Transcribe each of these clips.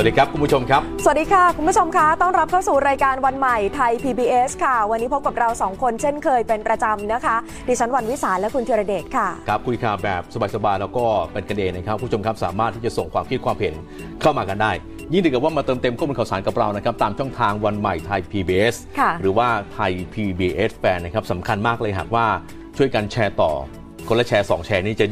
วัสดีครับคุณผู้ชมครับสวัสดีค่ะคุณผู้ชมคะต้อนรับเข้าสู่รายการวันใหม่ไทย PBS ค่ะวันนี้พบกับเรา2คนเช่นเคยเป็นประจำนะคะดิฉันวันวิสาและคุณธีรเดชค่ะครับคุยข่าวแบบสบายๆแล้วก็เป็นกันเองนะครับผู้ชมครับสามารถที่จะส่งความคิดความเห็นเข้ามากันได้ยิ่งดีกับว่ามาเติมเต็มข้อมูลข่าวสารกับเรานะครับตามช่องทางวันใหม่ไทย PBS หรือว่าไทย PBS แฟนนะครับสำคัญมากเลยหากว่าช่วยกันแชร์ต่อคนละแชร์2แชร์นี่จะ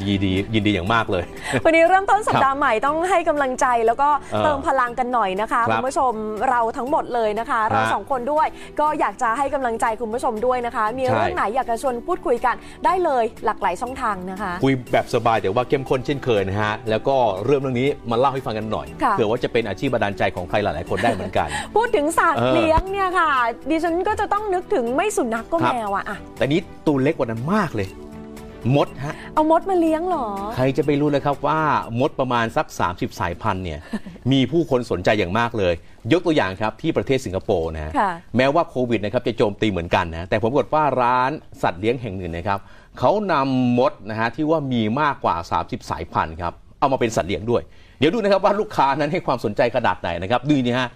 ยินดีอย่างมากเลยวันนี้เริ่มต้นสัปดาห์ใหม่ต้องให้กำลังใจแล้วก็เติมพลังกันหน่อยนะคะคุณผู้ชมเราทั้งหมดเลยนะคะเราสองคนด้วยก็อยากจะให้กำลังใจคุณผู้ชมด้วยนะคะมีเรื่องไหนอยากจะชวนพูดคุยกันได้เลยหลากหลายช่องทางนะคะคุยแบบสบายแต่ว่าเข้มข้นเช่นเคยนะฮะแล้วก็เรื่องนี้มาเล่าให้ฟังกันหน่อยเผื่อว่าจะเป็นอาชีพบันดาลใจของใครหลายๆคนได้เหมือนกันพูดถึงสัตว์เลี้ยงเนี่ยค่ะดิฉันก็จะต้องนึกถึงไม่สุนัขก็แมวอ่ะแต่นี้ตัวเล็กกว่านั้นมากเลยมดฮะเอามดมาเลี้ยงหรอใครจะไปรู้เลยครับว่ามดประมาณสัก30สายพันธุ์เนี่ย มีผู้คนสนใจอย่างมากเลยยกตัวอย่างครับที่ประเทศสิงคโปร์นะ แม้ว่าโควิดนะครับจะโจมตีเหมือนกันนะแต่ผมกดว่าร้านสัตว์เลี้ยงแห่งหนึ่งนะครับเขานำมดนะฮะที่ว่ามีมากกว่า30สายพันธุ์ครับเอามาเป็นสัตว์เลี้ยงด้วยเดี๋ยวดูนะครับว่าลูกค้านั้นให้ความสนใจขนาดไหนนะครับดูนี่ฮะ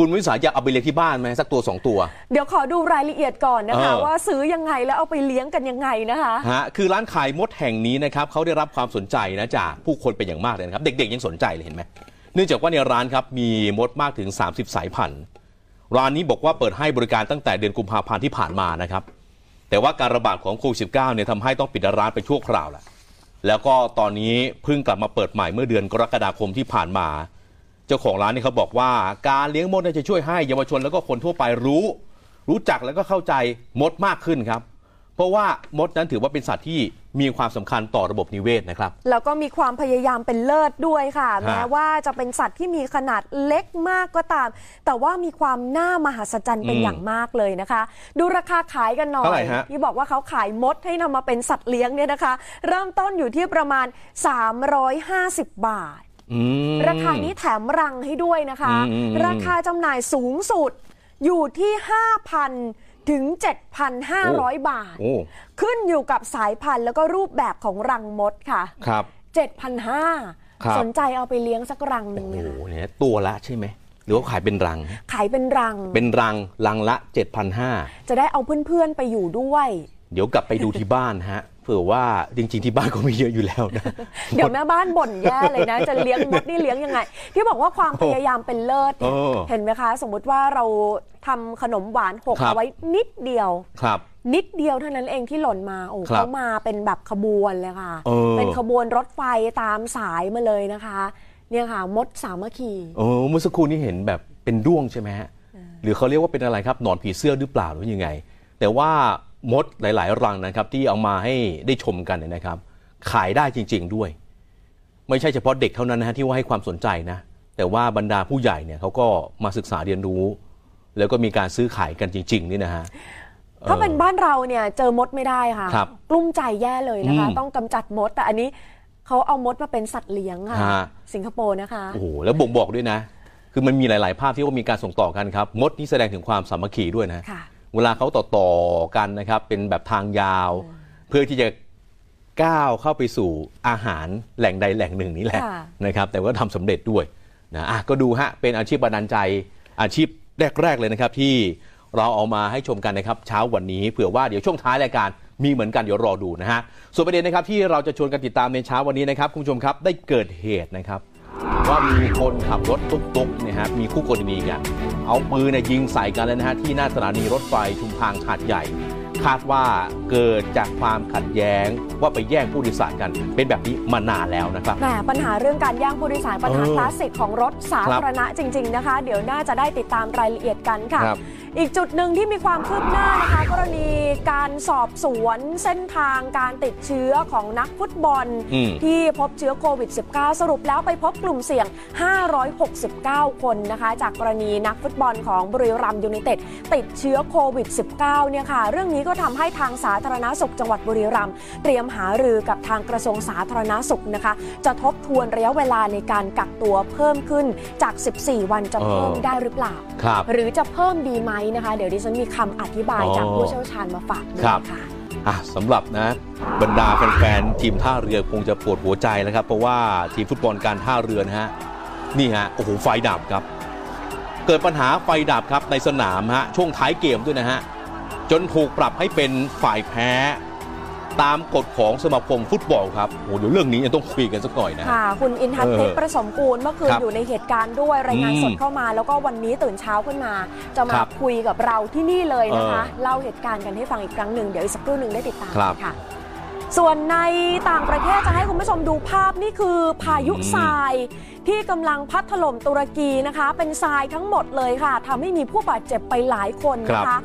คุณวิสาจะเอาไปเลี้ยงที่บ้านไหมสักตัว2ตัวเดี๋ยวขอดูรายละเอียดก่อนนะคะว่าซื้อยังไงแล้วเอาไปเลี้ยงกันยังไงนะคะฮะคือร้านขายมดแห่งนี้นะครับเขาได้รับความสนใจนะจากผู้คนเป็นอย่างมากเลยนะครับเด็กๆยังสนใจเลยเห็นไหมเนื่องจากว่าในร้านครับมีมดมากถึง30สายพันธุ์ร้านนี้บอกว่าเปิดให้บริการตั้งแต่เดือนกุมภาพันธ์ที่ผ่านมานะครับแต่ว่าการระบาดของโควิด-19 เนี่ยทำให้ต้องปิดร้านไปชั่วคราวแล้วก็ตอนนี้เพิ่งกลับมาเปิดใหม่เมื่อเดือนกรกฎาคมที่ผ่านมาเจ้าของร้านนี่เขาบอกว่าการเลี้ยงมดจะช่วยให้เยาวชนแล้วก็คนทั่วไปรู้จักแล้วก็เข้าใจมดมากขึ้นครับเพราะว่ามดนั้นถือว่าเป็นสัตว์ที่มีความสำคัญต่อระบบนิเวศนะครับแล้วก็มีความพยายามเป็นเลิศด้วยค่ะแม้ว่าจะเป็นสัตว์ที่มีขนาดเล็กมากก็ตามแต่ว่ามีความน่ามหัศจรรย์เป็นอย่างมากเลยนะคะดูราคาขายกันหน่อยที่บอกว่าเขาขายมดให้นำมาเป็นสัตว์เลี้ยงเนี่ยนะคะเริ่มต้นอยู่ที่ประมาณ350บาทราคานี้แถมรังให้ด้วยนะคะราคาจำหน่ายสูงสุดอยู่ที่ 5,000 ถึง 7,500 บาทขึ้นอยู่กับสายพันธุ์แล้วก็รูปแบบของรังมดค่ะครับ 7,500 สนใจเอาไปเลี้ยงสักรังนึงโอ้โหเนี่ยตัวละใช่ไหมหรือว่าขายเป็นรังขายเป็นรังละ 7,500 จะได้เอาเพื่อนๆไปอยู่ด้วยเดี๋ยวกลับไปดูที่บ้านฮะเผื่อว่าจริงๆที่บ้านก็มีเยอะอยู่แล้วนะเดี๋ยวแม่บ้านบ่นแย่เลยนะจะเลี้ยงมดนี่เลี้ยงยังไงที่บอกว่าความพยายามเป็นเลิศเห็นไหมคะสมมติว่าเราทำขนมหวานหกเอาไว้นิดเดียวเท่านั้นเองที่หล่นมาโอ้เขามาเป็นแบบขบวนเลยค่ะเป็นขบวนรถไฟตามสายมาเลยนะคะเนี่ยค่ะมดสามัคคีโอ้เมื่อสักครู่นี้เห็นแบบเป็นด้วงใช่ไหมฮะหรือเขาเรียกว่าเป็นอะไรครับหนอนผีเสื้อหรือเปล่าหรือยังไงแต่ว่ามดหลายๆรังนะครับที่เอามาให้ได้ชมกันนะครับขายได้จริงๆด้วยไม่ใช่เฉพาะเด็กเท่านั้นนะฮะที่ว่าให้ความสนใจนะแต่ว่าบรรดาผู้ใหญ่เนี่ยเขาก็มาศึกษาเรียนรู้แล้วก็มีการซื้อขายกันจริงๆนี่นะฮะถ้าเป็นบ้านเราเนี่ยเจอมดไม่ได้ค่ะกลุ้มใจแย่เลยนะคะต้องกำจัดมดแต่อันนี้เขาเอามดมาเป็นสัตว์เลี้ยงค่ะสิงคโปร์นะคะโอ้โหแล้วบ่งบอกด้วยนะคือมันมีหลายๆภาพที่ว่ามีการส่งต่อกันครับมดนี่แสดงถึงความสามัคคีด้วยนะเวลาเขาต่อกันนะครับเป็นแบบทางยาวเพื่อที่จะก้าวเข้าไปสู่อาหารแหล่งใดแหล่งหนึ่งนี่แหละนะครับแต่ว่าทำสำเร็จด้วยนะก็ดูฮะเป็นอาชีพบันดาลใจอาชีพแรกๆเลยนะครับที่เราเอามาให้ชมกันนะครับเช้าวันนี้เผื่อว่าเดี๋ยวช่วงท้ายรายการมีเหมือนกันเดี๋ยวรอดูนะฮะส่วนประเด็นนะครับที่เราจะชวนกันติดตามในเช้าวันนี้นะครับคุณผู้ชมครับได้เกิดเหตุนะครับว่ามีคนขับรถตุ๊กๆเนี่ยฮะมีคู่กรณีกันเอาปืนยิงใส่กันเลยนะฮะที่หน้าสถานีรถไฟชุมทางหาดใหญ่คาดว่าเกิดจากความขัดแย้งว่าไปแย่งผู้โดยสารกันเป็นแบบนี้มานานแล้วนะครับปัญหาเรื่องการแย่งผู้โดยสารปัญหาคลาสสิกของรถสาธารณะจริงๆนะคะเดี๋ยวน่าจะได้ติดตามรายละเอียดกันค่ะอีกจุดหนึ่งที่มีความคืบหน้านะคะกรณีการสอบสวนเส้นทางการติดเชื้อของนักฟุตบอลที่พบเชื้อโควิด -19 สรุปแล้วไปพบกลุ่มเสี่ยง569คนนะคะจากกรณีนักฟุตบอลของบุรีรัมย์ยูไนเต็ดติดเชื้อโควิด -19 เนี่ยค่ะเรื่องนี้ก็ทำให้ทางสาธารณสุขจังหวัดบุรีรัมย์เตรียมหารือกับทางกระทรวงสาธารณสุขนะคะจะทบทวนระยะเวลาในการกักตัวเพิ่มขึ้นจาก14วันจะเพิ่มได้หรือเปล่าหรือจะเพิ่มดีไหมนะคะเดี๋ยวดิฉันมีคำอธิบายจากผู้เชี่ยวชาญมาฝากครับสำหรับนะบรรดาแฟนๆทีมท่าเรือคงจะปวดหัวใจแล้วครับเพราะว่าทีมฟุตบอลการท่าเรือนะฮะ นี่ฮะโอ้โหไฟดับครับเกิดปัญหาไฟดับครับในสนามฮะช่วงท้ายเกมด้วยนะฮะจนถูกปรับให้เป็นฝ่ายแพ้ตามกฎของสมาคมฟุตบอลครับโอ้เดี๋ยวเรื่องนี้ยังต้องคุยกันสักหน่อยนะค่ะคุณอินทัศน์เพชรประสมกูลเมื่อคืนอยู่ในเหตุการณ์ด้วยรายงานสดเข้ามาแล้วก็วันนี้ตื่นเช้าขึ้นมาจะมาคุยกับเราที่นี่เลยนะคะเล่าเหตุการณ์กันให้ฟังอีกครั้งหนึ่งเดี๋ยวอีกสักครู่หนึ่งได้ติดตามค่ะส่วนในต่างประเทศจะให้คุณผู้ชมดูภาพนี่คือพายุทรายที่กำลังพัดถล่มตุรกีนะคะเป็นทรายทั้งหมดเลยค่ะทำให้มีผู้บาดเจ็บไปหลายคนนะคะ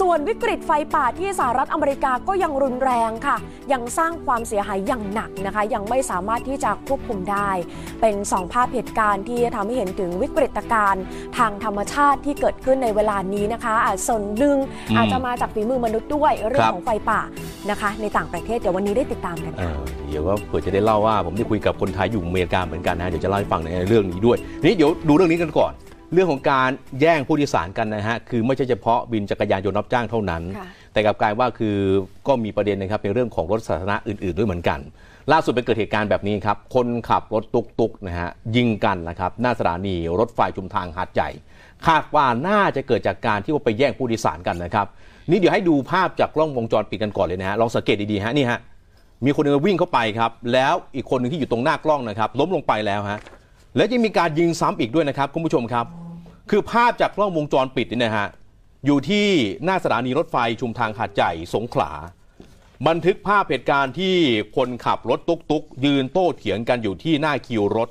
ส่วนวิกฤตไฟป่าที่สหรัฐอเมริกาก็ยังรุนแรงค่ะยังสร้างความเสียหายอย่างหนักนะคะยังไม่สามารถที่จะควบคุมได้เป็น2ภาพเหตุการณ์ที่ทำให้เห็นถึงวิกฤตการณ์ทางธรรมชาติที่เกิดขึ้นในเวลานี้นะคะส่วนหนึ่งอาจจะมาจากฝีมือมนุษย์ด้วยเรื่องของไฟป่านะคะในต่างประเทศเดี๋ยววันนี้ได้ติดตามกันเดี๋ยวก็เผื่อจะได้เล่าว่าผมได้คุยกับคนไทยอยู่อเมริกาเหมือนกันนะเดี๋ยวจะเล่าให้ฟังในเรื่องนี้ด้วยนี่เดี๋ยวดูเรื่องนี้กันก่อนเรื่องของการแย่งผู้โดยสารกันนะฮะคือไม่ใช่เฉพาะบินจักรยานยนต์รับจ้างเท่านั้นแต่กลับกลายว่าคือก็มีประเด็นนะครับในเรื่องของรถสาธารณะอื่นๆด้วยเหมือนกันล่าสุดไปเกิดเหตุการณ์แบบนี้ครับคนขับรถตุกนะฮะยิงกันนะครับหน้าสถานีรถไฟชุมทางหาดใหญ่คาดว่าน่าจะเกิดจากการที่ว่าไปแย่งผู้โดยสารกันนะครับนี่เดี๋ยวให้ดูภาพจากกล้องวงจรปิดกันก่อนเลยนะฮะลองสังเกตดีๆฮะนี่ฮะมีคนนึงวิ่งเข้าไปครับแล้วอีกคนนึงที่อยู่ตรงหน้ากล้องนะครับล้มลงไปแล้วฮะและยังมีการยิงซ้ำอีกด้วยนะครับคุณผู้ชมครับคือภาพจากกล้องวงจรปิดนี่นะฮะอยู่ที่หน้าสถานีรถไฟชุมทางหาดใหญ่สงขลาบันทึกภาพเหตุการณ์ที่คนขับรถตุ๊กยืนโต้เถียงกันอยู่ที่หน้าคิวรถ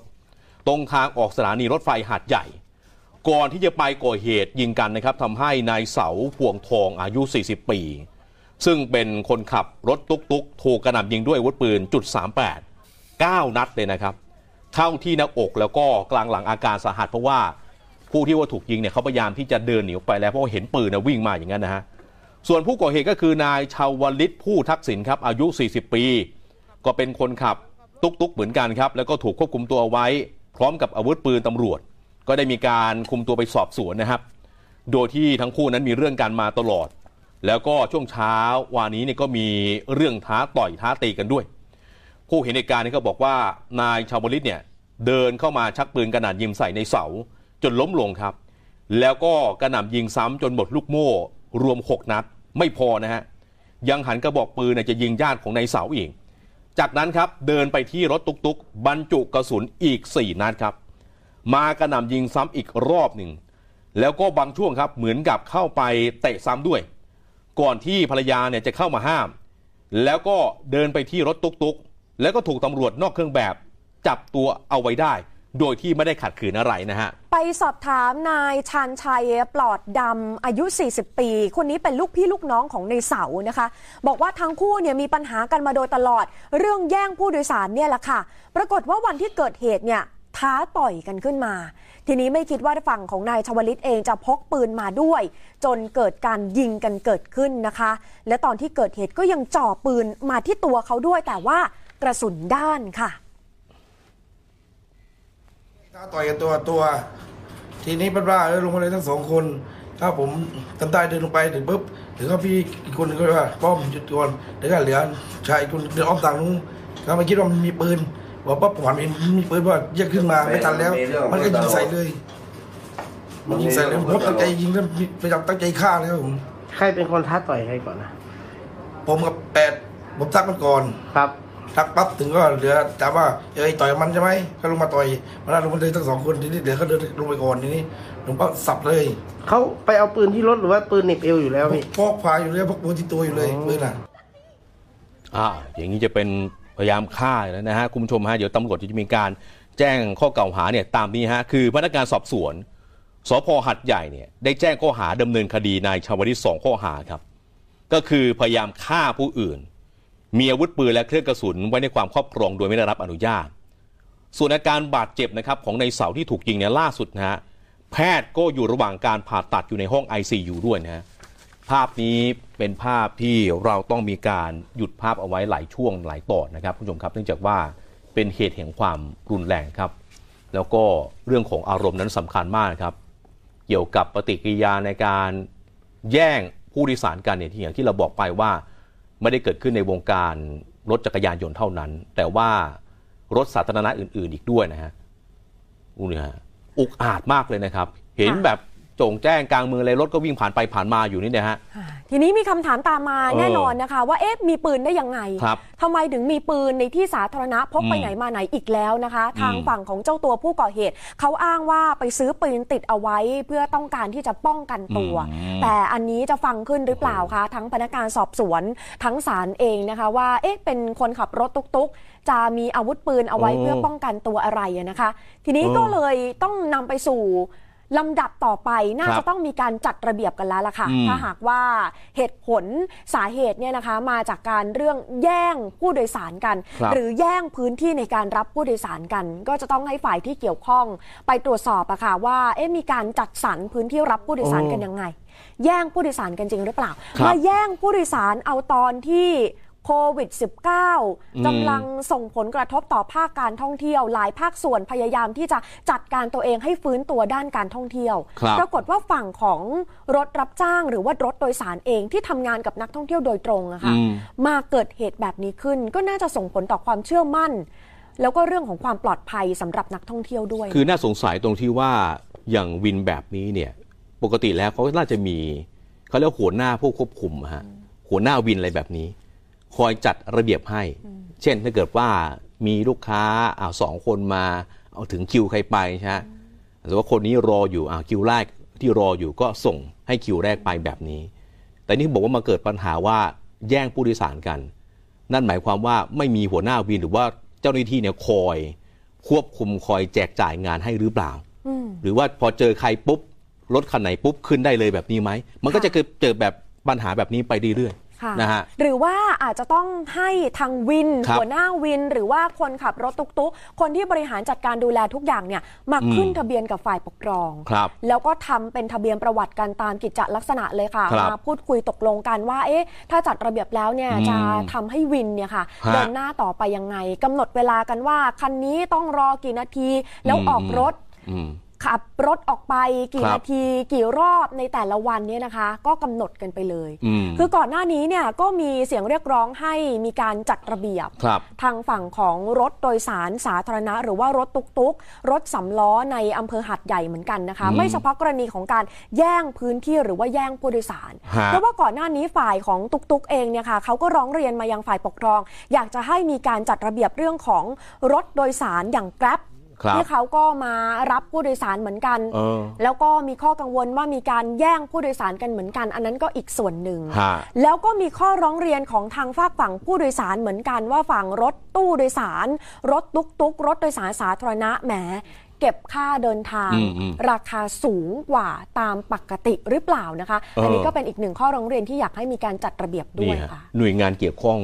ตรงทางออกสถานีรถไฟหาดใหญ่ก่อนที่จะไปก่อเหตุยิงกันนะครับทำให้นายเสาพวงทองอายุ40ปีซึ่งเป็นคนขับรถตุ๊กถูกกระหน่ำยิงด้วยอาวุธปืน.38 9 นัดเลยนะครับเข้าที่หน้าอกแล้วก็กลางหลังอาการสาหัสเพราะว่าผู้ที่ว่าถูกยิงเนี่ยเขาพยายามที่จะเดินหนีออกไปแล้วเพราะเห็นปืนวิ่งมาอย่างนั้นนะฮะส่วนผู้ก่อเหตุก็คือนายชาวลิตผู้ทักษิณครับอายุ40ปีก็เป็นคนขับตุ๊กเหมือนกันครับแล้วก็ถูกควบคุมตัวไว้พร้อมกับอาวุธปืนตำรวจก็ได้มีการคุมตัวไปสอบสวนนะครับโดยที่ทั้งคู่นั้นมีเรื่องกันมาตลอดแล้วก็ช่วงเช้าวานนี้เนี่ยก็มีเรื่องท้าต่อยท้าตีกันด้วยผู้เห็นเหตุการณ์นี่ก็บอกว่านายชาวลิตเนี่ยเดินเข้ามาชักปืนกระหน่ำยิงใส่ในเสาจนล้มลงครับแล้วก็กระหน่ำยิงซ้ำจนหมดลูกโม่รวม6นัดไม่พอนะฮะยังหันกระบอกปืนจะยิงญาติของนายเสาอีกจากนั้นครับเดินไปที่รถตุ๊กบรรจุกระสุนอีก4นัดครับมากระหน่ำยิงซ้ำอีกรอบหนึ่งแล้วก็บางช่วงครับเหมือนกับเข้าไปเตะซ้ำด้วยก่อนที่ภรรยาเนี่ยจะเข้ามาห้ามแล้วก็เดินไปที่รถตุ๊กแล้วก็ถูกตำรวจนอกเครื่องแบบจับตัวเอาไว้ได้โดยที่ไม่ได้ขัดขืนอะไรนะฮะไปสอบถามนายชาญชัยปลอดดำอายุ40ปีคนนี้เป็นลูกพี่ลูกน้องของในเสานะคะบอกว่าทั้งคู่เนี่ยมีปัญหากันมาโดยตลอดเรื่องแย่งผู้โดยสารเนี่ยแหละค่ะปรากฏว่าวันที่เกิดเหตุเนี่ยท้าต่อยกันขึ้นมาทีนี้ไม่คิดว่าฝั่งของนายชวลิตเองจะพกปืนมาด้วยจนเกิดการยิงกันเกิดขึ้นนะคะและตอนที่เกิดเหตุก็ยังจ่อปืนมาที่ตัวเขาด้วยแต่ว่ากระสุนด้านค่ะถ้าต่อยกันตัวทีนี้เป็นว่าลงมาเลยทั้งสองคนถ้าผมตั้งใจเดินลงไปถึงปุ๊บถึงก็พี่อีกคนก็ว่าป้อมจุดก่อนแล้วก็เหลือชายอีกคนเดินอ้อมต่างลุงเขาไม่คิดว่ามันมีปืนว่าป้อมผมมีปืนว่าแยกขึ้นมาไม่ทันแล้วมันก็ยิงใส่เลยมันยิงใส่เลยผมตั้งใจยิงแล้วพยายามตั้งใจฆ่าเลยครับผมใครเป็นคนท้าต่อยใครก่อนนะผมกับแปดผมทักมันก่อนครับทักปั๊บถึงก็เหลือแต่ว่าเอ้ยต่อยมันใช่ไหมก็ลงมาต่อยมาลงมาเลยทั้งสองคนทีนี้เดี๋ยวเขาเดินลงไปก่อนทีนี้ลงปั๊บสับเลยเขาไปเอาปืนที่รถหรือว่าปืนเหน็บเอวอยู่แล้วพี่พกพาอยู่เลยพกปืนที่ตัวอยู่เลยปืนอย่างนี้จะเป็นพยายามฆ่าแล้วนะฮะคุณผู้ชมฮะเดี๋ยวตำรวจจะมีการแจ้งข้อกล่าวหาเนี่ยตามนี้ฮะคือพนักงานสอบสวนสพ.หัดใหญ่เนี่ยได้แจ้งข้อหาดำเนินคดีนายชาวลิต2ข้อหาครับก็คือพยายามฆ่าผู้อื่นมีอาวุธปืนและเครื่องกระสุนไว้ในความครอบครองโดยไม่ได้รับอนุญาตส่วนอาการบาดเจ็บนะครับของในเสาที่ถูกยิงเนี่ยล่าสุดนะฮะแพทย์ก็อยู่ระหว่างการผ่าตัดอยู่ในห้อง ICU ด้วยนะฮะภาพนี้เป็นภาพที่เราต้องมีการหยุดภาพเอาไว้หลายช่วงหลายตอนนะครับคุณผู้ชมครับเนื่องจากว่าเป็นเหตุแห่งความรุนแรงครับแล้วก็เรื่องของอารมณ์นั้นสำคัญมากครับเกี่ยวกับปฏิกิริยาในการแย่งผู้โดยสารกันเนี่ยอย่างที่เราบอกไปว่าไม่ได้เกิดขึ้นในวงการรถจักรยานยนต์เท่านั้นแต่ว่ารถสาธารณะอื่นๆอีกด้วยนะฮะ อุกอาจมากเลยนะครับเห็นแบบโจ่งแจ้งกลางเมืองเลยรถก็วิ่งผ่านไปผ่านมาอยู่นี่นะฮะทีนี้มีคำถามตามมาแน่นอนนะคะว่าเอ๊ะมีปืนได้ยังไงทำไมถึงมีปืนในที่สาธารณะพกไปไหนมาไหนอีกแล้วนะคะทางฝั่งของเจ้าตัวผู้ก่อเหตุเขาอ้างว่าไปซื้อปืนติดเอาไว้เพื่อต้องการที่จะป้องกันตัวแต่อันนี้จะฟังขึ้นหรือเปล่าคะทั้งพนักงานสอบสวนทั้งศาลเองนะคะว่าเอ๊ะเป็นคนขับรถตุ๊กๆจะมีอาวุธปืนเอาไว้เพื่อป้องกันตัวอะไรนะคะทีนี้ก็เลยต้องนำไปสู่ลำดับต่อไปน่าจะต้องมีการจัดระเบียบกันแล้วล่ะค่ะถ้าหากว่าเหตุผลสาเหตุเนี่ยนะคะมาจากการเรื่องแย่งผู้โดยสารกันหรือแย่งพื้นที่ในการรับผู้โดยสารกันก็จะต้องให้ฝ่ายที่เกี่ยวข้องไปตรวจสอบอะค่ะว่ามีการจัดสรรพื้นที่รับผู้โดยสารกันยังไงแย่งผู้โดยสารกันจริงหรือเปล่ามาแย่งผู้โดยสารเอาตอนที่โควิด -19 กำลังส่งผลกระทบต่อภาคการท่องเที่ยวหลายภาคส่วนพยายามที่จะจัดการตัวเองให้ฟื้นตัวด้านการท่องเที่ยวปรากฏว่าฝั่งของรถรับจ้างหรือว่ารถโดยสารเองที่ทำงานกับนักท่องเที่ยวโดยตรงอะค่ะมาเกิดเหตุแบบนี้ขึ้นก็น่าจะส่งผลต่อความเชื่อมั่นแล้วก็เรื่องของความปลอดภัยสำหรับนักท่องเที่ยวด้วยคือน่าสงสัยตรงที่ว่าอย่างวินแบบนี้เนี่ยปกติแล้วเขาน่าจะมีเขาเรียกหัวหน้าผู้ควบคุมฮะหัวหน้าวินอะไรแบบนี้คอยจัดระเบียบให้เช่นถ้าเกิดว่ามีลูกค้าสองคนมาเอาถึงคิวใครไปใช่ไหมหรือว่าคนนี้รออยู่คิวแรกที่รออยู่ก็ส่งให้คิวแรกไปแบบนี้แต่นี่บอกว่ามาเกิดปัญหาว่าแย่งผู้โดยสารกันนั่นหมายความว่าไม่มีหัวหน้าวินหรือว่าเจ้าหน้าที่เนี่ยคอยควบคุมคอยแจกจ่ายงานให้หรือเปล่าหรือว่าพอเจอใครปุ๊บรถคันไหนปุ๊บขึ้นได้เลยแบบนี้ไหมมันก็จะเจอแบบปัญหาแบบนี้ไปเรื่อยนะหรือว่าอาจจะต้องให้ทางวินหัวหน้าวินหรือว่าคนขับรถตุ๊กๆคนที่บริหารจัดการดูแลทุกอย่างเนี่ยมาขึ้นทะเบียนกับฝ่ายปกครองแล้วก็ทำเป็นทะเบียนประวัติกันตามกิจลักษณะเลยค่ะมาพูดคุยตกลงกันว่าถ้าจัดระเบียบแล้วเนี่ยจะทำให้วินเนี่ยค่ะเดินหน้าต่อไปยังไงกำหนดเวลากันว่าคันนี้ต้องรอกี่นาทีแล้วออกรถขับรถออกไปกี่นาทีกี่รอบในแต่ละวันเนี่ยนะคะก็กำหนดกันไปเลยคือก่อนหน้านี้เนี่ยก็มีเสียงเรียกร้องให้มีการจัดระเบียบทางฝั่งของรถโดยสารสาธารณะหรือว่ารถตุ๊กๆรถสำล้อในอำเภอหาดใหญ่เหมือนกันนะคะไม่เฉพาะกรณีของการแย่งพื้นที่หรือว่าแย่งผู้โดยสารเพราะว่าก่อนหน้านี้ฝ่ายของตุ๊กๆเองเนี่ยค่ะเขาก็ร้องเรียนมายังฝ่ายปกครองอยากจะให้มีการจัดระเบียบเรื่องของรถโดยสารอย่างแกร็บที่เขาก็มารับผู้โดยสารเหมือนกันแล้วก็มีข้อกังวลว่ามีการแย่งผู้โดยสารกันเหมือนกันอันนั้นก็อีกส่วนหนึ่งแล้วก็มีข้อร้องเรียนของทางฝากฝั่งผู้โดยสารเหมือนกันว่าฝั่งรถตู้โดยสารรถตุ๊กๆรถโดยสารสาธารณะแหมเก็บค่าเดินทางราคาสูงกว่าตามปกติหรือเปล่านะคะอันนี้ก็เป็นอีกหนึ่งข้อร้องเรียนที่อยากให้มีการจัดระเบียบด้วยค่ะหน่วยงานเกี่ยวข้อง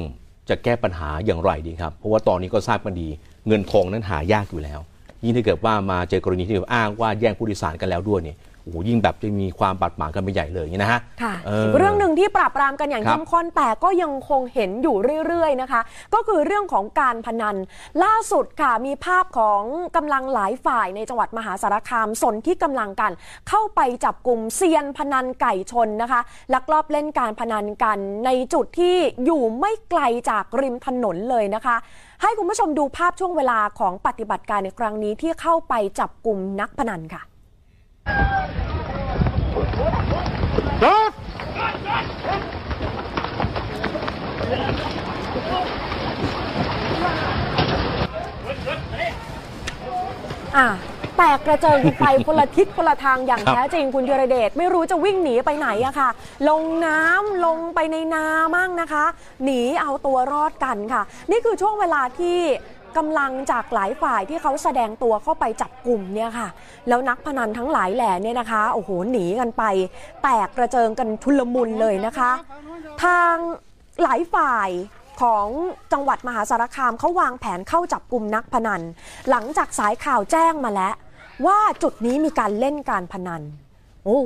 จะแก้ปัญหาอย่างไรดีครับเพราะว่าตอนนี้ก็ทราบกันดีเงินทองนั้นหายากอยู่แล้วยิ่งถ้าเกิดว่ามาเจอกรณีที่อ้างว่าแย่งผู้โดยสารกันแล้วด้วยเนี่ยโอ้โหยิ่งแบบจะมีความบาดหมางกันไปใหญ่เลยนะฮะค่ะเรื่องหนึ่งที่ปราบปรามกันอย่างเข้มข้นแต่ก็ยังคงเห็นอยู่เรื่อยๆนะคะก็คือเรื่องของการพนันล่าสุดค่ะมีภาพของกำลังหลายฝ่ายในจังหวัดมหาสารคามสนที่กำลังกันเข้าไปจับกลุ่มเซียนพนันไก่ชนนะคะลักลอบเล่นการพนันกันในจุดที่อยู่ไม่ไกลจากริมถนนเลยนะคะให้คุณผู้ชมดูภาพช่วงเวลาของปฏิบัติการในครั้งนี้ที่เข้าไปจับกลุ่มนักพนันค่ะแตกกระเจิงไปคนละทิศคนละทางอย่างแท้จริงคุณธีรเดชไม่รู้จะวิ่งหนีไปไหนอะค่ะลงน้ำลงไปในนามั่งนะคะหนีเอาตัวรอดกันค่ะนี่คือช่วงเวลาที่กำลังจากหลายฝ่ายที่เขาแสดงตัวเข้าไปจับกลุ่มเนี่ยค่ะแล้วนักพนันทั้งหลายแหล่เนี่ยนะคะโอ้โหหนีกันไปแตกกระเจิงกันชุลมุนเลยนะคะทางหลายฝ่ายของจังหวัดมหาสารคามเขาวางแผนเข้าจับกลุ่มนักพนันหลังจากสายข่าวแจ้งมาแล้วว่าจุดนี้มีการเล่นการพนัน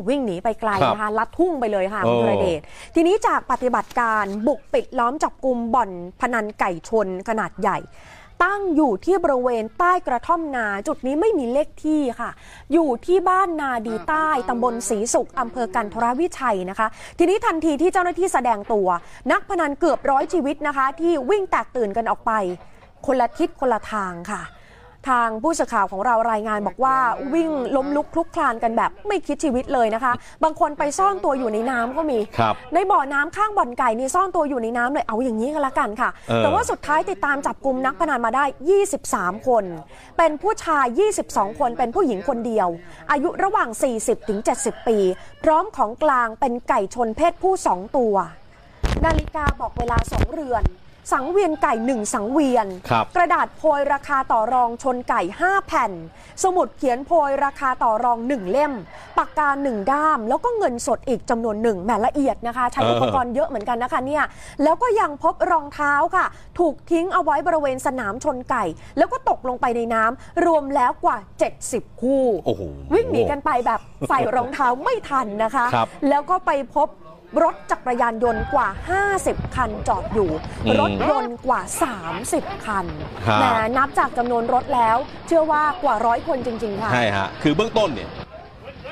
วิ่งหนีไปไกลนะคะลัดทุ่งไปเลยค่ะคุณธีรเดชทีนี้จากปฏิบัติการบุกปิดล้อมจับกลุ่มบ่อนพนันไก่ชนขนาดใหญ่ตั้งอยู่ที่บริเวณใต้กระท่อมนาจุดนี้ไม่มีเลขที่ค่ะอยู่ที่บ้านนาดีใต้ตำบลศรีสุขอำเภอกันทรวิชัยนะคะทีนี้ทันทีที่เจ้าหน้าที่แสดงตัวนักพนันเกือบ100 ชีวิตนะคะที่วิ่งแตกตื่นกันออกไปคนละทิศคนละทางค่ะ ทางผู้สื่อข่าวของเรารายงานบอกว่าวิ่งล้มลุกคลุกคลานกันแบบไม่คิดชีวิตเลยนะคะบางคนไปซ่อนตัวอยู่ในน้ำก็มีในบ่อน้ำข้างบ่อนไก่นี่ซ่อนตัวอยู่ในน้ำเลยเอาอย่างนี้ก็แล้วกันค่ะแต่ว่าสุดท้ายติดตามจับกลุ่มนักพนันมาได้23คนเป็นผู้ชาย22คนเป็นผู้หญิงคนเดียวอายุระหว่าง 40-70 ปีพร้อมของกลางเป็นไก่ชนเพศผู้2ตัวนาฬิกาบอกเวลา2เรือนสังเวียนไก่1สังเวียนกระดาษโพยราคาต่อรองชนไก่5แผ่นสมุดเขียนโพยราคาต่อรอง1เล่มปากกา1ด้ามแล้วก็เงินสดอีกจำนวนหนึ่งแหมละเอียดนะคะใช้อุปกรณ์เยอะเหมือนกันนะคะเนี่ยแล้วก็ยังพบรองเท้าค่ะถูกทิ้งเอาไว้บริเวณสนามชนไก่แล้วก็ตกลงไปในน้ำรวมแล้วกว่า70คู่วิ่งหนีกันไปแบบใส่รองเท้าไม่ทันนะคะแล้วก็ไปพบรถจักรยานยนต์กว่า50คันจอดอยู่รถยนต์กว่า30คันแต่นับจากจำนวนรถแล้วเชื่อว่ากว่า100คนจริงๆค่ะใช่ฮะคือเบื้องต้นเนี่ย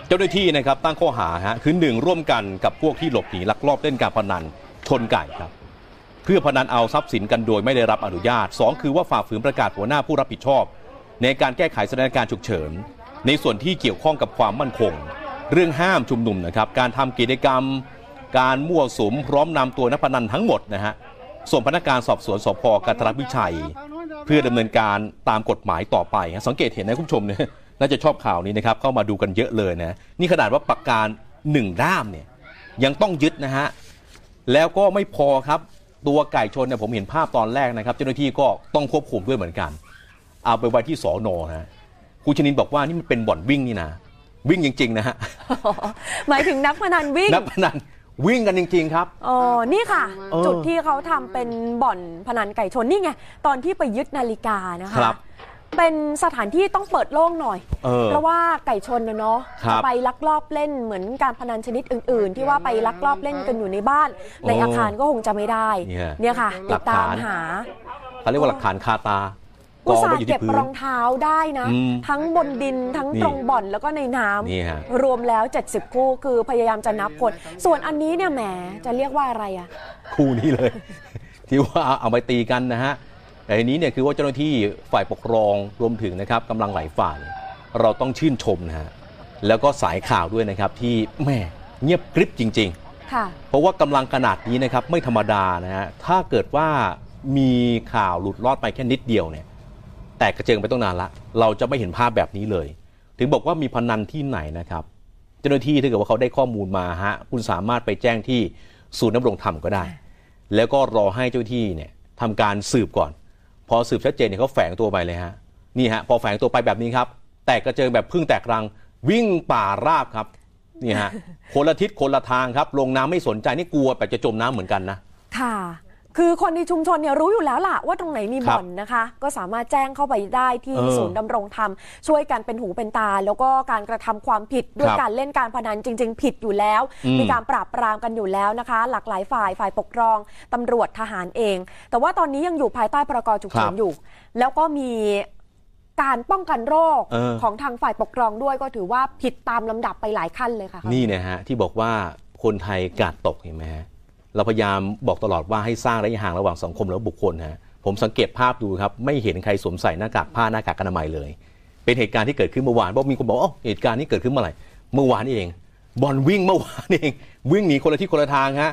เจ้าหน้าที่นะครับตั้งข้อหาฮะคือ1ร่วมกันกับพวกที่หลบหนีลักลอบเล่นการพนันชนไก่ครับเพื่อพนันเอาทรัพย์สินกันโดยไม่ได้รับอนุญาต2คือว่าฝ่าฝืนประกาศหัวหน้าผู้รับผิดชอบในการแก้ไขสถานการณ์ฉุกเฉินในส่วนที่เกี่ยวข้องกับความมั่นคงเรื่องห้ามชุมนุมนะครับการทำกิจกรรมการมั่วสุมพร้อมนำตัวนักพนันทั้งหมดนะฮะส่งพนักงานสอบสวนสภ.กันทรวิชัยเพื่อดำเนินการตามกฎหมายต่อไปสังเกตเห็นนะคุณผู้ชมเนี่ยน่าจะชอบข่าวนี้นะครับเข้ามาดูกันเยอะเลยนะนี่ขนาดว่าปากกา1ด้ามเนี่ยยังต้องยึดนะฮะแล้วก็ไม่พอครับตัวไก่ชนเนี่ยผมเห็นภาพตอนแรกนะครับเจ้าหน้าที่ก็ต้องควบคุมด้วยเหมือนกันเอาไปไว้ที่สน.ฮะคุณชนินบอกว่านี่มันเป็นบ่อนวิ่งนี่นะวิ่งจริงๆนะฮะหมายถึงนักพนันวิ่งนักพนันวิ่งกันจริงๆครับอ๋อนี่ค่ะจุดที่เขาทำเป็นบ่อนพนันไก่ชนนี่ไงตอนที่ไปยึดนาฬิกานะคะเป็นสถานที่ต้องเปิดโล่งหน่อยเพราะว่าไก่ชนเนาะไปลักลอบเล่นเหมือนการพนันชนิดอื่นๆที่ว่าไปลักลอบเล่นกันอยู่ในบ้านในอาคารก็คงจะไม่ได้เนี่ยค่ะติดตามหาเขาเรียกว่าหลักฐานคาตาผู้สาวเก็บรองเท้าได้นะทั้งบนดินทั้งตรงบ่อนแล้วก็ในน้ำรวมแล้ว70คู่คือพยายามจะนับคนส่วนอันนี้เนี่ยแหมจะเรียกว่าอะไรอะคู่นี้เลยที่ว่าเอาไปตีกันนะฮะแต่อันนี้เนี่ยคือว่าเจ้าหน้าที่ฝ่ายปกครองรวมถึงนะครับกำลังหลายฝ่ายเราต้องชื่นชมนะฮะแล้วก็สายข่าวด้วยนะครับที่แหมเงียบกริบจริงๆเพราะว่ากำลังขนาดนี้นะครับไม่ธรรมดานะฮะถ้าเกิดว่ามีข่าวหลุดลอดไปแค่นิดเดียวเนี่ยแต่กระเจิงไปต้องนานละเราจะไม่เห็นภาพแบบนี้เลยถึงบอกว่ามีพนันที่ไหนนะครับเจ้าหน้าที่ถ้าเกิดว่าเขาได้ข้อมูลมาฮะคุณสามารถไปแจ้งที่ศูนย์ดำรงธรรมก็ได้แล้วก็รอให้เจ้าหน้าที่เนี่ยทำการสืบก่อนพอสืบชัดเจนเนี่ยเขาแฝงตัวไปเลยฮะนี่ฮะพอแฝงตัวไปแบบนี้ครับแตกกระเจิงแบบพึ่งแตกรังวิ่งป่าราบครับนี่ฮะคนละทิศคนละทางครับลงน้ำไม่สนใจนี่กลัวแต่จะจมน้ำเหมือนกันนะค่ะคือคนในชุมชนเนี่ยรู้อยู่แล้วล่ะว่าตรงไหนมีบ่อนนะคะก็สามารถแจ้งเข้าไปได้ที่ศูนย์ดำรงธรรมช่วยกันเป็นหูเป็นตาแล้วก็การกระทำความผิดด้วยการเล่นการพนันจริงๆผิดอยู่แล้วมีการปราบปรามกันอยู่แล้วนะคะหลากหลายฝ่ายปกครองตำรวจทหารเองแต่ว่าตอนนี้ยังอยู่ภายใต้พรกฉุกเฉินอยู่แล้วก็มีการป้องกันโรคของทางฝ่ายปกครองด้วยก็ถือว่าผิดตามลำดับไปหลายขั้นเลยค่ะนี่นะฮะที่บอกว่าคนไทยกาดตกเห็นไหมฮะเราพยายามบอกตลอดว่าให้สร้างระยะห่างระหว่างสังคมและบุคคลฮะผมสังเกตภาพดูครับไม่เห็นใครสวมใส่หน้ากากผ้าหน้ากากอนามัยเลยเป็นเหตุการณ์ที่เกิดขึ้นเมื่อวานบอกมีคนบอกอ๋อเหตุการณ์นี้เกิดขึ้นเมื่อไหร่เมื่อวานเองบอลวิ่งเมื่อวานเองวิ่งหนีคนละที่คนละทางฮะ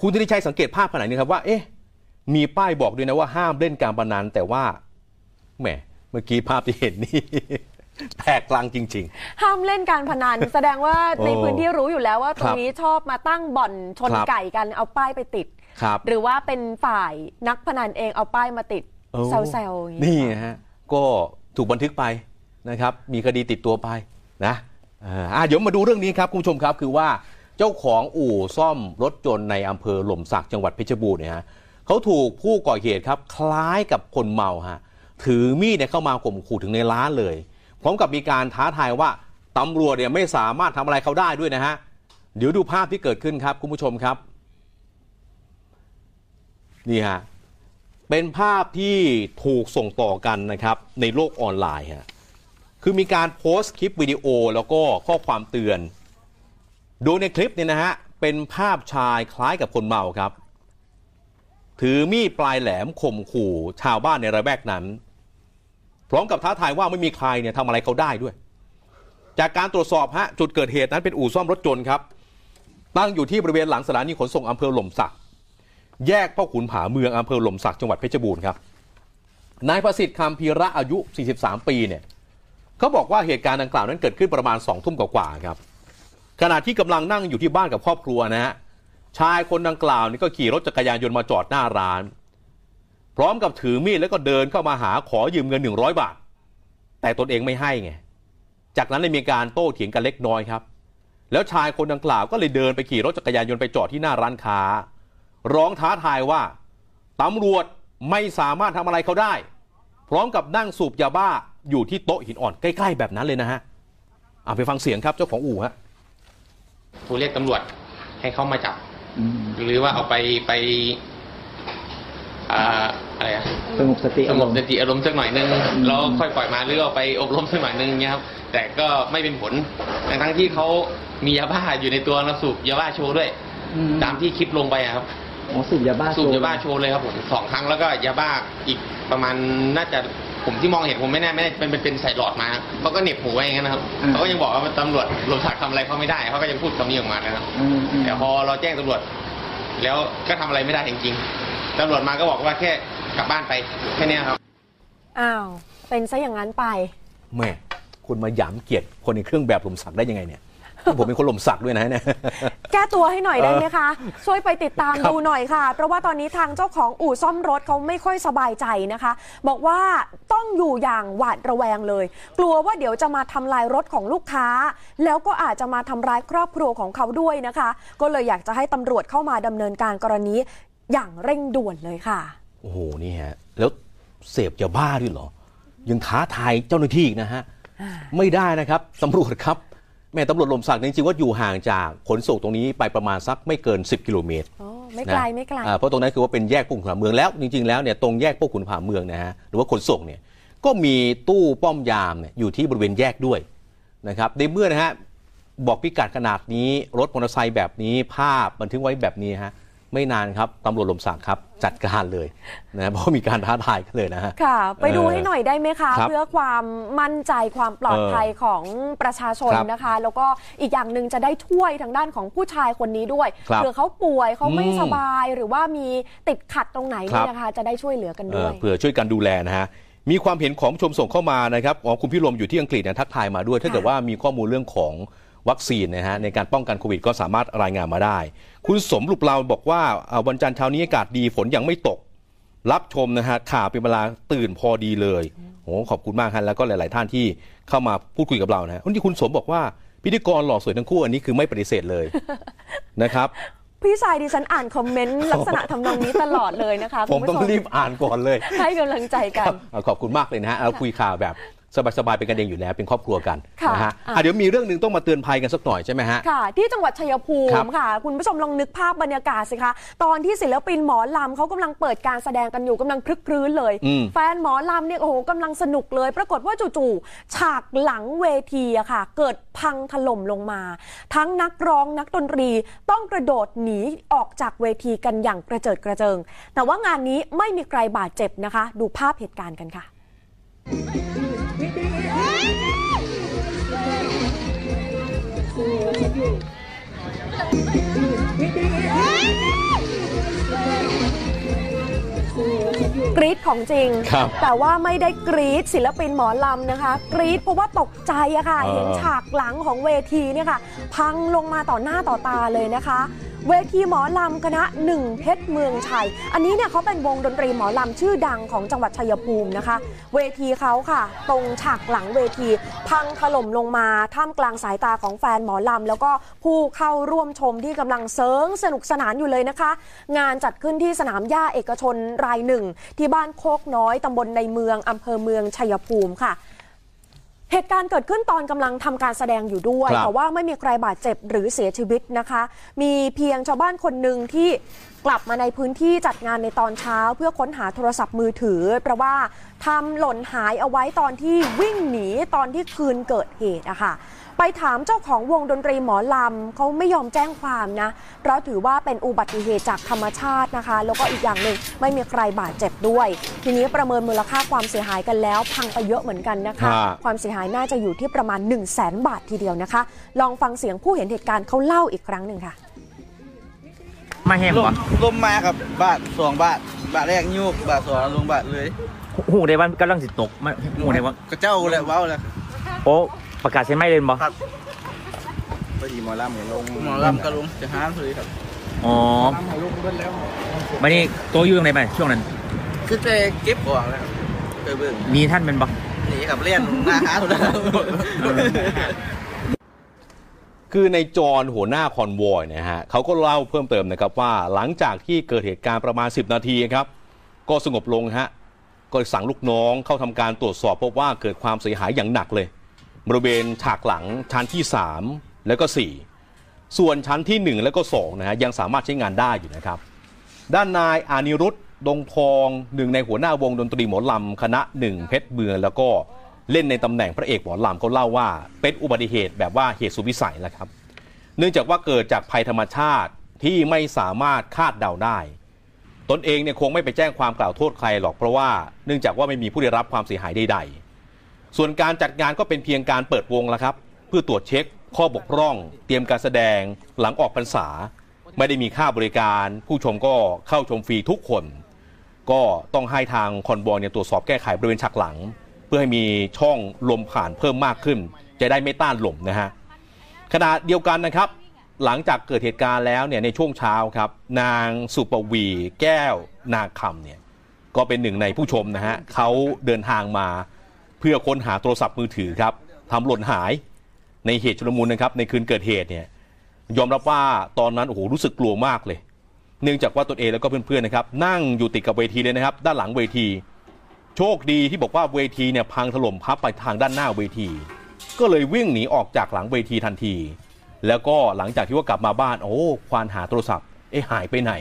คุณที่ได้ใช้สังเกตภาพขนาดนี้ครับว่าเอ๊ะมีป้ายบอกด้วยนะว่าห้ามเล่นการพนันแต่ว่าแหมเมื่อกี้ภาพที่เห็นนี่แตกกลางจริงๆห้ามเล่นการพนันแสดงว่าในพื้นที่รู้อยู่แล้วว่าตรงนี้ชอบมาตั้งบ่อนชนไก่กันเอาป้ายไปติดหรือว่าเป็นฝ่ายนักพนันเองเอาป้ายมาติดเซลล์ๆนี่ฮะก็ถูกบันทึกไปนะครับมีคดีติดตัวไปนะเดี๋ยวมาดูเรื่องนี้ครับคุณผู้ชมครับคือว่าเจ้าของอู่ซ่อมรถยนต์ในอำเภอหล่มสักจังหวัดเพชรบูรณ์เนี่ยฮะเขาถูกผู้ก่อเหตุครับคล้ายกับคนเมาฮะถือมีดเนี่ยเข้ามาข่มขู่ถึงในร้านเลยพร้อมกับมีการท้าทายว่าตำรวจเนี่ยไม่สามารถทำอะไรเขาได้ด้วยนะฮะเดี๋ยวดูภาพที่เกิดขึ้นครับคุณผู้ชมครับนี่ฮะเป็นภาพที่ถูกส่งต่อกันนะครับในโลกออนไลน์ฮะคือมีการโพสต์คลิปวิดีโอแล้วก็ข้อความเตือนโดยในคลิปเนี่ยนะฮะเป็นภาพชายคล้ายกับคนเมาครับถือมีดปลายแหลมข่มขู่ชาวบ้านในระแวกนั้น พร้อมกับท้าทายว่าไม่มีใครเนี่ยทำอะไรเขาได้ด้วยจากการตรวจสอบฮะจุดเกิดเหตุนั้นเป็นอู่ซ่อมรถยนต์ครับตั้งอยู่ที่บริเวณหลังสถานีขนส่งอำเภอหล่มสักแยกพ่อขุนผาเมืองอำเภอหล่มสักจังหวัดเพชรบูรณ์ครับนายประสิทธิ์คำพีระอายุ43ปีเนี่ยเขาบอกว่าเหตุการณ์ดังกล่าวนั้นเกิดขึ้นประมาณ2 ทุ่มกว่าๆครับขณะที่กำลังนั่งอยู่ที่บ้านกับครอบครัวนะฮะชายคนดังกล่าวนี่ก็ขี่รถจักรยานยนต์มาจอดหน้าร้านพร้อมกับถือมีดแล้วก็เดินเข้ามาหาขอยืมเงิน100 บาทแต่ตนเองไม่ให้ไงจากนั้นเลยมีการโต้เถียงกันเล็กน้อยครับแล้วชายคนดังกล่าวก็เลยเดินไปขี่รถจักรยานยนต์ไปจอดที่หน้าร้านค้าร้องท้าทายว่าตำรวจไม่สามารถทำอะไรเขาได้พร้อมกับนั่งสูบยาบ้าอยู่ที่โต๊ะหินอ่อนใกล้ๆแบบนั้นเลยนะฮะเอาไปฟังเสียงครับเจ้าของอู่ฮะผู้เรียกตำรวจให้เขามาจับหรือว่าเอาไปอะไรอะสงบสติอารมณ์สักหน่อยนึงแล้วค่อยปล่อยมาหรือเอาไปอบรมสักหน่อยนึงเงี้ยครับแต่ก็ไม่เป็นผลทั้งที่เขามียาบ้าอยู่ในตัวแล้วสูบยาบ้าโชว์ด้วยตามที่คลิปลงไปครับสูบยาบ้าโชว์เลยครับผม2 ครั้งแล้วก็ยาบ้าอีกประมาณน่าจะผมที่มองเห็นผมไม่แน่เป็นใส่หลอดมาเขาก็เหน็บหูไว้อย่างนั้นนะครับเขาก็ยังบอกว่าตำรวจหลบถักทำอะไรเขาไม่ได้เขาก็ยังพูดคำนี้ออกมานะครับแต่พอเราแจ้งตำรวจแล้วก็ทำอะไรไม่ได้จริงๆตำรวจมาก็บอกว่าแค่กลับบ้านไปแค่นี้ครับอ้าวเป็นซะอย่างนั้นไปแม่คุณมาหยามเกียรติคนในเครื่องแบบหล่มสักได้ยังไงเนี่ยผมเป็นคนหล่มสักด้วยนะเนี่ยแก้ตัวให้หน่อยได้ไหมคะช่วยไปติดตามดูหน่อยค่ะเพราะว่าตอนนี้ทางเจ้าของอู่ซ่อมรถเขาไม่ค่อยสบายใจนะคะบอกว่าต้องอยู่อย่างหวาดระแวงเลยกลัวว่าเดี๋ยวจะมาทำลายรถของลูกค้าแล้วก็อาจจะมาทำร้ายครอบครัวของเขาด้วยนะคะก็เลยอยากจะให้ตำรวจเข้ามาดำเนินการกรณีอย่างเร่งด่วนเลยค่ะโอ้โหนี่ฮะแล้วเสพยาบ้าด้วยเหรอยังท้าทายเจ้าหน้าที่อีกนะฮะไม่ได้นะครับตำรวจครับแม่ตำรวจหล่มสักจริงๆว่าอยู่ห่างจากขนส่งตรงนี้ไปประมาณสักไม่เกิน10 กิโลเมตรไม่ไกลไม่ไกลเพราะตรงนั้นคือว่าเป็นแยกพ่อขุนผาเมืองแล้วจริงๆแล้วเนี่ยตรงแยกพ่อขุนผาเมืองนะฮะหรือว่าขนส่งเนี่ยก็มีตู้ป้อมยามเนี่ยอยู่ที่บริเวณแยกด้วยนะครับในเมื่อนะฮะบอกพิกัดขนาดนี้รถมอเตอร์ไซค์แบบนี้ภาพบันทึกไว้แบบนี้ฮะไม่นานครับตำรวจหล่มสักครับจัดการเลยนะเพราะมีการท้าทายกันเลยนะฮะค่ะไปดูให้หน่อยได้ไหมคะเพื่อความมั่นใจความปลอดภัยของประชาชนนะคะแล้วก็อีกอย่างหนึ่งจะได้ช่วยทางด้านของผู้ชายคนนี้ด้วยเผื่อเขาป่วยเขาไม่สบายหรือว่ามีติดขัดตรงไหนนี่นะคะจะได้ช่วยเหลือกันด้วยเผื่อช่วยกันดูแลนะฮะมีความเห็นของชมส่งเข้ามานะครับคุณพี่ลมอยู่ที่อังกฤษนะทักทายมาด้วยถ้าเกิดว่ามีข้อมูลเรื่องของวัคซีนนะฮะในการป้องกันโควิดก็สามารถรายงานมาได้คุณสมรูปเราบอกว่าวันจันทร์เช้านี้อากาศดีฝนยังไม่ตกรับชมนะฮะข่าวเป็นเวลาตื่นพอดีเลยโอ้ขอบคุณมากครับแล้วก็หลายๆท่านที่เข้ามาพูดคุยกับเรานะฮะที่คุณสมบอกว่าพิธีกรหล่อสวยทั้งคู่อันนี้คือไม่ปฏิเสธเลยนะครับพี่ชายดิฉันอ่านคอมเมนต์ลักษณะทำนองนี้ตลอดเลยนะคะผมต้องรีบอ่านก่อนเลยให้กำลังใจกันขอบคุณมากเลยนะฮะเราคุยข่าวแบบสบายๆเป็นกันเองอยู่แล้วเป็นครอบครัวกันนะฮะเดี๋ยวมีเรื่องหนึ่งต้องมาเตือนภัยกันสักหน่อยใช่ไหมฮะค่ะที่จังหวัดชัยภูมิค่ะคุณผู้ชมลองนึกภาพบรรยากาศสิคะตอนที่ศิลปินหมอลำเขากำลังเปิดการแสดงกันอยู่กำลังคลึกครื้นเลยแฟนหมอลำเนี่ยโอ้โหกำลังสนุกเลยปรากฏว่าจู่ๆฉากหลังเวทีอะค่ะเกิดพังถล่มลงมาทั้งนักร้องนักดนตรีต้องกระโดดหนีออกจากเวทีกันอย่างกระเจิดกระเจิงแต่ว่างานนี้ไม่มีใครบาดเจ็บนะคะดูภาพเหตุการณ์กันค่ะกรี๊ดของจริงแต่ว่าไม่ได้กรี๊ดศิลปินหมอลำนะคะกรี๊ดเพราะว่าตกใจอะค่ะเห็นฉากหลังของเวทีเนี่ยค่ะพังลงมาต่อหน้าต่อตาเลยนะคะเวทีหมอลำคณะ1เพชรเมืองชัยอันนี้เนี่ยเขาเป็นวงดนตรีหมอลำชื่อดังของจังหวัดชัยภูมินะคะเวทีเขาค่ะตรงฉากหลังเวทีพังถล่มลงมาท่ามกลางสายตาของแฟนหมอลำแล้วก็ผู้เข้าร่วมชมที่กำลังเซิร์งสนุกสนานอยู่เลยนะคะงานจัดขึ้นที่สนามหญ้าเอกชนรายหนึ่งที่บ้านโคกน้อยตำบลในเมืองอำเภอเมืองชัยภูมิค่ะเหตุการณ์เกิดขึ้นตอนกำลังทำการแสดงอยู่ด้วยแต่ว่าไม่มีใครบาดเจ็บหรือเสียชีวิตนะคะมีเพียงชาวบ้านคนหนึ่งที่กลับมาในพื้นที่จัดงานในตอนเช้าเพื่อค้นหาโทรศัพท์มือถือเพราะว่าทำหล่นหายเอาไว้ตอนที่วิ่งหนีตอนที่คืนเกิดเหตุอะค่ะ ไปถามเจ้าของวงดนตรีหมอลำเขาไม่ยอมแจ้งความนะเพราะถือว่าเป็นอุบัติเหตุจากธรรมชาตินะคะแล้วก็อีกอย่างหนึ่งไม่มีใครบาดเจ็บด้วยทีนี้ประเมินมูลค่าความเสียหายกันแล้วพังไปเยอะเหมือนกันนะคะความเสียหายน่าจะอยู่ที่ประมาณ 100,000 บาททีเดียวนะคะลองฟังเสียงผู้เห็นเหตุการณ์เขาเล่าอีกครั้งหนึ่งค่ะมาแห้งวะล้มมากับบาท2บาทบาทแรกยุบบาท2ลงบาทเลยหูในวันกำลังสิตกหูในวันกระเจ้าเลยว้าวเลยโอ้ประกาศใช่ไหมเล่นบอครับพอดีหมอลำก็ลงหมอลำก็ลงจะห้ามเลยครับอ๋อมานี่โตอยู่ตรงไหนไปช่วงนั้นคือจะเก็บของแล้วเคยเบิ่งมีท่านเป็นบอหนีกับเลี้ยนหน้าหาตัวแล้วคือในจอนหัวหน้าคอนวอยนะฮะเขาก็เล่าเพิ่มเติมนะครับว่าหลังจากที่เกิดเหตุการณ์ประมาณ10นาทีครับก็สงบลงฮะก็สั่งลูกน้องเข้าทำการตรวจสอบพบว่าเกิดความเสียหายอย่างหนักเลยบริเวณฉากหลังชั้นที่3แล้วก็4ส่วนชั้นที่1แล้วก็2นะฮะยังสามารถใช้งานได้อยู่นะครับด้านนายอานิรุตดงทองหนึ่งในหัวหน้าวงดนตรีหมอลำคณะ1เพชรเมืองแล้วก็เล่นในตำแหน่งพระเอกหมอลำเขาเล่าว่าเป็นอุบัติเหตุแบบว่าเหตุสุดวิสัยแหละครับเนื่องจากว่าเกิดจากภัยธรรมชาติที่ไม่สามารถคาดเดาได้ตนเองเนี่ยคงไม่ไปแจ้งความกล่าวโทษใครหรอกเพราะว่าเนื่องจากว่าไม่มีผู้ได้รับความเสียหายใดๆส่วนการจัดงานก็เป็นเพียงการเปิดวงแล้วครับเพื่อตรวจเช็คข้อบกพร่องเตรียมการแสดงหลังออกพรรษาไม่ได้มีค่าบริการผู้ชมก็เข้าชมฟรีทุกคนก็ต้องให้ทางคอนวอยเนี่ยตรวจสอบแก้ไขบริเวณฉากหลังเพื่อให้มีช่องลมผ่านเพิ่มมากขึ้นจะได้ไม่ต้านลมนะฮะขณะเดียวกันนะครับหลังจากเกิดเหตุการณ์แล้วเนี่ยในช่วงเช้าครับนางสุปวีแก้วนาคำเนี่ยก็เป็นหนึ่งในผู้ชมนะฮะเขาเดินทางมาเพื่อค้นหาโทรศัพท์มือถือครับทำหล่นหายในเหตุชุลมุนนะครับในคืนเกิดเหตุเนี่ยยอมรับว่าตอนนั้นโอ้โหรู้สึกกลัวมากเลยเนื่องจากว่าตนเองแล้วก็เพื่อนๆนะครับนั่งอยู่ติดกับเวทีเลยนะครับด้านหลังเวทีโชคดีที่บอกว่าเวทีเนี่ยพังถล่มพับไปทางด้านหน้าเวทีก็เลยวิ่งหนีออกจากหลังเวทีทันทีแล้วก็หลังจากที่ว่ากลับมาบ้านโอ้ควานหาโทรศัพท์หายไปไหน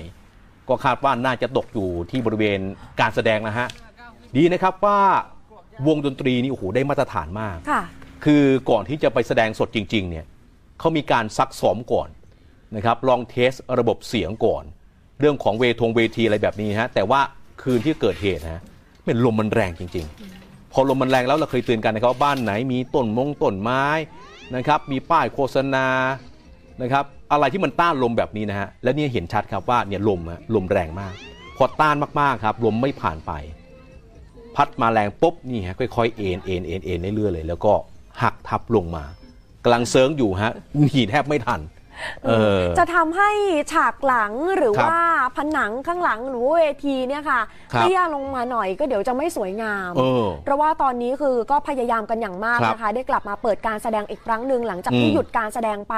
ก็คาดว่าน่าจะตกอยู่ที่บริเวณการแสดงนะฮะดีนะครับว่าวงดนตรีนี่โอ้โหได้มาตรฐานมากคือก่อนที่จะไปแสดงสดจริงๆเนี่ยเขามีการซักซ้อมก่อนนะครับลองเทสระบบเสียงก่อนเรื่องของเวทีอะไรแบบนี้ฮะแต่ว่าคืนที่เกิดเหตุนะเป็นลมมันแรงจริงๆพอลมมันแรงแล้วเราเคยเตือนกันนะครับว่าบ้านไหนมีต้นไม้นะครับมีป้ายโฆษณานะครับอะไรที่มันต้านลมแบบนี้นะฮะและนี่เห็นชัดครับว่าเนี่ยลมแรงมากพอต้านมากๆครับลมไม่ผ่านไปพัดมาแรงปุ๊บนี่ฮะค่อยๆเอ็นเรื่อยๆเลยแล้วก็หักทับลงมากำลังเซิร์งอยู่ฮะหนีแทบไม่ทันจะทำให้ฉากหลังหรือว่าผนังข้างหลังหรือเวทีเนี่ยค่ะเตี้ยลงมาหน่อยก็เดี๋ยวจะไม่สวยงามเพราะว่าตอนนี้คือก็พยายามกันอย่างมากนะคะได้กลับมาเปิดการแสดงอีกครั้งหนึ่งหลังจากที่หยุดการแสดงไป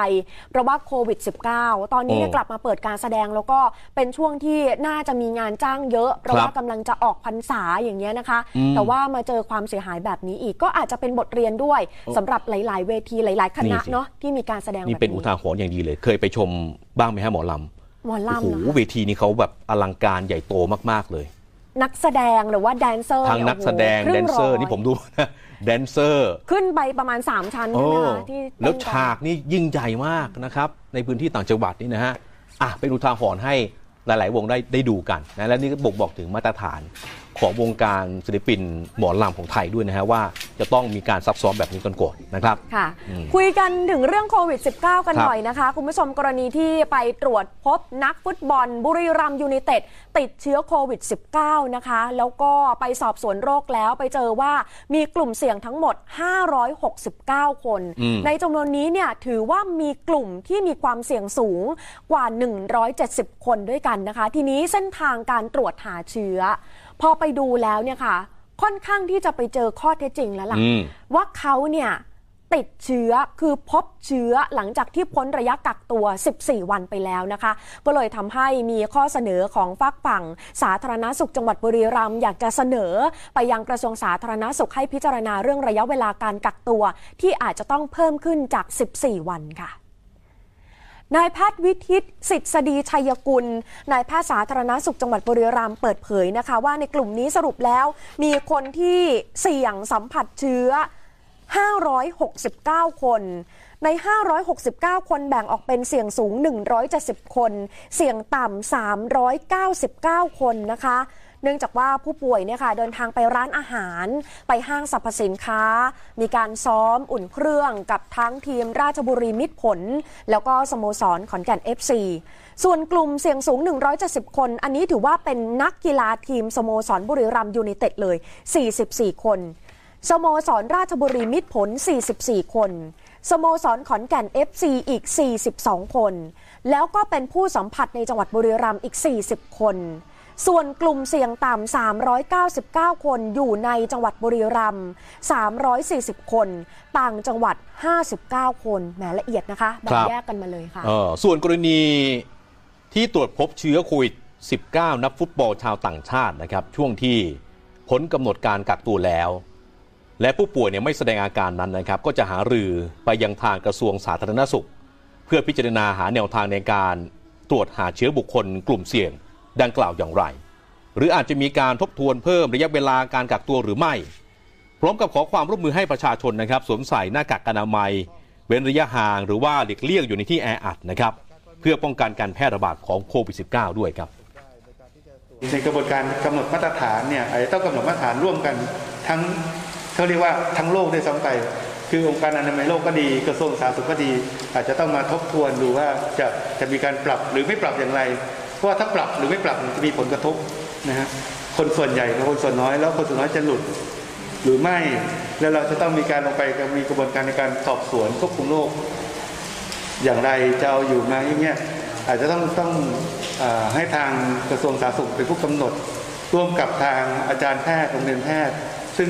เพราะว่าโควิด -19 ตอนนี้กลับมาเปิดการแสดงแล้วก็เป็นช่วงที่น่าจะมีงานจ้างเยอะเพราะว่ากำลังจะออกพรรษาอย่างเงี้ยนะคะแต่ว่ามาเจอความเสียหายแบบนี้อีกก็อาจจะเป็นบทเรียนด้วยสำหรับหลายๆเวทีหลายๆคณะเนาะที่มีการแสดงแบบนี้นี่เป็นอุทาหรณ์อย่างดีเลยเคยไปชมบ้างไหมฮะหมอลำโอ้โหเวทีนี้เขาแบบอลังการใหญ่โตมากๆเลยนักแสดงหรือว่าแดนเซอร์ทางนักแสดงแดนเซอร์นี่ผมดูนะแดนเซอร์ขึ้นไปประมาณ3ชั้นนะคะที่แล้วฉากนี่ยิ่งใหญ่มากนะครับในพื้นที่ต่างจังหวัดนี่นะฮะเป็นอุทาหรณ์ให้หลายๆวงได้ดูกันนะและนี่ก็บอกถึงมาตรฐานของวงการศิลปินหมอลำของไทยด้วยนะฮะว่าจะต้องมีการซักซ้อมแบบนี้กันก่อนนะครับค่ะคุยกันถึงเรื่องโควิด -19 กันหน่อยนะคะคุณผู้ชมกรณีที่ไปตรวจพบนักฟุตบอลบุรีรัมย์ยูไนเต็ดติดเชื้อโควิด -19 นะคะแล้วก็ไปสอบสวนโรคแล้วไปเจอว่ามีกลุ่มเสี่ยงทั้งหมด569คนในจำนวนนี้เนี่ยถือว่ามีกลุ่มที่มีความเสี่ยงสูงกว่า170คนด้วยกันนะคะทีนี้เส้นทางการตรวจหาเชื้อพอไปดูแล้วเนี่ยค่ะค่อนข้างที่จะไปเจอข้อเท็จจริงแล้วล่ะว่าเขาเนี่ยติดเชื้อคือพบเชื้อหลังจากที่พ้นระยะกักตัว14วันไปแล้วนะคะก็เลยทำให้มีข้อเสนอของฝากฝั่งสาธารณสุขจังหวัดบุรีรัมย์อยากจะเสนอไปยังกระทรวงสาธารณสุขให้พิจารณาเรื่องระยะเวลาการกักตัวที่อาจจะต้องเพิ่มขึ้นจาก14วันค่ะนายแพทย์วิทิตศิษฎีชัยกุลนายแพทย์สาธารณสุขจังหวัดบุรีรัมย์เปิดเผยนะคะว่าในกลุ่มนี้สรุปแล้วมีคนที่เสี่ยงสัมผัสเชื้อ 569 คนใน569คนแบ่งออกเป็นเสี่ยงสูง170คนเสี่ยงต่ำ399คนนะคะเนื่องจากว่าผู้ป่วยเนี่ยค่ะเดินทางไปร้านอาหารไปห้างสรรพสินค้ามีการซ้อมอุ่นเครื่องกับทั้งทีมราชบุรีมิตรผลแล้วก็สโมสรขอนแก่น FC ส่วนกลุ่มเสี่ยงสูง170คนอันนี้ถือว่าเป็นนักกีฬาทีมสโมสรบุรีรัมย์ยูไนเต็ดเลย44คนสโมสรราชบุรีมิตรผล44คนสโมสรขอนแก่น FC อีก42คนแล้วก็เป็นผู้สัมผัสในจังหวัดบุรีรัมย์อีก40คนส่วนกลุ่มเสี่ยงต่ำ399คนอยู่ในจังหวัดบุรีรัมย์340คนต่างจังหวัด59คนแหมละเอียดนะคะแบ่งแยกกันมาเลยค่ะส่วนกรณีที่ตรวจพบเชื้อโควิด-19 นักฟุตบอลชาวต่างชาตินะครับช่วงที่พ้นกำหนดการกักตัวแล้วและผู้ป่วยเนี่ยไม่แสดงอาการนั้นนะครับก็จะหารือไปยังทางกระทรวงสาธารณสุขเพื่อพิจารณาหาแนวทางในการตรวจหาเชื้อบุคคลกลุ่มเสี่ยงดังกล่าวอย่างไรหรืออาจจะมีการทบทวนเพิ่มระยะเวลาการกักตัวหรือไม่พร้อมกับขอความร่วมมือให้ประชาชนนะครับสวมใส่หน้ากากอนามัยเว้นระยะห่างหรือว่าหลีกเลี่ยงอยู่ในที่แออัดนะครับเพื่อป้องกันการแพร่ระบาดของโควิด -19 ด้วยครับในกระบวนการกำหนดมาตรฐานเนี่ยต้องกำหนดมาตรฐานร่วมกันทั้งเขาเรียกว่าทั้งโลกได้ซ้ำไปคือองค์การอนามัยโลกก็ดีกระทรวงสาธารณสุขก็ดีอาจจะต้องมาทบทวนดูว่าจะมีการปรับหรือไม่ปรับอย่างไรเพราะว่าถ้าปรับหรือไม่ปรับจะมีผลกระทบนะฮะคนส่วนใหญ่กับคนส่วนน้อยแล้วคนส่วนน้อยจะหลุดหรือไม่แล้วเราจะต้องมีการลงไปมีกระบวนการในการสอบสวนควบคุมโรคอย่างไรจะเอาอยู่มาอย่างเงี้ยอาจจะต้องให้ทางกระทรวงสาธารณสุขเป็นผู้กำหนดร่วมกับทางอาจารย์แพทย์โรงเรียนแพทย์ซึ่ง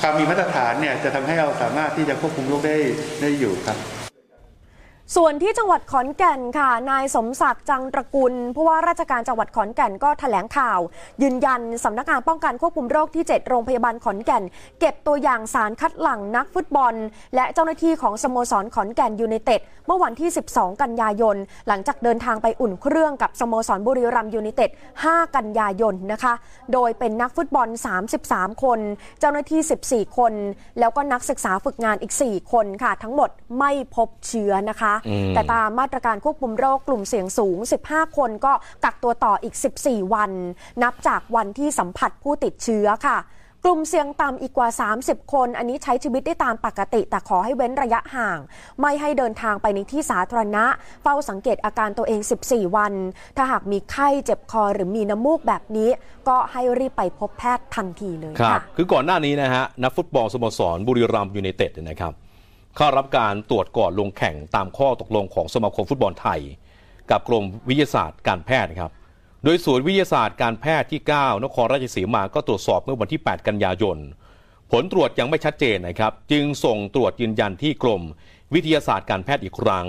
ความมีมาตรฐานเนี่ยจะทำให้เราสามารถที่จะควบคุมโรคได้อยู่ครับส่วนที่จังหวัดขอนแก่นค่ะนายสมศักดิ์จังตระกูลผู้ว่าราชการจังหวัดขอนแก่นก็แถลงข่าวยืนยันสำนักงานป้องกันควบคุมโรคที่7โรงพยาบาลขอนแก่นเก็บตัวอย่างสารคัดหลั่งนักฟุตบอลและเจ้าหน้าที่ของสโมสรขอนแก่นยูไนเต็ดเมื่อวันที่12กันยายนหลังจากเดินทางไปอุ่นเครื่องกับสโมสรบุรีรัมย์ยูไนเต็ด5กันยายนนะคะโดยเป็นนักฟุตบอล33คนเจ้าหน้าที่14คนแล้วก็นักศึกษาฝึกงานอีก4คนค่ะทั้งหมดไม่พบเชื้อนะคะแต่ตามมาตรการควบคุมโรคกลุ่มเสี่ยงสูง15คนก็กักตัวต่ออีก14วันนับจากวันที่สัมผัสผู้ติดเชื้อค่ะกลุ่มเสี่ยงต่ำอีกกว่า30คนอันนี้ใช้ชีวิตได้ตามปกติแต่ขอให้เว้นระยะห่างไม่ให้เดินทางไปในที่สาธารณะเฝ้าสังเกตอาการตัวเอง14วันถ้าหากมีไข้เจ็บคอหรือมีน้ำมูกแบบนี้ก็ให้รีบไปพบแพทย์ทันทีเลยค่ะคือก่อนหน้านี้นะฮะนักฟุตบอลสโมสรบุรีรัมย์ยูไนเต็ดนะครับเข้ารับการตรวจก่อนลงแข่งตามข้อตกลงของสมาคมฟุตบอลไทยกับกรมวิทยาศาสตร์การแพทย์ครับโดยศูนย์วิทยาศาสตร์การแพทย์ที่9นครราชสีมาก็ตรวจสอบเมื่อวันที่8กันยายนผลตรวจยังไม่ชัดเจนนะครับจึงส่งตรวจยืนยันที่กรมวิทยาศาสตร์การแพทย์อีกครั้ง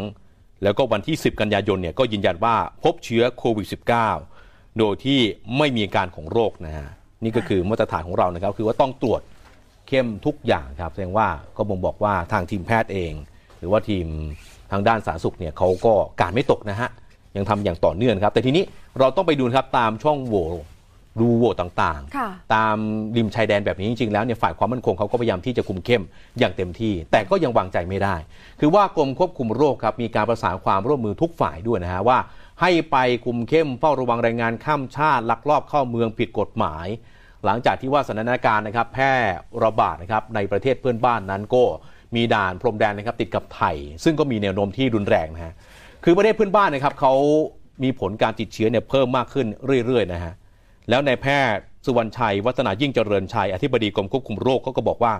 แล้วก็วันที่10กันยายนเนี่ยก็ยืนยันว่าพบเชื้อโควิด -19 โดยที่ไม่มีอาการของโรคนะฮะนี่ก็คือมาตรฐานของเรานะครับคือว่าต้องตรวจเข้มทุกอย่างครับแสดงว่าก็บ่งบอกว่าทางทีมแพทย์เองหรือว่าทีมทางด้านสาธารณสุขเนี่ยเขาก็การไม่ตกนะฮะยังทำอย่างต่อเนื่องครับแต่ทีนี้เราต้องไปดูครับตามช่องโหว่ดูโหว่ต่างๆตามริมชายแดนแบบนี้จริงๆแล้วเนี่ยฝ่ายความมั่นคงเขาก็พยายามที่จะคุมเข้มอย่างเต็มที่แต่ก็ยังวางใจไม่ได้คือว่ากรมควบคุมโรคครับมีการประสานความร่วมมือทุกฝ่ายด้วยนะฮะว่าให้ไปคุมเข้มเฝ้าระวังแรงงานข้ามชาติลักลอบเข้าเมืองผิดกฎหมายหลังจากที่ว่าสถานการณ์นะครับแพร่ระบาดนะครับในประเทศเพื่อนบ้านนั้นก็มีด่านพรมแดนนะครับติดกับไทยซึ่งก็มีแนวโน้มที่รุนแรงนะฮะคือประเทศเพื่อนบ้านนะครับเขามีผลการติดเชื้อเนี่ยเพิ่มมากขึ้นเรื่อยๆนะฮะแล้วนายแพทย์สุวรรณชัยวัฒนายิ่งเจริญชัยอธิบดีกรมควบคุมโรคก็บอกว่า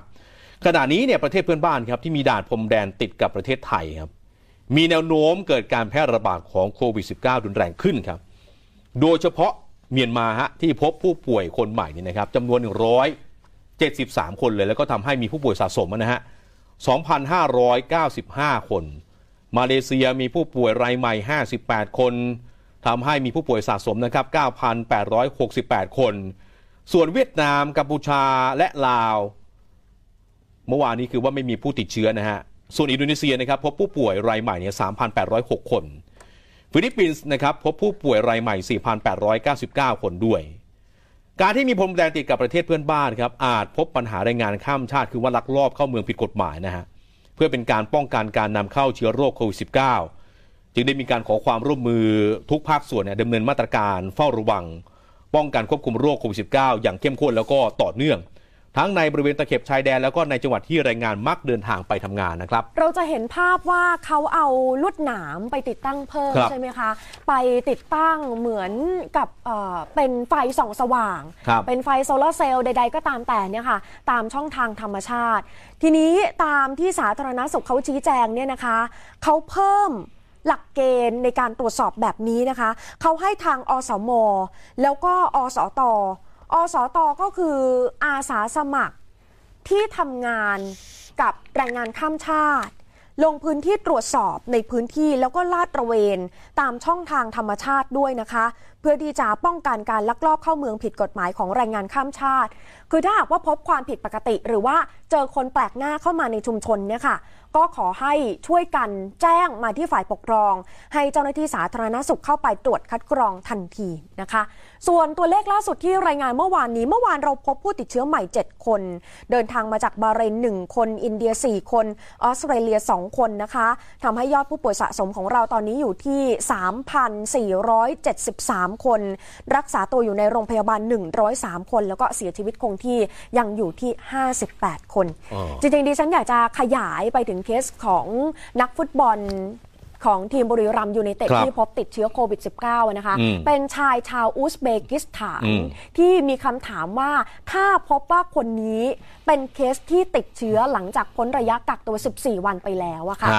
ขณะนี้เนี่ยประเทศเพื่อนบ้านครับที่มีด่านพรมแดนติดกับประเทศไทยครับมีแนวโน้มเกิดการแพร่ระบาดของโควิด -19 รุนแรงขึ้นครับโดยเฉพาะเมียนมาฮะที่พบผู้ป่วยคนใหม่นี่นะครับจำนวน173คนเลยแล้วก็ทำให้มีผู้ป่วยสะสมนะฮะ 2,595 คนมาเลเซียมีผู้ป่วยรายใหม่58คนทำให้มีผู้ป่วยสะสมนะครับ 9,868 คนส่วนเวียดนามกัมพูชาและลาวเมื่อวานนี้คือว่าไม่มีผู้ติดเชื้อนะฮะส่วนอินโดนีเซียนะครับพบผู้ป่วยรายใหม่เนี่ย 3,806 คนฟิลิปปินส์นะครับพบผู้ป่วยรายใหม่ 4,899 คนด้วย การที่มีพรมแดงติดกับประเทศเพื่อนบ้านครับอาจพบปัญหาแรงงานข้ามชาติคือว่าลักลอบเข้าเมืองผิดกฎหมายนะฮะเพื่อเป็นการป้องกันการนำเข้าเชื้อโรคโควิด -19 จึงได้มีการขอความร่วมมือทุกภาคส่วนดำเนินมาตรการเฝ้าระวังป้องกันควบคุมโรคโควิด -19 อย่างเข้มข้นแล้วก็ต่อเนื่องทั้งในบริเวณตะเข็บชายแดนแล้วก็ในจังหวัดที่แรงงานมักเดินทางไปทำงานนะครับเราจะเห็นภาพว่าเขาเอาลวดหนามไปติดตั้งเพิ่มใช่ไหมคะไปติดตั้งเหมือนกับเป็นไฟส่องสว่างเป็นไฟโซลาร์เซลล์ใดๆก็ตามแต่เนี่ยค่ะตามช่องทางธรรมชาติทีนี้ตามที่สาธารณสุขเขาชี้แจงเนี่ยนะคะเขาเพิ่มหลักเกณฑ์ในการตรวจสอบแบบนี้นะคะเขาให้ทางอสม.แล้วก็อสต.อสต.ก็คืออาสาสมัครที่ทำงานกับแรงงานข้ามชาติลงพื้นที่ตรวจสอบในพื้นที่แล้วก็ลาดตระเวนตามช่องทางธรรมชาติด้วยนะคะเพื่อที่จะป้องกันการลักลอบเข้าเมืองผิดกฎหมายของแรงงานข้ามชาติคือถ้าหากว่าพบความผิดปกติหรือว่าเจอคนแปลกหน้าเข้ามาในชุมชนเนี่ยค่ะก็ขอให้ช่วยกันแจ้งมาที่ฝ่ายปกครองให้เจ้าหน้าที่สาธารณสุขเข้าไปตรวจคัดกรองทันทีนะคะส่วนตัวเลขล่าสุดที่รายงานเมื่อวานเราพบผู้ติดเชื้อใหม่7คนเดินทางมาจากบาเรน1คนอินเดีย4คนออสเตรเลีย2คนนะคะทำให้ยอดผู้ป่วยสะสมของเราตอนนี้อยู่ที่ 3,473 คนรักษาตัวอยู่ในโรงพยาบาล103คนแล้วก็เสียชีวิตคงที่ยังอยู่ที่58คนจริงๆดิฉันอยากจะขยายไปถึงเคสของนักฟุตบอลของทีมบุรีรัมย์ยูไนเต็ดที่พบติดเชื้อโควิด -19 นะคะเป็นชายชาวอุซเบกิสถานที่มีคำถามว่าถ้าพบว่าคนนี้เป็นเคสที่ติดเชื้อหลังจากพ้นระยะกักตัว14วันไปแล้วอะค่ะ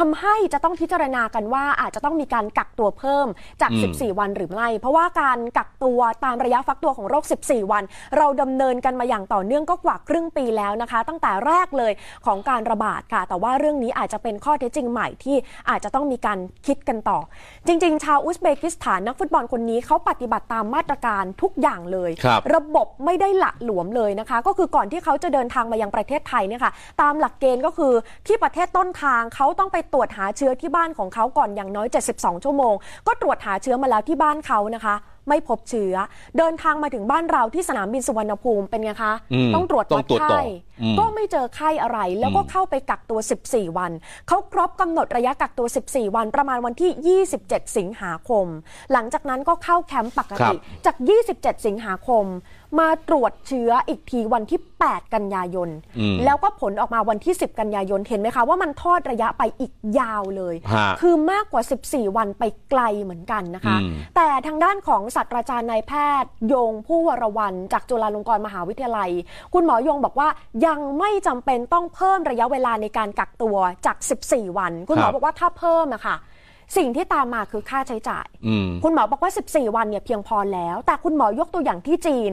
ทำให้จะต้องพิจารณากันว่าอาจจะต้องมีการกักตัวเพิ่มจาก14วันหรือไม่เพราะว่าการกักตัวตามระยะฟักตัวของโรค14วันเราดำเนินกันมาอย่างต่อเนื่องก็กว่าครึ่งปีแล้วนะคะตั้งแต่แรกเลยของการระบาดค่ะแต่ว่าเรื่องนี้อาจจะเป็นข้อเท็จจริงใหม่ที่อาจจะต้องมีการคิดกันต่อจริงๆชาวอุซเบกิสถานนักฟุตบอลคนนี้เขาปฏิบัติตามมาตรการทุกอย่างเลย ระบบไม่ได้หละหลวมเลยนะคะก็คือก่อนที่เขาจะเดินทางมายังประเทศไทยเนี่ยค่ะตามหลักเกณฑ์ก็คือที่ประเทศต้นทางเขาต้องไปตรวจหาเชื้อที่บ้านของเขาก่อนอย่างน้อย72ชั่วโมงก็ตรวจหาเชื้อมาแล้วที่บ้านเขานะคะไม่พบเชื้อเดินทางมาถึงบ้านเราที่สนามบินสุวรรณภูมิเป็นไงคะต้องตรวจวัดไข้ก็ไม่เจอไข้อะไรแล้วก็เข้าไปกักตัว14วันเขาครบกำหนดระยะกักตัว14วันประมาณวันที่27สิงหาคมหลังจากนั้นก็เข้าแคมป์ปกติจาก27สิงหาคมมาตรวจเชื้ออีกทีวันที่8กันยายนแล้วก็ผลออกมาวันที่10กันยายนเห็นไหมคะว่ามันทอดระยะไปอีกยาวเลยคือมากกว่า14วันไปไกลเหมือนกันนะคะแต่ทางด้านของศาสตราจารย์นายแพทย์ยงผู้วรวรรณจากจุฬาลงกรณ์มหาวิทยาลัยคุณหมอยงบอกว่ายังไม่จำเป็นต้องเพิ่มระยะเวลาในการกักตัวจาก14วันคุณหมอบอกว่าถ้าเพิ่มอะค่ะสิ่งที่ตามมาคือค่าใช้จ่ายคุณหมอบอกว่า14วันเนี่ยเพียงพอแล้วแต่คุณหมอยกตัวอย่างที่จีน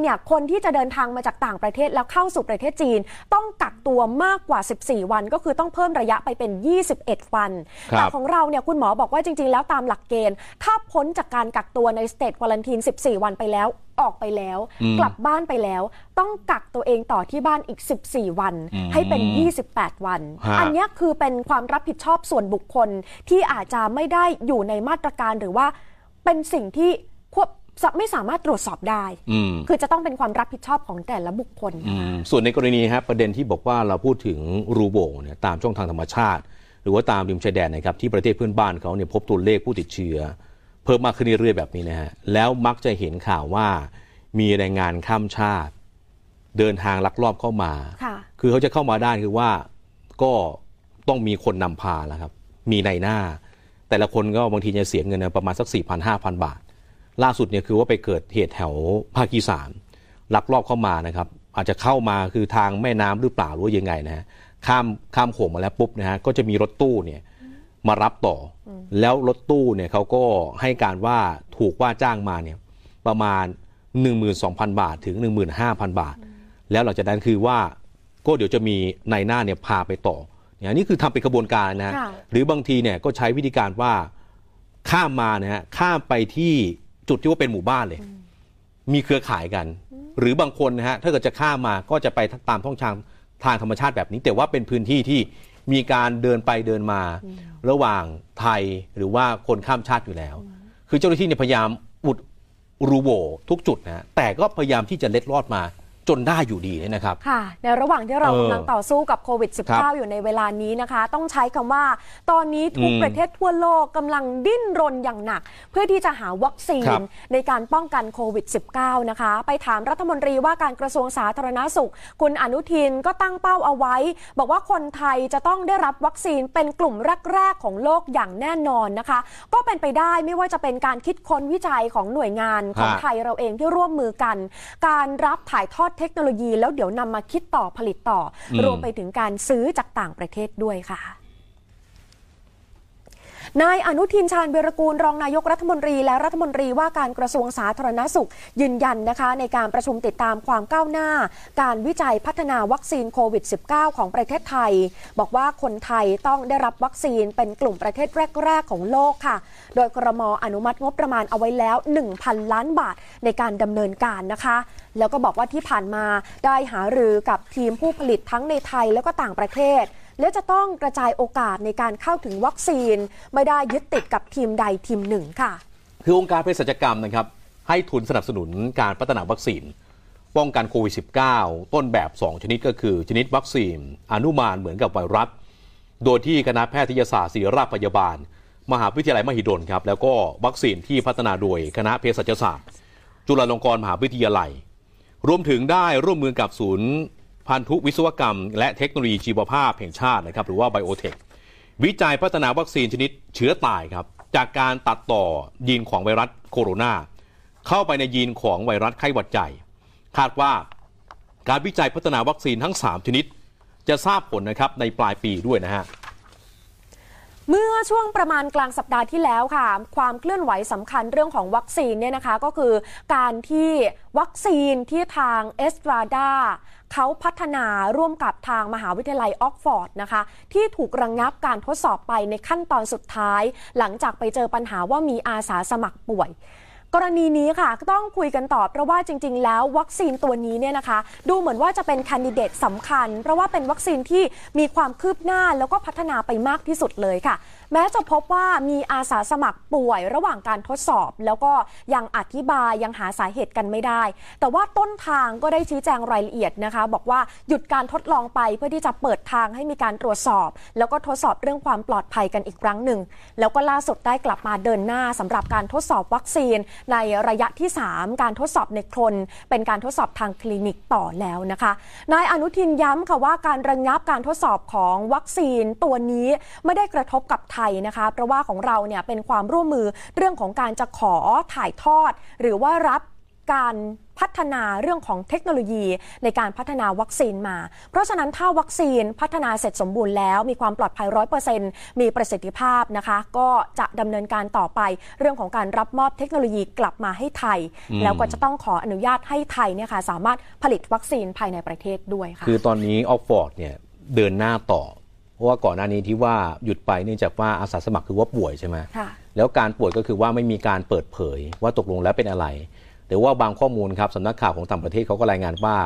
เนี่ยคนที่จะเดินทางมาจากต่างประเทศแล้วเข้าสู่ประเทศจีนต้องกักตัวมากกว่า14วันก็คือต้องเพิ่มระยะไปเป็น21วันแต่ของเราเนี่ยคุณหมอบอกว่าจริงๆแล้วตามหลักเกณฑ์ถ้าพ้นจากการกักตัวในสเตทควอรันทีน14วันไปแล้วออกไปแล้วกลับบ้านไปแล้วต้องกักตัวเองต่อที่บ้านอีก14วันให้เป็น28วันอันนี้คือเป็นความรับผิดชอบส่วนบุคคลที่อาจจะไม่ได้อยู่ในมาตรการหรือว่าเป็นสิ่งที่ควบไม่สามารถตรวจสอบได้คือจะต้องเป็นความรับผิดชอบของแต่ละบุคคลส่วนในกรณีครับประเด็นที่บอกว่าเราพูดถึงรูโบเนี่ยตามช่องทางธรรมชาติหรือว่าตามริมชายแดนนะครับที่ประเทศเพื่อนบ้านเขาเนี่ยพบตัวเลขผู้ติดเชื้อเพิ่มมากขึ้นเรื่อยๆแบบนี้นะฮะแล้วมักจะเห็นข่าวว่ามีแรงงานข้ามชาติเดินทางลักลอบเข้ามาคือเขาจะเข้ามาได้คือว่าก็ต้องมีคนนำพาแล้วครับมีนายหน้าแต่ละคนก็บางทีจะเสียเงินประมาณสัก 4,000-5,000 บาทล่าสุดเนี่ยคือว่าไปเกิดเหตุแถวภาคอีสานลักลอบเข้ามานะครับอาจจะเข้ามาคือทางแม่น้ำหรือเปล่าหรือยังไงนะฮะข้ามโขงมาแล้วปุ๊บนะฮะก็จะมีรถตู้เนี่ยมารับต่อแล้วรถตู้เนี่ยเขาก็ให้การว่าถูกว่าจ้างมาเนี่ยประมาณ 12,000 บาทถึง 15,000 บาทแล้วหลังจากนั้นคือว่าก็เดี๋ยวจะมีนายหน้าเนี่ยพาไปต่ออย่างนี้คือทำเป็นกระบวนการนะหรือบางทีเนี่ยก็ใช้วิธีการว่าข้ามมานะฮะข้ามไปที่จุดที่ว่าเป็นหมู่บ้านเลยมีเครือข่ายกันหรือบางคนนะฮะถ้าเกิดจะข้ามมาก็จะไปตามท่องทางธรรมชาติแบบนี้แต่ว่าเป็นพื้นที่ที่มีการเดินไปเดินมาระหว่างไทยหรือว่าคนข้ามชาติอยู่แล้วคือเจ้าหน้าที่เนี่ยพยายามอุด รูโหว่ทุกจุดนะแต่ก็พยายามที่จะเล็ดลอดมาจนได้อยู่ดีนะครับค่ะในระหว่างที่เรากำลังต่อสู้กับโควิด -19 อยู่ในเวลานี้นะคะต้องใช้คำว่าตอนนี้ทุกประเทศทั่วโลกกำลังดิ้นรนอย่างหนักเพื่อที่จะหาวัคซีนในการป้องกันโควิด -19 นะคะไปถามรัฐมนตรีว่าการกระทรวงสาธารณสุขคุณอนุทินก็ตั้งเป้าเอาไว้บอกว่าคนไทยจะต้องได้รับวัคซีนเป็นกลุ่มแรกๆของโลกอย่างแน่นอนนะคะก็เป็นไปได้ไม่ว่าจะเป็นการคิดค้นวิจัยของหน่วยงานของไทยเราเองที่ร่วมมือกันการรับถ่ายทอดเทคโนโลยีแล้วเดี๋ยวนำมาคิดต่อผลิตต่อรวมไปถึงการซื้อจากต่างประเทศด้วยค่ะนายอนุทินชาญวิรากูลรองนายกรัฐมนตรีและรัฐมนตรีว่าการกระทรวงสาธารณสุขยืนยันนะคะในการประชุมติดตามความก้าวหน้าการวิจัยพัฒนาวัคซีนโควิด -19 ของประเทศไทยบอกว่าคนไทยต้องได้รับวัคซีนเป็นกลุ่มประเทศแรกๆของโลกค่ะโดยครม.อนุมัติงบประมาณเอาไว้แล้ว 1,000 ล้านบาทในการดำเนินการนะคะแล้วก็บอกว่าที่ผ่านมาได้หารือกับทีมผู้ผลิตทั้งในไทยและก็ต่างประเทศและจะต้องกระจายโอกาสในการเข้าถึงวัคซีนไม่ได้ยึดติดกับทีมใดทีมหนึ่งค่ะคือองค์การเภสัชกรรมนะครับให้ทุนสนับสนุนการพัฒนาวัคซีนป้องกันโควิด -19 ต้นแบบ 2 ชนิดก็คือชนิดวัคซีนอนุมานเหมือนกับไวรัสโดยที่คณะแพทยศาสตร์ศิริราชพยาบาลมหาวิทยาลัยมหิดลครับแล้วก็วัคซีนที่พัฒนาโดยคณะเภสัชศาสตร์จุฬาลงกรณ์มหาวิทยาลัยรวมถึงได้ร่วมมือกับศูนย์พันธุวิศวกรรมและเทคโนโลยีชีวภาพแห่งชาตินะครับหรือว่าไบโอเทควิจัยพัฒนาวัคซีนชนิดเชื้อตายครับจากการตัดต่อยีนของไวรัสโคโรนาเข้าไปในยีนของไวรัสไข้หวัดใหญ่คาดว่าการวิจัยพัฒนาวัคซีนทั้ง3ชนิดจะทราบผลนะครับในปลายปีด้วยนะฮะเมื่อช่วงประมาณกลางสัปดาห์ที่แล้วค่ะความเคลื่อนไหวสำคัญเรื่องของวัคซีนเนี่ยนะคะก็คือการที่วัคซีนที่ทางเอสตราดาเขาพัฒนาร่วมกับทางมหาวิทยาลัยออกฟอร์ดนะคะที่ถูกระงับการทดสอบไปในขั้นตอนสุดท้ายหลังจากไปเจอปัญหาว่ามีอาสาสมัครป่วยกรณีนี้ค่ะก็ต้องคุยกันต่อเพราะว่าจริงๆแล้ววัคซีนตัวนี้เนี่ยนะคะดูเหมือนว่าจะเป็นแคนดิเดตสำคัญเพราะว่าเป็นวัคซีนที่มีความคืบหน้าแล้วก็พัฒนาไปมากที่สุดเลยค่ะแม้จะพบว่ามีอาสาสมัครป่วยระหว่างการทดสอบแล้วก็ยังอธิบายยังหาสาเหตุกันไม่ได้แต่ว่าต้นทางก็ได้ชี้แจงรายละเอียดนะคะบอกว่าหยุดการทดลองไปเพื่อที่จะเปิดทางให้มีการตรวจสอบแล้วก็ทดสอบเรื่องความปลอดภัยกันอีกครั้งหนึ่งแล้วก็ล่าสุดได้กลับมาเดินหน้าสำหรับการทดสอบวัคซีนในระยะที่3การทดสอบในคนเป็นการทดสอบทางคลินิกต่อแล้วนะคะนายอนุทินย้ำค่ะว่าการระงับการทดสอบของวัคซีนตัวนี้ไม่ได้กระทบกับไทยนะคะเพราะว่าของเราเนี่ยเป็นความร่วมมือเรื่องของการจะขอถ่ายทอดหรือว่ารับการพัฒนาเรื่องของเทคโนโลยีในการพัฒนาวัคซีนมาเพราะฉะนั้นถ้าวัคซีนพัฒนาเสร็จสมบูรณ์แล้วมีความปลอดภัย 100% มีประสิทธิภาพนะคะก็จะดำเนินการต่อไปเรื่องของการรับมอบเทคโนโลยีกลับมาให้ไทยแล้วก็จะต้องขออนุญาตให้ไทยเนี่ยค่ะสามารถผลิตวัคซีนภายในประเทศด้วยค่ะคือตอนนี้ออกฟอร์ดเนี่ยเดินหน้าต่อเพราะว่าก่อนหน้านี้ที่ว่าหยุดไปเนื่องจากว่าอาสาสมัครคือว่าป่วยใช่ไหมแล้วการป่วยก็คือว่าไม่มีการเปิดเผยว่าตกลงแล้วเป็นอะไรแต่ว่าบางข้อมูลครับสำนักข่าวของต่างประเทศเขาก็รายงานว่า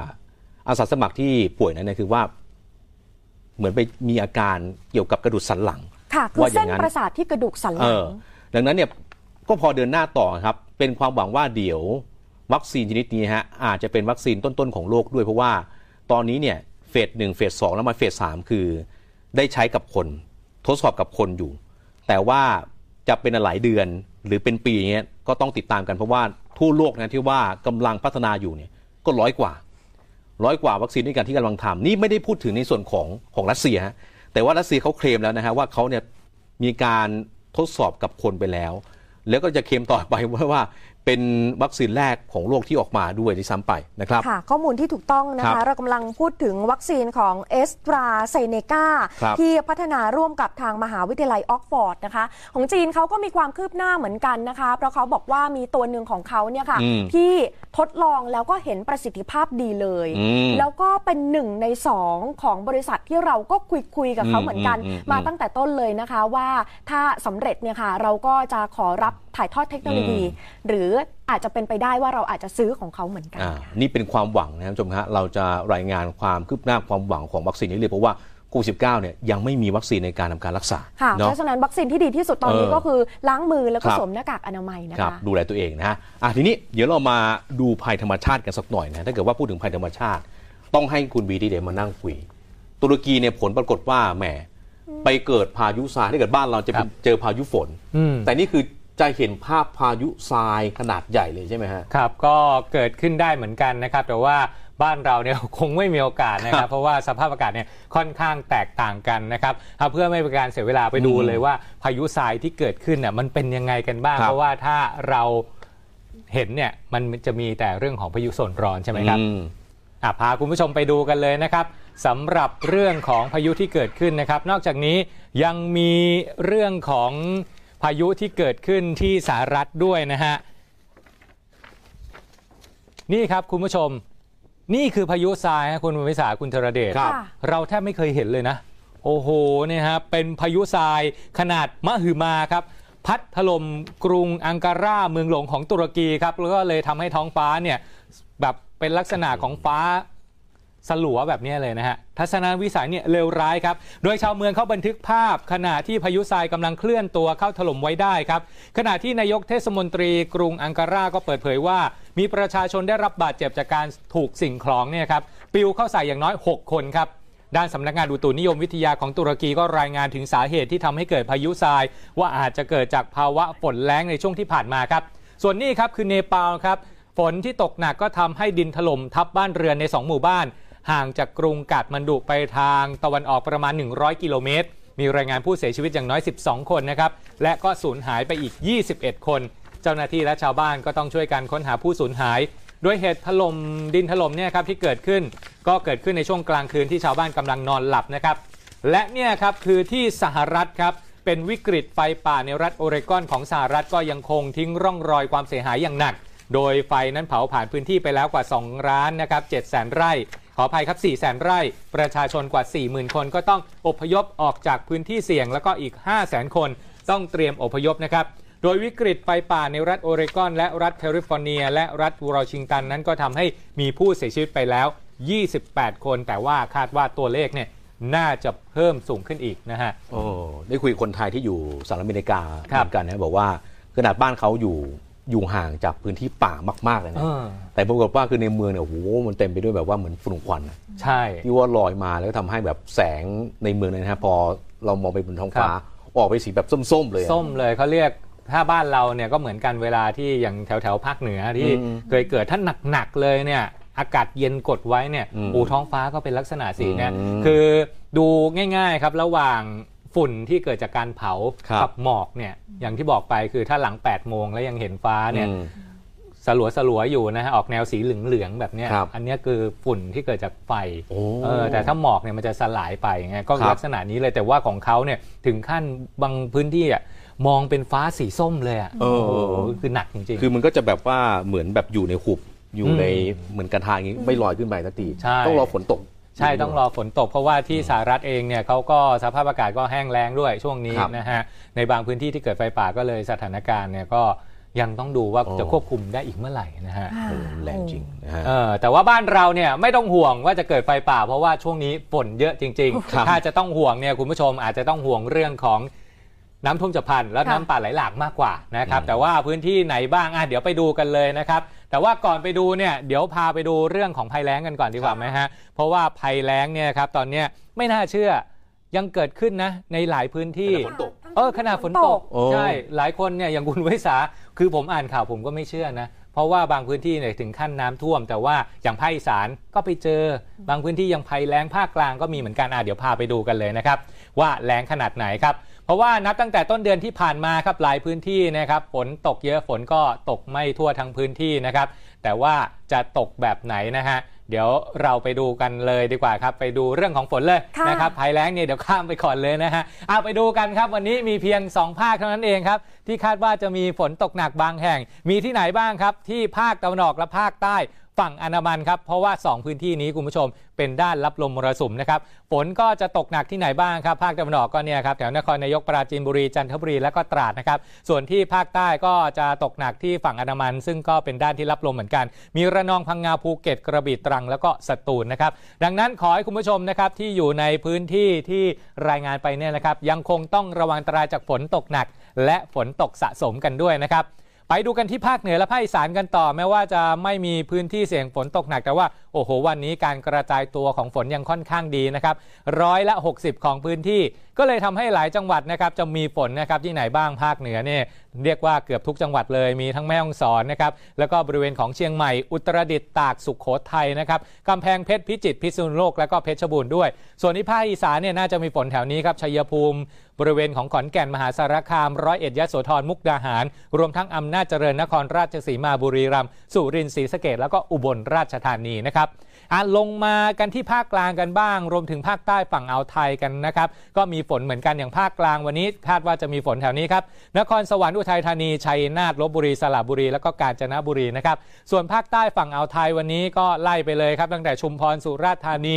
อาสาสมัครที่ป่วยนั้นคือว่าเหมือนไปมีอาการเกี่ยวกับกระดูกสันหลังค่ะคือเส้นประสาทที่กระดูกสันหลังดังนั้นเนี่ยก็พอเดินหน้าต่อครับเป็นความหวังว่าเดี๋ยววัคซีนชนิดนี้ฮะอาจจะเป็นวัคซีนต้นๆของโลกด้วยเพราะว่าตอนนี้เนี่ยเฟส1เฟส2แล้วมาเฟส3คือได้ใช้กับคนทดสอบกับคนอยู่แต่ว่าจะเป็นหลายเดือนหรือเป็นปีเงี้ยก็ต้องติดตามกันเพราะว่าทั่วโลกนะที่ว่ากำลังพัฒนาอยู่เนี่ยก็ร้อยกว่าวัคซีนด้วยกันที่กำลังทำนี่ไม่ได้พูดถึงในส่วนของรัสเซียฮะแต่ว่ารัสเซียเขาเคลมแล้วนะฮะว่าเขาเนี่ยมีการทดสอบกับคนไปแล้วก็จะเคลมต่อไปว่าเป็นวัคซีนแรกของโลกที่ออกมาด้วยที่ซ้ำไปนะครับค่ะข้อมูลที่ถูกต้องนะคะเรากำลังพูดถึงวัคซีนของเอสตราเซเนกาที่พัฒนาร่วมกับทางมหาวิทยาลัยออกฟอร์ดนะคะของจีนเขาก็มีความคืบหน้าเหมือนกันนะคะเพราะเขาบอกว่ามีตัวหนึ่งของเขาเนี่ยค่ะที่ทดลองแล้วก็เห็นประสิทธิภาพดีเลยแล้วก็เป็น1 ใน 2ของบริษัทที่เราก็คุยกับเขาเหมือนกันมาตั้งแต่ต้นเลยนะคะว่าถ้าสำเร็จเนี่ยค่ะเราก็จะขอรับถ่ายทอดเทคโนโลยีหรืออาจจะเป็นไปได้ว่าเราอาจจะซื้อของเขาเหมือนกันนี่เป็นความหวังนะครับชมฮะเราจะรายงานความคืบหน้าความหวังของวัคซีนนี้เลยเพราะว่า โควิด -19 เนี่ยยังไม่มีวัคซีนในการทำการรักษาเพราะฉะนั้นวัคซีนที่ดีที่สุดตอนนี้ก็คือล้างมือแล้วก็สวมหน้ากากอนามัยนะคะดูแลตัวเองนะฮะทีนี้เดี๋ยวเรามาดูภัยธรรมชาติกันสักหน่อยนะถ้าเกิดว่าพูดถึงภัยธรรมชาติต้องให้คุณบีดีเดมานั่งคุยตุรกีเนี่ยผลปรากฏว่าแหมไปเกิดพายุทรายถ้าเกิดบ้านเราจะเจอพายุฝนแต่นี่คือจะเห็นภาพพายุทรายขนาดใหญ่เลยใช่ไหมฮะครับก็เกิดขึ้นได้เหมือนกันนะครับแต่ว่าบ้านเราเนี่ยคงไม่มีโอกาสนะครับเพราะว่าสภาพอากาศเนี่ยค่อนข้างแตกต่างกันนะครับเพื่อไม่เป็นการเสียเวลาไปดูเลยว่าพายุทรายที่เกิดขึ้นเนี่ยมันเป็นยังไงกันบ้างเพราะว่าถ้าเราเห็นเนี่ยมันจะมีแต่เรื่องของพายุโซนร้อนใช่ไหมครับพาคุณผู้ชมไปดูกันเลยนะครับสำหรับเรื่องของพายุที่เกิดขึ้นนะครับนอกจากนี้ยังมีเรื่องของพายุที่เกิดขึ้นที่สหรัฐด้วยนะฮะนี่ครับคุณผู้ชมนี่คือพายุทรายนะคุณวิสาคุณธรเดชเราแทบไม่เคยเห็นเลยนะโอ้โหเนี่ยฮะเป็นพายุทรายขนาดมหึมาครับพัดถล่มกรุงอังการาเมืองหลวงของตุรกีครับแล้วก็เลยทำให้ท้องฟ้าเนี่ยแบบเป็นลักษณะของฟ้าสลัวแบบนี้เลยนะฮะทัศนวิสัยเนี่ยเลวร้ายครับโดยชาวเมืองเขาบันทึกภาพขณะที่พายุทรายกำลังเคลื่อนตัวเข้าถล่มไว้ได้ครับขณะที่นายกเทศมนตรีกรุงอังการาก็เปิดเผยว่ามีประชาชนได้รับบาดเจ็บจากการถูกสิ่งของเนี่ยครับปลิวเข้าใส่อย่างน้อย6คนครับด้านสำนักงานอุตุนิยมวิทยาของตุรกีก็รายงานถึงสาเหตุที่ทำให้เกิดพายุทรายว่าอาจจะเกิดจากภาวะฝนแล้งในช่วงที่ผ่านมาครับส่วนนี้ครับคือเนปาลครับฝนที่ตกหนักก็ทำให้ดินถล่มทับบ้านเรือนใน2หมู่บ้านห่างจากกรุงกาฐมันดุไปทางตะวันออกประมาณ100กิโลเมตรมีรายงานผู้เสียชีวิตอย่างน้อย12คนนะครับและก็สูญหายไปอีก21คนเจ้าหน้าที่และชาวบ้านก็ต้องช่วยกันค้นหาผู้สูญหายโดยเหตุถล่มดินถล่มเนี่ยครับที่เกิดขึ้นในช่วงกลางคืนที่ชาวบ้านกำลังนอนหลับนะครับและเนี่ยครับคือที่สหรัฐครับเป็นวิกฤตไฟป่าในรัฐโอเรกอนของสหรัฐก็ยังคงทิ้งร่องรอยความเสียหายอย่างหนักโดยไฟนั้นเผาผ่านพื้นที่ไปแล้วกว่า2ล้านนะครับ 700,000 ไร่ขออภัยครับ 400,000 ไร่ประชาชนกว่า 40,000 คนก็ต้องอพยพออกจากพื้นที่เสี่ยงแล้วก็อีก 500,000 คนต้องเตรียมอพยพนะครับโดยวิกฤตไฟป่าในรัฐโอเรกอนและรัฐแคลิฟอร์เนียและรัฐวอชิงตันนั้นก็ทำให้มีผู้เสียชีวิตไปแล้ว28คนแต่ว่าคาดว่าตัวเลขเนี่ยน่าจะเพิ่มสูงขึ้นอีกนะฮะโอ้ได้คุยคนไทยที่อยู่สหรัฐอเมริกาเหมือนกันนะบอกว่าขนาดบ้านเขาอยู่ห่างจากพื้นที่ป่ามากๆเลยนะแต่ปรากฏว่าคือในเมืองเนี่ยโอ้โหมันเต็มไปด้วยแบบว่าเหมือนฝุ่นควันใช่ที่ว่าลอยมาแล้วก็ทำให้แบบแสงในเมืองเนี่ยนะฮะพอเรามองไปบนท้องฟ้าออกไปสีแบบส้มๆเลยส้มเลยเขาเรียกถ้าบ้านเราเนี่ยก็เหมือนกันเวลาที่อย่างแถวภาคเหนือที่เคยเกิดท่านหนักๆเลยเนี่ยอากาศเย็นกดไว้เนี่ยอูท้องฟ้าก็เป็นลักษณะสีเนี่ยคือดูง่ายๆครับระหว่างฝุ่นที่เกิดจากการเผากับหมอกเนี่ยอย่างที่บอกไปคือถ้าหลัง8โมงแล้วยังเห็นฟ้าเนี่ยสลัวอยู่นะฮะออกแนวสีเหลืองๆแบบนี้อันนี้คือฝุ่นที่เกิดจากไฟแต่ถ้าหมอกเนี่ยมันจะสลายไปไงก็ลักษณะนี้เลยแต่ว่าของเขาเนี่ยถึงขั้นบางพื้นที่อ่ะมองเป็นฟ้าสีส้มเลยอ่ะคือหนักจริงๆคือมันก็จะแบบว่าเหมือนแบบอยู่ในหุบอยู่ในเหมือนกระทางอย่างนี้ไม่ลอยขึ้นไปสักทีต้องรอฝนตกใช่ต้องรอฝนตกเพราะว่าที่สหรัฐเองเนี่ยเขาก็สภาพอากาศก็แห้งแล้งด้วยช่วงนี้นะฮะในบางพื้นที่ที่เกิดไฟป่าก็เลยสถานการณ์เนี่ยก็ยังต้องดูว่าจะควบคุมได้อีกเมื่อไหร่นะฮะแรงจริงนะฮะแต่ว่าบ้านเราเนี่ยไม่ต้องห่วงว่าจะเกิดไฟป่าเพราะว่าช่วงนี้ฝนเยอะจริงๆถ้าจะต้องห่วงเนี่ยคุณผู้ชมอาจจะต้องห่วงเรื่องของน้ำท่วมฉับพลันและน้ำป่าไหลหลากมากกว่านะครับแต่ว่าพื้นที่ไหนบ้างเดี๋ยวไปดูกันเลยนะครับแต่ว่าก่อนไปดูเนี่ยเดี๋ยวพาไปดูเรื่องของภัยแล้งกันก่อนดีกว่าไหมฮะเพราะว่าภัยแล้งเนี่ยครับตอนนี้ไม่น่าเชื่อยังเกิดขึ้นนะในหลายพื้นที่ขณะฝนตกใช่หลายคนเนี่ยอย่างคุณวิสาคือผมอ่านข่าวผมก็ไม่เชื่อนะเพราะว่าบางพื้นที่เนี่ยถึงขั้นน้ำท่วมแต่ว่าอย่างภาคอีสานก็ไปเจอบางพื้นที่ยังภัยแล้งภาคกลางก็มีเหมือนกันเดี๋ยวพาไปดูกันเลยนะครับว่าแล้งขนาดไหนครับเพราะว่านับตั้งแต่ต้นเดือนที่ผ่านมาครับหลายพื้นที่นะครับฝนตกเยอะฝนก็ตกไม่ทั่วทั้งพื้นที่นะครับแต่ว่าจะตกแบบไหนนะฮะเดี๋ยวเราไปดูกันเลยดีกว่าครับไปดูเรื่องของฝนเลยนะครับภัยแล้งเนี่ยเดี๋ยวข้ามไปก่อนเลยนะฮะเอาไปดูกันครับวันนี้มีเพียง2ภาคเท่านั้นเองครับที่คาดว่าจะมีฝนตกหนักบางแห่งมีที่ไหนบ้างครับที่ภาคตะวันออกและภาคใต้ ฝั่งอันดามันครับเพราะว่า2พื้นที่นี้คุณผู้ชมเป็นด้านรับลมมรสุมนะครับฝนก็จะตกหนักที่ไหนบ้างครับภาคตะวันออกก็เนี่ยครับแถวนครนายกปราจีนบุรีจันทบุรีและก็ตราดนะครับส่วนที่ภาคใต้ก็จะตกหนักที่ฝั่งอันดามันซึ่งก็เป็นด้านที่รับลมเหมือนกันมีระนองพังงาภูเก็ตกระบี่ตรังแล้วก็สตูลนะครับดังนั้นขอให้คุณผู้ชมนะครับที่อยู่ในพื้นที่ที่รายงานไปเนี่ยนะครับยังคงต้องระวังอันตรายจากฝนตกหนักและฝนตกสะสมกันด้วยนะครับไปดูกันที่ภาคเหนือและภาคอีสานกันต่อแม้ว่าจะไม่มีพื้นที่เสี่ยงฝนตกหนักแต่ว่าโอ้โหวันนี้การกระจายตัวของฝนยังค่อนข้างดีนะครับ60%ของพื้นที่ก็เลยทำให้หลายจังหวัดนะครับจะมีฝนนะครับที่ไหนบ้างภาคเหนือเนี่ยเรียกว่าเกือบทุกจังหวัดเลยมีทั้งแม่ฮ่องสอนนะครับแล้วก็บริเวณของเชียงใหม่อุตรดิตถ์ตากสุโขทัยนะครับกำแพงเพชรพิจิตรพิษณุโลกและก็เพชรบูรณ์ด้วยส่วนที่ภาคอีสานเนี่ยน่าจะมีฝนแถวนี้ครับชัยภูมิบริเวณของขอนแก่นมหาสารคาม101ยโสธรมุกดาหารรวมทั้งอำนาจเจริญนครราชสีมาบุรีรัมย์สุรินทร์ศรีสะเกษแล้วก็อุบลราชธานีนะครับลงมากันที่ภาคกลางกันบ้างรวมถึงภาคใต้ฝั่งอ่าวไทยกันนะครับก็มีฝนเหมือนกันอย่างภาคกลางวันนี้คาดว่าจะมีฝนแถวนี้ครับนครสวรรค์อุทัยธานีชัยนาทลพบุรีสระบุรีแล้วก็กาญจนบุรีนะครับส่วนภาคใต้ฝั่งอ่าวไทยวันนี้ก็ไล่ไปเลยครับตั้งแต่ชุมพรสุราษฎร์ธานี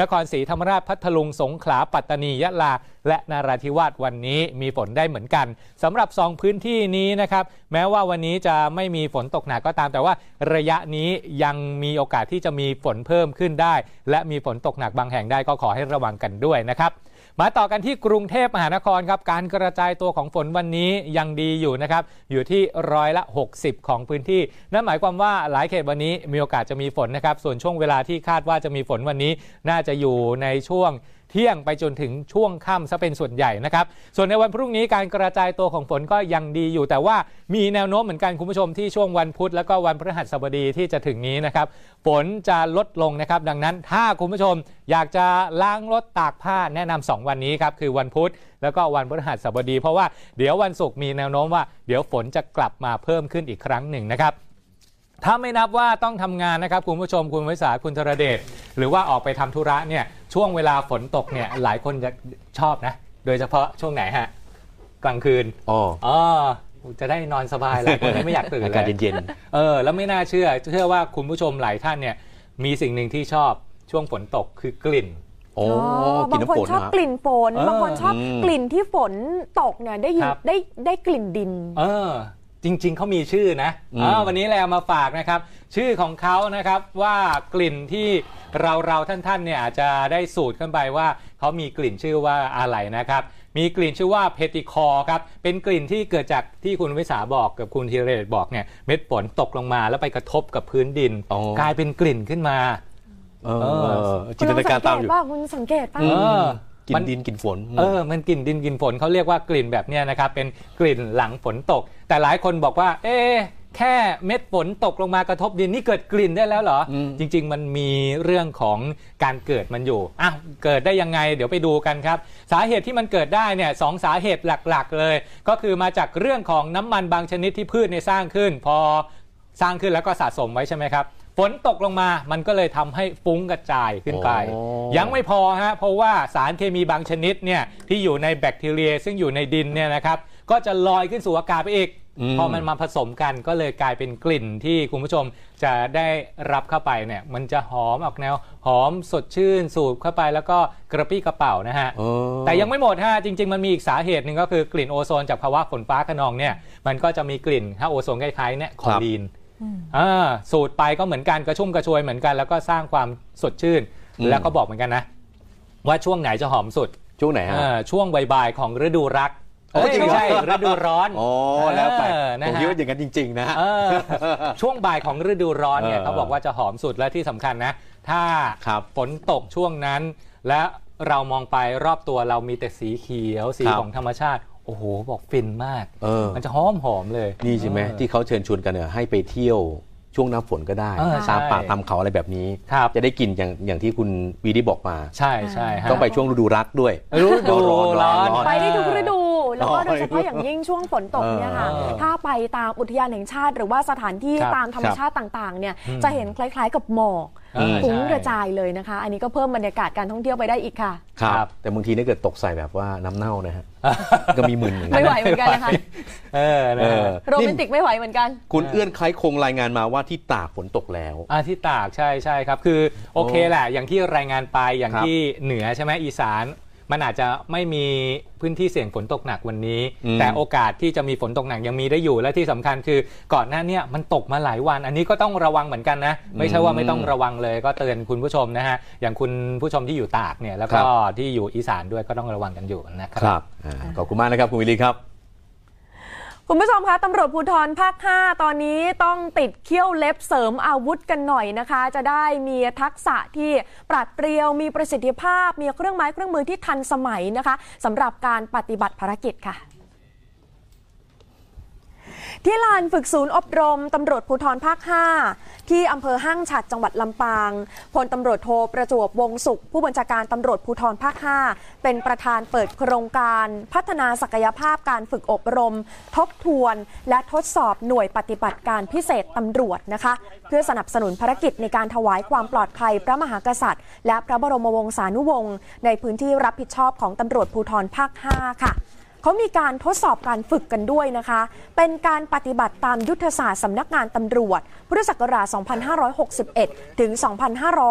นครศรีธรรมราชพัทลุงสงขลาปัตตานียะลาและนราธิวาสวันนี้มีฝนได้เหมือนกันสำหรับ2พื้นที่นี้นะครับแม้ว่าวันนี้จะไม่มีฝนตกหนักก็ตามแต่ว่าระยะนี้ยังมีโอกาสที่จะมีฝนเพิ่มขึ้นได้และมีฝนตกหนักบางแห่งได้ก็ขอให้ระวังกันด้วยนะครับมาต่อกันที่กรุงเทพมหานครครับการกระจายตัวของฝนวันนี้ยังดีอยู่นะครับอยู่ที่60%ของพื้นที่นั่นหมายความว่าหลายเขตวันนี้มีโอกาสจะมีฝนนะครับส่วนช่วงเวลาที่คาดว่าจะมีฝนวันนี้น่าจะอยู่ในช่วงเที่ยงไปจนถึงช่วงค่ำซะเป็นส่วนใหญ่นะครับส่วนในวันพรุ่งนี้การกระจายตัวของฝนก็ยังดีอยู่แต่ว่ามีแนวโน้มเหมือนกันคุณผู้ชมที่ช่วงวันพุธและก็วันพฤหัสบดีที่จะถึงนี้นะครับฝนจะลดลงนะครับดังนั้นถ้าคุณผู้ชมอยากจะล้างรถตากผ้าแนะนำ2วันนี้ครับคือวันพุธแล้วก็วันพฤหัสบดีเพราะว่าเดี๋ยววันศุกร์มีแนวโน้มว่าเดี๋ยวฝนจะกลับมาเพิ่มขึ้นอีกครั้งหนึ่งนะครับถ้าไม่นับว่าต้องทำงานนะครับคุณผู้ชมคุณวิสาคุณธรเดชหรือว่าออกไปทำธุระเนี่ยช่วงเวลาฝนตกเนี่ยหลายคนจะชอบนะโดยเฉพาะช่วงไหนฮะกลางคืนอ๋อจะได้นอนสบายหลายคนไม่อยากตื่นอากาศเย็นๆแล้วไม่น่าเชื่อว่าคุณผู้ชมหลายท่านเนี่ยมีสิ่งหนึ่งที่ชอบช่วงฝนตกคือกลิ่นบางคนชอบกลิ่นฝนบางคนชอบกลิ่นที่ฝนตกเนี่ยได้กลิ่นดินจริงๆเขามีชื่อนะวันนี้แหละมาฝากนะครับชื่อของเขานะครับว่ากลิ่นที่เราท่านเนี่ยอาจจะได้สูตรขึ้นไปว่าเขามีกลิ่นชื่อว่าอะไรนะครับมีกลิ่นชื่อว่าเพติคอครับเป็นกลิ่นที่เกิดจากที่คุณวิสาบอกกับคุณธีรเดชบอกเนี่ยเม็ดฝนตกลงมาแล้วไปกระทบกับพื้นดินกลายเป็นกลิ่นขึ้นมาจินตนาการตามอยู่คุณสังเกตป่ะกลิ่นดินกลิ่นฝนมันกลิ่นดินกลิ่นฝนเขาเรียกว่ากลิ่นแบบนี้นะครับเป็นกลิ่นหลังฝนตกแต่หลายคนบอกว่าแค่เม็ดฝนตกลงมากระทบดินนี่เกิดกลิ่นได้แล้วเหรอจริงๆมันมีเรื่องของการเกิดมันอยู่เกิดได้ยังไงเดี๋ยวไปดูกันครับสาเหตุที่มันเกิดได้เนี่ย2สาเหตุหลักๆเลยก็คือมาจากเรื่องของน้ำมันบางชนิดที่พืชในสร้างขึ้นพอสร้างขึ้นแล้วก็สะสมไว้ใช่ไหมครับฝนตกลงมามันก็เลยทำให้ฟุ้งกระจายขึ้นไปยังไม่พอฮะเพราะว่าสารเคมีบางชนิดเนี่ยที่อยู่ในแบคทีเรียซึ่งอยู่ในดินเนี่ยนะครับก็จะลอยขึ้นสู่อากาศไปอีกพอมันมาผสมกันก็เลยกลายเป็นกลิ่นที่คุณผู้ชมจะได้รับเข้าไปเนี่ยมันจะหอมออกแนวหอมสดชื่นสูบเข้าไปแล้วก็กระปี้กระเป๋านะฮะแต่ยังไม่หมดฮะจริงๆมันมีอีกสาเหตุหนึ่งก็คือกลิ่นโอโซนจากภาวะฝนฟ้าคะนองเนี่ยมันก็จะมีกลิ่นฮะโอโซนคล้ายๆเนี่ยคลอรีนสูดไปก็เหมือนกันกระชุ่มกระชวยเหมือนกันแล้วก็สร้างความสดชื่นแล้วก็บอกเหมือนกันนะว่าช่วงไหนจะหอมสุดช่วงไหนฮะช่วงบ่ายๆของฤดูรักไม่ใช่ฤดูร้อนแล้วไปผมคิดว่าอย่างนั้นจริงๆนะช่วงบ่ายของฤดูร้อนเนี่ยเขาบอกว่าจะหอมสุดและที่สำคัญนะถ้าฝนตกช่วงนั้นและเรามองไปรอบตัวเรามีแต่สีเขียวสีของธรรมชาติโอ้โหบอกฟินมากมันจะหอมๆเลยนี่ใช่ไหมที่เขาเชิญชวนกันเนี่ยให้ไปเที่ยวช่วงน้ำฝนก็ได้ตามป่าตามเขาอะไรแบบนี้จะได้กินอย่างที่คุณวีดีบอกมาใช่ต้องไปช่วงฤดูรักด้วยฤดูร้อนไปได้ทุกฤดู แล้วก็โดยเฉพาะอย่างยิ่งช่วงฝนตกเนี่ยค่ะถ้าไปตามอุทยานแห่งชาติหรือว่าสถานที่ตามธรรมชาติต่างๆเนี่ยจะเห็นคล้ายๆกับหมอกฟุ้งกระจายเลยนะคะอันนี้ก็เพิ่มบรรยากาศการท่องเที่ยวไปได้อีกค่ะครับแต่บางทีถ้าเกิดตกใส่แบบว่าน้ำเน่านะฮะก็มีมึนไม่ไหวเหมือนกันนะคะโรแมนติกไม่ไหวเหมือนกันคุณเอื้อนคล้ายคงรายงานมาว่าที่ตากฝนตกแล้วที่ตากใช่ครับคือโอเคแหละอย่างที่รายงานไปอย่างที่เหนือใช่ไหมอีสานมันอาจจะไม่มีพื้นที่เสี่ยงฝนตกหนักวันนี้แต่โอกาสที่จะมีฝนตกหนักยังมีได้อยู่และที่สำคัญคือก่อนหน้านี้มันตกมาหลายวันอันนี้ก็ต้องระวังเหมือนกันนะไม่ใช่ว่าไม่ต้องระวังเลยก็เตือนคุณผู้ชมนะฮะอย่างคุณผู้ชมที่อยู่ตากเนี่ยแล้วก็ที่อยู่อีสานด้วยก็ต้องระวังกันอยู่นะครับขอบคุณมากนะครับคุณวิริครับคุณผู้ชมคะตำรวจภูธรภาค 5ตอนนี้ต้องติดเขี้ยวเล็บเสริมอาวุธกันหน่อยนะคะจะได้มีทักษะที่ปราดเปรียวมีประสิทธิภาพมีเครื่องไม้เครื่องมือที่ทันสมัยนะคะสำหรับการปฏิบัติภารกิจค่ะที่ลานฝึกศูนย์อบรมตำรวจภูธรภาค 5ที่อำเภอห้างฉัตรจังหวัดลำปางพลตำรวจโทประจวบวงศ์สุขผู้บัญชาการตำรวจภูธรภาค 5เป็นประธานเปิดโครงการพัฒนาศักยภาพการฝึกอบรมทบทวนและทดสอบหน่วยปฏิบัติการพิเศษตำรวจนะคะเพื่อสนับสนุนภารกิจในการถวายความปลอดภัยพระมหากษัตริย์และพระบรมวงศานุวงศ์ในพื้นที่รับผิดชอบของตำรวจภูธรภาค 5ค่ะเขามีการทดสอบการฝึกกันด้วยนะคะเป็นการปฏิบัติตามยุทธศาสตร์สำนักงานตำรวจพุทธศักราช 2561 ถึง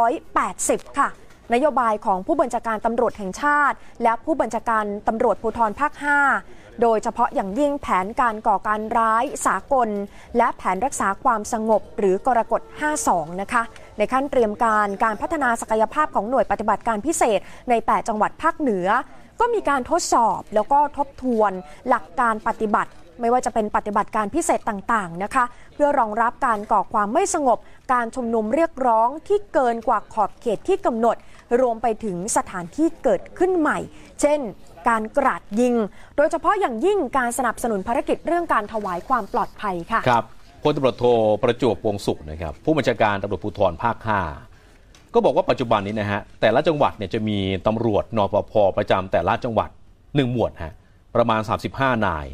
2580 ค่ะนโยบายของผู้บัญชาการตำรวจแห่งชาติและผู้บัญชาการตำรวจภูธรภาค 5โดยเฉพาะอย่างยิ่งแผนการก่อการร้ายสากลและแผนรักษาความสงบหรือกรกฎ 52 นะคะในขั้นเตรียมการพัฒนาศักยภาพของหน่วยปฏิบัติการพิเศษใน8จังหวัดภาคเหนือก็มีการทดสอบแล้วก็ทบทวนหลักการปฏิบัติไม่ว่าจะเป็นปฏิบัติการพิเศษต่างๆนะคะเพื่อรองรับการก่อความไม่สงบการชุมนุมเรียกร้องที่เกินกว่าขอบเขตที่กำหนดรวมไปถึงสถานที่เกิดขึ้นใหม่เช่นการกราดยิงโดยเฉพาะอย่างยิ่งการสนับสนุนภารกิจเรื่องการถวายความปลอดภัยค่ะครับพลตำรวจโทประจวบวงศ์สุขนะครับผู้บัญชาการตำรวจภูธรภาค 5ก็บอกว่าปัจจุบันนี้นะฮะแต่ละจังหวัดเนี่ยจะมีตำรวจนปภ.ประจำแต่ละจังหวัด1หมวดฮะประมาณ35นาย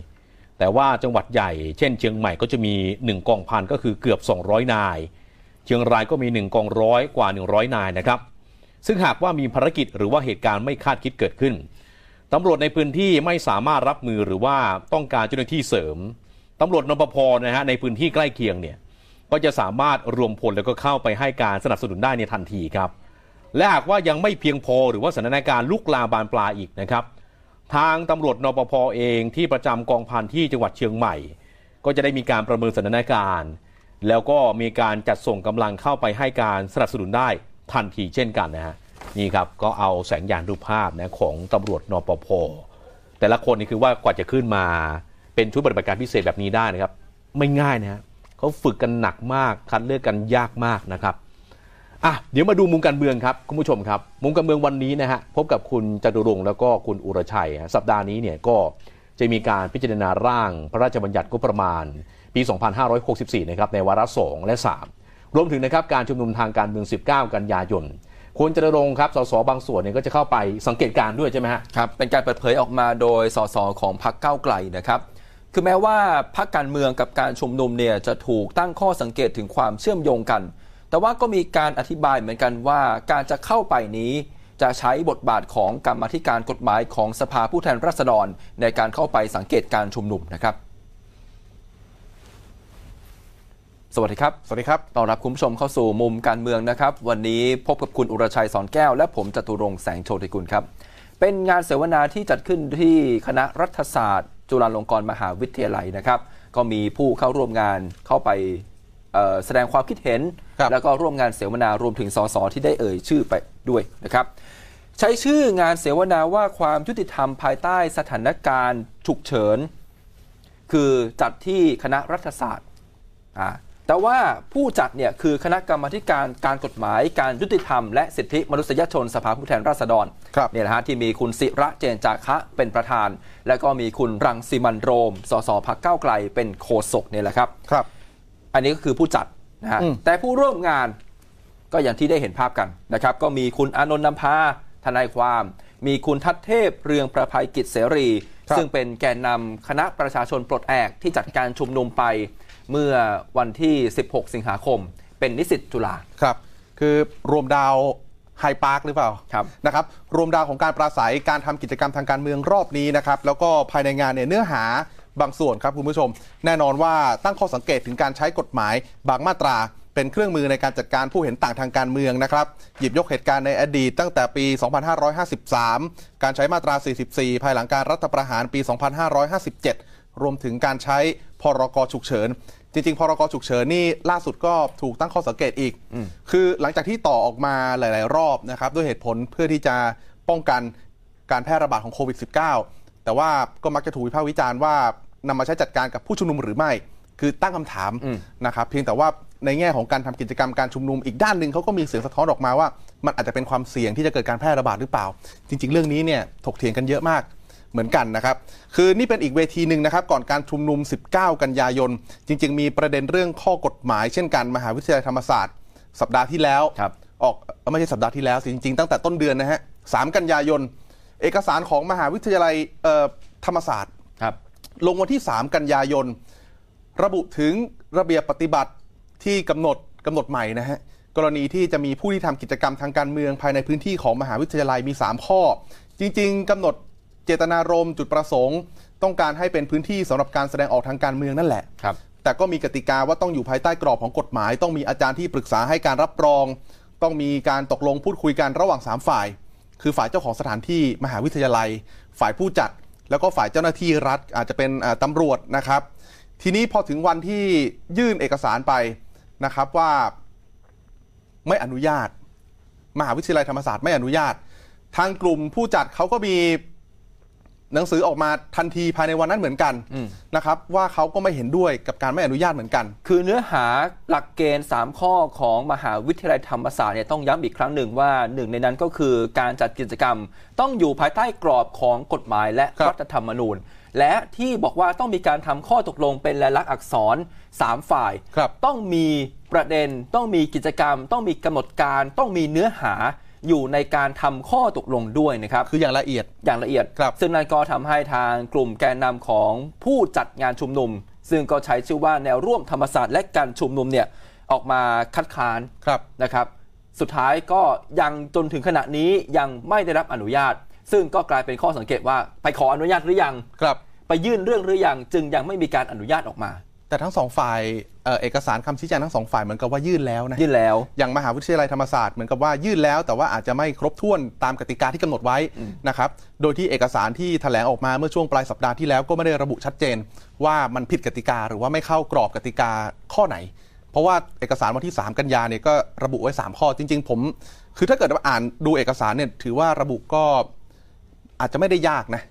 แต่ว่าจังหวัดใหญ่เช่นเชียงใหม่ก็จะมี1กองพันก็คือเกือบ200นายเชียงรายก็มี1กองร้อยกว่า100นายนะครับซึ่งหากว่ามีภารกิจหรือว่าเหตุการณ์ไม่คาดคิดเกิดขึ้นตำรวจในพื้นที่ไม่สามารถรับมือหรือว่าต้องการเจ้าหน้าที่เสริมตำรวจนปภ.นะฮะในพื้นที่ใกล้เคียงเนี่ยก็จะสามารถรวมพลแล้วก็เข้าไปให้การสนับสนุนได้ในทันทีครับและหากว่ายังไม่เพียงพอหรือว่าสถานการณ์ลุกลามบานปลายอีกนะครับทางตำรวจนปภ.เองที่ประจำกองพันที่จังหวัดเชียงใหม่ก็จะได้มีการประเมินสถานการณ์แล้วก็มีการจัดส่งกำลังเข้าไปให้การสนับสนุนได้ทันทีเช่นกันนะฮะนี่ครับก็เอาแสงยานรูปภาพนะของตำรวจนปภ.แต่ละคนนี่คือว่ากว่าจะขึ้นมาเป็นชุดปฏิบัติการพิเศษแบบนี้ได้นะครับไม่ง่ายนะฮะเขาฝึกกันหนักมากคัดเลือกกันยากมากนะครับเดี๋ยวมาดูมุมการเมืองครับคุณผู้ชมครับมุมการเมืองวันนี้นะฮะพบกับคุณจตุรงค์แล้วก็คุณอุรชัยสัปดาห์นี้เนี่ยก็จะมีการพิจารณาร่างพระราชบัญญัติงบประมาณปี 2564 นะครับในวาระ 2 และ 3 รวมถึงนะครับการชุมนุมทางการเมือง 19 กันยายนคุณจตุรงค์ครับสสบางส่วนเนี่ยก็จะเข้าไปสังเกตการด้วยใช่ไหมฮะครับเป็นการเปิดเผยออกมาโดยสสของพรรคก้าวไกลนะครับคือแม้ว่าพรรคการเมืองกับการชุมนุมเนี่ยจะถูกตั้งข้อสังเกตถึงความเชื่อมโยงกันแต่ว่าก็มีการอธิบายเหมือนกันว่าการจะเข้าไปนี้จะใช้บทบาทของกรรมาธิการกฎหมายของสภาผู้แทนราษฎรในการเข้าไปสังเกตการชุมนุมนะครับสวัสดีครับสวัสดีครับต้อนรับคุณผู้ชมเข้าสู่มุมการเมืองนะครับวันนี้พบกับคุณอุรชัยสอนแก้วและผมจตุรงค์แสงโชติกุลครับเป็นงานเสวนาที่จัดขึ้นที่คณะรัฐศาสตร์จุฬาลงกรณ์มหาวิทยาลัยนะครับก็มีผู้เข้าร่วมงานเข้าไปแสดงความคิดเห็นแล้วก็ร่วมงานเสวนารวมถึงสสที่ได้เอ่ยชื่อไปด้วยนะครับใช้ชื่องานเสวนาว่าความยุติธรรมภายใต้สถานการณ์ฉุกเฉินคือจัดที่คณะรัฐศาสตร์แต่ว่าผู้จัดเนี่ยคือคณะกรรมาการกฎหมายการยุติธรรมและสิทธิมนุษยชนสภาผู้แทนราษฎรเนี่ยนะฮะที่มีคุณศิระเจนจาคะเป็นประธานและก็มีคุณรังสิมันโรมสสพรรคก้าวไกลเป็นโฆษกเนี่ยแหละครับครับอันนี้ก็คือผู้จัดนะฮะแต่ผู้ร่วมงานก็อย่างที่ได้เห็นภาพกันนะครับก็มีคุณอานนท์นำพาทนายความ มีคุณทัศเทพเรืองประภัยกิจเสรีซึ่งเป็นแกนนำคณะประชาชนปลดแอกที่จัดการชุมนุมไปเมื่อวันที่16สิงหาคมเป็นนิสิตจุฬาครับคือรวมดาวไฮพาร์คหรือเปล่านะครับรวมดาวของการปราศัยการทำกิจกรรมทางการเมืองรอบนี้นะครับแล้วก็ภายในงานเนี่ยเนื้อหาบางส่วนครับคุณผู้ชมแน่นอนว่าตั้งข้อสังเกตถึงการใช้กฎหมายบางมาตราเป็นเครื่องมือในการจัดการผู้เห็นต่างทางการเมืองนะครับหยิบยกเหตุการณ์ในอดีตตั้งแต่ปี2553การใช้มาตรา44ภายหลังการรัฐประหารปี2557รวมถึงการใช้พรก.ฉุกเฉินจริงๆพรก.ฉุกเฉินนี่ล่าสุดก็ถูกตั้งข้อสังเกตอีกคือหลังจากที่ต่อออกมาหลายๆรอบนะครับด้วยเหตุผลเพื่อที่จะป้องกันการแพร่ระบาดของโควิด -19 แต่ว่าก็มักจะถูกวิพากษ์วิจารณ์ว่านำมาใช้จัดการกับผู้ชุมนุมหรือไม่คือตั้งคำถามนะครับเพียงแต่ว่าในแง่ของการทำกิจกรรมการชุมนุมอีกด้านหนึ่งเขาก็มีเสียงสะท้อนออกมาว่ามันอาจจะเป็นความเสี่ยงที่จะเกิดการแพร่ระบาดหรือเปล่าจริงๆเรื่องนี้เนี่ยถกเถียงกันเยอะมากเหมือนกันนะครับคือนี่เป็นอีกเวทีหนึ่งนะครับก่อนการชุมนุม19กันยายนจริงๆมีประเด็นเรื่องข้อกฎหมายเช่นกันมหาวิทยาลัยธรรมศาสตร์สัปดาห์ที่แล้วออกไม่ใช่สัปดาห์ที่แล้วจริงๆตั้งแต่ต้นเดือนนะฮะ3กันยายนเอกสารของมหาวิทยาลัยธรรมศาสตร์ลงวันที่3กันยายนระบุถึงระเบียบปฏิบัติที่กำหนดใหม่นะฮะกรณีที่จะมีผู้ที่ทำกิจกรรมทางการเมืองภายในพื้นที่ของมหาวิทยาลัยมี3ข้อจริงๆกำหนดเจตนารมณ์จุดประสงค์ต้องการให้เป็นพื้นที่สำหรับการแสดงออกทางการเมืองนั่นแหละแต่ก็มีกติกาว่าต้องอยู่ภายใต้กรอบของกฎหมายต้องมีอาจารย์ที่ปรึกษาให้การรับรองต้องมีการตกลงพูดคุยกันระหว่าง3ฝ่ายคือฝ่ายเจ้าของสถานที่มหาวิทยาลัยฝ่ายผู้จัดแล้วก็ฝ่ายเจ้าหน้าที่รัฐอาจจะเป็นตำรวจนะครับทีนี้พอถึงวันที่ยื่นเอกสารไปนะครับว่าไม่อนุญาตมหาวิทยาลัยธรรมศาสตร์ไม่อนุญาตทางกลุ่มผู้จัดเขาก็มีหนังสือออกมาทันทีภายในวันนั้นเหมือนกันนะครับว่าเขาก็ไม่เห็นด้วยกับการไม่อนุญาตเหมือนกันคือเนื้อหาหลักเกณฑ์3ข้อของมหาวิทยาลัยธรรมศาสตร์เนี่ยต้องย้ำอีกครั้งหนึ่งว่าหนึ่งในนั้นก็คือการจัดกิจกรรมต้องอยู่ภายใต้กรอบของกฎหมายและรัฐธรรมนูญและที่บอกว่าต้องมีการทำข้อตกลงเป็นลายลักษณ์อักษร3ฝ่ายต้องมีประเด็นต้องมีกิจกรรมต้องมีกำหนดการต้องมีเนื้อหาอยู่ในการทำข้อตกลงด้วยนะครับคืออย่างละเอียดซึ่งนั่นก็ทำให้ทางกลุ่มแกนนำของผู้จัดงานชุมนุมซึ่งก็ใช้ชื่อว่าแนวร่วมธรรมศาสตร์และการชุมนุมเนี่ยออกมาคัดค้านนะครับสุดท้ายก็ยังจนถึงขณะนี้ยังไม่ได้รับอนุญาตซึ่งก็กลายเป็นข้อสังเกตว่าไปขออนุญาตหรือยังไปยื่นเรื่องหรือยังจึงยังไม่มีการอนุญาตออกมาแต่ทั้งสองฝ่ายเอกสารคำชี้แจงทั้งสองฝ่ายเหมือนกับว่ายื่นแล้วนะยื่นแล้วอย่างมหาวิทยาลัยธรรมศาสตร์เหมือนกับว่ายื่นแล้วแต่ว่าอาจจะไม่ครบถ้วนตามกติกาที่กำหนดไว้นะครับโดยที่เอกสารที่แถลงออกมาเมื่อช่วงปลายสัปดาห์ที่แล้วก็ไม่ได้ระบุชัดเจนว่ามันผิดกติกาหรือว่าไม่เข้ากรอบกติกาข้อไหนเพราะว่าเอกสารวันที่3กันยาเนี่ยก็ระบุไว้3ข้อจริงๆผมคือถ้าเกิดอ่านดูเอกสารเนี่ยถือว่าระบุก็อาจจะไม่ได้ยากนะ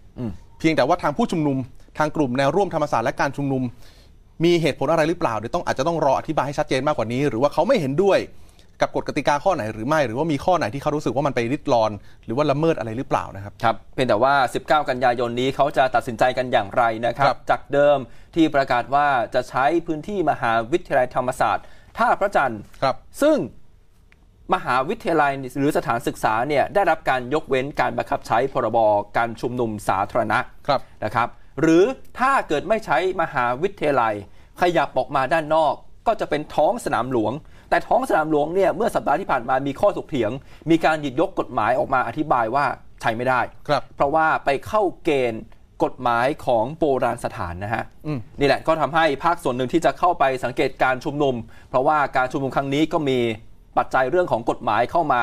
เพียงแต่ว่าทางผู้ชุมนุมทางกลุ่มแนวร่วมธรรมศาสตร์และการชุมนุมมีเหตุผลอะไรหรือเปล่าเดี๋ยวต้องอาจจะต้องรออธิบายให้ชัดเจนมากกว่านี้หรือว่าเขาไม่เห็นด้วยกับกฎกติกาข้อไหนหรือไม่หรือว่ามีข้อไหนที่เขารู้สึกว่ามันไปริดรอนหรือว่าละเมิดอะไรหรือเปล่านะครับเป็นแต่ว่า19กันยายนนี้เขาจะตัดสินใจกันอย่างไรนะครับจากเดิมที่ประกาศว่าจะใช้พื้นที่มหาวิทยาลัยธรรมศาสตร์ท่าพระจันทร์ซึ่งมหาวิทยาลัยหรือสถานศึกษาเนี่ยได้รับการยกเว้นการบังคับใช้พรบการชุมนุมสาธารณะนะครับหรือถ้าเกิดไม่ใช้มหาวิทยาลัยขยับออกมาด้านนอกก็จะเป็นท้องสนามหลวงแต่ท้องสนามหลวงเนี่ยเมื่อสัปดาห์ที่ผ่านมามีข้อถกเถียงมีการหยิบยกกฎหมายออกมาอธิบายว่าใช้ไม่ได้เพราะว่าไปเข้าเกณฑ์กฎหมายของโบราณสถานนะฮะนี่แหละก็ทำให้ภาคส่วนหนึ่งที่จะเข้าไปสังเกตการชุมนุมเพราะว่าการชุมนุมครั้งนี้ก็มีปัจจัยเรื่องของกฎหมายเข้ามา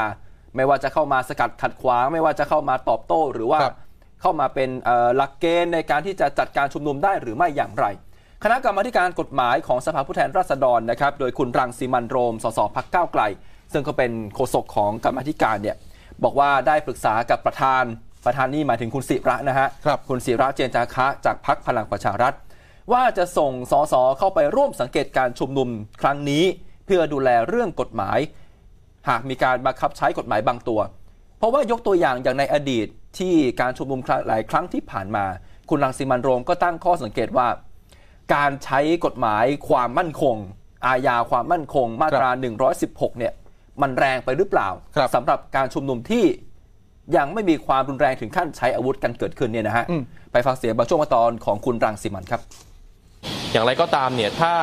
ไม่ว่าจะเข้ามาสกัดขัดขวางไม่ว่าจะเข้ามาตอบโต้หรือว่าเข้ามาเป็นหลักเกณฑ์ในการที่จะจัดการชุมนุมได้หรือไม่อย่างไรคณะกรรมาธิการกฎหมายของสภาผู้แทนราษฎรนะครับโดยคุณรังสีมันโรมสสพรรคก้าวไกลซึ่งก็เป็นโฆษกของกรรมาธิการเนี่ยบอกว่าได้ปรึกษากับประธานนี่หมายถึงคุณศิระนะฮะคุณศิระเจนจาคะจากพรรคพลังประชารัฐว่าจะส่งสสเข้าไปร่วมสังเกตการชุมนุมครั้งนี้เพื่อดูแลเรื่องกฎหมายหากมีการบังคับใช้กฎหมายบางตัวเพราะว่ายกตัวอย่างในอดีตที่การชุมนุมหลายครั้งที่ผ่านมาคุณรังสีมันโรมก็ตั้งข้อสังเกตว่าการใช้กฎหมายความมั่นคงอาญาความมั่นคงมาตรา116เนี่ยมันแรงไปหรือเปล่าสำหรับการชุมนุมที่ ยังไม่มีความรุนแรงถึงขั้นใช้อาวุธกันเกิดขึ้นเนี่ยนะฮะไปฟังเสียงบางช่วงบางตอนของคุณรังสิมันต์ครับอย่างไรก็ตามเนี่ยถ้า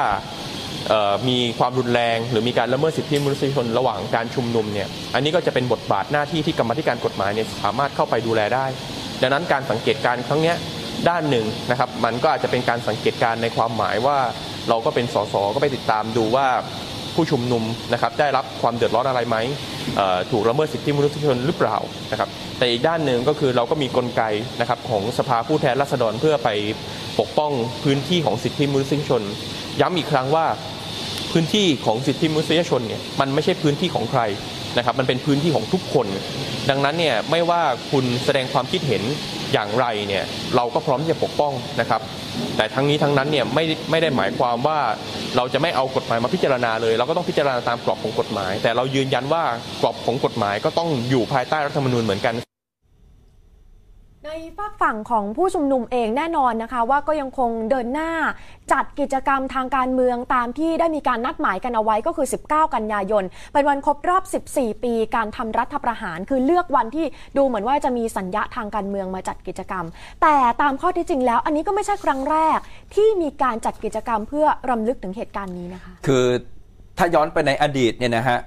มีความรุนแรงหรือมีการละเมิดสิทธิมนุษยชนระหว่างการชุมนุมเนี่ยอันนี้ก็จะเป็นบทบาทหน้าที่ที่กรรมาธิการกฎหมายเนี่ยสามารถเข้าไปดูแลได้ดังนั้นการสังเกตการครั้งนี้ด้านหนึ่งนะครับมันก็อาจจะเป็นการสังเกตการในความหมายว่าเราก็เป็นส.ส.ก็ไปติดตามดูว่าผู้ชุมนุมนะครับได้รับความเดือดร้อนอะไรไหมถูกละเมิดสิทธิมนุษยชนหรือเปล่านะครับแต่อีกด้านหนึ่งก็คือเราก็มีกลไกนะครับของสภาผู้แทนราษฎรเพื่อไปปกป้องพื้นที่ของสิทธิมนุษยชนย้ำอีกครั้งว่าพื้นที่ของสิทธิมนุษยชนเนี่ยมันไม่ใช่พื้นที่ของใครนะครับมันเป็นพื้นที่ของทุกคนดังนั้นเนี่ยไม่ว่าคุณแสดงความคิดเห็นอย่างไรเนี่ยเราก็พร้อมที่จะปกป้องนะครับแต่ทั้งนี้ทั้งนั้นเนี่ยไม่ได้หมายความว่าเราจะไม่เอากฎหมายมาพิจารณาเลยเราก็ต้องพิจารณาตามกรอบของกฎหมายแต่เรายืนยันว่ากรอบของกฎหมายก็ต้องอยู่ภายใต้รัฐธรรมนูญเหมือนกันในฝากฝั่งของผู้ชุมนุมเองแน่นอนนะคะว่าก็ยังคงเดินหน้าจัดกิจกรรมทางการเมืองตามที่ได้มีการนัดหมายกันเอาไว้ก็คือ19กันยายนเป็นวันครบรอบ14ปีการทำรัฐประหารคือเลือกวันที่ดูเหมือนว่าจะมีสัญญาทางการเมืองมาจัดกิจกรรมแต่ตามข้อที่จริงแล้วอันนี้ก็ไม่ใช่ครั้งแรกที่มีการจัดกิจกรรมเพื่อรำลึกถึงเหตุการณ์นี้นะคะคือถ้าย้อนไปในอดีตเนี่ยนะฮะ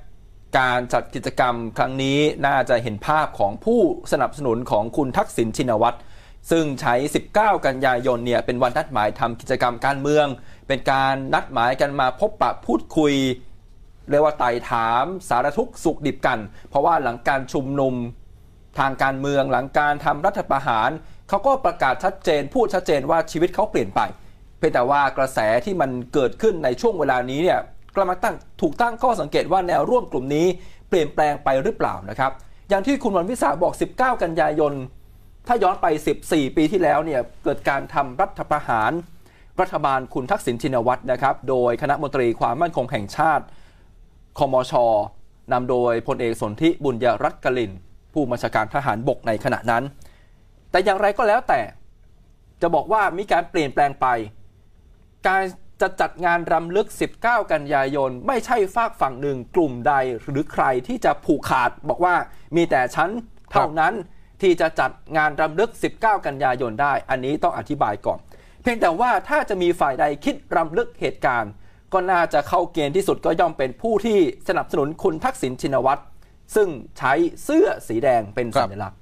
การจัดกิจกรรมครั้งนี้น่าจะเห็นภาพของผู้สนับสนุนของคุณทักษิณชินวัตรซึ่งใช้19กันยายนเนี่ยเป็นวันนัดหมายทำกิจกรรมการเมืองเป็นการนัดหมายกันมาพบปะพูดคุยเรียกว่าไต่ถามสารทุกข์สุขดิบกันเพราะว่าหลังการชุมนุมทางการเมืองหลังการทำรัฐประหารเขาก็ประกาศชัดเจนพูดชัดเจนว่าชีวิตเขาเปลี่ยนไปเพียงแต่ว่ากระแสที่มันเกิดขึ้นในช่วงเวลานี้เนี่ยกำลังถูกตั้งข้อสังเกตว่าแนวร่วมกลุ่มนี้เปลี่ยนแปลงไปหรือเปล่านะครับอย่างที่คุณวันวิสาบอก19กันยายนถ้าย้อนไป14ปีที่แล้วเนี่ยเกิดการทำรัฐประหารรัฐบาลคุณทักษิณชินวัตรนะครับโดยคณะมนตรีความมั่นคงแห่งชาติคมช.นำโดยพลเอกสนธิบุญยรัตน์กลินผู้บัญชาการทหารบกในขณะนั้นแต่อย่างไรก็แล้วแต่จะบอกว่ามีการเปลี่ยนแปลงไปการจะจัดงานรำลึก19กันยายนไม่ใช่ฝากฝั่งหนึ่งกลุ่มใดหรือใครที่จะผูกขาดบอกว่ามีแต่ฉันเท่านั้นที่จะจัดงานรำลึก19กันยายนได้อันนี้ต้องอธิบายก่อนเพียงแต่ว่าถ้าจะมีฝ่ายใดคิดรำลึกเหตุการณ์ก็น่าจะเข้าเกณฑ์ที่สุดก็ย่อมเป็นผู้ที่สนับสนุนคุณทักษิณชินวัตรซึ่งใช้เสื้อสีแดงเป็นสัญลักษณ์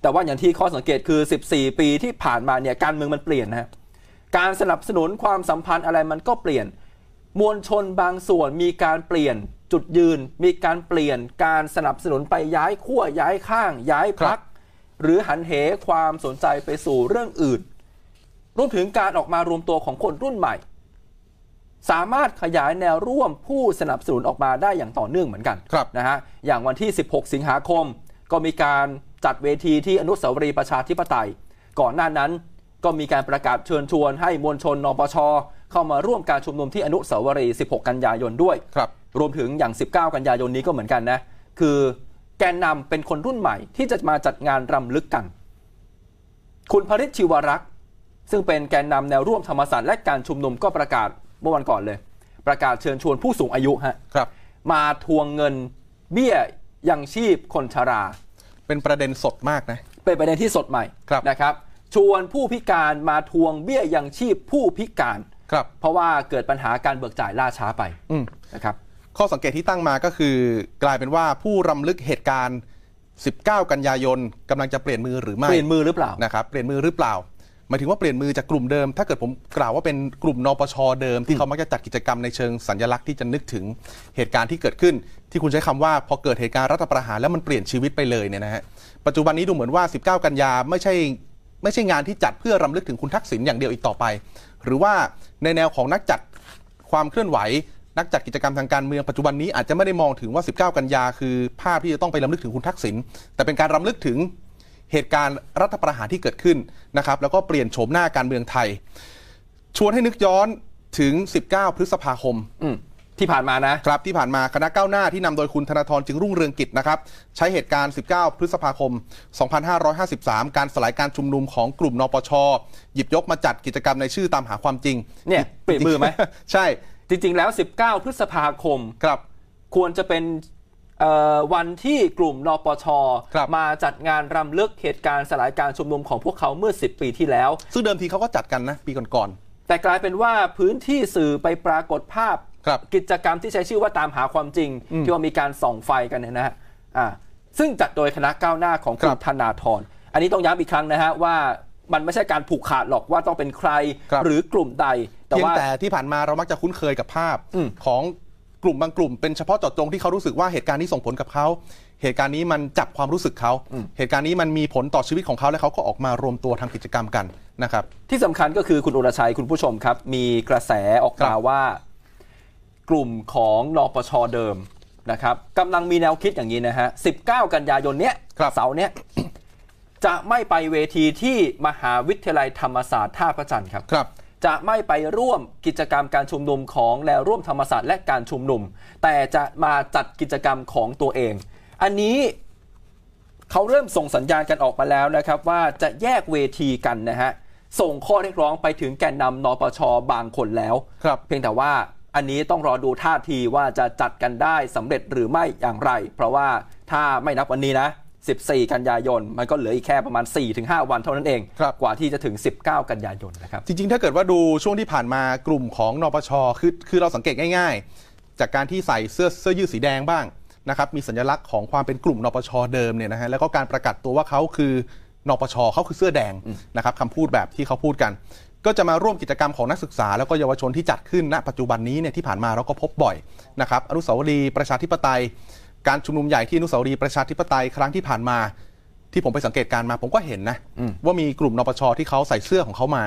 แต่ว่าอย่างที่ข้อสังเกตคือ14ปีที่ผ่านมาเนี่ยการเมืองมันเปลี่ยนนะการสนับสนุนความสัมพันธ์อะไรมันก็เปลี่ยนมวลชนบางส่วนมีการเปลี่ยนจุดยืนมีการเปลี่ยนการสนับสนุนไปย้ายขั้วย้ายข้างย้ายพรรคหรือหันเหความสนใจไปสู่เรื่องอื่นรวมถึงการออกมารวมตัวของคนรุ่นใหม่สามารถขยายแนวร่วมผู้สนับสนุนออกมาได้อย่างต่อเนื่องเหมือนกันนะฮะอย่างวันที่16สิงหาคมก็มีการจัดเวทีที่อนุสาวรีย์ประชาธิปไตยก่อนหน้านั้นก็มีการประกาศเชิญชวนให้มวลชนนปช.เข้ามาร่วมการชุมนุมที่อนุสาวรีย์16กันยายนด้วยครับรวมถึงอย่าง19กันยายนนี้ก็เหมือนกันนะคือแกนนำเป็นคนรุ่นใหม่ที่จะมาจัดงานรำลึกกันคุณพฤทธิ์ ชิวรักษ์ซึ่งเป็นแกนนำแนวร่วมธรรมศาสตร์และการชุมนุมก็ประกาศเมื่อวันก่อนเลยประกาศเชิญชวนผู้สูงอายุครับมาทวงเงินเบี้ยยังชีพคนชราเป็นประเด็นสดมากนะเป็นประเด็นที่สดใหม่นะครับชวนผู้พิการมาทวงเบี้ยยังชีพผู้พิการครับเพราะว่าเกิดปัญหาการเบิกจ่ายล่าช้าไปนะครับข้อสังเกตที่ตั้งมาก็คือกลายเป็นว่าผู้รำลึกเหตุการณ์19กันยายนกำลังจะเปลี่ยนมือหรือไม่เปลี่ยนมือหรือเปล่านะครับเปลี่ยนมือหรือเปล่าหมายถึงว่าเปลี่ยนมือจากกลุ่มเดิมถ้าเกิดผมกล่าวว่าเป็นกลุ่มนปช.เดิมที่เขามักจะจัดกิจกรรมในเชิงสัญลักษณ์ที่จะนึกถึงเหตุการณ์ที่เกิดขึ้นที่คุณใช้คำว่าพอเกิดเหตุการณ์รัฐประหารแล้วมันเปลี่ยนชีวิตไปเลยเนี่ยนะฮะปัจจุบันนี้ดูเหมือนว่า19กันยาไม่ใช่งานที่จัดเพื่อรำลึกถึงคุณทักษิณอย่างเดียวอีกต่อไปหรือว่าในแนวของนักจัดความเคลื่อนไหวนักจัดกิจกรรมทางการเมืองปัจจุบันนี้อาจจะไม่ได้มองถึงว่า19กันยาคือภาพที่จะต้องไปรำลึกถึงคุณทักษิณแต่เป็นการรำลึกถึงเหตุการณ์รัฐประหารที่เกิดขึ้นนะครับแล้วก็เปลี่ยนโฉมหน้าการเมืองไทยชวนให้นึกย้อนถึง19พฤษภาคมที่ผ่านมานะครับที่ผ่านมาคณะก้าวหน้าที่นำโดยคุณธนาธรจึงรุ่งเรืองกิจนะครับใช้เหตุการณ์19พฤษภาคม2553การสลายการชุมนุมของกลุ่มนปช.หยิบยกมาจัดกิจกรรมในชื่อตามหาความจริงเนี่ยเปลี่ยนมือไหมใช่จริงๆแล้ว19พฤษภาคมครับควรจะเป็น วันที่กลุ่มนปช.มาจัดงานรำลึกเหตุการณ์สลายการชุมนุมของพวกเขาเมื่อ10ปีที่แล้วซึ่งเดิมทีเขาก็จัดกันนะปีก่อนๆแต่กลายเป็นว่าพื้นที่สื่อไปปรากฏภาพกิจกรรมที่ใช้ชื่อว่าตามหาความจริงที่ว่ามีการส่องไฟกันเนี่ยนะฮะซึ่งจัดโดยคณะก้าวหน้าของคุณธนาธรอันนี้ต้องย้ำอีกครั้งนะฮะว่ามันไม่ใช่การผูกขาดหรอกว่าต้องเป็นใครหรือกลุ่มใดแต่ว่าที่ผ่านมาเรามักจะคุ้นเคยกับภาพของกลุ่มบางกลุ่มเป็นเฉพาะเจาะจงที่เขารู้สึกว่าเหตุการณ์นี้ส่งผลกับเขาเหตุการณ์นี้มันจับความรู้สึกเขาเหตุการณ์นี้มันมีผลต่อชีวิตของเขาและเขาก็ออกมารวมตัวทำกิจกรรมกันนะครับที่สำคัญก็คือคุณอรชัยคุณผู้ชมครับมีกระแสออกมาว่ากลุ่มของนปช.เดิมนะครับกำลังมีแนวคิดอย่างนี้นะฮะ19กันยายนเนี้ยเสาร์เนี้ยจะไม่ไปเวทีที่มหาวิทยาลัยธรรมศาสตร์ท่าพระจันทร์ครับจะไม่ไปร่วมกิจกรรมการชุมนุมของแนวร่วมธรรมศาสตร์และการชุมนุมแต่จะมาจัดกิจกรรมของตัวเองอันนี้เขาเริ่มส่งสัญญาณกันออกมาแล้วนะครับว่าจะแยกเวทีกันนะฮะส่งข้อเรียกร้องไปถึงแกนนำนปช.บางคนแล้วเพียงแต่ว่าอันนี้ต้องรอดูท่าทีว่าจะจัดกันได้สำเร็จหรือไม่อย่างไรเพราะว่าถ้าไม่นับวันนี้นะ14กันยายนมันก็เหลืออีกแค่ประมาณ 4-5 วันเท่านั้นเองกว่าที่จะถึง19กันยายนนะครับจริงๆถ้าเกิดว่าดูช่วงที่ผ่านมากลุ่มของนปช.คือเราสังเกตง่ายๆจากการที่ใส่เสื้อยืดสีแดงบ้างนะครับมีสัญลักษณ์ของความเป็นกลุ่มนปช.เดิมเนี่ยนะฮะแล้วก็การประกาศตัวว่าเขาคือนปช.เขาคือเสื้อแดงนะครับคำพูดแบบที่เขาพูดกันก็จะมาร่วมกิจกรรมของนักศึกษาแล้วก็เยาวชนที่จัดขึ้นณปัจจุบันนี้เนี่ยที่ผ่านมาเราก็พบบ่อยนะครับอนุสาวรีย์ประชาธิปไตยการชุมนุมใหญ่ที่อนุสาวรีย์ประชาธิปไตยครั้งที่ผ่านมาที่ผมไปสังเกตการมาผมก็เห็นนะว่ามีกลุ่มนปช.ที่เขาใส่เสื้อของเขามา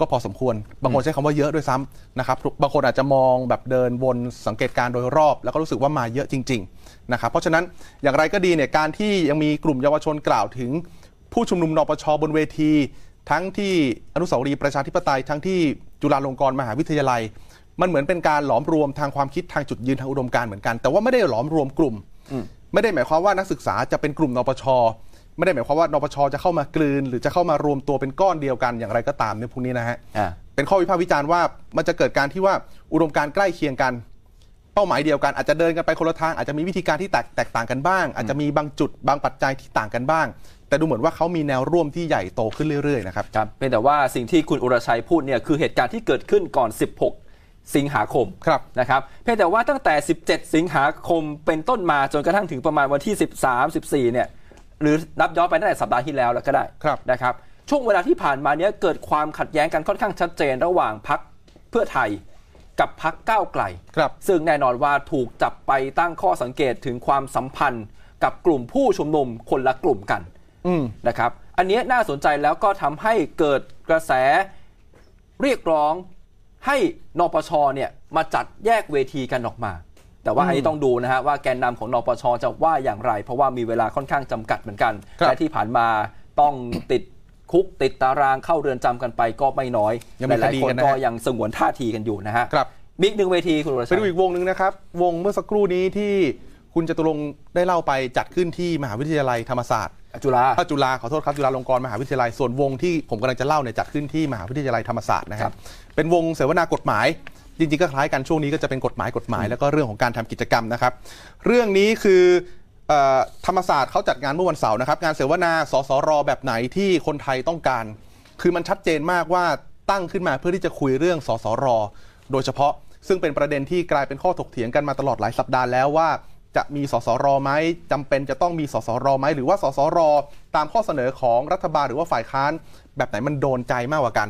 ก็พอสมควรบางคนใช้คำว่าเยอะด้วยซ้ำนะครับบางคนอาจจะมองแบบเดินวนสังเกตการโดยรอบแล้วก็รู้สึกว่ามาเยอะจริงๆนะครับเพราะฉะนั้นอย่างไรก็ดีเนี่ยการที่ยังมีกลุ่มเยาวชนกล่าวถึงผู้ชุมนุมนปช.บนเวทีทั้งที่อนุสาวรีย์ประชาธิปไตยทั้งที่จุฬาลงกรณ์มหาวิทยาลัยมันเหมือนเป็นการหลอมรวมทางความคิดทางจุดยืนทางอุดมการณ์เหมือนกันแต่ว่าไม่ได้หลอมรวมกลุ่มไม่ได้หมายความว่านักศึกษาจะเป็นกลุ่มนปช.ไม่ได้หมายความว่านปช.จะเข้ามากลืนหรือจะเข้ามารวมตัวเป็นก้อนเดียวกันอย่างไรก็ตามในพวกนี้นะฮะเป็นข้อวิพากษ์วิจารณ์ว่ามันจะเกิดการที่ว่าอุดมการณ์ใกล้เคียงกันเป้าหมายเดียวกันอาจจะเดินกันไปคนละทางอาจจะมีวิธีการที่แตกต่างกันบ้างอาจจะมีบางจุดบางปัจจัยที่ต่างกันบ้างแต่ดูเหมือนว่าเขามีแนวร่วมที่ใหญ่โตขึ้นเรื่อยๆนะครับเป็นแต่ว่าสิ่งที่คุณอรชัยพูดเนี่ยคือเหตุการณ์ที่เกิดขึ้นก่อน16สิงหาคมนะครับเพียงแต่ว่าตั้งแต่17สิงหาคมเป็นต้นมาจนกระทั่งถึงประมาณวันที่13-14เนี่ยหรือนับย้อนไปตั้งแต่สัปดาห์ที่แล้วก็ได้นะครับช่วงเวลาที่ผ่านมาเนี้ยเกิดความขัดแย้งกันค่อนข้างชัดเจนระหว่างพรรคเพื่อไทยกับพรรคก้าวไกลซึ่งแน่นอนว่าถูกจับไปตั้งข้อสังเกตถึงความสัมพันธ์กับกลุ่มผู้ชุมนุมคนละกลุ่มกันนะครับอันนี้น่าสนใจแล้วก็ทำให้เกิดกระแสเรียกร้องให้นปช.เนี่ยมาจัดแยกเวทีกันออกมาแต่ว่าอันนี้ต้องดูนะฮะว่าแกนนำของนปช.จะว่าอย่างไรเพราะว่ามีเวลาค่อนข้างจำกัดเหมือนกันและที่ผ่านมาต้องติดคุกติดตารางเข้าเรือนจำกันไปก็ไม่น้อยหลายคนก็ยังสงวนท่าทีกันอยู่นะฮะบิ๊กหนึ่งเวทีคุณไปดูอีกวงหนึ่งนะครับวงเมื่อสักครู่นี้ที่คุณจตุรงค์ได้เล่าไปจัดขึ้นที่มหาวิทยาลัยธรรมศาสตร์จุฬาขอโทษครับจุฬาลงกรณ์มหาวิทยาลัยส่วนวงที่ผมกำลังจะเล่าเนี่ยจัดขึ้นที่มหาวิทยาลัยธรรมศาสตร์นะครับเป็นวงเสวนากฎหมายจริงๆก็คล้ายกันช่วงนี้ก็จะเป็นกฎหมายแล้วก็เรื่องของการทำกิจกรรมนะครับเรื่องนี้คือธรรมศาสตร์เขาจัดงานเมื่อวันเสาร์นะครับงานเสวนาสสรแบบไหนที่คนไทยต้องการคือมันชัดเจนมากว่าตั้งขึ้นมาเพื่อที่จะคุยเรื่องสสรโดยเฉพาะซึ่งเป็นประเด็นที่กลายเป็นข้อถกเถียงกันมาตลอดหลายสัปดาห์แล้วว่าจะมีสสรไหมจำเป็นจะต้องมีสสรไหมหรือว่าสสรตามข้อเสนอของรัฐบาลหรือว่าฝ่ายค้านแบบไหนมันโดนใจมากกว่ากัน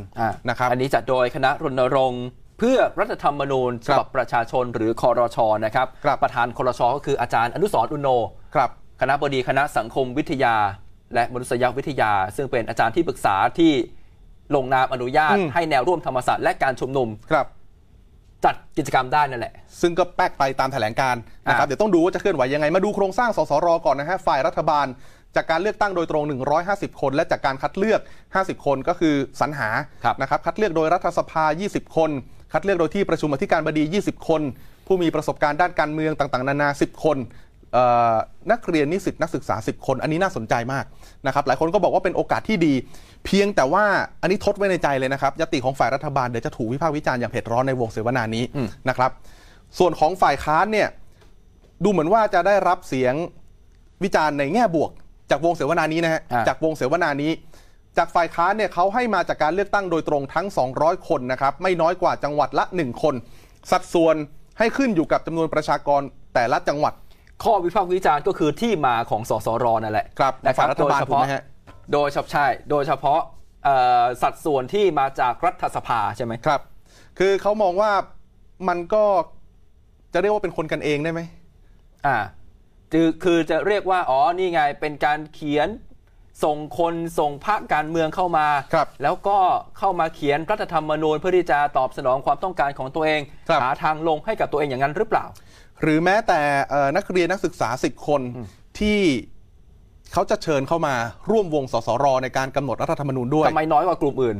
นะครับอันนี้จัดโดยคณะรณรงค์เพื่อรัฐธรรมนูญฉบับประชาชนหรือครช.นะครับประธานครช.ก็คืออาจารย์อนุสรณ์ อุณโณคณบดีคณะสังคมวิทยาและมนุษยวิทยาซึ่งเป็นอาจารย์ที่ปรึกษาที่ลงนามอนุญาตให้แนวร่วมธรรมศาสตร์และการชุมนุมจัดกิจกรรมได้นั่นแหละซึ่งก็แป๊กไปตามแถลงการนะครับเดี๋ยวต้องดูว่าจะเคลื่อนไหวยังไงมาดูโครงสร้างสสรก่อนนะฮะฝ่ายรัฐบาลจากการเลือกตั้งโดยตรง150คนและจากการคัดเลือก50คนก็คือสรรหานะครับคัดเลือกโดยรัฐสภา20คนคัดเลือกโดยที่ประชุมอธิการบดี20คนผู้มีประสบการณ์ด้านการเมืองต่างๆนานา10คนนักเรียนนิสิตนักศึกษา10คนอันนี้น่าสนใจมากนะครับหลายคนก็บอกว่าเป็นโอกาสที่ดีเพียงแต่ว่าอันนี้ทดไว้ในใจเลยนะครับยติของฝ่ายรัฐบาลเดี๋ยวจะถูกวิพากษ์วิจารณ์อย่างเผ็ดร้อนในวงเสวนานี้นะครับส่วนของฝ่ายค้านเนี่ย ดูเหมือนว่าจะได้รับเสียงวิจารณ์ในแง่บวกจากวงเสวนานี้นะฮะจากวงเสวนานี้จากฝ่ายค้านเนี่ยเขาให้มาจากการเลือกตั้งโดยตรงทั้ง200คนนะครับไม่น้อยกว่าจังหวัดละ1คนสัดส่วนให้ขึ้นอยู่กับจำนวนประชากรแต่ละจังหวัดข้อวิพากษ์วิจารณ์ก็คือที่มาของสสรนั่นแหละครับนะครับโดยเฉพาะสัดส่วนที่มาจากรัฐสภาใช่ไหมครับคือเขามองว่ามันก็จะเรียกว่าเป็นคนกันเองได้ไหมคือจะเรียกว่าอ๋อนี่ไงเป็นการเขียนส่งคนส่งพรรคการเมืองเข้ามาแล้วก็เข้ามาเขียนรัฐธรรมนูญเพื่อที่จะตอบสนองความต้องการของตัวเองหาทางลงให้กับตัวเองอย่างนั้นหรือเปล่าหรือแม้แต่นักเรียนนักศึกษา10คนที่เขาจะเชิญเข้ามาร่วมวงสสรในการกำหนดรัฐธรรมนูญด้วยทำไมน้อยกว่ากลุ่มอื่น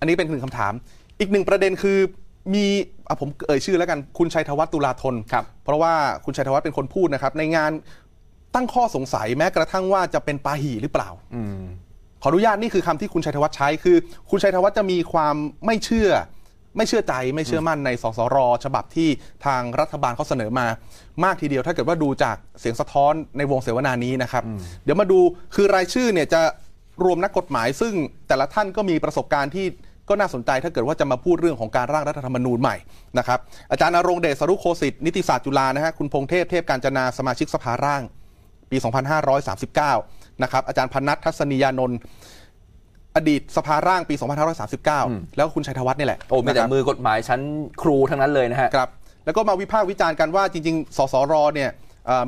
อันนี้เป็น1คำถามอีก1ประเด็นคือมีผมเอ่ยชื่อแล้วกันคุณชัยธวัฒน์ตุลาธนเพราะว่าคุณชัยธวัฒน์เป็นคนพูดนะครับในงานตั้งข้อสงสัยแม้กระทั่งว่าจะเป็นปาหี่หรือเปล่าขออนุญาตนี่คือคำที่คุณชัยธวัฒน์ใช้คือคุณชัยธวัฒน์จะมีความไม่เชื่อใจไม่เชื่อมั่นในสสรฉบับที่ทางรัฐบาลเขาเสนอมามากทีเดียวถ้าเกิดว่าดูจากเสียงสะท้อนในวงเสวนานี้นะครับเดี๋ยวมาดูคือรายชื่อเนี่ยจะรวมนักกฎหมายซึ่งแต่ละท่านก็มีประสบการณ์ที่ก็น่าสนใจถ้าเกิดว่าจะมาพูดเรื่องของการร่างรัฐธรรมนูญใหม่นะครับอาจารย์ณรงค์เดชสรุโคสิทธิ์นิติศาสตร์จุฬานะฮะคุณพงษ์เทพกาญจนาสมาชิกสภาร่างปี2539นะครับอาจารย์พนัสทัศนียานนท์อดีตสภาร่างปี2539แล้วคุณชัยธวัฒน์นี่แหละโอ้ไม่แต่มือกฎหมายชั้นครูทั้งนั้นเลยนะฮะครับแล้วก็มาวิพากษ์วิจารณ์กันว่าจริงๆสสรเนี่ย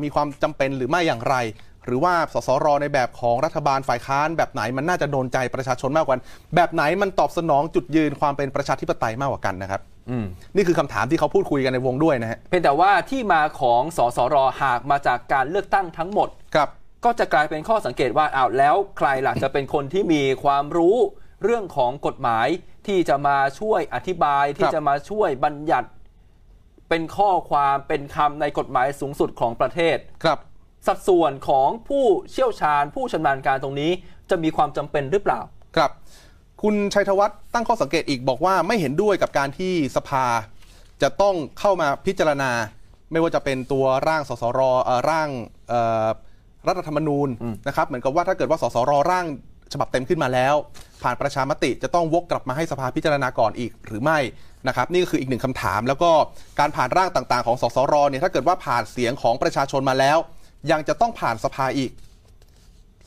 มีความจำเป็นหรือไม่อย่างไรหรือว่าสสรในแบบของรัฐบาลฝ่ายค้านแบบไหนมันน่าจะโดนใจประชาชนมากกว่าแบบไหนมันตอบสนองจุดยืนความเป็นประชาธิปไตยมากกว่ากันนะครับนี่คือคำถามที่เขาพูดคุยกันในวงด้วยนะฮะเพียงแต่ว่าที่มาของสสรหากมาจากการเลือกตั้งทั้งหมดครับก็จะกลายเป็นข้อสังเกตว่าอ้าวแล้วใครล่ะจะเป็นคนที่มีความรู้เรื่องของกฎหมายที่จะมาช่วยอธิบายที่จะมาช่วยบัญญัติเป็นข้อความเป็นคำในกฎหมายสูงสุดของประเทศครับสัดส่วนของผู้เชี่ยวชาญผู้ชำนาญการตรงนี้จะมีความจำเป็นหรือเปล่าครับคุณชัยธวัฒน์ตั้งข้อสังเกตอีกบอกว่าไม่เห็นด้วยกับการที่สภาจะต้องเข้ามาพิจารณาไม่ว่าจะเป็นตัวร่างสสรร่างรัฐธรรมนูญนะครับเหมือนกับว่าถ้าเกิดว่าสสรร่างฉบับเต็มขึ้นมาแล้วผ่านประชามติจะต้องวกกลับมาให้สภาพิจารณาก่อนอีกหรือไม่นะครับนี่ก็คืออีกหนึ่งคำถามแล้วก็การผ่านร่างต่างๆของสสรเนี่ยถ้าเกิดว่าผ่านเสียงของประชาชนมาแล้วยังจะต้องผ่านสภาอีก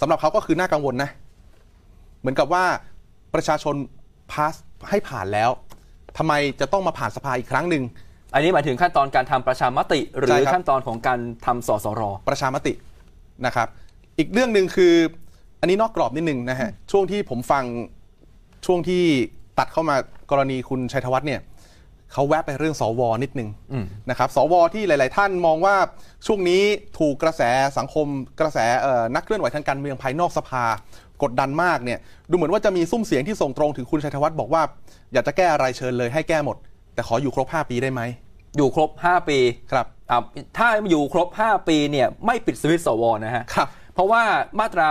สำหรับเขาก็คือน่ากังวลนะเหมือนกับว่าประชาชนพาสให้ผ่านแล้วทำไมจะต้องมาผ่านสภาอีกครั้งหนึ่งอันนี้หมายถึงขั้นตอนการทำประชามติหรือขั้นตอนของการทำสสรประชามตินะครับอีกเรื่องหนึ่งคืออันนี้นอกกรอบนิดนึงนะฮะช่วงที่ผมฟังช่วงที่ตัดเข้ามากรณีคุณชัยธวัฒน์เนี่ยเขาแวะไปเรื่องสวนิดนึงนะครับสวที่หลายๆท่านมองว่าช่วงนี้ถูกกระแสสังคมกระแสนักเคลื่อนไหวทางการเมืองภายนอกสภากดดันมากเนี่ยดูเหมือนว่าจะมีซุ่มเสียงที่ส่งตรงถึงคุณชัยธวัฒน์บอกว่าอยากจะแก้อะไรเชิญเลยให้แก้หมดแต่ขออยู่ครบ5 ปีได้ไหมอยู่ครบ5 ปีครับถ้าอยู่ครบ5 ปีเนี่ยไม่ปิดสวิตช์สวนะฮะครับเพราะว่ามาตรา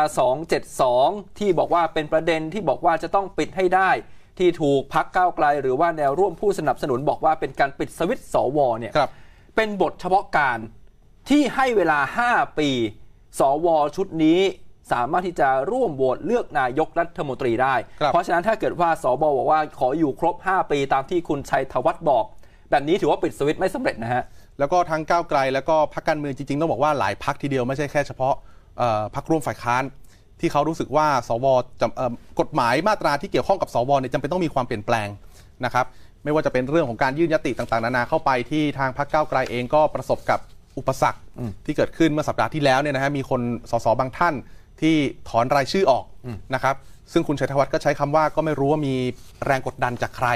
272ที่บอกว่าเป็นประเด็นที่บอกว่าจะต้องปิดให้ได้ที่ถูกพรรคก้าวไกลหรือว่าแนวร่วมผู้สนับสนุนบอกว่าเป็นการปิดสวิตช์สวเนี่ยเป็นบทเฉพาะการที่ให้เวลา5 ปีสวชุดนี้สามารถที่จะร่วมโหวตเลือกนายกรัฐมนตรีได้เพราะฉะนั้นถ้าเกิดว่าสวบอกว่าขออยู่ครบ5 ปีตามที่คุณชัยธวัฒน์บอกแบบนี้ถือว่าปิดสวิตช์ไม่สำเร็จนะฮะแล้วก็ทั้งก้าวไกลแล้วก็พรรคการเมืองจริงๆต้องบอกว่าหลายพรรคทีเดียวไม่ใช่แค่เฉพาะพรรคร่วมฝ่ายค้านที่เขารู้สึกว่าสวกฎหมายมาตราที่เกี่ยวข้องกับสวเนี่ยจำเป็นต้องมีความเปลี่ยนแปลงนะครับไม่ว่าจะเป็นเรื่องของการยื่นยติต่างๆนานาเข้าไปที่ทางพรรคก้าวไกลเองก็ประสบกับอุปสรรคที่เกิดขึ้นเมื่อสัปดาห์ที่แล้วเนี่ยนะฮะมีคนสสบางท่านที่ถอนรายชื่อออกนะครับซึ่งคุณชัยธวัฒน์ก็ใช้คำว่าก็ไม่รู้ว่ามีแรงกดดันจากใคร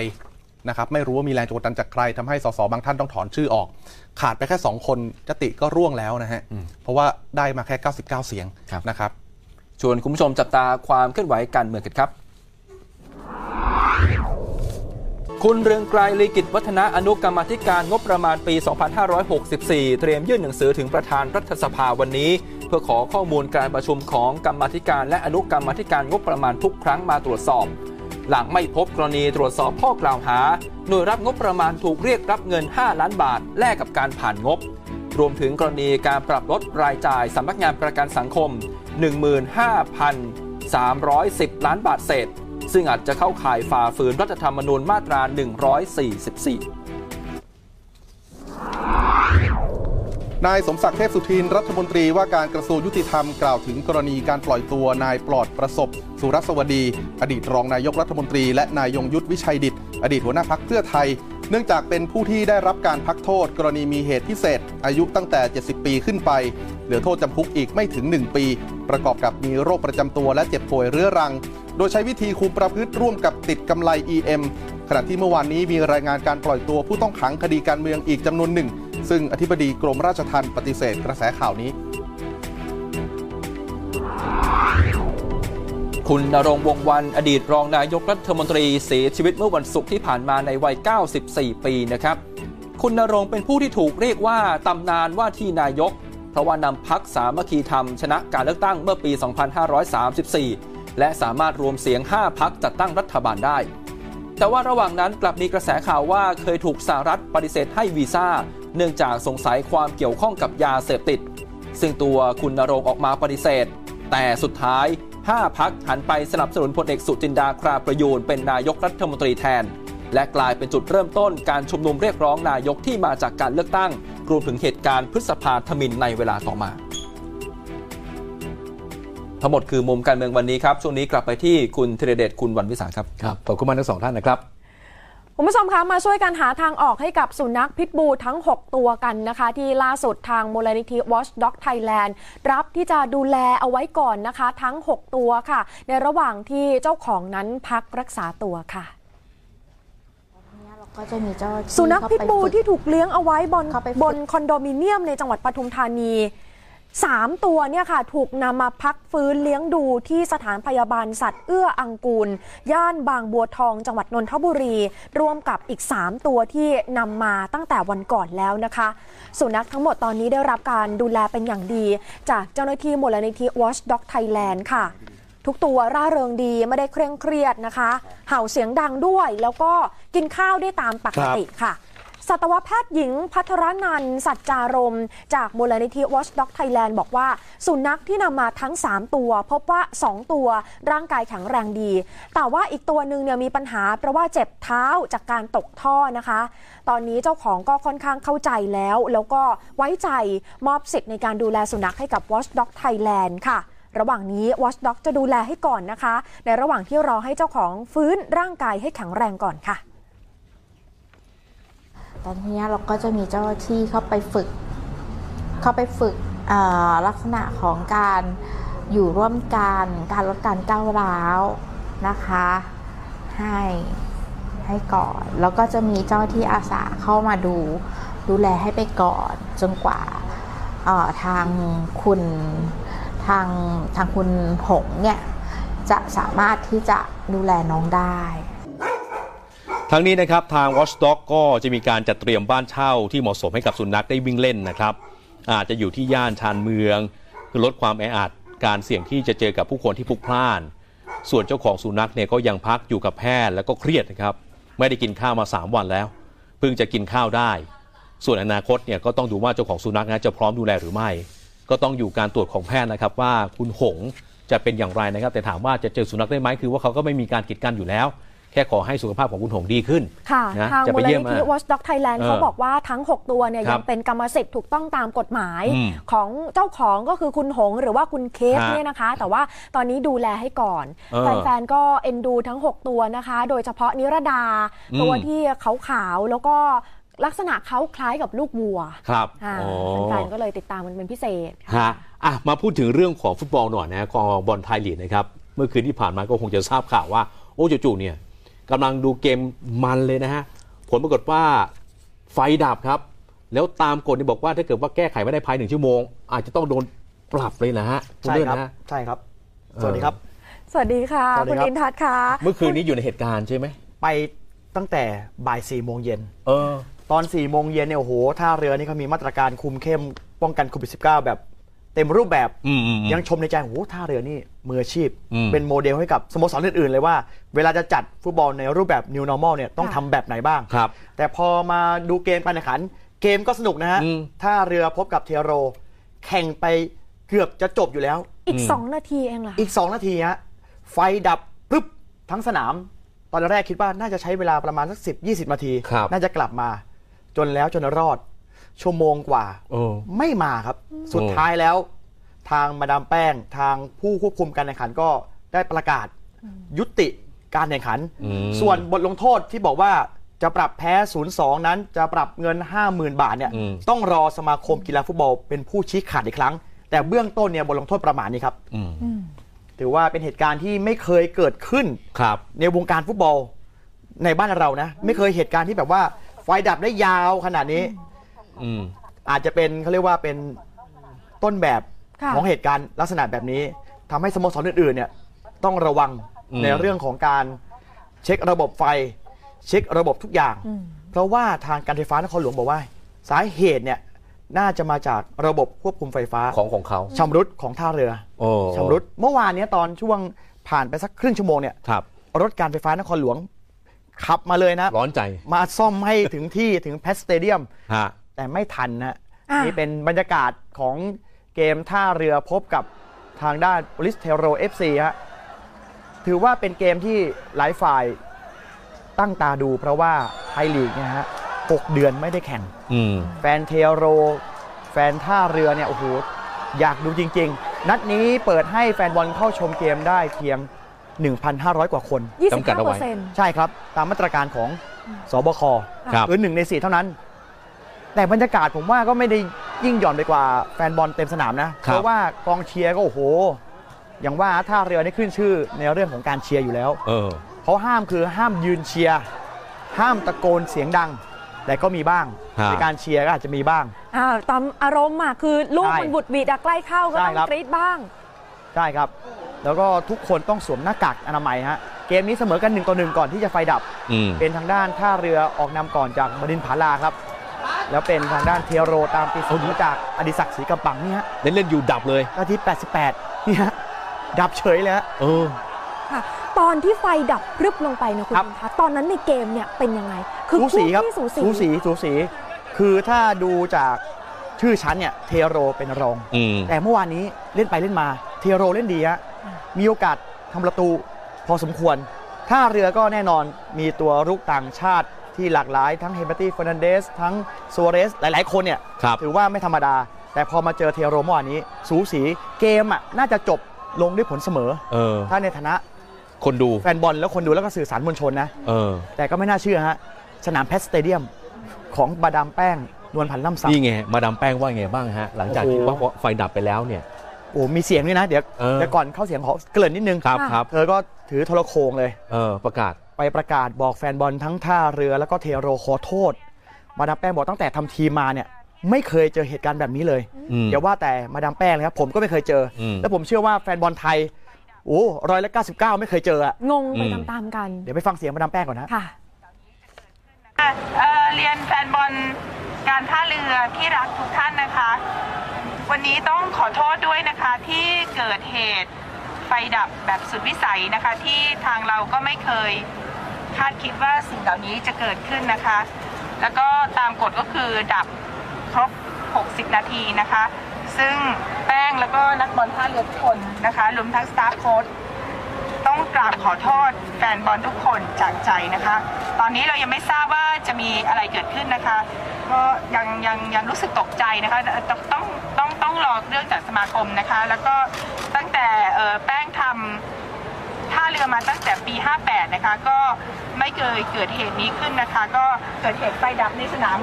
นะครับไม่รู้ว่ามีแรงกดดันจากใครทำให้สสบางท่านต้องถอนชื่อออกขาดไปแค่2คนยติก็ร่วงแล้วนะฮะเพราะว่าได้มาแค่99เสียงนะครับชวนคุณผู้ชมจับตาความเคลื่อนไหวการเมืองกันครับคุณเรืองไกร ลีกิจวัฒนะอนุกรรมาธิการงบประมาณปี2564เตรียมยื่นหนังสือถึงประธานรัฐสภาวันนี้เพื่อขอข้อมูลการประชุมของกรรมาธิการและอนุกรรมาธิการงบประมาณทุกครั้งมาตรวจสอบหลังไม่พบกรณีตรวจสอบข้อกล่าวหาหน่วยรับงบประมาณถูกเรียกรับเงิน5 ล้านบาทแลกกับการผ่านงบ รวมถึงกรณีการปรับลดรายจ่ายสำนักงานประกันสังคม 15,310 ล้านบาทเศษซึ่งอาจจะเข้าข่ายฝ่าฝืนรัฐธรรมนูญมาตรา 144นายสมศักดิ์เทพสุทินรัฐมนตรีว่าการกระทรวงยุติธรรมกล่าวถึงกรณีการปล่อยตัวนายปลอดประสบสุรสวดีอดีตรองนายกรัฐมนตรีและนายยงยุทธวิชัยดิษฐ์อดีตหัวหน้าพรรคเพื่อไทยเนื่องจากเป็นผู้ที่ได้รับการพักโทษกรณีมีเหตุพิเศษอายุตั้งแต่70ปีขึ้นไปเหลือโทษจำคุกอีกไม่ถึง1ปีประกอบกับมีโรคประจำตัวและเจ็บป่วยเรื้อรังโดยใช้วิธีคุมประพฤติร่วมกับติดกำไล EM ขณะที่เมื่อวานนี้มีรายงานการปล่อยตัวผู้ต้องขังคดีการเมืองอีกจำนวนหนึ่งซึ่งอธิบดีกรมราชทัณฑ์ปฏิเสธกระแสข่าวนี้คุณณรงค์ วงศ์วรรณอดีตรองนายกรัฐมนตรีเสียชีวิตเมื่อวันศุกร์ที่ผ่านมาในวัย94ปีนะครับคุณณรงค์เป็นผู้ที่ถูกเรียกว่าตำนานว่าที่นายกเพราะว่านำพรรคสามัคคีธรรมชนะการเลือกตั้งเมื่อปี2534และสามารถรวมเสียง5พรรคจัดตั้งรัฐบาลได้แต่ว่าระหว่างนั้นกลับมีกระแสข่าวว่าเคยถูกสหรัฐปฏิเสธให้วีซ่าเนื่องจากสงสัยความเกี่ยวข้องกับยาเสพติดซึ่งตัวคุณณรงค์ออกมาปฏิเสธแต่สุดท้าย5พรรคหันไปสนับสนุนพลเอกสุจินดาคราประยูรเป็นนายกรัฐมนตรีแทนและกลายเป็นจุดเริ่มต้นการชุมนุมเรียกร้องนายกที่มาจากการเลือกตั้งรวมถึงเหตุการณ์พฤษภาธมิฬในเวลาต่อมาทั้งหมดคือมุมการเมืองวันนี้ครับช่วงนี้กลับไปที่คุณธีรเดชคุณวรรณวิสาครับขอบคุณมากทั้งสองท่านนะครับคุณผู้ชมคะมาช่วยกันหาทางออกให้กับสุนัขพิทบูลทั้ง6ตัวกันนะคะที่ล่าสุดทางมูลนิธิ Watchdog Thailand รับที่จะดูแลเอาไว้ก่อนนะคะทั้ง6ตัวค่ะในระหว่างที่เจ้าของนั้นพักรักษาตัวค่ะสุนัขพิทบูลที่ถูกเลี้ยงเอาไว้บนคอนโดมิเนียมในจังหวัดปทุมธานี3ตัวเนี่ยค่ะถูกนำมาพักฟื้นเลี้ยงดูที่สถานพยาบาลสัตว์เอื้ออังกูลย่านบางบัวทองจังหวัดนนทบุรีรวมกับอีก3ตัวที่นำมาตั้งแต่วันก่อนแล้วนะคะสุนัขทั้งหมดตอนนี้ได้รับการดูแลเป็นอย่างดีจากเจ้าหน้าที่มูลนิธิ Watchdog Thailand ค่ะทุกตัวร่าเริงดีไม่ได้เคร่งเครียดนะคะเห่าเสียงดังด้วยแล้วก็กินข้าวได้ตามปกติค่ะสัตวแพทย์หญิงภัทรนันท์สัจจารมจากมูลนิธิ Watchdog Thailand บอกว่าสุนัขที่นำมาทั้ง3ตัวพบว่า2ตัวร่างกายแข็งแรงดีแต่ว่าอีกตัวหนึ่งเนี่ยมีปัญหาเพราะว่าเจ็บเท้าจากการตกท่อนะคะตอนนี้เจ้าของก็ค่อนข้างเข้าใจแล้วก็ไว้ใจมอบสิทธิ์ในการดูแลสุนัขให้กับ Watchdog Thailand ค่ะระหว่างนี้ Watchdog จะดูแลให้ก่อนนะคะในระหว่างที่รอให้เจ้าของฟื้นร่างกายให้แข็งแรงก่อนค่ะตอนนี้เราก็จะมีเจ้าหน้าที่เข้าไปฝึกลักษณะของการอยู่ร่วมกันการลดการก้าวร้าวนะคะให้ก่อนแล้วก็จะมีเจ้าหน้าที่อาสาเข้ามาดูแลให้ไปก่อนจนกว่าทางคุณหงเนี่ยจะสามารถที่จะดูแลน้องได้ทั้งนี้นะครับทาง Watchdog ก็จะมีการจัดเตรียมบ้านเช่าที่เหมาะสมให้กับสุนัขได้วิ่งเล่นนะครับอาจจะอยู่ที่ย่านชานเมืองเพื่อลดความแออัดการเสี่ยงที่จะเจอกับผู้คนที่พลุกพล่านส่วนเจ้าของสุนัขเนี่ยก็ยังพักอยู่กับแพทย์แล้วก็เครียดนะครับไม่ได้กินข้าวมา3วันแล้วเพิ่งจะกินข้าวได้ส่วนอนาคตเนี่ยก็ต้องดูว่าเจ้าของสุนัขนะจะพร้อมดูแลหรือไม่ก็ต้องอยู่การตรวจของแพทย์นะครับว่าคุณหงจะเป็นอย่างไรนะครับแต่ถามว่าจะเจอสุนัขได้ไหมคือว่าเขาก็ไม่มีการกีดกันอยู่แล้วแค่ขอให้สุขภาพของคุณหงดีขึ้นค่ะนะทางมูลนิธิ Watchdog Thailand เขาบอกว่าทั้ง6ตัวเนี่ยยังเป็นกรรมสิทธิ์ถูกต้องตามกฎหมายของเจ้าของก็คือคุณหงหรือว่าคุณเคสเนี่ยนะคะแต่ว่าตอนนี้ดูแลให้ก่อนแฟนๆก็เอ็นดูทั้ง6ตัวนะคะโดยเฉพาะนิรดาตัวที่ขาวๆแล้วก็ลักษณะเขาคล้ายกับลูกวัวครับแฟนๆก็เลยติดตามมันเป็นพิเศษค่ะมาพูดถึงเรื่องของฟุตบอลหน่อยนะกองบอลไทยลีกนะครับเมื่อคืนที่ผ่านมาก็คงจะทราบข่าวว่าโอ้จู่ๆเนี่ยกำลังดูเกมมันเลยนะฮะผลปรากฏว่าไฟดับครับแล้วตามกฎที่บอกว่าถ้าเกิดว่าแก้ไขไม่ได้ภาย1ชั่วโมงอาจจะต้องโดนปรับเลยนะฮะใช่ครับใช่ครับสวัสดีครับสวัสดีค่ะคุณอินทัศน์ค่ะเมื่อคืนนี้อยู่ในเหตุการณ์ใช่ไหมไปตั้งแต่บ่าย16:00 น.ตอน16:00 น.เนี่ยโอ้โหท่าเรือนี่เขามีมาตรการคุมเข้มป้องกันโควิด-19 แบบเต็มรูปแบบยังชมในใจโอ้โหท่าเรือนี่มืออาชีพเป็นโมเดลให้กับสโมสรอื่นๆเลยว่าเวลาจะจัดฟุตบอลในรูปแบบ New Normal เนี่ยต้องทำแบบไหนบ้างแต่พอมาดูเกมการแข่งขัน เกมก็สนุกนะฮะท่าเรือพบกับเทโรแข่งไปเกือบจะจบอยู่แล้วอีก2นาทีเองล่ะอีก2นาทีฮะไฟดับปึ๊บทั้งสนามตอนแรกคิดว่าน่าจะใช้เวลาประมาณสัก10-20 นาทีน่าจะกลับมาจนแล้วจนรอดชั่วโมงกว่าไม่มาครับสุดท้ายแล้วทางมาดามแป้งทางผู้ควบคุมการแข่งขันก็ได้ประกาศยุติการแข่งขันส่วนบทลงโทษที่บอกว่าจะปรับแพ้ 0-2 นั้นจะปรับเงิน 50,000 บาทเนี่ยต้องรอสมาคมกีฬาฟุตบอลเป็นผู้ชี้ขาดอีกครั้งแต่เบื้องต้นเนี่ยบทลงโทษประมาณนี้ครับถือว่าเป็นเหตุการณ์ที่ไม่เคยเกิดขึ้นในวงการฟุตบอลในบ้านเรานะไม่เคยเหตุการณ์ที่แบบว่าไฟดับได้ยาวขนาดนี้อาจจะเป็นเขาเรียกว่าเป็นต้นแบบของเหตุการณ์ลักษณะแบบนี้ทำให้สโมสรอื่นๆเนี่ยต้องระวังในเรื่องของการเช็คระบบไฟเช็คระบบทุกอย่างเพราะว่าทางการไฟฟ้านครหลวงบอกว่าสาเหตุเนี่ยน่าจะมาจากระบบควบคุมไฟฟ้าของเขาชำรุดของท่าเรือชำรุดเมื่อวานนี้ตอนช่วงผ่านไปสักครึ่งชั่วโมงเนี่ยรถการไฟฟ้านครหลวงขับมาเลยนะร้อนใจมาซ่อมให้ถึงที่ถึงแพสเตเดียมแต่ไม่ทันนะนี่เป็นบรรยากาศของเกมท่าเรือพบกับทางด้านโปลิสเทโร FC ฮะถือว่าเป็นเกมที่หลายฝ่ายตั้งตาดูเพราะว่าไทยลีกเนี่ยฮะ6 เดือนไม่ได้แข่งแฟนเทโรแฟนท่าเรือเนี่ยโอ้โหอยากดูจริงๆนัดนี้เปิดให้แฟนบอลเข้าชมเกมได้เพียง 1,500 กว่าคนจำกัดเอาไว้ใช่ครับตามมาตรการของสบคคือ1 ใน 4เท่านั้นแต่บรรยากาศผมว่าก็ไม่ได้ยิ่งหย่อนไปกว่าแฟนบอลเต็มสนามนะเพราะว่ากองเชียร์ก็โอ้โหอย่างว่าท่าเรือนี่ขึ้นชื่อในเรื่องของการเชียร์อยู่แล้วเขาห้ามคือห้ามยืนเชียร์ห้ามตะโกนเสียงดังแต่ก็มีบ้างในการเชียร์ก็อาจจะมีบ้างตามอารมณ์อ่ะคือลูกมันบุดบีดใกล้เข้าก็ต้องกรี๊ดบ้างใช่ครับแล้วก็ทุกคนต้องสวมหน้ากากอนามัยฮะเกมนี้เสมอกัน1-1ก่อนที่จะไฟดับเป็นทางด้านท่าเรือออกนำก่อนจากบดินทร์ผาลาครับแล้วเป็นทางด้านเทโรตามตีเสมอจากอดิศักดิ์ศรีกำปังนี่ฮะเล่นอยู่ดับเลยนาที88นี่ฮะดับเฉยเลยฮะตอนที่ไฟดับพรึบลงไปนะคุณคะตอนนั้นในเกมเนี่ยเป็นยังไงคือสูสีครับสูสีคือถ้าดูจากชื่อชั้นเนี่ยเทโรเป็นรองแต่เมื่อวานนี้เล่นไปเล่นมาเทโรเล่นดีฮะมีโอกาสทำประตูพอสมควรท่าเรือก็แน่นอนมีตัวรุกต่างชาติที่หลากหลายทั้งเฮเบตี้เฟอร์นันเดสทั้งซัวเรสหลายๆคนเนี่ยถือว่าไม่ธรรมดาแต่พอมาเจอเทโรเมื่อวานนี้สูสีเกมอ่ะน่าจะจบลงด้วยผลเสมอถ้าในฐานะคนดูแฟนบอลแล้วคนดูแล้วก็สื่อสารมวลชนนะแต่ก็ไม่น่าเชื่อฮะสนามแพสเตเดียมของมาดามแป้งนวลพันธ์ล่ำซำนี่ไงมาดามแป้งว่าไงบ้างฮะหลังจากที่ว่าไฟดับไปแล้วเนี่ยโอ้มีเสียงด้วยนะเดี๋ยวก่อนเข้าเสียงขอเกริ่นนิดนึงครับเธอก็ถือโทรโขงเลยประกาศไปประกาศบอกแฟนบอลทั้งท่าเรือแล้วก็เทโรขอโทษมาดามแป้งบอกตั้งแต่ทำทีมาเนี่ยไม่เคยเจอเหตุการณ์แบบนี้เลยอย่าว่าแต่มาดามแป้งเลยครับผมก็ไม่เคยเจอแล้วผมเชื่อว่าแฟนบอลไทยโอ้199ไม่เคยเจออะงงไปตามๆกันเดี๋ยวไปฟังเสียงมาดามแป้งก่อนนะค่ะเรียนแฟนบอลการท่าเรือที่รักทุกท่านนะคะวันนี้ต้องขอโทษด้วยนะคะที่เกิดเหตุไฟดับแบบสุดวิสัยนะคะที่ทางเราก็ไม่เคยคาดคิดว่าสิ่งเหล่านี้จะเกิดขึ้นนะคะแล้วก็ตามกฎก็คือดับครบ60นาทีนะคะซึ่งแป้งแล้วก็นักบอลท่าเรือทุกคนนะคะรวมทั้งสตาฟโค้ชต้องกราบขอโทษแฟนบอลทุกคนจากใจนะคะตอนนี้เรายังไม่ทราบว่าจะมีอะไรเกิดขึ้นนะคะก็ยังรู้สึกตกใจนะคะต้องรอเรื่องจากสมาคมนะคะแล้วก็ตั้งแต่แป้งทำท่าเรือมาตั้งแต่ปี58นะคะก็ไม่เคยเกิดเหตุนี้ขึ้นนะคะก็เกิดเหตุไฟดับในสนาม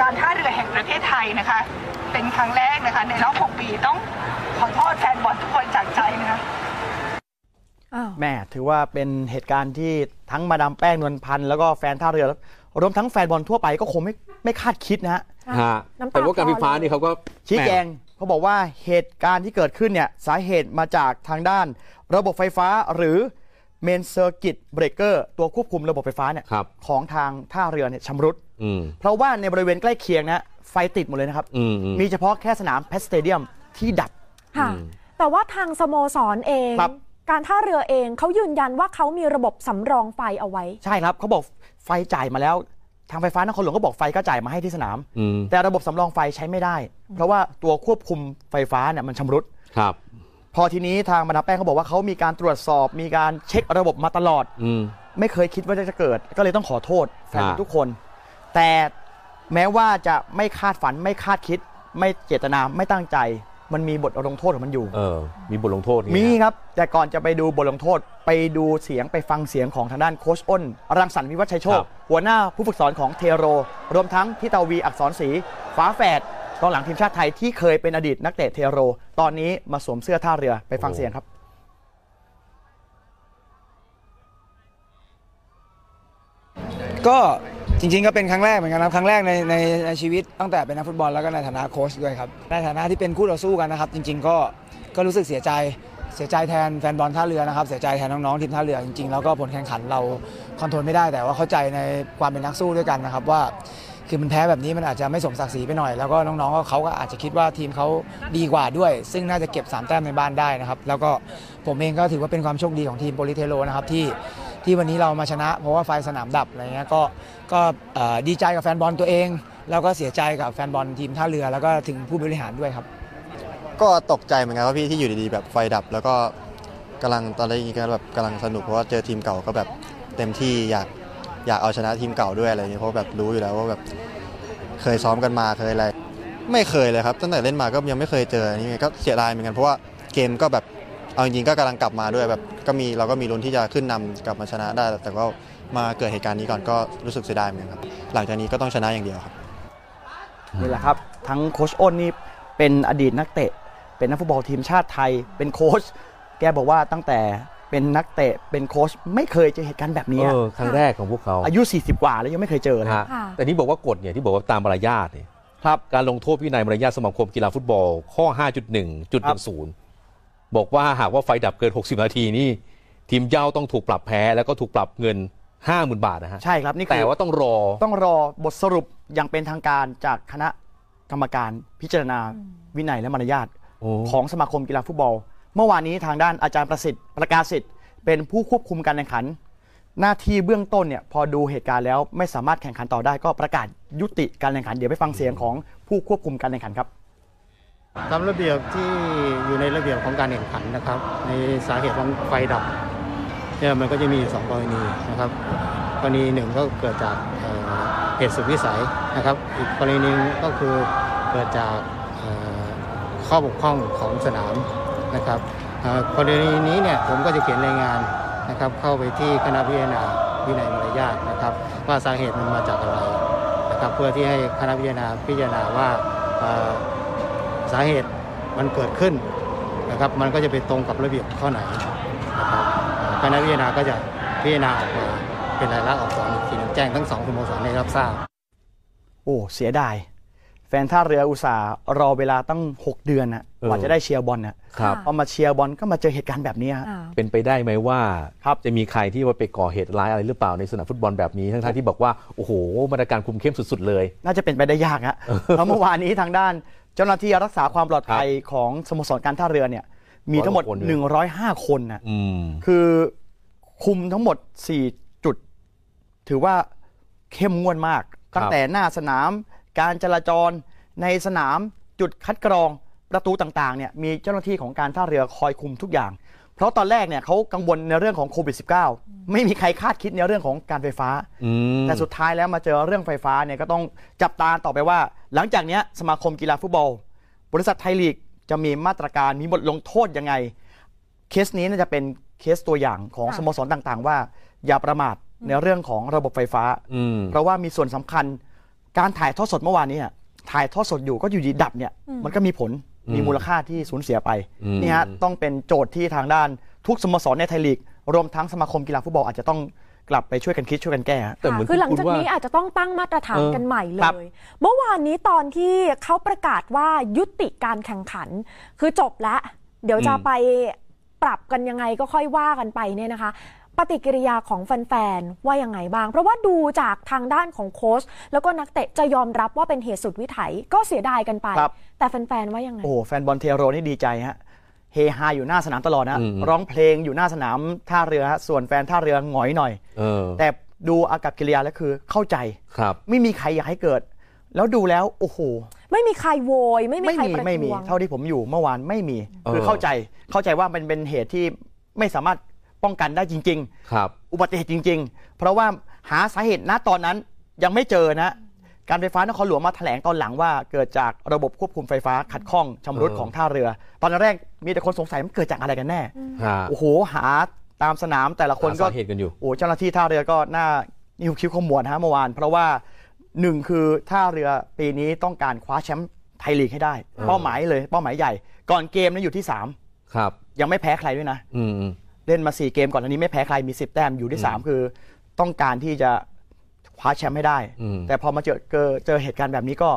การท่าเรือแห่งประเทศไทยนะคะเป็นครั้งแรกนะคะในรอบ6 ปีต้องขอโทษแฟนบอลทุกคนจากใจนะคะแม่ถือว่าเป็นเหตุการณ์ที่ทั้งมาดามแป้งนวลพันธ์แล้วก็แฟนท่าเรือรวมทั้งแฟนบอลทั่วไปก็คงไม่คาดคิดนะฮะแต่ว่าการไฟฟ้านี่เขาก็ชี้แจงเขาบอกว่าเหตุการณ์ที่เกิดขึ้นเนี่ยสาเหตุมาจากทางด้านระบบไฟฟ้าหรือเมนเซอร์กิตเบรกเกอร์ตัวควบคุมระบบไฟฟ้าเนี่ยของทางท่าเรือเนี่ยชำรุดเพราะว่าในบริเวณใกล้เคียงนะไฟติดหมดเลยนะครับมีเฉพาะแค่สนามแพสเตเดียมที่ดับแต่ว่าทางสโมสรเองการท่าเรือเองเขายืนยันว่าเขามีระบบสำรองไฟเอาไว้ใช่ครับเขาบอกไฟจ่ายมาแล้ว ทางไฟฟ้านครหลวงก็บอกไฟก็จ่ายมาให้ที่สนามแต่ระบบสำรองไฟใช้ไม่ได้เพราะว่าตัวควบคุมไฟฟ้าเนี่ยมันชำรุดครับพอทีนี้ทางบรรดาแป้งเขาบอกว่าเขามีการตรวจสอบมีการเช็คระบบมาตลอดไม่เคยคิดว่าจะเกิดก็เลยต้องขอโทษแฟนทุกคนแต่แม้ว่าจะไม่คาดฝันไม่คาดคิดไม่เจตนาไม่ตั้งใจมันมีบทลงโทษของมันอยู่มีบทลงโทษมีครับแต่ก่อนจะไปดูบทลงโทษไปดูเสียงไปฟังเสียงของทางด้านโค้ชอ้นรังสรรค์วิวัฒชัยโชคหัวหน้าผู้ฝึกสอนของเทโรรวมทั้งพี่เตวีอักษรศรีฝาแฝดตอนหลังทีมชาติไทยที่เคยเป็นอดีตนักเตะเทโรตอนนี้มาสวมเสื้อท่าเรือไปฟังเสียงครับก็จริงๆก็เป็นครั้งแรกเหมือนกันครับครั้งแรกในชีวิตตั้งแต่เป็นนักฟุตบอลแล้วก็ในฐานะโค้ชด้วยครับในฐานะที่เป็นคู่ต่อสู้กันนะครับจริงๆก็รู้สึกเสียใจแทนแฟนบอลท่าเรือนะครับเสียใจแทนน้องๆทีมท่าเรือจริงๆแล้วก็ผลแข่งขันเราคอนโทรลไม่ได้แต่ว่าเข้าใจในความเป็นนักสู้ด้วยกันนะครับว่าคือมันแพ้แบบนี้มันอาจจะไม่สมศักดิ์ศรีไปหน่อยแล้วก็น้องๆเขาก็อาจจะคิดว่าทีมเขาดีกว่าด้วยซึ่งน่าจะเก็บ3 แต้มในบ้านได้นะครับแล้วก็ผมเองก็ถือว่าเป็นความโชคดีของทีมโปลิเทโรนะครับที่วันนี้เรามาชนะเพราะว่าไฟสนามดับอะไรเงี้ยก็ดีใจกับแฟนบอลตัวเองแล้วก็เสียใจกับแฟนบอลทีมท่าเรือแล้วก็ถึงผู้บริหารด้วยครับก็ตกใจเหมือนกันครับพี่ที่อยู่ดีๆแบบไฟดับแล้วก็กำลังตอนแรกนี้ก็แบบกำลังสนุกเพราะว่าเจอทีมเก่าก็แบบเต็มที่อยากเอาชนะทีมเก่าด้วยอะไรเงี้ยเพราะแบบรู้อยู่แล้วว่าแบบเคยซ้อมกันมาเคยอะไรไม่เคยเลยครับตั้งแต่เล่นมาก็ยังไม่เคยเจออันนี้ก็เสียดายเหมือนกันเพราะว่าเกมก็แบบเอาจริงๆก็กำลังกลับมาด้วยแบบก็มีเราก็มีลุ้นที่จะขึ้นนำกลับมาชนะได้แต่ก็มาเกิดเหตุการณ์นี้ก่อนก็รู้สึกเสียดายเหมือนกันครับหลังจากนี้ก็ต้องชนะอย่างเดียวครับนี่แหละครับทั้งโค้ชอ้นนี่เป็นอดีตนักเตะเป็นนักฟุตบอลทีมชาติไทยเป็นโค้ชแกบอกว่าตั้งแต่เป็นนักเตะเป็นโค้ชไม่เคยเจอเหตุการณ์แบบนี้ครั้งแรกของพวกเขาอายุ40 กว่าแล้วยังไม่เคยเจอนะแต่นี่บอกว่ากฎเนี่ยที่บอกว่าตามมารยาทเนี่ยครับการลงโทษวินัยมารยาทสมาคมกีฬาฟุตบอลข้อ 5.1.10บอกว่าหากว่าไฟดับเกิน60 นาทีนี่ทีมเย้าต้องถูกปรับแพ้แล้วก็ถูกปรับเงิน 50,000 บาทนะฮะใช่ครับนี่แต่ว่าต้องรอบทสรุปอย่างเป็นทางการจากคณะกรรมการพิจารณาวินัยและมารยาทของสมาคมกีฬาฟุตบอลเมื่อวานนี้ทางด้านอาจารย์ประสิทธิ์ประกาศิษฐ์เป็นผู้ควบคุมการแข่งขันหน้าที่เบื้องต้นเนี่ยพอดูเหตุการณ์แล้วไม่สามารถแข่งขันต่อได้ก็ประกาศยุติการแข่งขันเดี๋ยวไปฟังเสียงของผู้ควบคุมการแข่งขันครับตามระเบียบที่อยู่ในระเบียบของการแข่งขันนะครับในสาเหตุของไฟดับเนี่ยมันก็จะมี2กรณีนะครับกรณีหนึ่งก็เกิดจากเหตุสุดวิสัยนะครับอีกกรณีนึงก็คือเกิดจากข้อบกพร่องของสนามนะครับกรณีนี้เนี่ยผมก็จะเขียนรายงานนะครับเข้าไปที่คณะพิจารณาวินัยมารยาทนะครับว่าสาเหตุมันมาจากอะไรนะครับเพื่อที่ให้คณะพิจารณาว่าสาเหตุมันเกิดขึ้นนะครับมันก็จะไปตรงกับระเบียบข้อไหนนะครับคณะพิจารณาก็จะพิจารณาออกมาเป็นรายละเอียดอักษรอีกทีนึงแจ้งทั้ง2สโมสรให้รับทราบโอ้เสียดายแฟนท่าเรืออุตส่าห์รอเวลาตั้ง6 เดือนนะกว่าจะได้เชียร์บอลนะครับพอมาเชียร์บอลก็มาเจอเหตุการณ์แบบนี้เป็นไปได้ไหมว่าจะมีใครที่ว่าไปก่อเหตุร้ายอะไรหรือเปล่าในสนามฟุตบอลแบบนี้ทั้งที่บอกว่าโอ้โหมาตรการคุมเข้มสุดๆเลยน่าจะเป็นไปได้ยากฮะเพราะเมื่อวานนี้ทางด้านเจ้าหน้าที่รักษาความปลอดภัยของสโมสรการท่าเรือเนี่ยมีทั้งหมด105 คนนะคือคุมทั้งหมด4 จุดถือว่าเข้มงวดมากตั้งแต่หน้าสนามการจราจรในสนามจุดคัดกรองประตูต่างๆเนี่ยมีเจ้าหน้าที่ของการท่าเรือคอยคุมทุกอย่างเพราะตอนแรกเนี่ยเขากังวลในเรื่องของโควิด -19 ไม่มีใครคาดคิดในเรื่องของการไฟฟ้าแต่สุดท้ายแล้วมาเจอเรื่องไฟฟ้าเนี่ยก็ต้องจับตาต่อไปว่าหลังจากนี้สมาคมกีฬาฟุตบอลบริษัทไทยลีกจะมีมาตรการมีบทลงโทษยังไงเคสนี้น่าจะเป็นเคสตัวอย่างของสโมสรต่างๆว่าอย่าประมาทในเรื่องของระบบไฟฟ้าเพราะว่ามีส่วนสำคัญการถ่ายทอดสดเมื่อวานนี้ถ่ายทอดสดอยู่ก็อยู่ดีดับเนี่ยมันก็มีผลมีมูลค่าที่สูญเสียไปนี่ฮะต้องเป็นโจทย์ที่ทางด้านทุกสโมสรในไทยลีกรวมทั้งสมาคมกีฬาฟุตบอลอาจจะต้องกลับไปช่วยกันคิดช่วยกันแก้คือหลังจากนี้อาจจะต้องตั้งมาตรฐานกันใหม่เลยเมื่อวานนี้ตอนที่เขาประกาศว่ายุติการแข่งขันคือจบแล้วเดี๋ยวจะไปปรับกันยังไงก็ค่อยว่ากันไปเนี่ยนะคะปฏิกิริยาของแฟนๆว่ายังไงบ้างเพราะว่าดูจากทางด้านของโค้ชแล้วก็นักเตะจะยอมรับว่าเป็นเหตุสุดวิสัยก็เสียดายกันไปแต่แฟนๆว่ายังไงโอ้แฟนบอลเทโรนี่ดีใจฮะเฮฮาอยู่หน้าสนามตลอดนะร้องเพลงอยู่หน้าสนามท่าเรือส่วนแฟนท่าเรือหงอยหน่อยแต่ ดูอากับกิริยาแล้วคือเข้าใจครับไม่มีใครอยากให้เกิดแล้วดูแล้วโอ้โหไม่มีใครโวยไม่มีใครประท้วงไม่มีเท่าที่ผมอยู่เมื่อวานไม่มีคือเข้าใจว่ามันเป็นเหตุที่ไม่สามารถป้องกันได้จริงๆครับอุบัติเหตุจริงๆเพราะว่าหาสาเหตุณตอนนั้นยังไม่เจอนะการไฟฟ้านครหลวงมาแถลงตอนหลังว่าเกิดจากระบบควบคุมไฟฟ้าขัดข้องชำรุดของท่าเรือตอนแรกมีแต่คนสงสัยมันเกิดจากอะไรกันแน่โอ้โหหาตามสนามแต่ละคนก็เหตุกันอยู่โอ้เจ้าหน้าที่ท่าเรือก็หน้านิ้วคิ้วขมวดฮะเมื่อวานเพราะว่าหนึ่งคือท่าเรือปีนี้ต้องการคว้าแชมป์ไทยลีกให้ได้เป้าหมายเลยเป้าหมายใหญ่ก่อนเกมนั้นอยู่ที่3ครับยังไม่แพ้ใครด้วยนะเล่นมา4 เกมก่อนอันนี้ไม่แพ้ใครมี10 แต้มอยู่ที่3คือต้องการที่จะคว้าแชมป์ให้ได้แต่พอมาเจอเหตุการณ์แบบนี้ก็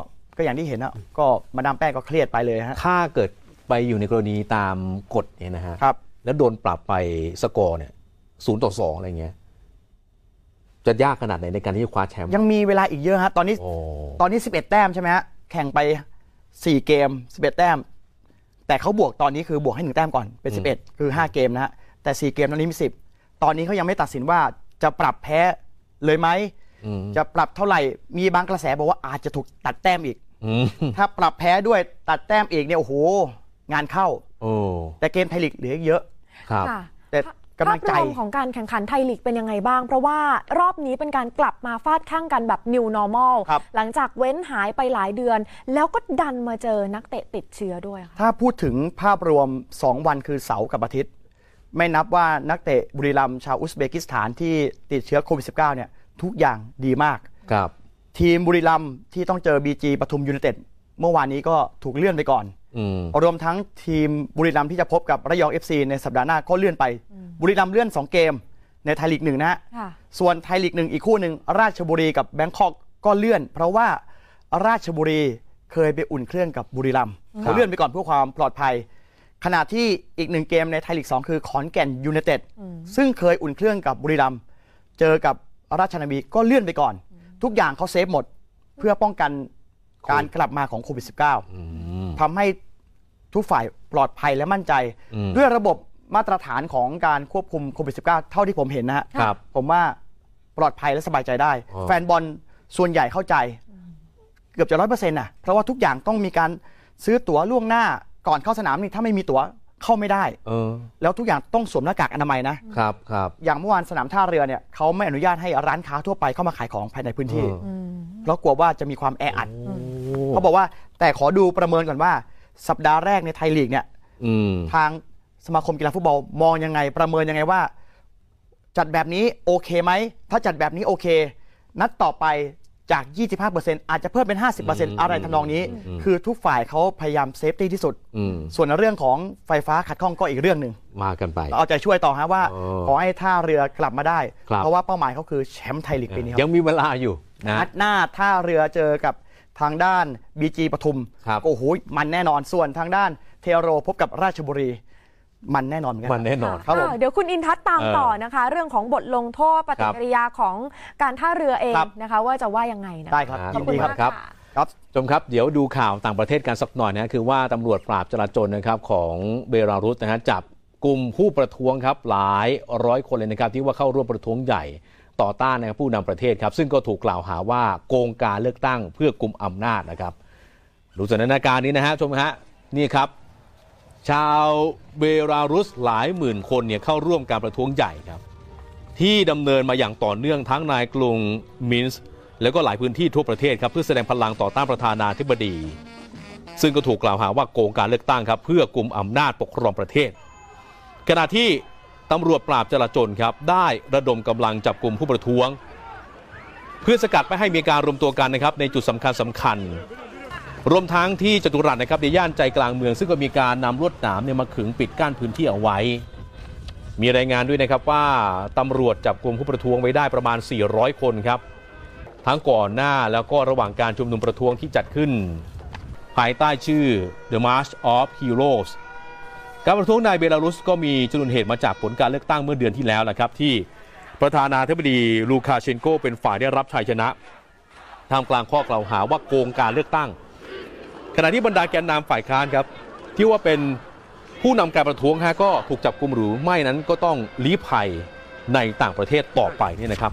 อย่างที่เห็นนะก็มาดามแป้งก็เครียดไปเลยฮะถ้าเกิดไปอยู่ในกรณีตามกฎเนี่ยนะฮะครับแล้วโดนปรับไปสกอร์เนี่ย0-2อะไรเงี้ยจะยากขนาดไหนในการที่จะคว้าแชมป์ยังมีเวลาอีกเยอะฮะตอนนี้11 แต้มใช่ไหมฮะแข่งไป4 เกม11 แต้มแต่เขาบวกตอนนี้คือบวกให้1 แต้มก่อนเป็น11คือ5 เกมนะฮะแต่4 เกมตอนนี้มี10ตอนนี้เขายังไม่ตัดสินว่าจะปรับแพ้เลยไหมจะปรับเท่าไหร่มีบางกระแสบอกว่าอาจจะถูกตัดแต้มอีกถ้าปรับแพ้ด้วยตัดแต้มอีกเนี่ยโอ้โหงานเข้าแต่เกมไทยลีกเหลือเยอะครับแต่ภาพรวมของการแข่งขันไทยลีกเป็นยังไงบ้างเพราะว่ารอบนี้เป็นการกลับมาฟาดแข้งกันแบบ New Normal หลังจากเว้นหายไปหลายเดือนแล้วก็ดันมาเจอนักเตะติดเชื้อด้วยค่ะถ้าพูดถึงภาพรวม2 วันคือเสาร์กับอาทิตย์ไม่นับว่านักเตะบุรีรัมย์ชาวอุซเบกิสถานที่ติดเชื้อโควิด -19 เนี่ยทุกอย่างดีมากครับทีมบุรีรัมย์ที่ต้องเจอ BG ปทุมยูไนเต็ดเมื่อวานนี้ก็ถูกเลื่อนไปก่อนรวมทั้งทีมบุรีรัมย์ที่จะพบกับระยอง FC ในสัปดาห์หน้าก็เลื่อนไปบุรีรัมย์เลื่อน2 เกมในไทยลีก1นะฮะส่วนไทยลีก1อีกคู่หนึ่งราชบุรีกับแบงคอกก็เลื่อนเพราะว่าราชบุรีเคยไปอุ่นเครื่องกับบุรีรัมย์เขาเลื่อนไปก่อนเพื่อความปลอดภัยขณะที่อีก1 เกมในไทยลีก2คือขอนแก่นยูไนเต็ดซึ่งเคยอุ่นเครื่องกับบุรีรัมย์เจอกับราชนาวีก็เลื่อนไปก่อนทุกอย่างเขาเซฟหมดเพื่อป้องกันการกลับมาของโควิด -19 ทำให้ทุกฝ่ายปลอดภัยและมั่นใจด้วยระบบมาตรฐานของการควบคุมโควิด -19 เท่าที่ผมเห็นนะฮะผมว่าปลอดภัยและสบายใจได้แฟนบอลส่วนใหญ่เข้าใจเกือบจะ 100% นะเพราะว่าทุกอย่างต้องมีการซื้อตั๋วล่วงหน้าก่อนเข้าสนามนี่ถ้าไม่มีตั๋วเข้าไม่ได้แล้วทุกอย่างต้องสวมหน้ากากอนามัยนะครับครับอย่างเมื่อวานสนามท่าเรือเนี่ยเขาไม่อนุญาตให้ร้านค้าทั่วไปเข้ามาขายของภายในพื้นที่เพราะกลัวว่าจะมีความแออัดเขาบอกว่าแต่ขอดูประเมินก่อนว่าสัปดาห์แรกในไทยลีกเนี่ยทางสมาคมกีฬาฟุตบอลมองยังไงประเมินยังไงว่าจัดแบบนี้โอเคไหมถ้าจัดแบบนี้โอเคนัดต่อไปจาก 25% อาจจะเพิ่มเป็น 50% อะไรทำนองนี้คือทุกฝ่ายเขาพยายามเซฟตี้ที่สุดส่วนเรื่องของไฟฟ้าขัดข้องก็อีกเรื่องหนึ่งมากันไปเอาใจช่วยต่อฮะว่าขอให้ท่าเรือกลับมาได้เพราะว่าเป้าหมายเขาคือแชมป์ไทยลีกปีนี้ยังมีเวลาอยู่นัดหน้าท่าเรือเจอกับทางด้าน BG ปทุมโอ้โหมันแน่นอนส่วนทางด้านเทโรพบกับราชบุรีมันแน่นอนกันมันแน่นอนครับเดี๋ยวคุณอินทัศน์ตามต่อนะคะเรื่องของบทลงโทษปฏิกิริยาของการท่าเรือเองนะคะว่าจะว่ายังไงนะได้ครับขอบคุณครับครับชมครับเดี๋ยวดูข่าวต่างประเทศกันสักหน่อยนะคือว่าตำรวจปราบจลาจลนะครับของเบลารุสนะฮะจับกลุ่มผู้ประท้วงครับหลายร้อยคนเลยนะครับที่ว่าเข้าร่วมประท้วงใหญ่ต่อต้านนะครับผู้นำประเทศครับซึ่งก็ถูกกล่าวหาว่าโกงการเลือกตั้งเพื่อกุมอำนาจนะครับดูสถานการณ์นี้นะฮะชมฮะนี่ครับชาวเบลารุสหลายหมื่นคนเนี่ยเข้าร่วมการประท้วงใหญ่ครับที่ดำเนินมาอย่างต่อเนื่องทั้งในกรุงมินส์แล้วก็หลายพื้นที่ทั่วประเทศครับเพื่อแสดงพลังต่อต้านประธานาธิบดีซึ่งก็ถูกกล่าวหาว่าโกงการเลือกตั้งครับเพื่อกุมอำนาจปกครองประเทศขณะที่ตำรวจปราบจลาจลครับได้ระดมกำลังจับกลุ่มผู้ประท้วงเพื่อสกัดไม่ให้มีการรวมตัวกันนะครับในจุดสำคัญรวมทั้งที่จตุรัสนะครับในย่านใจกลางเมืองซึ่งก็มีการนำลวดหนามเนี่ยมาขึงปิดกั้นพื้นที่เอาไว้มีรายงานด้วยนะครับว่าตำรวจจับกลุ่มผู้ประท้วงไว้ได้ประมาณ400 คนครับทั้งก่อนหน้าแล้วก็ระหว่างการชุมนุมประท้วงที่จัดขึ้นภายใต้ชื่อ The March of Heroes การประท้วงในเบลารุสก็มีจุดเหตุมาจากผลการเลือกตั้งเมื่อเดือนที่แล้วแหละครับที่ประธานาธิบดีลูคาเชนโกเป็นฝ่ายได้รับชัยชนะท่ามกลางข้อกล่าวหาว่าโกงการเลือกตั้งขณะที่บรรดาแกนนำฝ่ายค้านครับที่ว่าเป็นผู้นำการประท้วงฮะก็ถูกจับกุมหรือไม่นั้นก็ต้องลี้ภัยในต่างประเทศต่อไปนี่นะครับ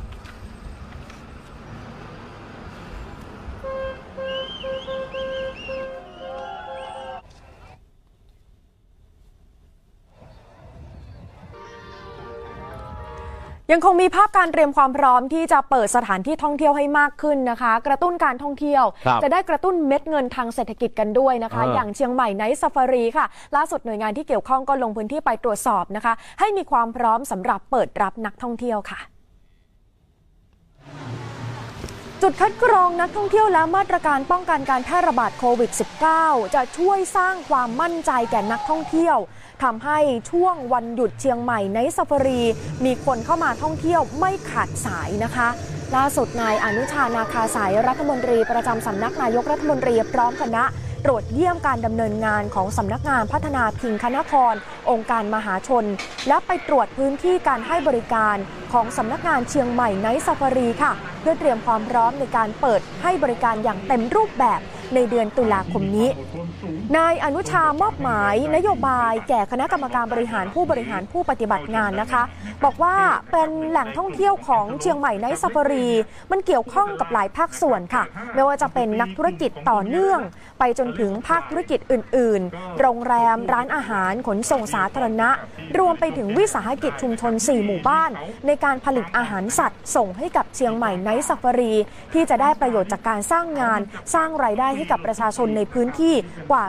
ยังคงมีภาพการเตรียมความพร้อมที่จะเปิดสถานที่ท่องเที่ยวให้มากขึ้นนะคะกระตุ้นการท่องเที่ยวจะได้กระตุ้นเม็ดเงินทางเศรษฐกิจกันด้วยนะคะ อย่างเชียงใหม่ไนท์ซาฟารีค่ะล่าสุดหน่วยงานที่เกี่ยวข้องก็ลงพื้นที่ไปตรวจสอบนะคะให้มีความพร้อมสำหรับเปิดรับนักท่องเที่ยวค่ะจุดคัดกรองนักท่องเที่ยวและมาตรการป้องกันการแพร่ระบาดโควิด -19 จะช่วยสร้างความมั่นใจแก่นักท่องเที่ยวทำให้ช่วงวันหยุดเชียงใหม่ในซาฟารีมีคนเข้ามาท่องเที่ยวไม่ขาดสายนะคะล่าสุดนายอนุชานาคาสายรัฐมนตรีประจำสำนักนายกรัฐมนตรีพร้อมคณะตรวจเยี่ยมการดำเนินงานของสำนักงานพัฒนาพิงค์นครองค์การมหาชนและไปตรวจพื้นที่การให้บริการของสำนักงานเชียงใหม่ไนท์ซาฟารีค่ะเพื่อเตรียมความพร้อมในการเปิดให้บริการอย่างเต็มรูปแบบในเดือนตุลาคมนี้นายอนุชามอบหมายนโยบายแก่คณะกรรมการบริหารผู้บริหารผู้ปฏิบัติงานนะคะบอกว่าเป็นแหล่งท่องเที่ยวของเชียงใหม่ไนท์ซาฟารีมันเกี่ยวข้องกับหลายภาคส่วนค่ะไม่ว่าจะเป็นนักธุรกิจต่อเนื่องไปจนถึงภาคธุรกิจอื่นๆโรงแรมร้านอาหารขนส่งสาธารณะรวมไปถึงวิสาหกิจชุมชน4หมู่บ้านในการผลิตอาหารสัตว์ส่งให้กับเชียงใหม่ไนท์ซาฟารีที่จะได้ประโยชน์จากการสร้างงานสร้างรายได้ให้กับประชาชนในพื้นที่กว่า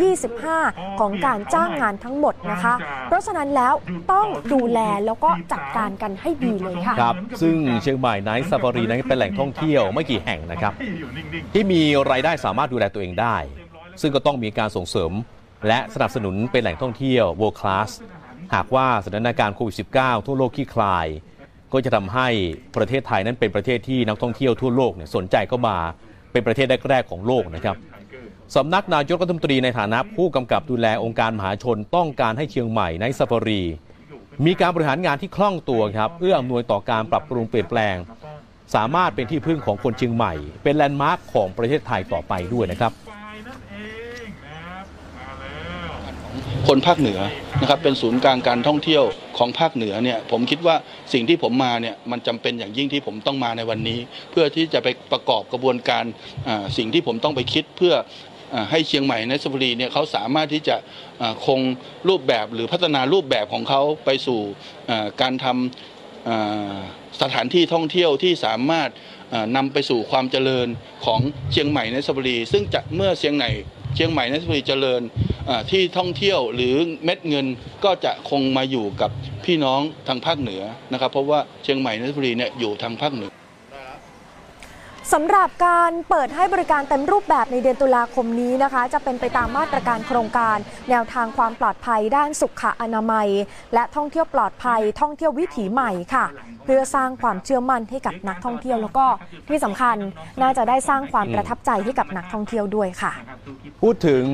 25%ของการจ้างงานทั้งหมดนะคะเพราะฉะนั้นแล้วต้องดูแลแล้วก็จัดการกันให้ดีเลยค่ะครับซึ่งเชียงใหม่ไนท์ซาฟารีนั้นเป็นแหล่งท่องเที่ยวไม่กี่แห่งนะครับที่มีรายได้สามารถดูแลตัวเองได้ซึ่งก็ต้องมีการส่งเสริมและสนับสนุนเป็นแหล่งท่องเที่ยว World Class หากว่าสถานการณ์โควิด -19 ทั่วโลกคลี่คลายก็จะทำให้ประเทศไทยนั้นเป็นประเทศที่นักท่องเที่ยวทั่วโลกเนี่ยสนใจเข้ามาเป็นประเทศแรกๆของโลกนะครับสำนักนายกรัฐมนตรีในฐานะผู้กำกับดูแลองค์การมหาชนต้องการให้เชียงใหม่ไนท์ซาฟารีมีการบริหารงานที่คล่องตัวครับเอื้ออำนวยต่อการปรับปรุงเปลี่ยนแปลงสามารถเป็นที่พึ่งของคนเชียงใหม่เป็นแลนด์มาร์คของประเทศไทยต่อไปด้วยนะครับคนภาคเหนือนะครับเป็นศูนย์กลางการท่องเที่ยวของภาคเหนือเนี่ยผมคิดว่าสิ่งที่ผมมาเนี่ยมันจำเป็นอย่างยิ่งที่ผมต้องมาในวันนี้เพื่อที่จะไปประกอบกระบวนการสิ่งที่ผมต้องไปคิดเพื่อให้เชียงใหม่ไนท์ซาฟารีเนี่ยเขาสามารถที่จะคงรูปแบบหรือพัฒนารูปแบบของเขาไปสู่การทำสถานที่ท่องเที่ยวที่สามารถนำไปสู่ความเจริญของเชียงใหม่ไนท์ซาฟารีซึ่งจะเมื่อเชียงใหม่ไนท์ซาฟารีเจริญที่ท่องเที่ยวหรือเม็ดเงินก็จะคงมาอยู่กับพี่น้องทางภาคเหนือนะครับเพราะว่าเชียงใหม่ไนท์ซาฟารีเนี่ยอยู่ทางภาคเหนือสำหรับการเปิดให้บริการเต็มรูปแบบในเดือนตุลาคมนี้นะคะจะเป็นไปตามมาตรการโครงการแนวทางความปลอดภัยด้านสุขอนามัยและท่องเที่ยวปลอดภัยท่องเที่ยววิถีใหม่ค่ะเพื่อสร้างความเชื่อมั่นให้กับนักท่องเที่ยวแล้วก็ที่สำคัญน่าจะได้สร้างความประทับใจให้กับนักท่องเที่ยวด้วยค่ะพูดถึง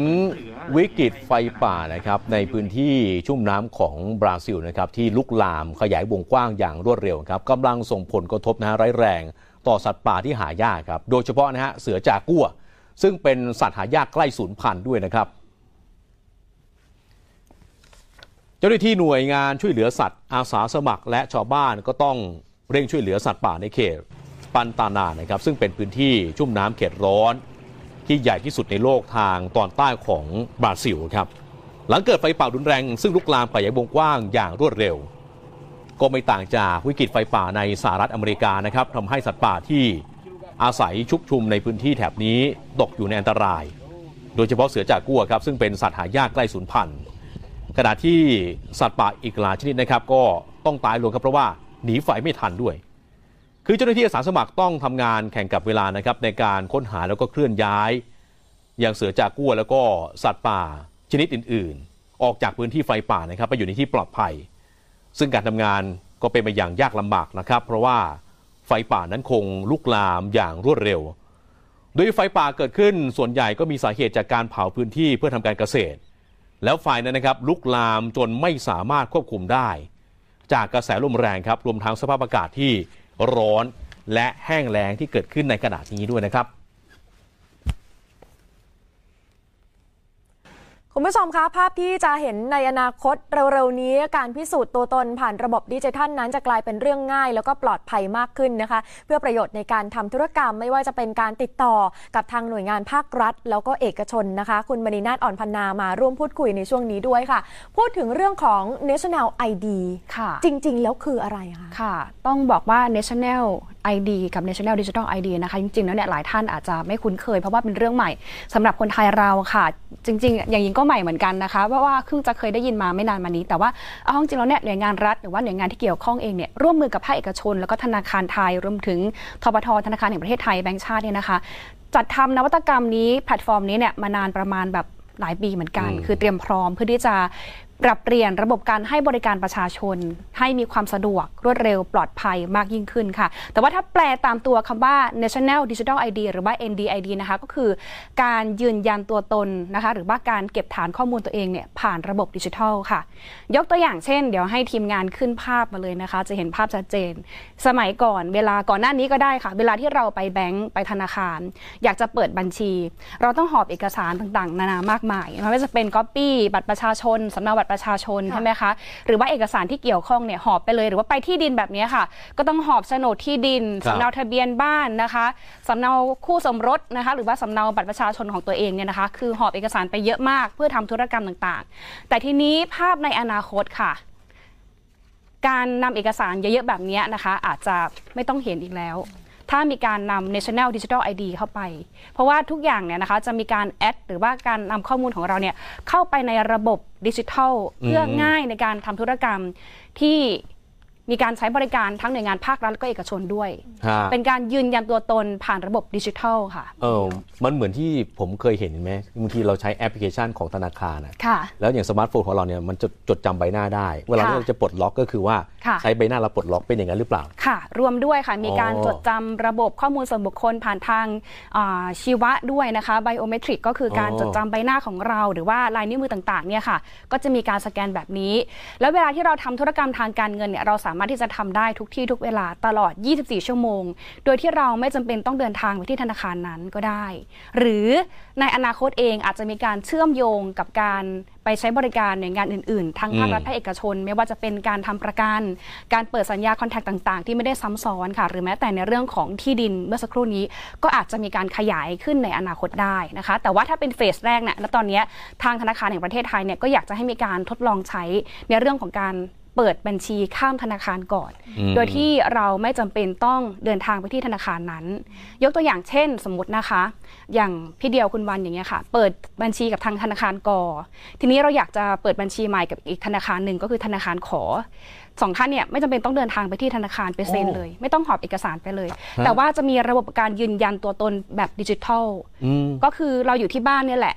วิกฤตไฟป่านะครับในพื้นที่ชุ่มน้ำของบราซิลนะครับที่ลุกลามขยายวงกว้างอย่างรวดเร็วครับกำลังส่งผลกระทบร้ายแรงต่อสัตว์ป่าที่หายากครับโดยเฉพาะนะฮะเสือจากัวซึ่งเป็นสัตว์หายากใกล้สูญพันธุ์ด้วยนะครับเจ้าหน้าที่หน่วยงานช่วยเหลือสัตว์อาสาสมัครและชาวบ้านก็ต้องเร่งช่วยเหลือสัตว์ป่าในเขตปันตานานะครับซึ่งเป็นพื้นที่ชุ่มน้ำเขตร้อนที่ใหญ่ที่สุดในโลกทางตอนใต้ของบราซิลครับหลังเกิดไฟป่ารุนแรงซึ่งลุกลามไปอย่างวงกว้างอย่างรวดเร็วก็ไม่ต่างจากวิกฤตไฟป่าในสหรัฐอเมริกานะครับทำให้สัตว์ป่าที่อาศัยชุกชุมในพื้นที่แถบนี้ตกอยู่ในอันตรายโดยเฉพาะเสือจากัวครับซึ่งเป็นสัตว์หายากใกล้สูญพันธุ์ขณะที่สัตว์ป่าอีกหลายชนิดนะครับก็ต้องตายลงครับเพราะว่าหนีไฟไม่ทันด้วยคือเจ้าหน้าที่อาสาสมัครต้องทำงานแข่งกับเวลานะครับในการค้นหาแล้วก็เคลื่อนย้ายอย่างเสือจากัวแล้วก็สัตว์ป่าชนิดอื่นๆออกจากพื้นที่ไฟป่านะครับไปอยู่ในที่ปลอดภัยซึ่งการทำงานก็เป็นไปอย่างยากลำบากนะครับเพราะว่าไฟป่านั้นคงลุกลามอย่างรวดเร็วโดยไฟป่าเกิดขึ้นส่วนใหญ่ก็มีสาเหตุจากการเผาพื้นที่เพื่อทำการเกษตรแล้วไฟนั้นนะครับลุกลามจนไม่สามารถควบคุมได้จากกระแสลมแรงครับรวมทั้งสภาพอากาศที่ร้อนและแห้งแล้งที่เกิดขึ้นในขณะนี้ด้วยนะครับ คุณผู้ชมคะภาพที่จะเห็นในอนาคตเร็วๆนี้การพิสูจน์ตัวตนผ่านระบบดิจิทัลนั้นจะกลายเป็นเรื่องง่ายแล้วก็ปลอดภัยมากขึ้นนะคะเพื่อประโยชน์ในการทำธุรกรรมไม่ว่าจะเป็นการติดต่อกับทางหน่วยงานภาครัฐแล้วก็เอกชนนะคะคุณมณีนาฏ อ่อนพรรณามาร่วมพูดคุยในช่วงนี้ด้วยค่ะพูดถึงเรื่องของ National ID ค่ะจริงๆแล้วคืออะไรคะค่ะต้องบอกว่า National ID กับ National Digital ID นะคะจริงๆแล้วเนี่ยหลายท่านอาจจะไม่คุ้นเคยเพราะว่าเป็นเรื่องใหม่สำหรับคนไทยเราค่ะจริงๆอย่างยิ่งก็ใหม่เหมือนกันนะคะเพราะว่าเพิ่งจะเคยได้ยินมาไม่นานมานี้แต่ว่าเอาจริงๆแล้วเนี่ยหน่วยงานรัฐหรือว่าหน่วยงานที่เกี่ยวข้องเองเนี่ยร่วมมือกับภาคเอกชนแล้วก็ธนาคารไทยรวมถึงธปท.ธนาคารแห่งประเทศไทยแบงก์ชาติเนี่ยนะคะจัดทำนวัตกรรมนี้แพลตฟอร์มนี้เนี่ยมานานประมาณแบบหลายปีเหมือนกันคือเตรียมพร้อมเพื่อที่จะปรับเปลี่ยนระบบการให้บริการประชาชนให้มีความสะดวกรวดเร็วปลอดภัยมากยิ่งขึ้นค่ะแต่ว่าถ้าแปลตามตัวคำว่า National Digital ID หรือว่า NDID นะคะก็คือการยืนยันตัวตนนะคะหรือว่าการเก็บฐานข้อมูลตัวเองเนี่ยผ่านระบบดิจิทัลค่ะยกตัวอย่างเช่นเดี๋ยวให้ทีมงานขึ้นภาพมาเลยนะคะจะเห็นภาพชัดเจนสมัยก่อนเวลาก่อนหน้านี้ก็ได้ค่ะเวลาที่เราไปแบงก์ไปธนาคารอยากจะเปิดบัญชีเราต้องหอบเอกสารต่างๆนานามากมายไม่ว่าจะเป็นก๊อปปี้บัตรประชาชนสำเนาบัตรประชาชนใช่ไหมคะหรือว่าเอกสารที่เกี่ยวข้องเนี่ยหอบไปเลยหรือว่าไปที่ดินแบบนี้ค่ะก็ต้องหอบโฉนดที่ดินสำเนาทะเบียนบ้านนะคะสำเนาคู่สมรสนะคะหรือว่าสำเนาบัตรประชาชนของตัวเองเนี่ยนะคะคือหอบเอกสารไปเยอะมากเพื่อทำธุรกรรมต่างๆแต่ทีนี้ภาพในอนาคตค่ะการนำเอกสารเยอะๆแบบนี้นะคะอาจจะไม่ต้องเห็นอีกแล้วถ้ามีการนำ National Digital ID เข้าไปเพราะว่าทุกอย่างเนี่ยนะคะจะมีการแอดหรือว่าการนำข้อมูลของเราเนี่ยเข้าไปในระบบดิจิทัลเพื่อง่ายในการทำธุรกรรมที่มีการใช้บริการทั้งหน่วยงานภาครัฐและก็เอกชนด้วยเป็นการยืนยันตัวตนผ่านระบบดิจิทัลค่ะมันเหมือนที่ผมเคยเห็นไหมบางทีเราใช้แอปพลิเคชันของธนาคารแล้วอย่างสมาร์ทโฟนของเราเนี่ยมันจดจำใบหน้าได้เวลาเราจะปลดล็อกก็คือว่าใช้ใบหน้าเราปลดล็อกเป็นอย่างนั้นหรือเปล่าค่ะรวมด้วยค่ะมีการจดจำระบบข้อมูลส่วนบุคคลผ่านทางชีวะด้วยนะคะไบโอเมตริกก็คือการจดจำใบหน้าของเราหรือว่าลายนิ้วมือต่างๆเนี่ยค่ะก็จะมีการสแกนแบบนี้แล้วเวลาที่เราทำธุรกรรมทางการเงินเนี่ยเราสามารถที่จะทำได้ทุกที่ทุกเวลาตลอด24ชั่วโมงโดยที่เราไม่จำเป็นต้องเดินทางไปที่ธนาคารนั้นก็ได้หรือในอนาคตเองอาจจะมีการเชื่อมโยงกับการไปใช้บริการหน่วยงานอื่นๆทั้งภาครัฐและเอกชนไม่ว่าจะเป็นการทำประกันการเปิดสัญญาคอนแทคต่างๆที่ไม่ได้ซ้ำซ้อนค่ะหรือแม้แต่ในเรื่องของที่ดินเมื่อสักครู่นี้ก็อาจจะมีการขยายขึ้นในอนาคตได้นะคะแต่ว่าถ้าเป็นเฟสแรกเนี่ยณตอนนี้ทางธนาคารแห่งประเทศไทยเนี่ยก็อยากจะให้มีการทดลองใช้ในเรื่องของการเปิดบัญชีข้ามธนาคารก่อนโดยที่เราไม่จำเป็นต้องเดินทางไปที่ธนาคารนั้นยกตัวอย่างเช่นสมมตินะคะอย่างพี่เดียวคุณวันอย่างเงี้ยค่ะเปิดบัญชีกับทางธนาคารกอทีนี้เราอยากจะเปิดบัญชีใหม่กับอีกธนาคารหนึ่งก็คือธนาคารขอสองท่านเนี่ยไม่จำเป็นต้องเดินทางไปที่ธนาคารไปเซ็นเลยไม่ต้องหอบเอกสารไปเลยแต่ว่าจะมีระบบการยืนยันตัวตนแบบดิจิทัลก็คือเราอยู่ที่บ้านเนี่ยแหละ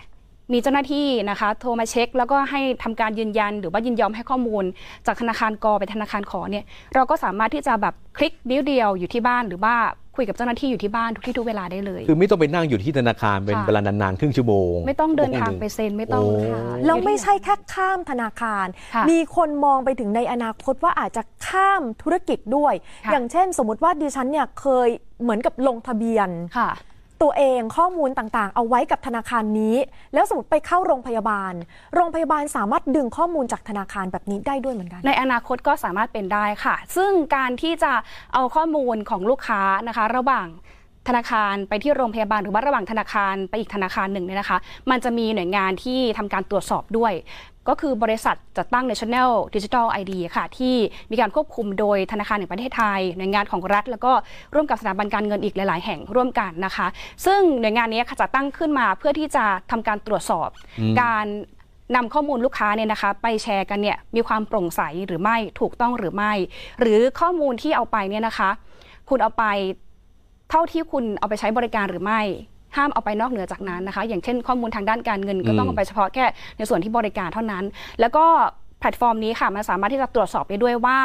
มีเจ้าหน้าที่นะคะโทรมาเช็คแล้วก็ให้ทำการยืนยันหรือว่ายินยอมให้ข้อมูลจากธนาคารกไปธนาคารขอเนี่ยเราก็สามารถที่จะแบบคลิกนิ้วเดียวอยู่ที่บ้านหรือว่าคุยกับเจ้าหน้าที่อยู่ที่บ้านทุกที่ทุกเวลาได้เลยคือไม่ต้องไปนั่งอยู่ที่ธนาคารเป็นเวลานานๆครึ่งชั่วโมงไม่ต้องเดินทางไปเซ็นไม่ต้องแล้วไม่ใช่แค่ข้ามธนาคารมีคนมองไปถึงในอนาคตว่าอาจจะข้ามธุรกิจด้วยอย่างเช่นสมมติว่าดิฉันเนี่ยเคยเหมือนกับลงทะเบียนค่ะตัวเองข้อมูลต่างๆเอาไว้กับธนาคารนี้แล้วสมมติไปเข้าโรงพยาบาลสามารถดึงข้อมูลจากธนาคารแบบนี้ได้ด้วยเหมือนกันในอนาคตก็สามารถเป็นได้ค่ะซึ่งการที่จะเอาข้อมูลของลูกค้านะคะระหว่างธนาคารไปที่โรงพยาบาลหรือว่าระหว่างธนาคารไปอีกธนาคารหนึ่งเนี่ยนะคะมันจะมีหน่วยงานที่ทำการตรวจสอบด้วยก็คือบริษัทจัดตั้ง National Digital ID ค่ะที่มีการควบคุมโดยธนาคารแห่งประเทศไทยหน่วยงานของรัฐแล้วก็ร่วมกับสถาบันการเงินอีกหลายๆแห่งร่วมกันนะคะซึ่งหน่วยงานนี้จัดตั้งขึ้นมาเพื่อที่จะทำการตรวจสอบการนำข้อมูลลูกค้าเนี่ยนะคะไปแชร์กันเนี่ยมีความโปร่งใสหรือไม่ถูกต้องหรือไม่หรือข้อมูลที่เอาไปเนี่ยนะคะคุณเอาไปเท่าที่คุณเอาไปใช้บริการหรือไม่ห้ามเอาไปนอกเหนือจากนั้นนะคะอย่างเช่นข้อมูลทางด้านการเงินก็ต้องเอาไปเฉพาะแค่ในส่วนที่บริการเท่านั้นแล้วก็แพลตฟอร์มนี้ค่ะมันสามารถที่จะตรวจสอบได้ด้วยว่า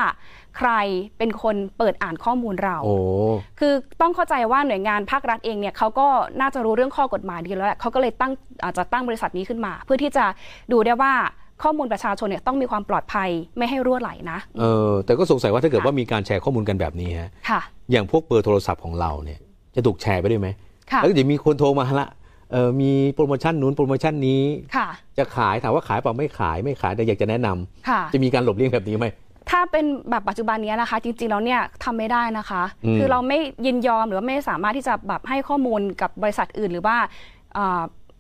ใครเป็นคนเปิดอ่านข้อมูลเราคือต้องเข้าใจว่าหน่วยงานภาครัฐเองเนี่ยเขาก็น่าจะรู้เรื่องข้อกฎหมายดีแล้วแหละเขาก็เลยอาจจะตั้งบริษัทนี้ขึ้นมาเพื่อที่จะดูได้ว่าข้อมูลประชาชนเนี่ยต้องมีความปลอดภัยไม่ให้รั่วไหลนะแต่ก็สงสัยว่าถ้าเกิดว่ามีการแชร์ข้อมูลกันแบบนี้ฮะอย่างพวกเบอร์โทรศัพท์ของเราเนี่ยจะถูกแชร์ไปด้วยไหมแล้วก็จะมีคนโทรมาละ มีโปรโมชั่นนู้นโปรโมชั่นนี้จะขายถามว่าขายเปล่าไม่ขายแต่อยากจะแนะนำจะมีการหลบเลี่ยงแบบนี้ไหมถ้าเป็นแบบปัจจุบันนี้นะคะจริงๆแล้วเนี่ยทำไม่ได้นะคะคือเราไม่ยินยอมหรือว่าไม่สามารถที่จะแบบให้ข้อมูลกับบริษัทอื่นหรือว่า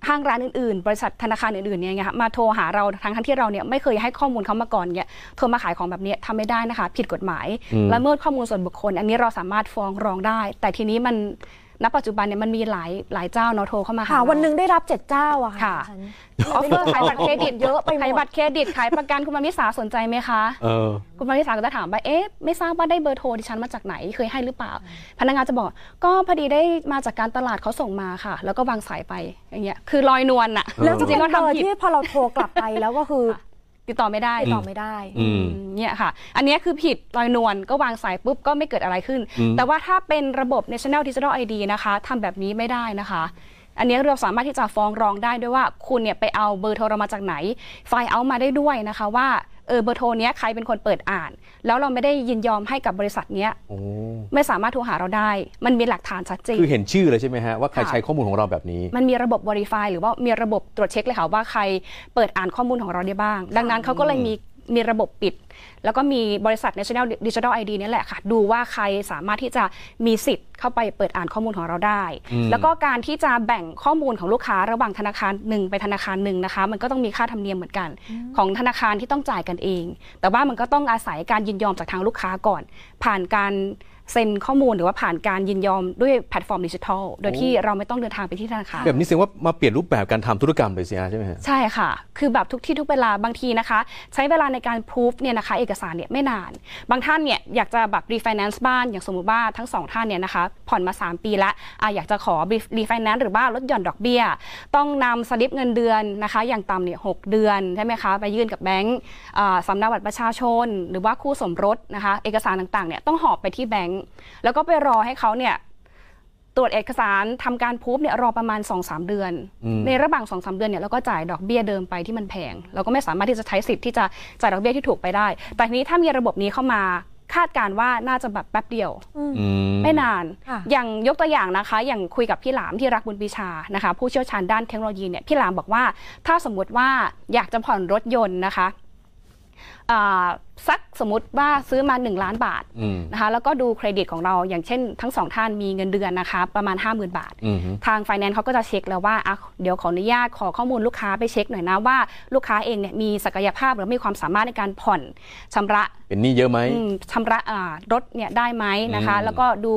ห้างร้านอื่นๆบริษัทธนาคารอื่นๆเนี่ยมาโทรหาเราทั้งที่เราเนี่ยไม่เคยให้ข้อมูลเขามาก่อนเนี่ยโทรมาขายของแบบนี้ทำไม่ได้นะคะผิดกฎหมายละเมิดข้อมูลส่วนบุคคลอันนี้เราสามารถฟ้องร้องได้แต่ทีนี้มันณปัจจุบันเนี่ยมันมีหลายเจ้าเนาะโทรเข้ามาค่ะวันหนึ่งได้รับ7เจ้าอะค่ะออฟเฟอร์ขายบัตรเครดิตเยอะไปขายบัตรเครดิตขายประกันคุณมาริสาสนใจไหมคะคุณมาริสาก็จะถามว่าเอ๊ะไม่ทราบว่าได้เบอร์โทรดิฉันมาจากไหนเคยให้หรือเปล่าพนักงานจะบอกก็พอดีได้มาจากการตลาดเขาส่งมาค่ะแล้วก็วางสายไปอย่างเงี้ยคือลอยนวลอะแล้วจริงๆก็ทำผิดที่พอเราโทรกลับไปแล้วก็คือติดต่อไม่ได้เนี่ยค่ะอันนี้คือผิดลอยนวลก็วางสายปุ๊บก็ไม่เกิดอะไรขึ้นแต่ว่าถ้าเป็นระบบ National Digital ID นะคะทำแบบนี้ไม่ได้นะคะอันนี้เราสามารถที่จะฟ้องร้องได้ด้วยว่าคุณเนี่ยไปเอาเบอร์โทรมาจากไหนไฟล์เอามาได้ด้วยนะคะว่าเบอร์โทรเนี้ยใครเป็นคนเปิดอ่านแล้วเราไม่ได้ยินยอมให้กับบริษัทเนี้ยไม่สามารถโทรหาเราได้มันมีหลักฐานชัดเจนคือเห็นชื่อเลยใช่ไหมฮะว่าใครใช้ข้อมูลของเราแบบนี้มันมีระบบ Verify หรือว่ามีระบบตรวจเช็คเลยค่ะว่าใครเปิดอ่านข้อมูลของเราได้บ้างดังนั้นเขาก็เลยมีระบบปิดแล้วก็มีบริษัท National Digital ID นี่แหละค่ะดูว่าใครสามารถที่จะมีสิทธิ์เข้าไปเปิดอ่านข้อมูลของเราได้แล้วก็การที่จะแบ่งข้อมูลของลูกค้าระหว่างธนาคารหนึ่งไปธนาคารหนึ่งนะคะมันก็ต้องมีค่าธรรมเนียมเหมือนกันของธนาคารที่ต้องจ่ายกันเองแต่ว่ามันก็ต้องอาศัยการยินยอมจากทางลูกค้าก่อนผ่านการเซ็นข้อมูลหรือว่าผ่านการยินยอมด้วยแพลตฟอร์มดิจิทัลโดยที่เราไม่ต้องเดินทางไปที่ธนาคารแบบนี้แสดงว่ามาเปลี่ยนรูปแบบการทำธุรกรรมเลยสิใช่ไหมใช่ค่ะคือแบบทุกที่ทุกเวลาบางทีนะคะใช้เวลาในการพิสูจน์เนี่ยนะคะเอกสารเนี่ยไม่นานบางท่านเนี่ยอยากจะแบบรีไฟแนนซ์บ้านอย่างสมมุติว่าทั้ง2ท่านเนี่ยนะคะผ่อนมา3ปีแล้วอยากจะขอรีไฟแนนซ์หรือว่าลดหย่อนดอกเบี้ยต้องนำสลิปเงินเดือนนะคะอย่างต่ำเนี่ย6 เดือนใช่ไหมคะไปยื่นกับแบงก์สำเนาบัตรประชาชนหรือว่าคู่สมรสนะคะเอกสารต่างๆเนี่ยต้องหอบไปที่แบงก์แล้วก็ไปรอให้เขาเนี่ยตรวจเอกสารทำการพูฟเนี่ยรอประมาณ 2-3 เดือนในระหว่าง 2-3 เดือนเนี่ยเราก็จ่ายดอกเบี้ยเดิมไปที่มันแพงเราก็ไม่สามารถที่จะใช้สิทธิ์ที่จะจ่ายดอกเบี้ยที่ถูกไปได้แต่ทีนี้ถ้ามีระบบนี้เข้ามาคาดการว่าน่าจะแบบแป๊บเดียวไม่นานอย่างยกตัวอย่างนะคะอย่างคุยกับพี่หลามที่รักบุญปีชานะคะผู้เชี่ยวชาญด้านเทคโนโลยีเนี่ยพี่หลามบอกว่าถ้าสมมติว่าอยากจะผ่อนรถยนต์นะคะสักสมมติว่าซื้อมา1 ล้านบาทนะคะแล้วก็ดูเครดิตของเราอย่างเช่นทั้งสองท่านมีเงินเดือนนะคะประมาณ 50,000 บาททางไฟแนนซ์เขาก็จะเช็คแล้วว่าเดี๋ยวขออนุญาตขอข้อมูลลูกค้าไปเช็คหน่อยนะว่าลูกค้าเองเนี่ยมีศักยภาพหรือมีความสามารถในการผ่อนชำระเป็นหนี้เยอะไหมชำระรถเนี่ยได้ไหมนะคะแล้วก็ดู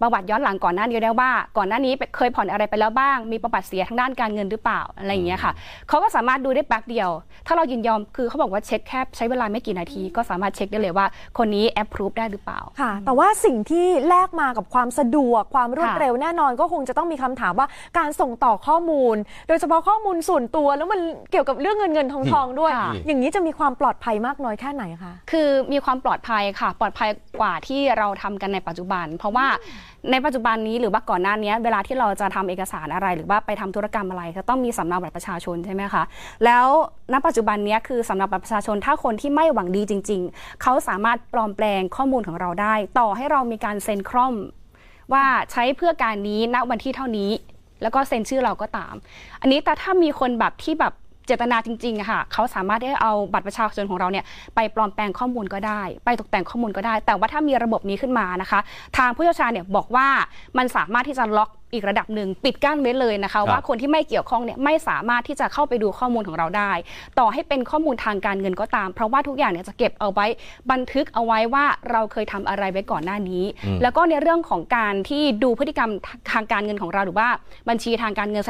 ประวัติย้อนหลังก่อนหน้านี้ได้ว่าก่อนหน้านี้เคยผ่อนอะไรไปแล้วบ้างมีประวัติเสียทางด้านการเงินหรือเปล่าอะไรอย่างเงี้ยค่ะเขาก็สามารถดูได้แป๊บเดียวถ้าเรายินยอมคือเขาบอกว่าเช็คแค่ใช้เวลาไม่กี่นาทีก็สามารถเช็คได้เลยว่าคนนี้แอปพรูฟได้หรือเปล่าค่ะแต่ว่าสิ่งที่แลกมากับความสะดวกความรวดเร็วแน่นอนก็คงจะต้องมีคำถามว่าการส่งต่อข้อมูลโดยเฉพาะข้อมูลส่วนตัวแล้วมันเกี่ยวกับเรื่องเงินทองด้วยอย่างนี้จะมีความปลอดภัยมากน้อยแค่ไหนคะคือมีความปลอดภัยค่ะปลอดภัยกว่าที่เราทำกันในปัจจุบันเพราะว่าในปัจจุบันนี้หรือว่าก่อนหน้านี้เวลาที่เราจะทำเอกสารอะไรหรือว่าไปทำธุรกรรมอะไรก็ต้องมีสำเนาบัตรประชาชนใช่ไหมคะแล้วณปัจจุบันนี้คือสำเนาบัตรประชาชนถ้าคนที่ไม่หวังดีจริงๆเขาสามารถปลอมแปลงข้อมูลของเราได้ต่อให้เรามีการเซ็นคร่อมว่าใช้เพื่อการนี้ณวันที่เท่านี้แล้วก็เซ็นชื่อเราก็ตามอันนี้แต่ถ้ามีคนแบบที่แบบเจตนาจริงๆค่ะเขาสามารถได้เอาบัตรประชาชนของเราเนี่ยไปปลอมแปลงข้อมูลก็ได้ไปตกแต่งข้อมูลก็ได้แต่ว่าถ้ามีระบบนี้ขึ้นมานะคะทางผู้เชี่ยวชาญเนี่ยบอกว่ามันสามารถที่จะล็อกอีกระดับหนึ่งปิดกั้นไว้เลยนะคะว่าคนที่ไม่เกี่ยวข้องเนี่ยไม่สามารถที่จะเข้าไปดูข้อมูลของเราได้ต่อให้เป็นข้อมูลทางการเงินก็ตามเพราะว่าทุกอย่างเนี่ยจะเก็บเอาไว้บันทึกเอาไว้ว่าเราเคยทำอะไรไว้ก่อนหน้านี้แล้วก็ในเรื่องของการที่ดูพฤติกรรมทางการเงินของเราหรือว่าบัญชีทางการเงิน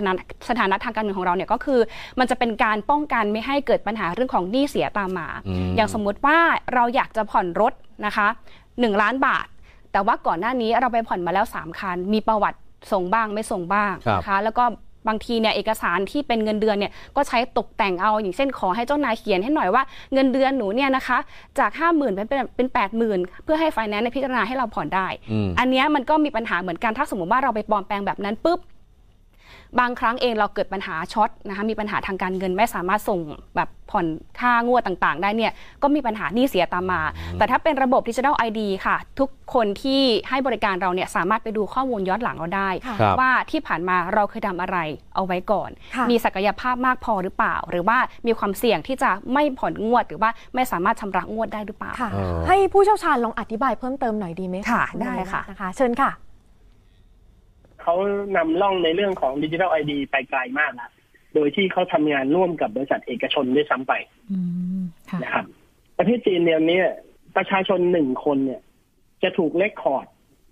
สถานะทางการเงินของเราเนี่ยก็คือมันจะเป็นการป้องกันไม่ให้เกิดปัญหาเรื่องของหนี้เสียตามมาอย่างสมมุติว่าเราอยากจะผ่อนรถนะคะ1 ล้านบาทแต่ว่าก่อนหน้านี้เราไปผ่อนมาแล้ว3 คันมีประวัติส่งบ้างไม่ส่งบ้างนะคะแล้วก็บางทีเนี่ยเอกสารที่เป็นเงินเดือนเนี่ยก็ใช้ตกแต่งเอาอย่างเช่นขอให้เจ้านายเขียนให้หน่อยว่าเงินเดือนหนูเนี่ยนะคะจาก 50,000 เป็น 80,000 เพื่อให้ไฟแนนซ์พิจารณาให้เราผ่อนได้อันนี้มันก็มีปัญหาเหมือนกันถ้าสมมติว่าเราไปปลอมแปลงแบบนั้นปุ๊บ บางครั้งเองเราเกิดปัญหาช็อตนะคะมีปัญหาทางการเงินไม่สามารถส่งแบบผ่อนค่างวดต่างๆได้เนี่ยก็มีปัญหาหนี้เสียตามมาแต่ถ้าเป็นระบบ Digital ID ค่ะทุกคนที่ให้บริการเราเนี่ยสามารถไปดูข้อมูลย้อนหลังเราได้ว่าที่ผ่านมาเราเคยทำอะไรเอาไว้ก่อนมีศักยภาพมากพอหรือเปล่าหรือว่ามีความเสี่ยงที่จะไม่ผ่อนงวดหรือว่าไม่สามารถชำระงวดได้หรือเปล่าให้ผู้เชี่ยวชาญลองอธิบายเพิ่มเติมหน่อยดีไหมคะได้ค่ะนะคะเชิญค่ะเขานำล่องในเรื่องของ Digital ID ไปไกลมากนะโดยที่เขาทำงานร่วมกับบริษัทเอกชนด้วยซ้ำไปนะครับประเทศจีนเนี่ยประชาชนหนึ่งคนเนี่ยจะถูกเรคคอร์ด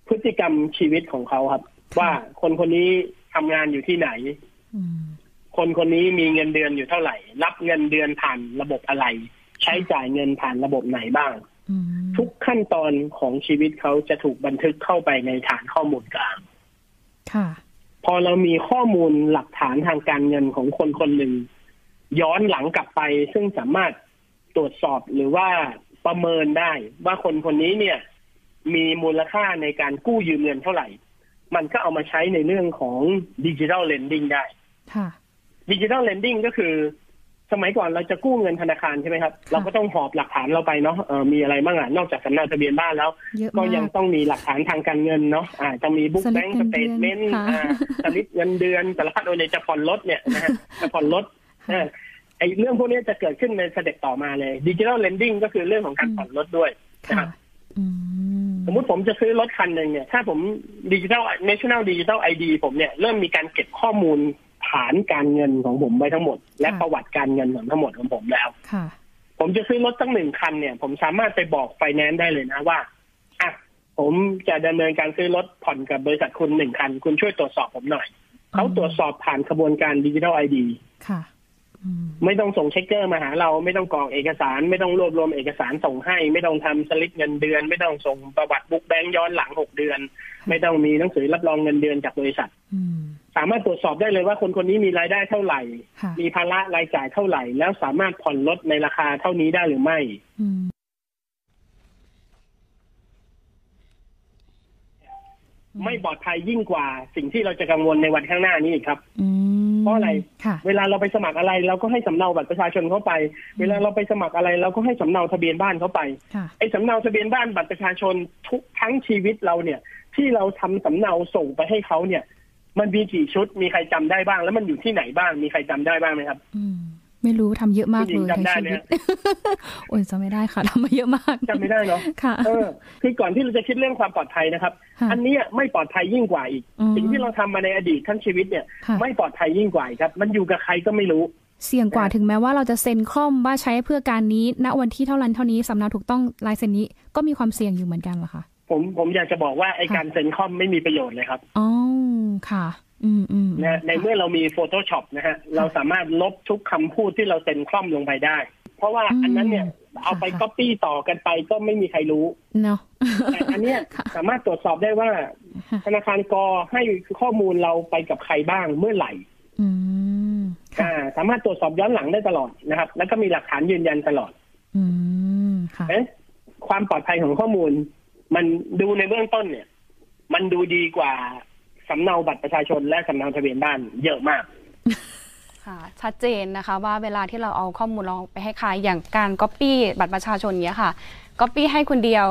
พฤติกรรมชีวิตของเขาครับว่าคนคนนี้ทำงานอยู่ที่ไหนคนคนนี้มีเงินเดือนอยู่เท่าไหร่รับเงินเดือนผ่านระบบอะไรใช้จ่ายเงินผ่านระบบไหนบ้างทุกขั้นตอนของชีวิตเขาจะถูกบันทึกเข้าไปในฐานข้อมูลกลางพอเรามีข้อมูลหลักฐานทางการเงินของคนคนหนึ่งย้อนหลังกลับไปซึ่งสามารถตรวจสอบหรือว่าประเมินได้ว่าคนคนนี้เนี่ยมีมูลค่าในการกู้ยืมเงินเท่าไหร่มันก็เอามาใช้ในเรื่องของ Digital Lending ได้ Digital Lending ก็คือสมัยก่อนเราจะกู้เงินธนาคารใช่ไหมครับเราก็ต้องหอบหลักฐานเราไปเนาะมีอะไรบ้างอ่ะนอกจากสำเนาทะเบียนบ้านแล้วก็ยังต้องมีหลักฐานทางการเงินเนาะจะมีบุ๊กแบงก์สเตทเมนต์สลิปเงินเดือนสารพัดโดยจะผ่อนรถเนี่ยนะฮะจะผ่อนรถไอ้เรื่องพวกนี้จะเกิดขึ้นในสเต็ปต่อมาเลย Digital Lending ก็คือเรื่องของการผ่อนรถด้วยนะครับสมมติผมจะซื้อรถคันหนึ่งเนี่ยถ้าผม National Digital ID ผมเนี่ยเริ่มมีการเก็บข้อมูลฐานการเงินของผมไว้ทั้งหมดและประวัติการเงินของทั้งหมดของผมแล้วผมจะซื้อรถตั้งหนึ่งคันเนี่ยผมสามารถไปบอกไฟแนนซ์ได้เลยนะว่าอ่ะผมจะดำเนินการซื้อรถผ่อนกับบริษัทคุณหนึ่งคันคุณช่วยตรวจสอบผมหน่อยเขาตรวจสอบผ่านกระบวนการ Digital ID ไม่ต้องส่งเช็คเกอร์มาหาเราไม่ต้องกรอกเอกสารไม่ต้องรวบรวมเอกสารส่งให้ไม่ต้องทำสลิปเงินเดือนไม่ต้องส่งประวัติบุ๊กแบงค์ย้อนหลัง6 เดือนไม่ต้องมีหนังสือรับรองเงินเดือนจากบริษัทสามารถตรวจสอบได้เลยว่าคนคนนี้มีรายได้เท่าไหร่มีภาระรายจ่ายเท่าไหร่แล้วสามารถผ่อนลดในราคาเท่านี้ได้หรือไม่ไม่ปลอดภัยยิ่งกว่าสิ่งที่เราจะกังวลในวันข้างหน้านี้ครับเพราะอะไรเวลาเราไปสมัครอะไรเราก็ให้สำเนาบัตรประชาชนเข้าไปเวลาเราไปสมัครอะไรเราก็ให้สำเนาทะเบียนบ้านเข้าไปไอ้สำเนาทะเบียนบ้านบัตรประชาชนทุกทั้งชีวิตเราเนี่ยที่เราทำสำเนาส่งไปให้เขาเนี่ยมันมีกี่ชุดมีใครจำได้บ้างแล้วมันอยู่ที่ไหนบ้างมีใครจำได้บ้างไหมครับไม่รู้ทำเยอะมากเลยจำได้ไหมโอ้ยจำไม่ได้ค่ะทำมาเยอะมากจำไม่ได้เนาะค่ะคือก่อนที่เราจะคิดเรื่องความปลอดภัยนะครับอันนี้ไม่ปลอดภัยยิ่งกว่าอีกสิ่งที่เราทำมาในอดีตทั้งชีวิตเนี่ยไม่ปลอดภัยยิ่งกว่าครับมันอยู่กับใครก็ไม่รู้เสี่ยงกว่าถึงแม้ว่าเราจะเซ็นคล่อมว่าใช้เพื่อการนี้ณวันที่เท่านั้นเท่านี้สำเนาถูกต้องลายเซ็นนี้ก็มีความเสี่ยงอยู่เหมือนกันเหรอคะผมอยากจะบอกว่าไอ้การเซ็นคล่อมไม่มีประโยชน์เลยครับอ๋อค่ะในเมื่อเรามี Photoshop นะฮะเราสามารถลบทุกคำพูดที่เราเซ็นคล่อมลงไปได้เพราะว่าอันนั้นเนี่ยเอาไป copy ต่อกันไปก็ไม่มีใครรู้เนาะแต่อันเนี้ยสามารถตรวจสอบได้ว่าธนาคารกให้ข้อมูลเราไปกับใครบ้างเมื่อไหร่สามารถตรวจสอบย้อนหลังได้ตลอดนะครับแล้วก็มีหลักฐานยืนยันตลอดความปลอดภัยของข้อมูลมันดูในเบื้องต้นเนี่ยมันดูดีกว่าสำเนาบัตรประชาชนและสำเนาทะเบียนบ้านเยอะมากค่ะชัดเจนนะคะว่าเวลาที่เราเอาข้อมูลเราไปให้ใครอย่างการ copy บัตรประชาชนเนี้ยค่ะ copy ให้คนเดีย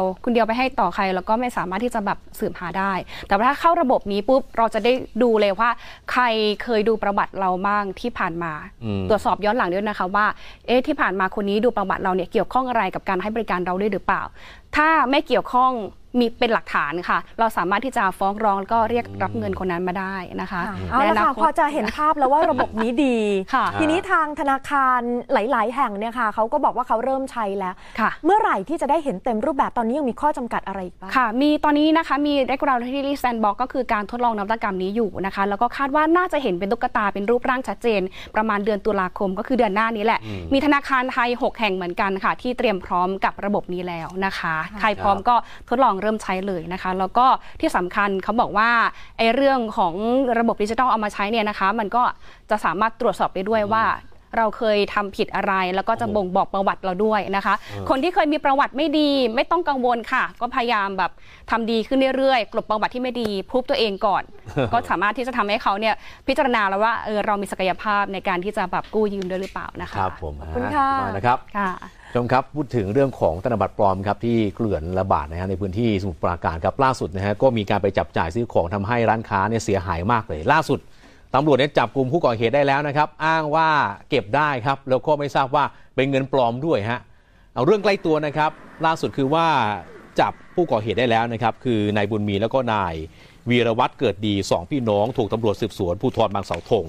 วไปให้ต่อใครแล้วก็ไม่สามารถที่จะแบบสืบหาได้แต่ถ้าเข้าระบบนี้ปุ๊บเราจะได้ดูเลยว่าใครเคยดูประวัติเราบ้างที่ผ่านมาตรวจสอบย้อนหลังด้วยนะคะว่าที่ผ่านมาคนนี้ดูประวัติเราเนี่ยเกี่ยวข้องอะไรกับการให้บริการเราด้วยหรือเปล่าถ้าไม่เกี่ยวข้องมีเป็นหลักฐานค่ะเราสามารถที่จะฟ้องร้องก็เรียกรับเงินคนนั้นมาได้นะคะเอาละค่ะพอจะเห็นภาพแล้วว่าระบบนี้ดีทีนี้ทางธนาคารหลายๆแห่งเนี่ยค่ะเขาก็บอกว่าเขาเริ่มใช้แล้วเมื่อไหร่ที่จะได้เห็นเต็มรูปแบบตอนนี้ยังมีข้อจำกัดอะไรอีกบ้างค่ะมีตอนนี้นะคะมี regulatory sandbox ก็คือการทดลองนวัตกรรมนี้อยู่นะคะแล้วก็คาดว่าน่าจะเห็นเป็นตุ๊กตาเป็นรูปร่างชัดเจนประมาณเดือนตุลาคมก็คือเดือนหน้านี้แหละมีธนาคารไทย6 แห่งเหมือนกันค่ะที่เตรียมพร้อมกับระบบนี้แล้วนะคะใครพร้อมก็ทดลองเริ่มใช้เลยนะคะแล้วก็ที่สำคัญเขาบอกว่าไอ้เรื่องของระบบดิจิทัลเอามาใช้เนี่ยนะคะมันก็จะสามารถตรวจสอบได้ด้วยว่า เราเคยทำผิดอะไรแล้วก็จะบ่งบอกประวัติเราด้วยนะคะคนที่เคยมีประวัติไม่ดีไม่ต้องกังวลค่ะก็พยายามแบบทำดีขึ้นเรื่อยๆกลบประวัติที่ไม่ดีพูดตัวเองก่อนก็สามารถที่จะทำให้เขาเนี่ยพิจารณาแล้วว่าเรามีศักยภาพในการที่จะแบบกู้ยืมด้วยหรือเปล่านะคะครับผมขอบคุณค่ะนะครับชมครับพูดถึงเรื่องของธนบัตรปลอมครับที่เกลื่อนระบาดนะฮะในพื้นที่สมุทรปราการครับล่าสุดนะฮะก็มีการไปจับจ่ายซื้อของทำให้ร้านค้าเนี่ยเสียหายมากเลยล่าสุดตำรวจเนี่ยจับกลุ่มผู้ก่อเหตุได้แล้วนะครับอ้างว่าเก็บได้ครับแล้วก็ไม่ทราบว่าเป็นเงินปลอมด้วยฮะเอาเรื่องใกล้ตัวนะครับล่าสุดคือว่าจับผู้ก่อเหตุได้แล้วนะครับคือนายบุญมีแล้วก็นายวีรวัฒน์เกิดดี2พี่น้องถูกตำรวจสืบสวนภูธรบางเสาธง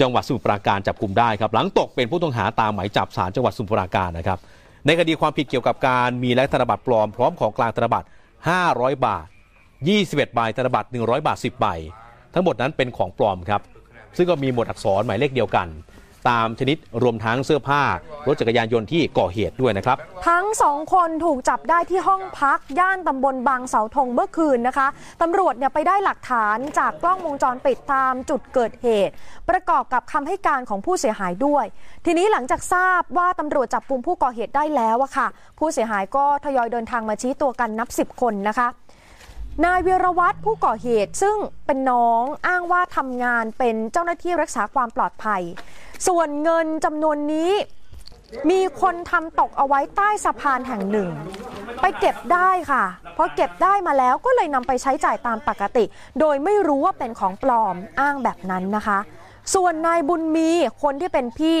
จังหวัดสมุทรปราการจับกลุ่มได้ครับหลังตกเป็นผู้ต้องหาตามหมายจับศาลจังหวัดสมุทรปราการนะครับในคดีความผิดเกี่ยวกับการมีและธนบัตรปลอมพร้อมของกลางธนบัตร500บาท21ใบธนบัตร100บาท10ใบทั้งหมดนั้นเป็นของปลอมครับซึ่งก็มีหมวดอักษรหมายเลขเดียวกันตามชนิดรวมทั้งเสื้อผ้ารถจักรยานยนต์ที่ก่อเหตุด้วยนะครับทั้ง2คนถูกจับได้ที่ห้องพักย่านตำบลบางเสาธงเมื่อคืนนะคะตำรวจเนี่ยไปได้หลักฐานจากกล้องวงจรปิดตามจุดเกิดเหตุประกอบกับคำให้การของผู้เสียหายด้วยทีนี้หลังจากทราบว่าตำรวจจับกุมผู้ก่อเหตุได้แล้วอะค่ะผู้เสียหายก็ทยอยเดินทางมาชี้ตัวกันนับ10คนนะคะนายวีรวัฒน์ผู้ก่อเหตุซึ่งเป็นน้องอ้างว่าทำงานเป็นเจ้าหน้าที่รักษาความปลอดภัยส่วนเงินจำนวนนี้มีคนทำตกเอาไว้ใต้สะพานแห่งหนึ่งไปเก็บได้ค่ะพอเก็บได้มาแล้วก็เลยนำไปใช้จ่ายตามปกติโดยไม่รู้ว่าเป็นของปลอมอ้างแบบนั้นนะคะส่วนนายบุญมีคนที่เป็นพี่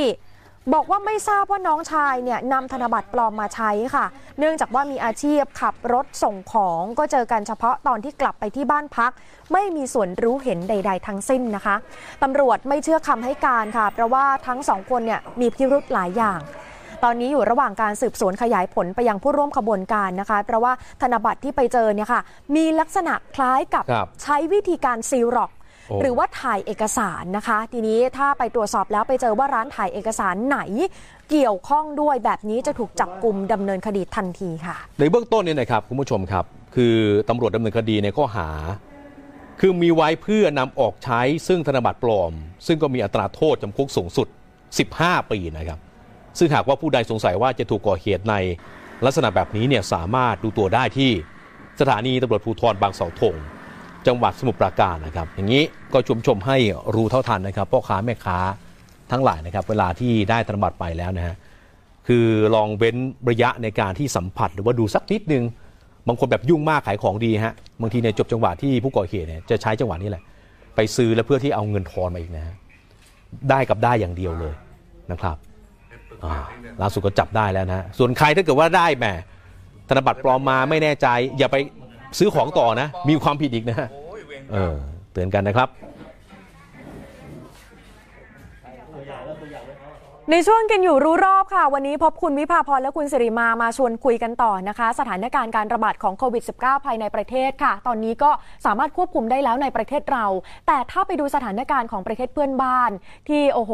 บอกว่าไม่ทราบว่าน้องชายเนี่ยนำธนบัตรปลอมมาใช้ค่ะเนื่องจากว่ามีอาชีพขับรถส่งของก็เจอกันเฉพาะตอนที่กลับไปที่บ้านพักไม่มีส่วนรู้เห็นใดๆทั้งสิ้นนะคะตำรวจไม่เชื่อคำให้การค่ะเพราะว่าทั้งสองคนเนี่ยมีพิรุธหลายอย่างตอนนี้อยู่ระหว่างการสืบสวนขยายผลไปยังผู้ร่วมขบวนการนะคะเพราะว่าธนบัตรที่ไปเจอเนี่ยค่ะมีลักษณะคล้ายกับใช้วิธีการซีร็อกหรือว่าถ่ายเอกสารนะคะทีนี้ถ้าไปตรวจสอบแล้วไปเจอว่าร้านถ่ายเอกสารไหนเกี่ยวข้องด้วยแบบนี้จะถูกจับกุมดำเนินคดีทันทีค่ะในเบื้องต้นนี่นะครับคุณผู้ชมครับคือตำรวจดำเนินคดีในข้อหาคือมีไว้เพื่อนำออกใช้ซึ่งธนบัตรปลอมซึ่งก็มีอัตราโทษจำคุกสูงสุด15ปีนะครับซึ่งหากว่าผู้ใดสงสัยว่าจะถูกก่อเหตุในลักษณะแบบนี้เนี่ยสามารถดูตัวได้ที่สถานีตำรวจภูธรบางเสาธงจังหวัดสมุทรปราการนะครับอย่างนี้ก็ชมให้รู้เท่าทันนะครับพ่อค้าแม่ค้าทั้งหลายนะครับเวลาที่ได้ธนบัตรไปแล้วนะฮะคือลองเว้นระยะในการที่สัมผัสหรือว่าดูสักนิดนึงบางคนแบบยุ่งมากขายของดีฮะบางทีในจบจังหวะที่ผู้ก่อเหตุเนี่ยจะใช้จังหวะนี้แหละไปซื้อแล้วเพื่อที่เอาเงินทอนมาอีกนะฮะได้กับได้อย่างเดียวเลยนะครับล่าสุดก็จับได้แล้วนะส่วนใครถ้าเกิดว่าได้แหมธนบัตรปลอมมาไม่แน่ใจอย่าไปซื้อของต่อนะมีความผิดอีกนะฮะเตือนกันนะครับในช่วงกินอยู่รู้รอบค่ะวันนี้พบคุณวิภาพรและคุณสิริมามาชวนคุยกันต่อนะคะสถานการณ์การระบาดของโควิด -19 ภายในประเทศค่ะตอนนี้ก็สามารถควบคุมได้แล้วในประเทศเราแต่ถ้าไปดูสถานการณ์ของประเทศเพื่อนบ้านที่โอ้โห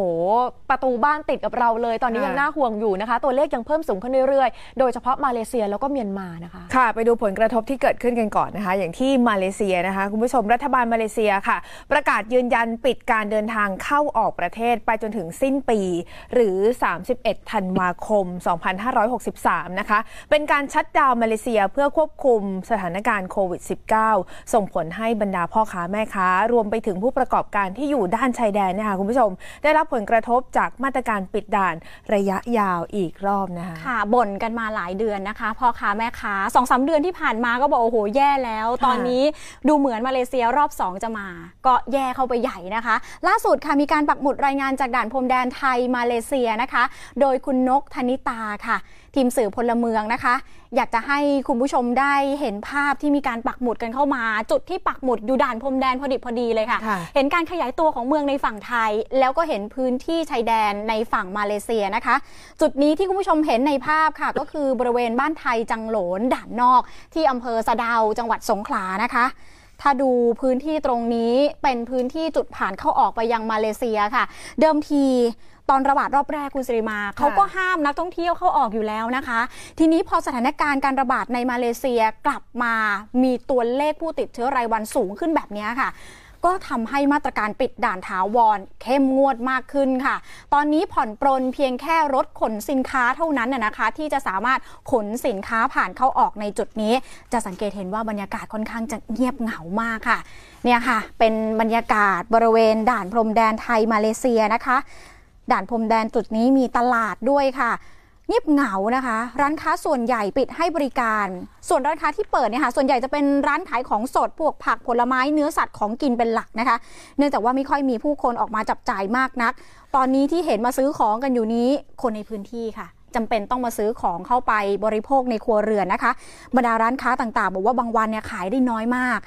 ประตูบ้านติดกับเราเลยตอนนี้ยังน่าห่วงอยู่นะคะตัวเลขยังเพิ่มสูงขึ้นเรื่อยๆโดยเฉพาะมาเลเซียแล้วก็เมียนมานะคะค่ะไปดูผลกระทบที่เกิดขึ้นกันก่อนนะคะอย่างที่มาเลเซียนะคะคุณผู้ชมรัฐบาลมาเลเซียค่ะประกาศยืนยันปิดการเดินทางเข้าออกประเทศไปจนถึงสิ้นปีหรือ31ธันวาคม2563นะคะเป็นการชัตดาวน์มาเลเซียเพื่อควบคุมสถานการณ์โควิด -19 ส่งผลให้บรรดาพ่อค้าแม่ค้ารวมไปถึงผู้ประกอบการที่อยู่ด้านชายแดนนะคะคุณผู้ชมได้รับผลกระทบจากมาตรการปิดด่านระยะยาวอีกรอบนะคะค่ะบ่นกันมาหลายเดือนนะคะพ่อค้าแม่ค้า 2-3 เดือนที่ผ่านมาก็บอกโอ้โหแย่แล้วตอนนี้ดูเหมือนมาเลเซียรอบ2จะมาก็แย่เข้าไปใหญ่นะคะล่าสุดค่ะมีการปักหมุดรายงานจากด่านพรมแดนไทยมาเลเซียนะคะโดยคุณนกธนิตาค่ะทีมสื่อพลเมืองนะคะอยากจะให้คุณผู้ชมได้เห็นภาพที่มีการปักหมุดกันเข้ามาจุดที่ปักหมุดอยู่ด่านพรมแดนพอดีเลยค่ะเห็นการขยายตัวของเมืองในฝั่งไทยแล้วก็เห็นพื้นที่ชายแดนในฝั่งมาเลเซียนะคะจุดนี้ที่คุณผู้ชมเห็นในภาพค่ะก็คือบริเวณบ้านไทยจังโหลนด่านนอกที่อำเภอสะเดาจังหวัดสงขลานะคะถ้าดูพื้นที่ตรงนี้เป็นพื้นที่จุดผ่านเข้าออกไปยังมาเลเซียค่ะเดิมทีตอนระบาดรอบแรกคุณสิริมาเขาก็ห้ามนักท่องเที่ยวเข้าออกอยู่แล้วนะคะทีนี้พอสถานการณ์การระบาดในมาเลเซียกลับมามีตัวเลขผู้ติดเชื้อรายวันสูงขึ้นแบบนี้ค่ะ ก็ทำให้มาตรการปิดด่านถาวรเข้มงวดมากขึ้นค่ะตอนนี้ผ่อนปรนเพียงแค่รถขนสินค้าเท่านั้นนะคะที่จะสามารถขนสินค้าผ่านเข้าออกในจุดนี้จะสังเกตเห็นว่าบรรยากาศค่อนข้างจะเงียบเหงามากค่ะเนี่ยค่ะเป็นบรรยากาศบริเวณด่านพรมแดนไทยมาเลเซียนะคะด่านพรมแดนจุดนี้มีตลาดด้วยค่ะเงียบเหงานะคะร้านค้าส่วนใหญ่ปิดให้บริการส่วนร้านค้าที่เปิดเนี่ยค่ะส่วนใหญ่จะเป็นร้านขายของสดพวกผักผลไม้เนื้อสัตว์ของกินเป็นหลักนะคะเนื่องจากว่าไม่ค่อยมีผู้คนออกมาจับจ่ายมากนักตอนนี้ที่เห็นมาซื้อของกันอยู่นี้คนในพื้นที่ค่ะจำเป็นต้องมาซื้อของเข้าไปบริโภคในครัวเรือนนะคะบรรดาร้านค้าต่างๆบอกว่าบางวันเนี่ยขายได้น้อยมาก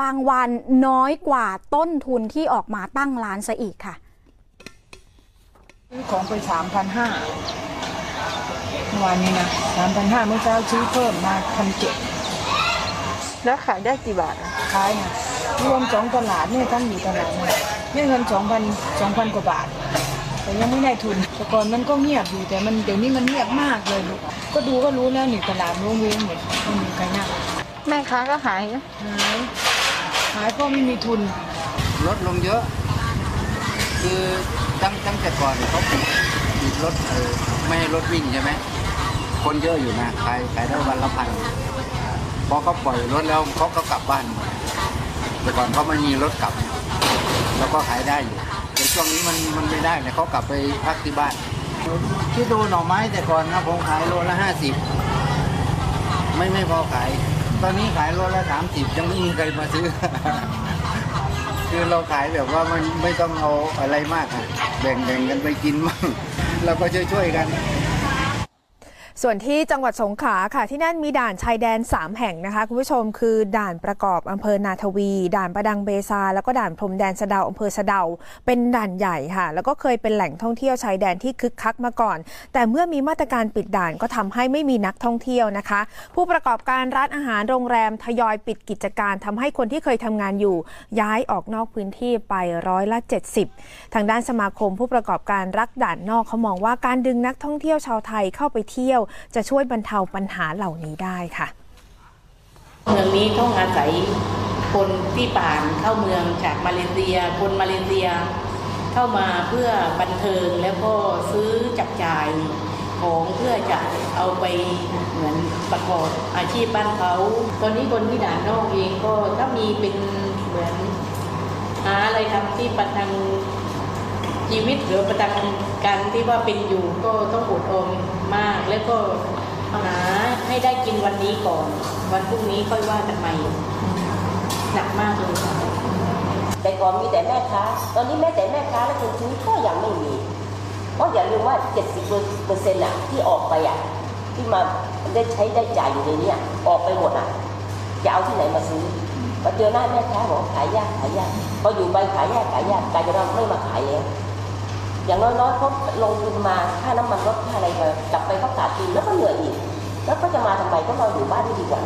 บางวันน้อยกว่าต้นทุนที่ออกมาตั้งร้านซะอีกค่ะซื้อของไป 3,500วันนี้นะ 3,500 เมื่อเช้าซื้อเพิ่มมา 1,700 แล้วขายได้กี่บาทขายนะรวม2ตลาดนี่ตั้งอยู่ตลาดนี่เงิน 2,000 กว่าบาทแต่ยังไม่ได้ทุนแต่ก่อนมันก็เงียบอยู่แต่มันเดี๋ยวนี้มันเงียบมากเลยลูกก็ดูก็รู้แล้วนี่ตลาดร่วงเว้งหมดไม่มีใครน่าแม่ค้าก็ขายเพราะไม่มีทุนลดลงเยอะคือตั้งแต่ก่อนเขาปิดรถไม่ให้รถวิ่งใช่ไหมคนเยอะอยู่นะขายได้วันละพันพอเขาปล่อยรถแล้วเขาก็กลับบ้านแต่ก่อนเขาไม่มีรถกลับแล้วก็ขายได้อยู่แต่ช่วงนี้มันไม่ได้เลยเขากลับไปพักที่บ้านที่ดูหน่อไม้แต่ก่อนนะผมขายโลละ50ไม่พอขายตอนนี้ขายโลละ30ยังไม่มีใครมาซื้อ คือเราขายแบบว่ามันไม่ต้องเอาอะไรมากอะแบ่งกันไปกินมั่งเราก็ช่วยกันส่วนที่จังหวัดสงขลาค่ะที่นั่นมีด่านชายแดน3แห่งนะคะคุณผู้ชมคือด่านประกอบอำเภอนาทวีด่านประดังเบซาแล้วก็ด่านพรมแดนสะเดาอำเภอสะเดาเป็นด่านใหญ่ค่ะแล้วก็เคยเป็นแหล่งท่องเที่ยวชายแดนที่คึกคักมาก่อนแต่เมื่อมีมาตรการปิดด่านก็ทำให้ไม่มีนักท่องเที่ยวนะคะผู้ประกอบการร้านอาหารโรงแรมทยอยปิดกิจการทำให้คนที่เคยทำงานอยู่ย้ายออกนอกพื้นที่ไป70%ทางด้านสมาคมผู้ประกอบการรักด่านนอกเขามองว่าการดึงนักท่องเที่ยวชาวไทยเข้าไปเที่ยวจะช่วยบรรเทาปัญหาเหล่านี้ได้ค่ะเมืองนี้ต้องอาศัยคนที่ผ่านเข้าเมืองจากมาเลเซียคนมาเลเซียเข้ามาเพื่อบันเทิงแล้วก็ซื้อจับจ่ายของเพื่อจะเอาไปเหมือนประกอบอาชีพบ้านเขาตอนนี้คนที่ด่านนอกเองก็ถ้ามีเป็นเหมือนหาอะไรทำที่ประทังชีวิตหรือประทังการที่ว่าเป็นอยู่ก็ต้องอดทนมากแล้วก็หาให้ได้กินวันนี้ก่อนวันพรุ่งนี้ค่อยว่ากันใหม่หนักมากเลยค่ะแต่ก่อนมีแต่แม่ค้าตอนนี้แม้แต่แม่ค้าและคนซื้อก็ยังไม่มีเพราะอย่าลืมว่า 70% อ่ะที่ออกไปอ่ะที่มาได้ใช้ได้จ่ายอยู่ในนี้ออกไปหมดอ่ะจะเอาที่ไหนมาซื้อพอเจอหน้าแม่ค้าบอกขายยากพออยู่ไปขายยากกลายเป็นว่าไม่มาขายแล้วอย่างน้อยๆเขาลงทุนมาค่าน้ำมันรถค่าอะไรมากลับไปเขาขาดทุนแล้วก็เหนื่อยอีกแล้วก็จะมาทำไมก็มาอยู่บ้านดีกว่า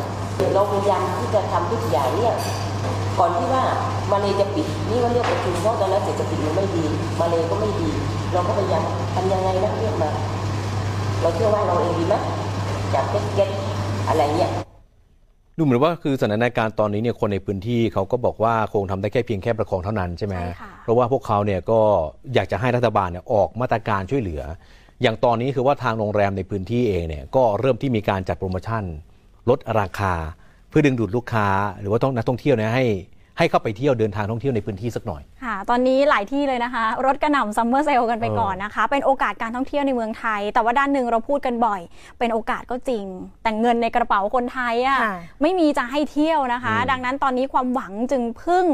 เราพยายามที่จะทำทุกอย่างเนี่ยก่อนที่ว่ามาเลจะปิดนี่ก็เรียกประชุมเพราะตอนนั้นเศรษฐกิจมันไม่ดีมาเลก็ไม่ดีเราก็พยายามทำยังไงนะเรียกมาเราเชื่อว่าเราเองดีไหมจากเก็ตอะไรเนี่ยดูเหมือนว่าคือสถานการณ์ตอนนี้เนี่ยคนในพื้นที่เขาก็บอกว่าคงทำได้แค่เพียงแค่ประคองเท่านั้นใช่ไหมเพราะว่าพวกเขาเนี่ยก็อยากจะให้รัฐบาลเนี่ยออกมาตรการช่วยเหลืออย่างตอนนี้คือว่าทางโรงแรมในพื้นที่เองเนี่ยก็เริ่มที่มีการจัดโปรโมชั่นลดราคาเพื่อดึงดูดลูกค้าหรือว่านักท่องเที่ยวเนี่ยให้เข้าไปเที่ยวเดินทางท่องเที่ยวในพื้นที่สักหน่อยค่ะตอนนี้หลายที่เลยนะคะรถกระหน่ำซัมเมอร์เซลกันไปก่อนนะคะเป็นโอกาสการท่องเที่ยวในเมืองไทยแต่ว่าด้านหนึ่งเราพูดกันบ่อยเป็นโอกาสก็จริงแต่เงินในกระเป๋าคนไทยอ่ะไม่มีจะให้เที่ยวนะคะดังนั้นตอนนี้ความหวังจึงพึ่ง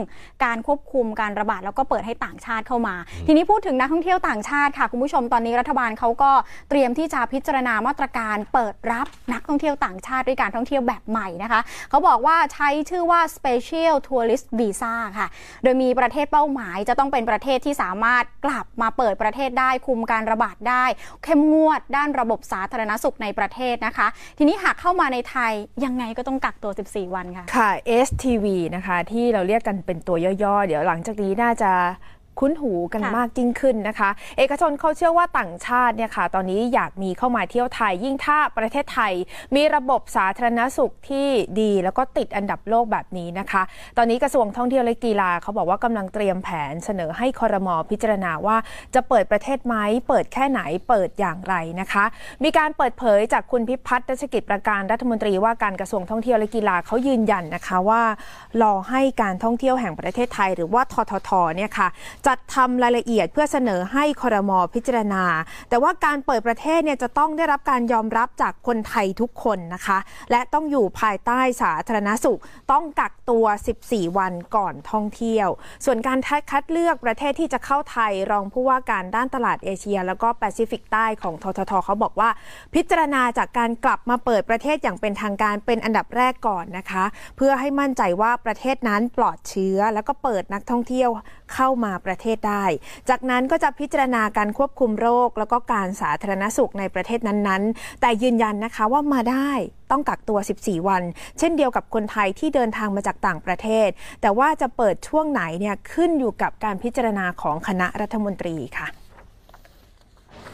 การควบคุมการระบาดแล้วก็เปิดให้ต่างชาติเข้ามาทีนี้พูดถึงนักท่องเที่ยวต่างชาติค่ะคุณผู้ชมตอนนี้รัฐบาลเขาก็เตรียมที่จะพิจารณามาตรการเปิดรับนักท่องเที่ยวต่างชาติด้วยการท่องเที่ยวแบบใหม่นะคะเขาบอกว่าใช้ชื่อว่า Special Touristวีซ่าค่ะโดยมีประเทศเป้าหมายจะต้องเป็นประเทศที่สามารถกลับมาเปิดประเทศได้คุมการระบาดได้เข้มงวดด้านระบบสาธารณสุขในประเทศนะคะทีนี้หากเข้ามาในไทยยังไงก็ต้องกักตัว14วันค่ะ STV นะคะที่เราเรียกกันเป็นตัวย่อๆเดี๋ยวหลังจากนี้น่าจะ คุ้นหูกันมากยิ่งขึ้นนะคะเอกชนเขาเชื่อว่าต่างชาติเนี่ยค่ะตอนนี้อยากมีเข้ามาเที่ยวไทยยิ่งถ้าประเทศไทยมีระบบสาธารณสุขที่ดีแล้วก็ติดอันดับโลกแบบนี้นะคะตอนนี้กระทรวงท่องเที่ยวและกีฬาเขาบอกว่ากำลังเตรียมแผนเสนอให้ครม.พิจารณาว่าจะเปิดประเทศไหมเปิดแค่ไหนเปิดอย่างไรนะคะมีการเปิดเผยจากคุณพิพัฒน์ รัชกิจประการรัฐมนตรีว่าการกระทรวงท่องเที่ยวและกีฬาเขายืนยันนะคะว่ารอให้การท่องเที่ยวแห่งประเทศไทยหรือว่าททท.เนี่ยค่ะจัดทำรายละเอียดเพื่อเสนอให้ครม.พิจารณาแต่ว่าการเปิดประเทศเนี่ยจะต้องได้รับการยอมรับจากคนไทยทุกคนนะคะและต้องอยู่ภายใต้สาธารณสุขต้องกักตัว14วันก่อนท่องเที่ยวส่วนการคัดเลือกประเทศที่จะเข้าไทยรองผู้ว่าการด้านตลาดเอเชียแล้วก็แปซิฟิกใต้ของททท.เขาบอกว่าพิจารณาจากการกลับมาเปิดประเทศอย่างเป็นทางการเป็นอันดับแรกก่อนนะคะเพื่อให้มั่นใจว่าประเทศนั้นปลอดเชื้อแล้วก็เปิดนักท่องเที่ยวเข้ามาประเทศได้จากนั้นก็จะพิจารณาการควบคุมโรคแล้วก็การสาธารณสุขในประเทศนั้นๆแต่ยืนยันนะคะว่ามาได้ต้องกักตัว14วันเช่นเดียวกับคนไทยที่เดินทางมาจากต่างประเทศแต่ว่าจะเปิดช่วงไหนเนี่ยขึ้นอยู่กับการพิจารณาของคณะรัฐมนตรีค่ะ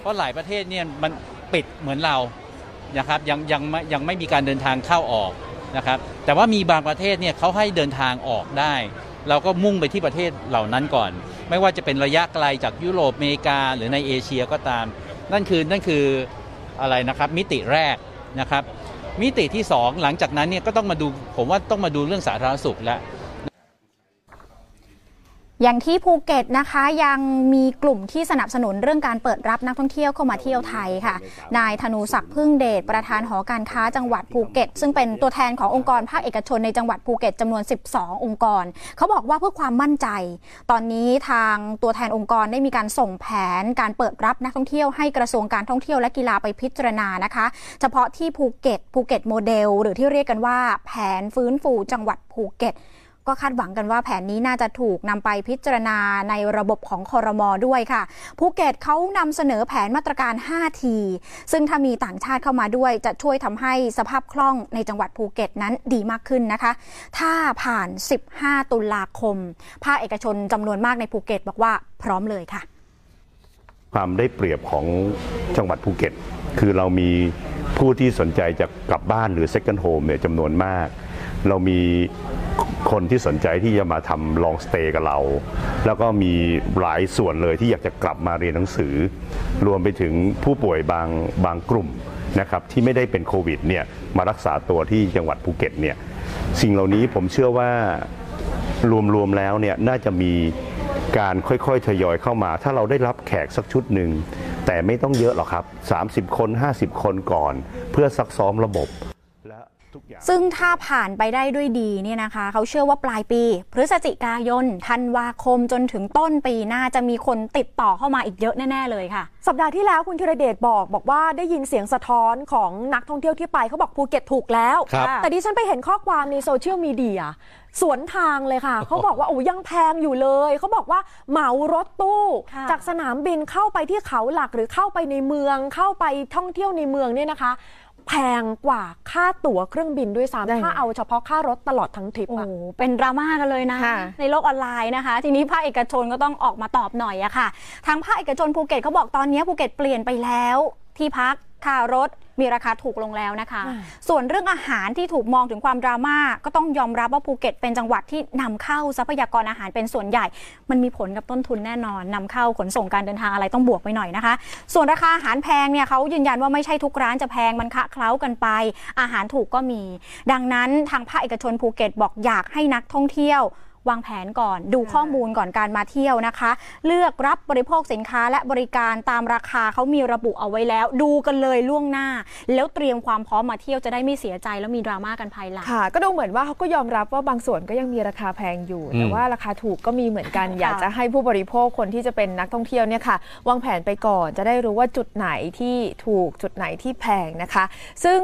เพราะหลายประเทศเนี่ยมันปิดเหมือนเรานะครับยังไม่มีการเดินทางเข้าออกนะครับแต่ว่ามีบางประเทศเนี่ยเขาให้เดินทางออกได้เราก็มุ่งไปที่ประเทศเหล่านั้นก่อนไม่ว่าจะเป็นระยะไกลจากยุโรปอเมริกาหรือในเอเชียก็ตามนั่นคืออะไรนะครับมิติแรกนะครับมิติที่2หลังจากนั้นเนี่ยก็ต้องมาดูผมว่าต้องมาดูเรื่องสาธารณสุขแล้วอย่างที่ภูเก็ตนะคะยังมีกลุ่มที่สนับสนุนเรื่องการเปิดรับนักท่องเที่ยวเข้ามาเที่ยวไทยค่ะนายธนูศักดิ์พึ่งเดชประธานหอการค้าจังหวัดภูเก็ตซึ่งเป็นตัวแทนขององค์กรภาคเอกชนในจังหวัดภูเก็ตจำนวน12องค์กรเขาบอกว่าเพื่อความมั่นใจตอนนี้ทางตัวแทนองค์กรได้มีการส่งแผนการเปิดรับนักท่องเที่ยวให้กระทรวงการท่องเที่ยวและกีฬาไปพิจารณานะคะเฉพาะที่ภูเก็ตโมเดลหรือที่เรียกกันว่าแผนฟื้นฟูจังหวัดภูเก็ตก็คาดหวังกันว่าแผนนี้น่าจะถูกนำไปพิจารณาในระบบของครม.ด้วยค่ะภูเก็ตเขานำเสนอแผนมาตรการ 5T ซึ่งถ้ามีต่างชาติเข้ามาด้วยจะช่วยทำให้สภาพคล่องในจังหวัดภูเก็ตนั้นดีมากขึ้นนะคะถ้าผ่าน15ตุลาคมภาคเอกชนจำนวนมากในภูเก็ตบอกว่าพร้อมเลยค่ะความได้เปรียบของจังหวัดภูเก็ตคือเรามีผู้ที่สนใจจะกลับบ้านหรือ Second Home เนี่ยจำนวนมากเรามีคนที่สนใจที่จะมาทำลองสเตย์กับเราแล้วก็มีหลายส่วนเลยที่อยากจะกลับมาเรียนหนังสือรวมไปถึงผู้ป่วยบางกลุ่มนะครับที่ไม่ได้เป็นโควิดเนี่ยมารักษาตัวที่จังหวัดภูเก็ตเนี่ยสิ่งเหล่านี้ผมเชื่อว่ารวมๆแล้วเนี่ยน่าจะมีการค่อยๆทยอยเข้ามาถ้าเราได้รับแขกสักชุดหนึ่งแต่ไม่ต้องเยอะหรอกครับ30คน50คนก่อนเพื่อซักซ้อมระบบซึ่งถ้าผ่านไปได้ด้วยดีเนี่ยนะคะเขาเชื่อว่าปลายปีพฤศจิกายนธันวาคมจนถึงต้นปีน่าจะมีคนติดต่อเข้ามาอีกเยอะแน่ๆเลยค่ะสัปดาห์ที่แล้วคุณธีรเดชบอกว่าได้ยินเสียงสะท้อนของนักท่องเที่ยวที่ไปเขาบอกภูเก็ตถูกแล้วแต่ดิฉันไปเห็นข้อความในโซเชียลมีเดียสวนทางเลยค่ะ เขาบอกว่าโอ้ยังแพงอยู่เลยเขาบอกว่าเหมารถตู้ จากสนามบินเข้าไปที่เขาหลักหรือเข้าไปในเมืองเข้าไปท่องเที่ยวในเมืองเนี่ยนะคะแพงกว่าค่าตั๋วเครื่องบินด้วยซ้ำถ้าเอาเฉพาะค่ารถตลอดทั้งทริปอ่ะเป็นดราม่ากันเลยนะในโลกออนไลน์นะคะทีนี้ภาคเอกชนก็ต้องออกมาตอบหน่อยอะค่ะทางภาคเอกชนภูเก็ตเขาบอกตอนนี้ภูเก็ตเปลี่ยนไปแล้วที่พักค่ารถมีราคาถูกลงแล้วนะคะส่วนเรื่องอาหารที่ถูกมองถึงความดราม่าก็ต้องยอมรับว่าภูเก็ตเป็นจังหวัดที่นำเข้าทรัพยากรอาหารเป็นส่วนใหญ่มันมีผลกับต้นทุนแน่นอนนำเข้าขนส่งการเดินทางอะไรต้องบวกไปหน่อยนะคะส่วนราคาอาหารแพงเนี่ยเขายืนยันว่าไม่ใช่ทุกร้านจะแพงมันคละเคล้ากันไปอาหารถูกก็มีดังนั้นทางภาคเอกชนภูเก็ตบอกอยากให้นักท่องเที่ยววางแผนก่อนดูข้อมูลก่อนการมาเที่ยวนะคะเลือกรับบริโภคสินค้าและบริการตามราคาเขามีระบุเอาไว้แล้วดูกันเลยล่วงหน้าแล้วเตรียมความพร้อมมาเที่ยวจะได้ไม่เสียใจแล้วมีดราม่ากันภายหลังค่ะก็ดูเหมือนว่าเขาก็ยอมรับว่าบางส่วนก็ยังมีราคาแพงอยู่แต่ว่าราคาถูกก็มีเหมือนกันอยากจะให้ผู้บริโภคคนที่จะเป็นนักท่องเที่ยวเนี่ยค่ะวางแผนไปก่อนจะได้รู้ว่าจุดไหนที่ถูกจุดไหนที่แพงนะคะซึ่ง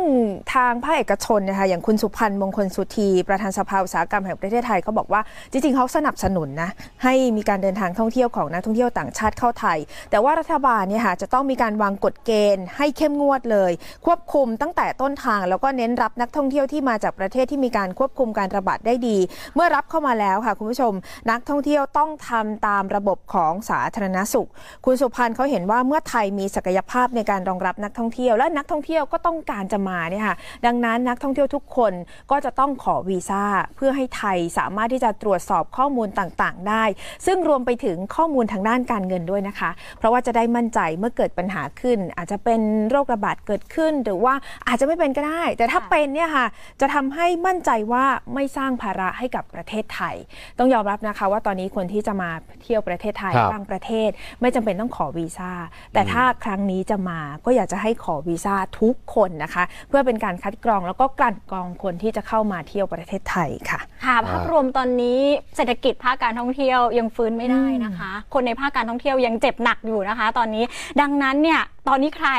ทางภาคเอกชนนะคะอย่างคุณสุพันธ์มงคลสุธีประธานสภาอุตสาหกรรมแห่งประเทศไทยเขาบอกว่า จริงๆเขาสนับสนุนนะให้มีการเดินทางท่องเที่ยวของนักท่องเที่ยวต่างชาติเข้าไทยแต่ว่ารัฐบาลเนี่ยค่ะจะต้องมีการวางกฎเกณฑ์ให้เข้มงวดเลยควบคุมตั้งแต่ต้นทางแล้วก็เน้นรับนักท่องเที่ยวที่มาจากประเทศที่มีการควบคุมการระบาดได้ดีเมื่อรับเข้ามาแล้วค่ะคุณผู้ชมนักท่องเที่ยวต้องทำตามระบบของสาธารณสุขคุณสุพันธ์เขาเห็นว่าเมื่อไทยมีศักยภาพในการรองรับนักท่องเที่ยวและนักท่องเที่ยวก็ต้องการจะมาเนี่ยค่ะดังนั้นนักท่องเที่ยวทุกคนก็จะต้องขอวีซ่าเพื่อให้ไทยสามารถที่จะตรวจสอบข้อมูลต่างๆได้ซึ่งรวมไปถึงข้อมูลทางด้านการเงินด้วยนะคะเพราะว่าจะได้มั่นใจเมื่อเกิดปัญหาขึ้นอาจจะเป็นโรคระบาดเกิดขึ้นหรือว่าอาจจะไม่เป็นก็ได้แต่ถ้าเป็นเนี่ยค่ะจะทำให้มั่นใจว่าไม่สร้างภาระให้กับประเทศไทยต้องยอมรับนะคะว่าตอนนี้คนที่จะมาเที่ยวประเทศไทยบางประเทศไม่จำเป็นต้องขอวีซ่าแต่ถ้าครั้งนี้จะมาก็อยากจะให้ขอวีซ่าทุกคนนะคะเพื่อเป็นการคัดกรองแล้วก็กลั่นกรองคนที่จะเข้ามาเที่ยวประเทศไทยค่ะภาพรวมตอนนี้เศรษฐกิจภาคการท่องเที่ยวยังฟื้นไม่ได้นะคะคนในภาคการท่องเที่ยวยังเจ็บหนักอยู่นะคะตอนนี้ดังนั้นเนี่ยตอนนี้ใคร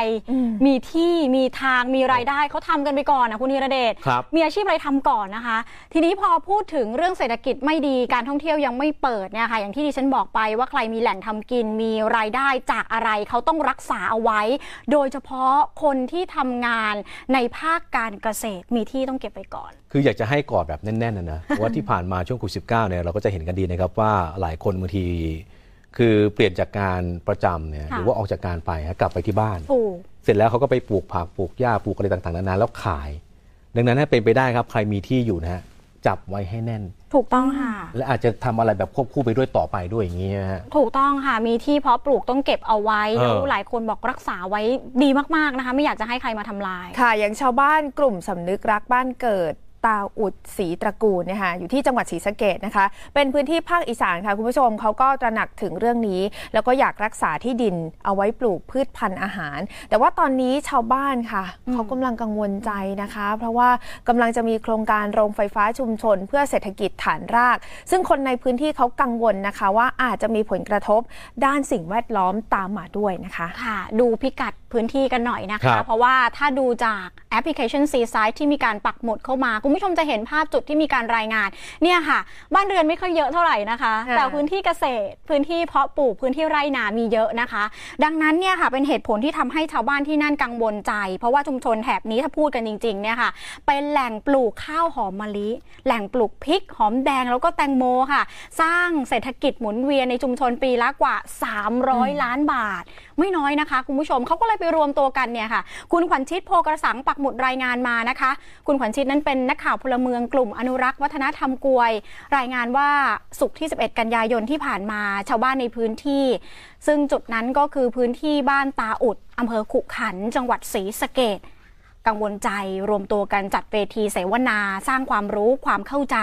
มีที่มีทางมีรายได้เขาทำกันไปก่อนนะคุณธีรเดชมีอาชีพอะไรทำก่อนนะคะทีนี้พอพูดถึงเรื่องเศรษฐกิจไม่ดีการท่องเที่ยวยังไม่เปิดเนี่ยค่ะอย่างที่ดิฉันบอกไปว่าใครมีแหล่งทำกินมีรายได้จากอะไรเขาต้องรักษาเอาไว้โดยเฉพาะคนที่ทำงานในภาคการเกษตรมีที่ต้องเก็บไปก่อนคืออยากจะให้กอดแบบแน่นๆนะว่าที่ผ่านมาช่วงโควิด -19 เนี่ยเราก็จะเห็นกันดีนะครับว่าหลายคนบางทีคือเปลี่ยนจากการประจำเนี่ยหรือว่าออกจากการไปกลับไปที่บ้านเสร็จแล้วเขาก็ไปปลูกผักปลูกหญ้าปลูกอะไรต่างๆนานาแล้วขายดังนั้นถ้าเป็นไปได้ครับใครมีที่อยู่นะฮะจับไว้ให้แน่นถูกต้องค่ะและอาจจะทำอะไรแบบควบคู่ไปด้วยต่อไปด้วยอย่างนี้ฮะถูกต้องค่ะมีที่เพาะปลูกต้องเก็บเอาไว้แล้วหลายคนบอกรักษาไว้ดีมากๆนะคะไม่อยากจะให้ใครมาทำลายค่ะอย่างชาวบ้านกลุ่มสำนึกรักบ้านเกิดตาอุดศรีตระกูลนะคะอยู่ที่จังหวัดศรีสะเกษนะคะเป็นพื้นที่ภาคอีสานค่ะคุณผู้ชมเขาก็ตระหนักถึงเรื่องนี้แล้วก็อยากรักษาที่ดินเอาไว้ปลูกพืชพันธุ์อาหารแต่ว่าตอนนี้ชาวบ้านค่ะเขากำลังกังวลใจนะคะเพราะว่ากำลังจะมีโครงการโรงไฟฟ้าชุมชนเพื่อเศรษฐกิจฐานรากซึ่งคนในพื้นที่เขากังวลนะคะว่าอาจจะมีผลกระทบด้านสิ่งแวดล้อมตามมาด้วยนะคะค่ะดูพิกัดพื้นที่กันหน่อยนะคะเพราะว่าถ้าดูจากแอปพลิเคชันซีไซต์ที่มีการปักหมุดเข้ามาคุณผู้ชมจะเห็นภาพจุดที่มีการรายงานเนี่ยค่ะบ้านเรือนไม่ค่อยเยอะเท่าไหร่นะคะแต่พื้นที่เกษตรพื้นที่เพาะปลูกพื้นที่ไร่นามีเยอะนะคะดังนั้นเนี่ยค่ะเป็นเหตุผลที่ทำให้ชาวบ้านที่นั่นกังวลใจเพราะว่าชุมชนแถบนี้ถ้าพูดกันจริงๆเนี่ยค่ะเป็นแหล่งปลูกข้าวหอมมะลิแหล่งปลูกพริกหอมแดงแล้วก็แตงโมค่ะสร้างเศรษฐกิจหมุนเวียนในชุมชนปีละกว่า300ล้านบาทไม่น้อยนะคะคุณผู้ชมเขาก็เลยไปรวมตัวกันเนี่ยค่ะคุณขวัญชิดโพกระสังปักหมุดรายงานมานะคะคุณขวัญชิดนั้นเป็นนักข่าวพลเมืองกลุ่มอนุรักษ์วัฒนธรรมกวยรายงานว่าศุกร์ที่11กันยายนที่ผ่านมาชาวบ้านในพื้นที่ซึ่งจุดนั้นก็คือพื้นที่บ้านตาอุดอำเภอขุขันจังหวัดศรีสะเกษกังวลใจรวมตัวกันจัดเวทีเสวนาสร้างความรู้ความเข้าใจ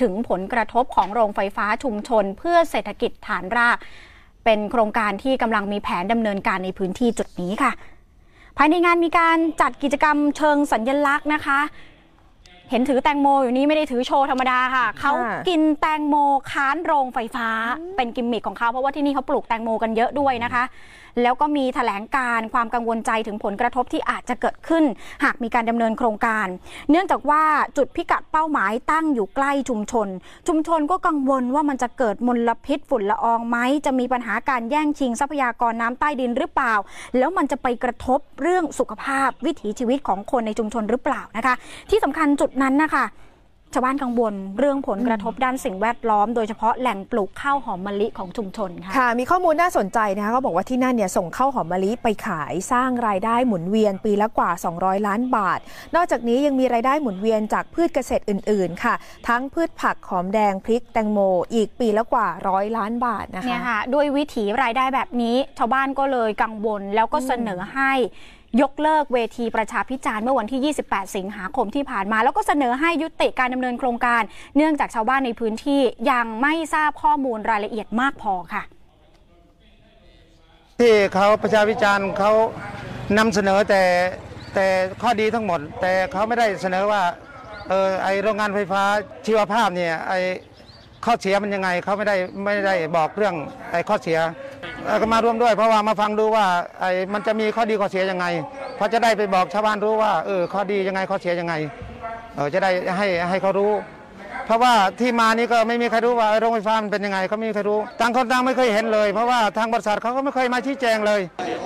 ถึงผลกระทบของโรงไฟฟ้าชุมชนเพื่อเศรษฐกิจฐานรากเป็นโครงการที่กำลังมีแผนดำเนินการในพื้นที่จุดนี้ค่ะภายในงานมีการจัดกิจกรรมเชิงสัญลักษณ์นะคะเห็นถือแตงโมอยู่นี้ไม่ได้ถือโชว์ธรรมดาค่ะเขากินแตงโมค้านโรงไฟฟ้าเป็นกิมมิคของเขาเพราะว่าที่นี่เขาปลูกแตงโมกันเยอะด้วยนะคะแล้วก็มีแถลงการความกังวลใจถึงผลกระทบที่อาจจะเกิดขึ้นหากมีการดำเนินโครงการเนื่องจากว่าจุดพิกัดเป้าหมายตั้งอยู่ใกล้ชุมชนก็กังวลว่ามันจะเกิดมลพิษฝุ่นละอองไหมจะมีปัญหาการแย่งชิงทรัพยากรน้ำใต้ดินหรือเปล่าแล้วมันจะไปกระทบเรื่องสุขภาพวิถีชีวิตของคนในชุมชนหรือเปล่านะคะที่สำคัญจุดนั้นนะคะชาวบ้านกังวลเรื่องผลกระทบด้านสิ่งแวดล้อมโดยเฉพาะแหล่งปลูกข้าวหอมมะลิของชุมชนค่ะมีข้อมูลน่าสนใจนะคะเขาบอกว่าที่นั่นเนี่ยส่งข้าวหอมมะลิไปขายสร้างรายได้หมุนเวียนปีละกว่า200ล้านบาทนอกจากนี้ยังมีรายได้หมุนเวียนจากพืชเกษตรอื่นๆค่ะทั้งพืชผักหอมแดงพริกแตงโมอีกปีละกว่า100ล้านบาทนะคะเนี่ยค่ะด้วยวิถีรายได้แบบนี้ชาวบ้านก็เลยกังวลแล้วก็เสนอให้ยกเลิกเวทีประชาพิจารณ์เมื่อวันที่28สิงหาคมที่ผ่านมาแล้วก็เสนอให้ยุติการดำเนินโครงการเนื่องจากชาวบ้านในพื้นที่ยังไม่ทราบข้อมูลรายละเอียดมากพอค่ะที่เขาประชาพิจารณ์เขานำเสนอแต่ข้อดีทั้งหมดแต่เขาไม่ได้เสนอว่าไอโรงงานไฟฟ้าชีวภาพเนี่ยไอข้อเสียมันยังไงเขาไม่ได้บอกเรื่องไอ้ข้อเสียก็มาร่วมด้วยเพราะว่ามาฟังดูว่าไอ้มันจะมีข้อดีข้อเสียยังไงเพราะจะได้ไปบอกชาวบ้านรู้ว่าข้อดียังไงข้อเสียยังไงจะได้ให้เขารู้ เพราะว่าที่มานี่ก็ไม่มีใครรู้ว่าโรงไฟฟ้ามันเป็นยังไงก็ไม่มีใครรู้ต่างคนต่างไม่เคยเห็นเลยเพราะว่าทางบริษัทเขาก็ไม่เคยมาชี้แจงเลย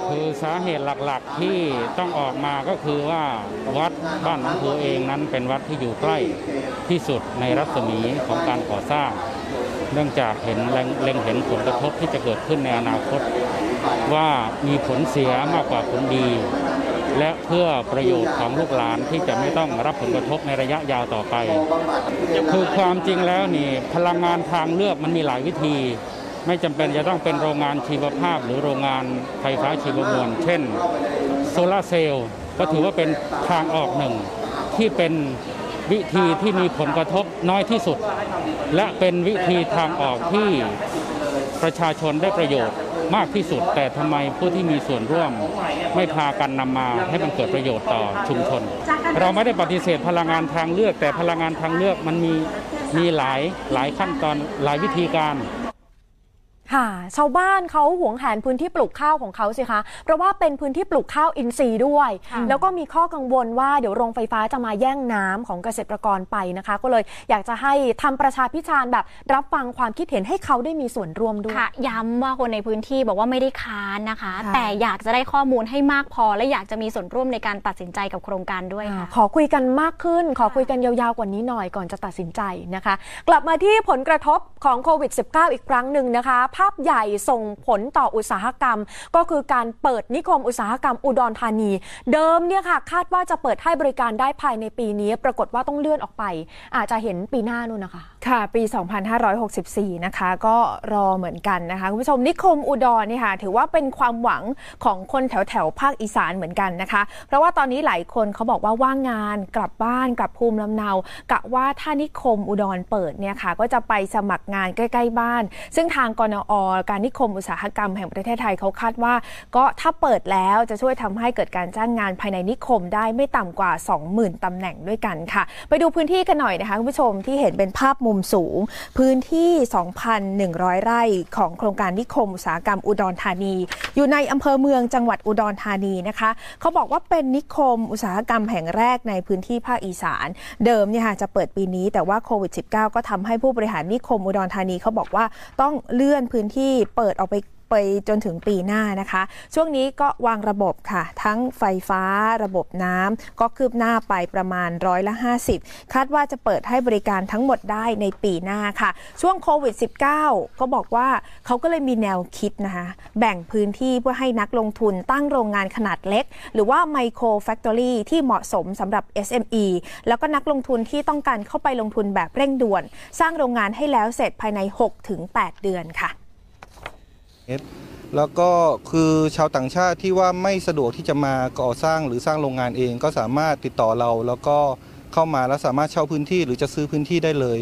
คือสาเหตุหลักๆที่ต้องออกมาก็คือว่าวัดบ้านหนองคูเองนั้นเป็นวัดที่อยู่ใกล้ที่สุดในรัศมีของการก่อสร้างเนื่องจากเห็นเล็งเห็นผลกระทบที่จะเกิดขึ้นในอนาคตว่ามีผลเสียมากกว่าผลดีและเพื่อประโยชน์ของลูกหลานที่จะไม่ต้องรับผลกระทบในระยะยาวต่อไปคือความจริงแล้วนี่พลังงานทางเลือกมันมีหลายวิธีไม่จำเป็นจะต้องเป็นโรงงานชีวภาพหรือโรงงานไฟฟ้าชีวมวลเช่นโซลาร์เซลล์ก็ถือว่าเป็นทางออกหนึ่งที่เป็นวิธีที่มีผลกระทบน้อยที่สุดและเป็นวิธีทางออกที่ประชาชนได้ประโยชน์มากที่สุดแต่ทำไมผู้ที่มีส่วนร่วมไม่พากันนำมาให้มันเกิดประโยชน์ต่อชุมชนเราไม่ได้ปฏิเสธพลังงานทางเลือกแต่พลังงานทางเลือกมันมีหลายขั้นตอนหลายวิธีการค่ะชาวบ้านเขาหวงแหนพื้นที่ปลูกข้าวของเขาสิคะเพราะว่าเป็นพื้นที่ปลูกข้าวอินทรีย์ด้วยแล้วก็มีข้อกังวลว่าเดี๋ยวโรงไฟฟ้าจะมาแย่งน้ำของเกษตรกรไปนะคะก็เลยอยากจะให้ทำประชาพิจารณ์แบบรับฟังความคิดเห็นให้เขาได้มีส่วนร่วมด้วยย้ำว่าคนในพื้นที่บอกว่าไม่ได้ค้านนะคะแต่อยากจะได้ข้อมูลให้มากพอและอยากจะมีส่วนร่วมในการตัดสินใจกับโครงการด้วยค่ะขอคุยกันมากขึ้นขอคุยกันยาวๆกว่านี้หน่อยก่อนจะตัดสินใจนะคะกลับมาที่ผลกระทบของโควิด -19 อีกครั้งหนึ่งนะคะภาพใหญ่ส่งผลต่ออุตสาหกรรมก็คือการเปิดนิคมอุตสาหกรรมอุดรธานีเดิมเนี่ยค่ะคาดว่าจะเปิดให้บริการได้ภายในปีนี้ปรากฏว่าต้องเลื่อนออกไปอาจจะเห็นปีหน้านู่นนะคะค่ะปี2564นะคะก็รอเหมือนกันนะคะคุณผู้ชมนิคมอุดรนี่ค่ะถือว่าเป็นความหวังของคนแถวภาคอีสานเหมือนกันนะคะเพราะว่าตอนนี้หลายคนเขาบอกว่าว่างงานกลับบ้านกลับภูมิลำเนากะว่าถ้านิคมอุดรเปิดเนี่ยค่ะก็จะไปสมัครงานใกล้ๆบ้านซึ่งทางกนอ.การนิคมอุตสาหกรรมแห่งประเทศไทยเขาคาดว่าก็ถ้าเปิดแล้วจะช่วยทำให้เกิดการจ้างงานภายในนิคมได้ไม่ต่ำกว่า 20,000 ตำแหน่งด้วยกันค่ะไปดูพื้นที่กันหน่อยนะคะคุณผู้ชมที่เห็นเป็นภาพมุมสูงพื้นที่ 2,100 ไร่ของโครงการนิคมอุตสาหกรรมอุดรธานีอยู่ในอำเภอเมืองจังหวัดอุดรธานีนะคะเขาบอกว่าเป็นนิคมอุตสาหกรรมแห่งแรกในพื้นที่ภาคอีสานเดิมเนี่ยค่ะจะเปิดปีนี้แต่ว่าโควิด -19 ก็ทำให้ผู้บริหารนิคมอุดรธานีเขาบอกว่าต้องเลื่อนพื้นที่เปิดออกไปจนถึงปีหน้านะคะช่วงนี้ก็วางระบบค่ะทั้งไฟฟ้าระบบน้ำก็คืบหน้าไปประมาณ50%คาดว่าจะเปิดให้บริการทั้งหมดได้ในปีหน้าค่ะช่วงโควิด -19 ก็บอกว่าเขาก็เลยมีแนวคิดนะคะแบ่งพื้นที่เพื่อให้นักลงทุนตั้งโรงงานขนาดเล็กหรือว่าไมโครแฟคทอรี่ที่เหมาะสมสำหรับ SME แล้วก็นักลงทุนที่ต้องการเข้าไปลงทุนแบบเร่งด่วนสร้างโรงงานให้แล้วเสร็จภายใน 6-8 เดือนค่ะแล้วก็คือชาวต่างชาติที่ว่าไม่สะดวกที่จะมาก่อสร้างหรือสร้างโรงงานเองก็สามารถติดต่อเราแล้วก็เข้ามาแล้วสามารถเช่าพื้นที่หรือจะซื้อพื้นที่ได้เลย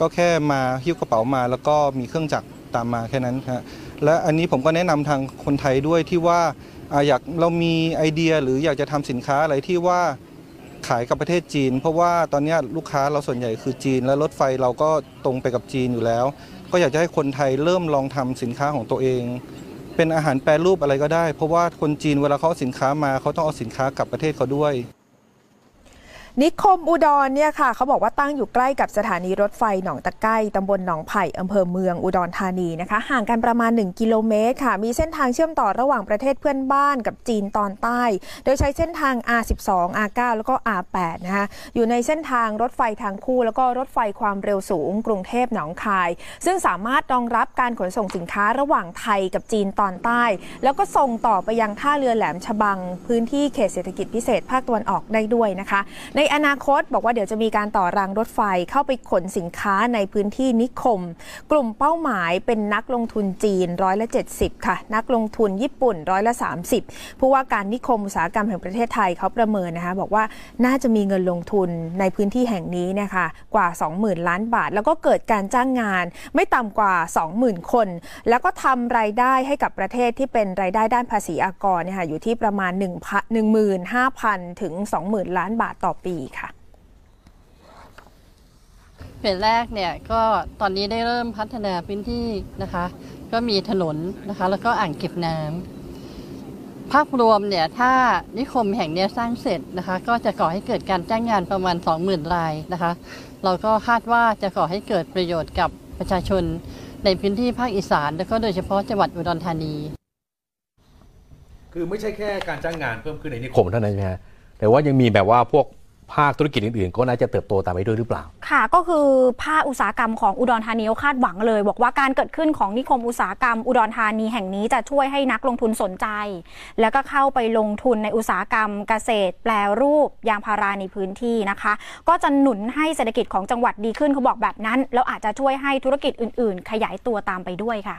ก็แค่มาหิ้วกระเป๋ามาแล้วก็มีเครื่องจักรตามมาแค่นั้นฮะและอันนี้ผมก็แนะนำทางคนไทยด้วยที่ว่าอยากเรามีไอเดียหรืออยากจะทำสินค้าอะไรที่ว่าขายกับประเทศจีนเพราะว่าตอนนี้ลูกค้าเราส่วนใหญ่คือจีนและรถไฟเราก็ตรงไปกับจีนอยู่แล้วก็อยากจะให้คนไทยเริ่มลองทำสินค้าของตัวเองเป็นอาหารแปรรูปอะไรก็ได้เพราะว่าคนจีนเวลาเขาเอาสินค้ามาเขาต้องเอาสินค้ากลับประเทศเขาด้วยนิคมอุดรเนี่ยค่ะเขาบอกว่าตั้งอยู่ใกล้กับสถานีรถไฟหนองตะไคร่ตำบลหนองไผ่อำเภอเมืองอุดรธานีนะคะห่างกันประมาณ1กิโลเมตรค่ะมีเส้นทางเชื่อมต่อระหว่างประเทศเพื่อนบ้านกับจีนตอนใต้โดยใช้เส้นทาง R12 R9 แล้วก็ R8 นะคะอยู่ในเส้นทางรถไฟทางคู่แล้วก็รถไฟความเร็วสูงกรุงเทพหนองคายซึ่งสามารถรองรับการขนส่งสินค้าระหว่างไทยกับจีนตอนใต้แล้วก็ส่งต่อไปยังท่าเรือแหลมฉบังพื้นที่เขตเศรษฐกิจพิเศษภาคตะวันออกได้ด้วยนะคะในอนาคตบอกว่าเดี๋ยวจะมีการต่อรางรถไฟเข้าไปขนสินค้าในพื้นที่นิคมกลุ่มเป้าหมายเป็นนักลงทุนจีน70%ค่ะนักลงทุนญี่ปุ่น30%ผู้ว่าการนิคมอุตสาหกรรมแห่งประเทศไทยเขาประเมินนะคะบอกว่าน่าจะมีเงินลงทุนในพื้นที่แห่งนี้นะคะกว่า 20,000 ล้านบาทแล้วก็เกิดการจ้างงานไม่ต่ำกว่า 20,000 คนแล้วก็ทำรายได้ให้กับประเทศที่เป็นรายได้ด้านภาษีอากรนะคะอยู่ที่ประมาณ 15,000 ถึง 20,000 ล้านบาทต่อปีค่ะเฟสแรกเนี่ยก็ตอนนี้ได้เริ่มพัฒนาพื้นที่นะคะก็มีถนนนะคะแล้วก็อ่างเก็บน้ำภาพรวมเนี่ยถ้านิคมแห่งนี้สร้างเสร็จนะคะก็จะก่อให้เกิดการจ้างงานประมาณ 20,000 รายนะคะ เราก็คาดว่าจะก่อให้เกิดประโยชน์กับประชาชนในพื้นที่ภาคอีสานและก็โดยเฉพาะจังหวัดอุดรธานีคือไม่ใช่แค่การจ้างงานเพิ่มขึ้นในนิคมเท่านั้นใช่ไหมฮะแต่ว่ายังมีแบบว่าพวกภาคธุรกิจอื่นๆก็น่าจะเติบโตตามไปด้วยหรือเปล่าค่ะก็คือภาคอุตสาหกรรมของอุดรธานีคาดหวังเลยบอกว่าการเกิดขึ้นของนิคมอุตสาหกรรมอุดรธานีแห่งนี้จะช่วยให้นักลงทุนสนใจแล้วก็เข้าไปลงทุนในอุตสาหกรรมเกษตรแปรรูปยางพาราในพื้นที่นะคะก็จะหนุนให้เศรษฐกิจของจังหวัดดีขึ้นเขาบอกแบบนั้นแล้วอาจจะช่วยให้ธุรกิจอื่นๆขยายตัวตามไปด้วยค่ะ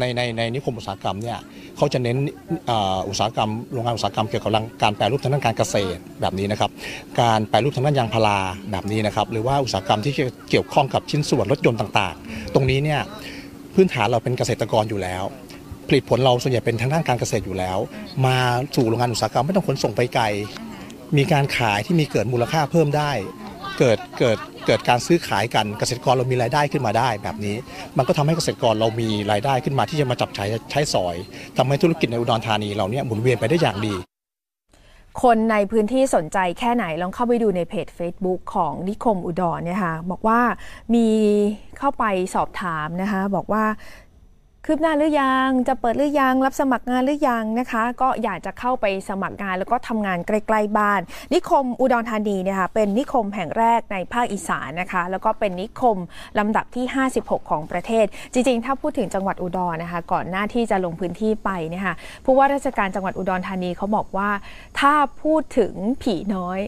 ในนิคมอุตสาหกรรมเนี่ยเขาจะเน้นอุตสาหกรรมโรงงานอุตสาหกรรมเกี่ยวกับการแปรรูปทางด้านการเกษตรแบบนี้นะครับการแปรรูปทางด้านยางพาราแบบนี้นะครับหรือว่าอุตสาหกรรมที่เกี่ยวข้องกับชิ้นส่วนรถยนต์ต่างๆตรงนี้เนี่ยพื้นฐานเราเป็นเกษตรกรอยู่แล้วผลิตผลเราส่วนใหญ่เป็นทางด้านการเกษตรอยู่แล้วมาสู่โรงงานอุตสาหกรรมไม่ต้องขนส่งไปไกลมีการขายที่มีเกิดมูลค่าเพิ่มได้เกิดการซื้อขายกันเกษตรกรเรามีรายได้ขึ้นมาได้แบบนี้มันก็ทำให้เกษตรกรเรามีรายได้ขึ้นมาที่จะมาจับใช้สอยทำให้ธุรกิจในอุดรธานีเราเนี่ยหมุนเวียนไปได้อย่างดีคนในพื้นที่สนใจแค่ไหนลองเข้าไปดูในเพจ Facebook ของนิคมอุดรเนี่ยค่ะบอกว่ามีเข้าไปสอบถามนะคะบอกว่าคืบหน้าหรือยังจะเปิดหรือยังรับสมัครงานหรือยังนะคะก็อยากจะเข้าไปสมัครงานแล้วก็ทำงานใกล้ๆบ้านนิคมอุดรธานีเนี่ยค่ะเป็นนิคมแห่งแรกในภาคอีสานนะคะแล้วก็เป็นนิคมลำดับที่56ของประเทศจริงๆถ้าพูดถึงจังหวัดอุดรนะคะก่อนหน้าที่จะลงพื้นที่ไปเนี่ยค่ะผู้ว่าราชการจังหวัดอุดรธานีเขาบอกว่าถ้าพูดถึงผีน้อย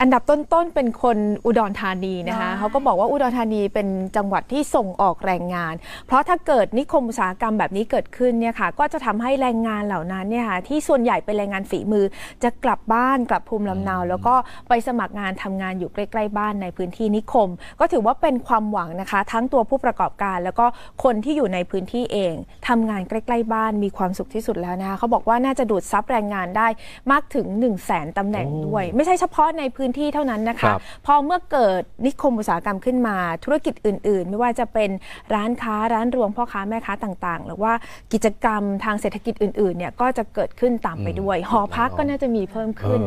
อันดับต้นๆเป็นคนอุดรธานีนะคะเขาก็บอกว่าอุดรธานีเป็นจังหวัดที่ส่งออกแรงงานเพราะถ้าเกิดนิคมอุตสาหกรรมแบบนี้เกิดขึ้นเนี่ยค่ะก็จะทำให้แรงงานเหล่านั้นเนี่ยค่ะที่ส่วนใหญ่เป็นแรงงานฝีมือจะกลับบ้านกลับภูมิลำเนาแล้วก็ไปสมัครงานทำงานอยู่ใกล้ๆบ้านในพื้นที่นิคมก็ถือว่าเป็นความหวังนะคะทั้งตัวผู้ประกอบการแล้วก็คนที่อยู่ในพื้นที่เองทำงานใกล้ๆบ้านมีความสุขที่สุดแล้วนะคะเขาบอกว่าน่าจะดูดซับแรงงานได้มากถึง 100,000 ตำแหน่งด้วยไม่ใช่เฉพาะในพื้นที่เท่านั้นนะคะพอเมื่อเกิดนิคมอุตสาหกรรมขึ้นมาธุรกิจอื่นๆไม่ว่าจะเป็นร้านค้าร้านรวงพ่อค้าแม่ค้าต่างๆหรือว่ากิจกรรมทางเศรษฐกิจอื่นๆเนี่ยก็จะเกิดขึ้นตามไปด้วยหอพักก็น่าจะมีเพิ่มขึ้น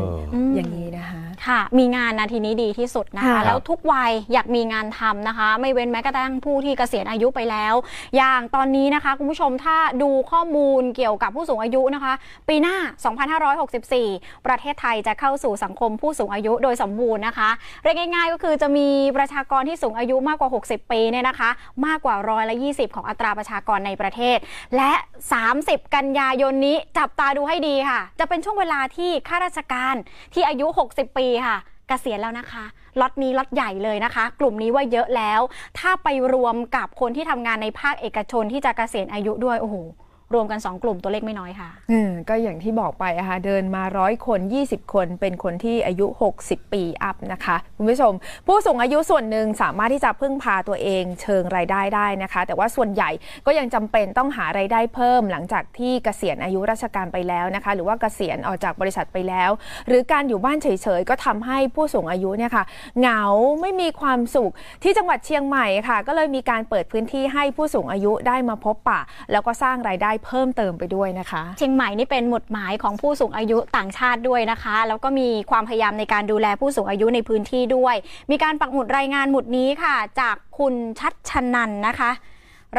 อย่างนี้นะคะค่ะมีงานนาทีนี้ดีที่สุดนะคะแล้วทุกวัยอยากมีงานทำนะคะไม่เว้นแม้กระทั่งผู้ที่เกษียณอายุไปแล้วอย่างตอนนี้นะคะคุณผู้ชมถ้าดูข้อมูลเกี่ยวกับผู้สูงอายุนะคะปีหน้า2564ประเทศไทยจะเข้าสู่สังคมผู้สูงอายุโดยสมบูรณ์นะคะเรียกง่ายๆก็คือจะมีประชากรที่สูงอายุมากกว่า60ปีเนี่ยนะคะมากกว่า120%ของอัตราประชากรในประเทศและ30กันยายนนี้จับตาดูให้ดีค่ะจะเป็นช่วงเวลาที่ข้าราชการที่อายุ60ปีค่ะเกษียณแล้วนะคะล็อตนี้ล็อตใหญ่เลยนะคะกลุ่มนี้ว่าเยอะแล้วถ้าไปรวมกับคนที่ทำงานในภาคเอกชนที่จะเกษียณอายุด้วยโอ้โหรวมกัน2กลุ่มตัวเลขไม่น้อยค่ะก็อย่างที่บอกไปนะคะเดินมา100 คน20คนเป็นคนที่อายุ60ปีอัพนะคะคุณผู้ชมผู้สูงอายุส่วนหนึ่งสามารถที่จะพึ่งพาตัวเองเชิงรายได้ได้นะคะแต่ว่าส่วนใหญ่ก็ยังจำเป็นต้องหารายได้เพิ่มหลังจากที่เกษียณอายุราชการไปแล้วนะคะหรือว่าเกษียณออกจากบริษัทไปแล้วหรือการอยู่บ้านเฉยๆก็ทำให้ผู้สูงอายุเนี่ยค่ะเหงาไม่มีความสุขที่จังหวัดเชียงใหม่ค่ะก็เลยมีการเปิดพื้นที่ให้ผู้สูงอายุได้มาพบปะแล้วก็สร้างรายได้เพิ่มเติมไปด้วยนะคะเชียงใหม่นี่เป็นหมุดหมายของผู้สูงอายุต่างชาติด้วยนะคะแล้วก็มีความพยายามในการดูแลผู้สูงอายุในพื้นที่ด้วยมีการปักหมุดรายงานหมุดนี้ค่ะจากคุณชัดชนันนะคะ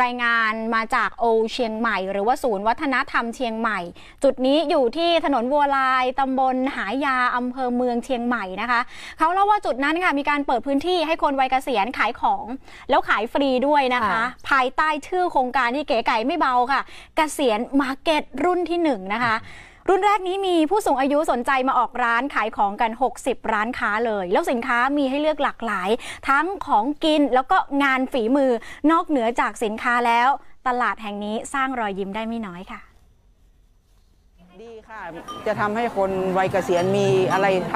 รายงานมาจากโอเชียงใหม่หรือว่าศูนย์วัฒนธรรมเชียงใหม่จุดนี้อยู่ที่ถนนบัวลายตำบลหายาอำเภอเมืองเชียงใหม่นะคะเขาเล่าว่าจุดนั้นค่ะมีการเปิดพื้นที่ให้คนวัยเกษียณขายของแล้วขายฟรีด้วยนะคะภายใต้ชื่อโครงการที่เก๋ไก่ไม่เบาค่ะเกษียณมาร์เก็ตรุ่นที่1นะคะรุ่นแรกนี้มีผู้สูงอายุสนใจมาออกร้านขายของกัน60ร้านค้าเลยแล้วสินค้ามีให้เลือกหลากหลายทั้งของกินแล้วก็งานฝีมือนอกเหนือจากสินค้าแล้วตลาดแห่งนี้สร้างรอยยิ้มได้ไม่น้อยค่ะดีค่ะจะทำให้คนวัยเกษียณมีอะไรท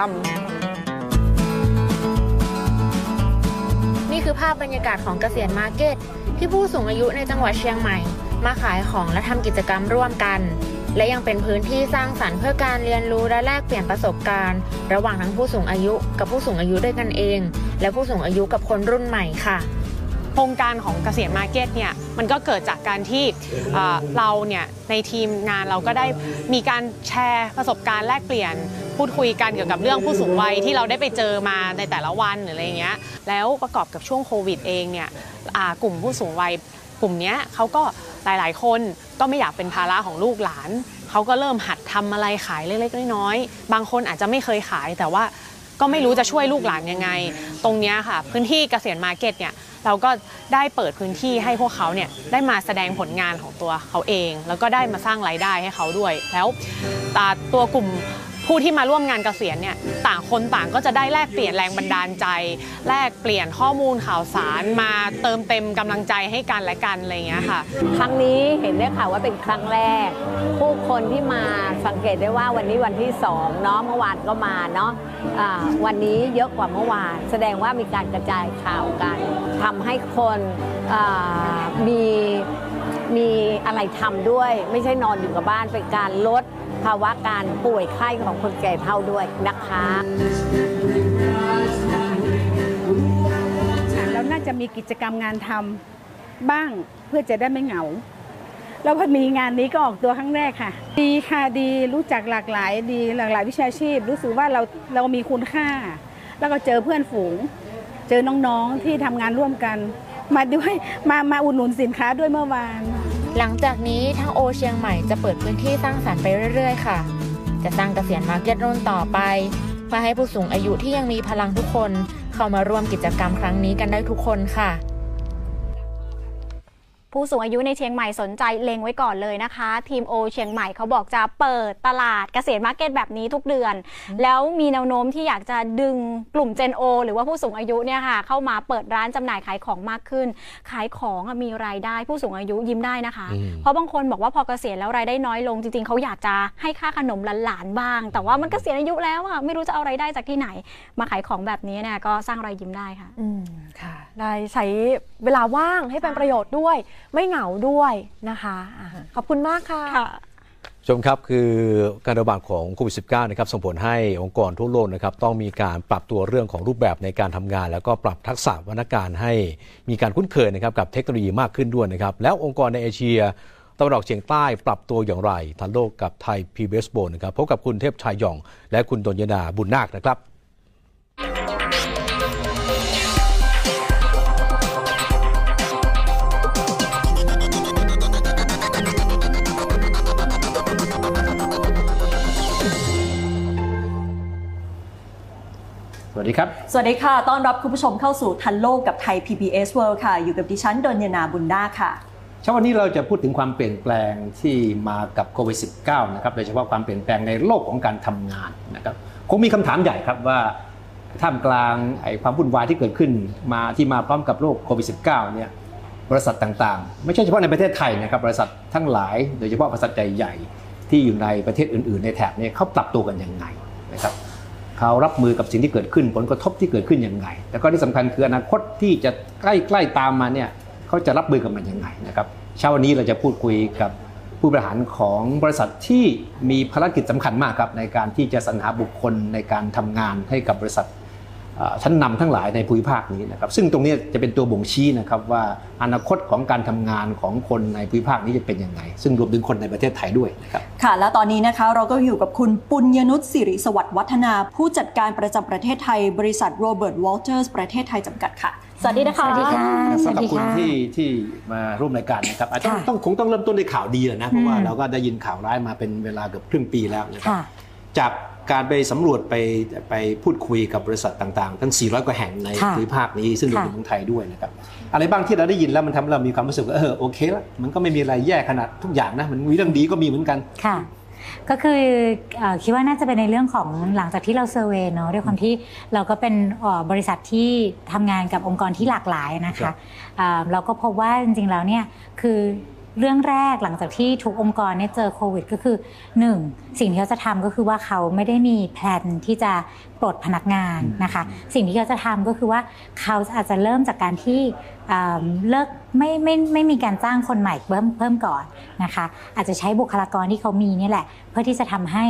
ำนี่คือภาพบรรยากาศของเกษียณมาร์เก็ตที่ผู้สูงอายุในจังหวัดเชียงใหม่มาขายของและทำกิจกรรมร่วมกันและยังเป็นพื้นที่สร้างสรรค์เพื่อการเรียนรู้และแลกเปลี่ยนประสบการณ์ระหว่างทั้งผู้สูงอายุกับผู้สูงอายุด้วยกันเองและผู้สูงอายุกับคนรุ่นใหม่ค่ะ โครงการของเกษตรมาร์เก็ตเนี่ยมันก็เกิดจากการที่เราเนี่ยในทีมงานเราก็ได้มีการแชร์ประสบการณ์แลกเปลี่ยนพูดคุยกันเกี่ยวกับเรื่องผู้สูงวัยที่เราได้ไปเจอมาในแต่ละวันหรืออะไรเงี้ยแล้วประกอบกับช่วงโควิดเองเนี่ยกลุ่มผู้สูงวัยกลุ่มนี้เขาก็หลายๆคนก็ไม่อยากเป็นภาระของลูกหลานเขาก็เริ่มหัดทำอะไรขายเล็กๆน้อยๆบางคนอาจจะไม่เคยขายแต่ว่าก็ไม่รู้จะช่วยลูกหลานยังไงตรงนี้ค่ะพื้นที่เกษียณมาร์เก็ตเนี่ยเราก็ได้เปิดพื้นที่ให้พวกเขาเนี่ยได้มาแสดงผลงานของตัวเขาเองแล้วก็ได้มาสร้างรายได้ให้เขาด้วยแล้วตัวกลุ่มผู้ที่มาร่วมงานเกษียณเนี่ยต่างคนต่างก็จะได้แลกเปลี่ยนแรงบันดาลใจแลกเปลี่ยนข้อมูลข่าวสารมาเติมเต็มกำลังใจให้กันและกันอะไรเงี้ยค่ะครั้งนี้เห็นได้ข่าวว่าเป็นครั้งแรกผู้คนที่มาสังเกตได้ว่าวันนี้วันที่2เนาะเมื่อวานก็มาเนาะวันนี้เยอะกว่าเมื่อวานแสดงว่ามีการกระจายข่าวกันทำให้คนมีอะไรทำด้วยไม่ใช่นอนอยู่กับบ้านเป็นการลดภาวะการป่วยไข้ของคนแก่เฒ่าด้วยนะคะแล้วน่าจะมีกิจกรรมงานทำบ้างเพื่อจะได้ไม่เหงาแล้วพอมีงานนี้ก็ออกตัวครั้งแรกค่ะดีค่ะดีรู้จักหลากหลายดีหลากหลายวิชาชีพรู้สึกว่าเรามีคุณค่าแล้วก็เจอเพื่อนฝูงเจอน้องๆที่ทำงานร่วมกันมาด้วยมาอุดหนุนสินค้าด้วยเมื่อวานหลังจากนี้ทางโอเชียงใหม่จะเปิดพื้นที่สร้างสรรค์ไปเรื่อยๆค่ะจะสร้างเกษียณมาร์เก็ตรุ่นต่อไปเพื่อให้ผู้สูงอายุที่ยังมีพลังทุกคนเข้ามาร่วมกิจกรรมครั้งนี้กันได้ทุกคนค่ะผู้สูงอายุในเชียงใหม่สนใจเล็งไว้ก่อนเลยนะคะทีมโอเชียงใหม่เขาบอกจะเปิดตลาดเกษตรมาร์เก็ตแบบนี้ทุกเดือนแล้วมีแนวโน้มที่อยากจะดึงกลุ่มเจนโอหรือว่าผู้สูงอายุเนี่ยค่ะเข้ามาเปิดร้านจำหน่ายขายของมากขึ้นขายของมีรายได้ผู้สูงอายุยิ้มได้นะคะเพราะบางคนบอกว่าพอเกษียณแล้วรายได้น้อยลงจริงๆเขาอยากจะให้ค่าขนมหลานๆบ้างแต่ว่ามันเกษียณอายุแล้วอ่ะไม่รู้จะเอารายได้จากที่ไหนมาขายของแบบนี้เนี่ยก็สร้างรอยยิ้มได้ค่ะค่ะได้ใช้เวลาว่างให้เป็นประโยชน์ด้วยไม่เหงาด้วยนะคะขอบคุณมากค่ะชมครับคือการระบาดของโควิด -19 นะครับส่งผลให้องค์กรทั่วโลกนะครับต้องมีการปรับตัวเรื่องของรูปแบบในการทำงานแล้วก็ปรับทักษะวรรณการให้มีการคุ้นเคยนะครับกับเทคโนโลยีมากขึ้นด้วยนะครับแล้วองค์กรในเอเชียตะวันออกเฉียงใต้ปรับตัวอย่างไรทันโลกกับไทย PBS World นะครับพบกับคุณเทพชัยหย่องและคุณดลยนาบุญนาคนะครับสวัสดีครับสวัสดีค่ะต้อนรับคุณผู้ชมเข้าสู่ทันโลกกับไทย PBS World ค่ะอยู่กับดิฉันดลยนาบุญนาคค่ะเช้าวันนี้เราจะพูดถึงความเปลี่ยนแปลงที่มากับโควิด -19 นะครับโดยเฉพาะความเปลี่ยนแปลงในโลกของการทำงานนะครับคงมีคำถามใหญ่ครับว่าท่ามกลางความวุ่นวายที่เกิดขึ้นมาที่มาพร้อมกับโรคโควิด -19 เนี่ยบริษัทต่างๆไม่ใช่เฉพาะในประเทศไทยนะครับบริษัททั้งหลายโดยเฉพาะบริษัทใหญ่ๆที่อยู่ในประเทศอื่นๆในแถบนี้เขาปรับตัวกันยังไงนะครับเขารับมือกับสิ่งที่เกิดขึ้นผลกระทบที่เกิดขึ้นยังไงแล้วก็ที่สำคัญคืออนาคตที่จะใกล้ๆตามมาเนี่ยเขาจะรับมือกับมันยังไงนะครับเช้าวันนี้เราจะพูดคุยกับผู้บริหารของบริษัทที่มีภารกิจสำคัญมากครับในการที่จะสรรหาบุคคลในการทำงานให้กับบริษัทชั้นนำทั้งหลายในภูมิภาคนี้นะครับซึ่งตรงนี้จะเป็นตัวบ่งชี้นะครับว่าอนาคตของการทำงานของคนในภูมิภาคนี้จะเป็นยังไงซึ่งรวมถึงคนในประเทศไทยด้วยนะครับค่ะและตอนนี้นะคะเราก็อยู่กับคุณปุญญนุชสิริสวัสดิ์วัฒนาผู้จัดการประจำประเทศไทยบริษัทโรเบิร์ตวอลเตอร์สประเทศไทยจำกัดค่ะสวัสดีนะคะสวัสดีค่ะขอบคุณที่มาร่วมรายการนะครับอาจจะคงต้องเริ่มต้นด้วยข่าวดีนะเพราะว่าเราก็ได้ยินข่าวร้ายมาเป็นเวลาเกือบครึ่งปีแล้วนะครับจากการไปสำรวจไปพูดคุยกับบริษัทต่างๆทั้ง400กว่าแห่งในภูมิภาคนี้ซึ่งรวมถึงเมืองไทยด้วยนะครับอะไรบ้างที่เราได้ยินแล้วมันทำให้เรามีความรู้สึกว่าโอเคละมันก็ไม่มีอะไรแย่ขนาดทุกอย่างนะมันมีเรื่องดีก็มีเหมือนกันค่ะก็คือคิดว่าน่าจะเป็นในเรื่องของหลังจากที่เราเซอร์เวย์เนาะด้วยความที่เราก็เป็นบริษัทที่ทำงานกับองค์กรที่หลากหลายนะคะเราก็พบว่าจริงๆแล้วเนี่ยคือเรื่องแรกหลังจากที่ทุกองค์กรเนี่ยเจอโควิดก็คือ1สิ่งที่เขาจะทำก็คือว่าเขาไม่ได้มีแผนที่จะปลดพนักงานนะคะสิ่งที่เขาจะทำก็คือว่าเขาอาจจะเริ่มจากการที่เลิกไม่มีการจ้างคนใหม่เพิ่มก่อนนะคะอาจจะใช้บุคลากรที่เขามีนี่แหละเพื่อที่จะทำให้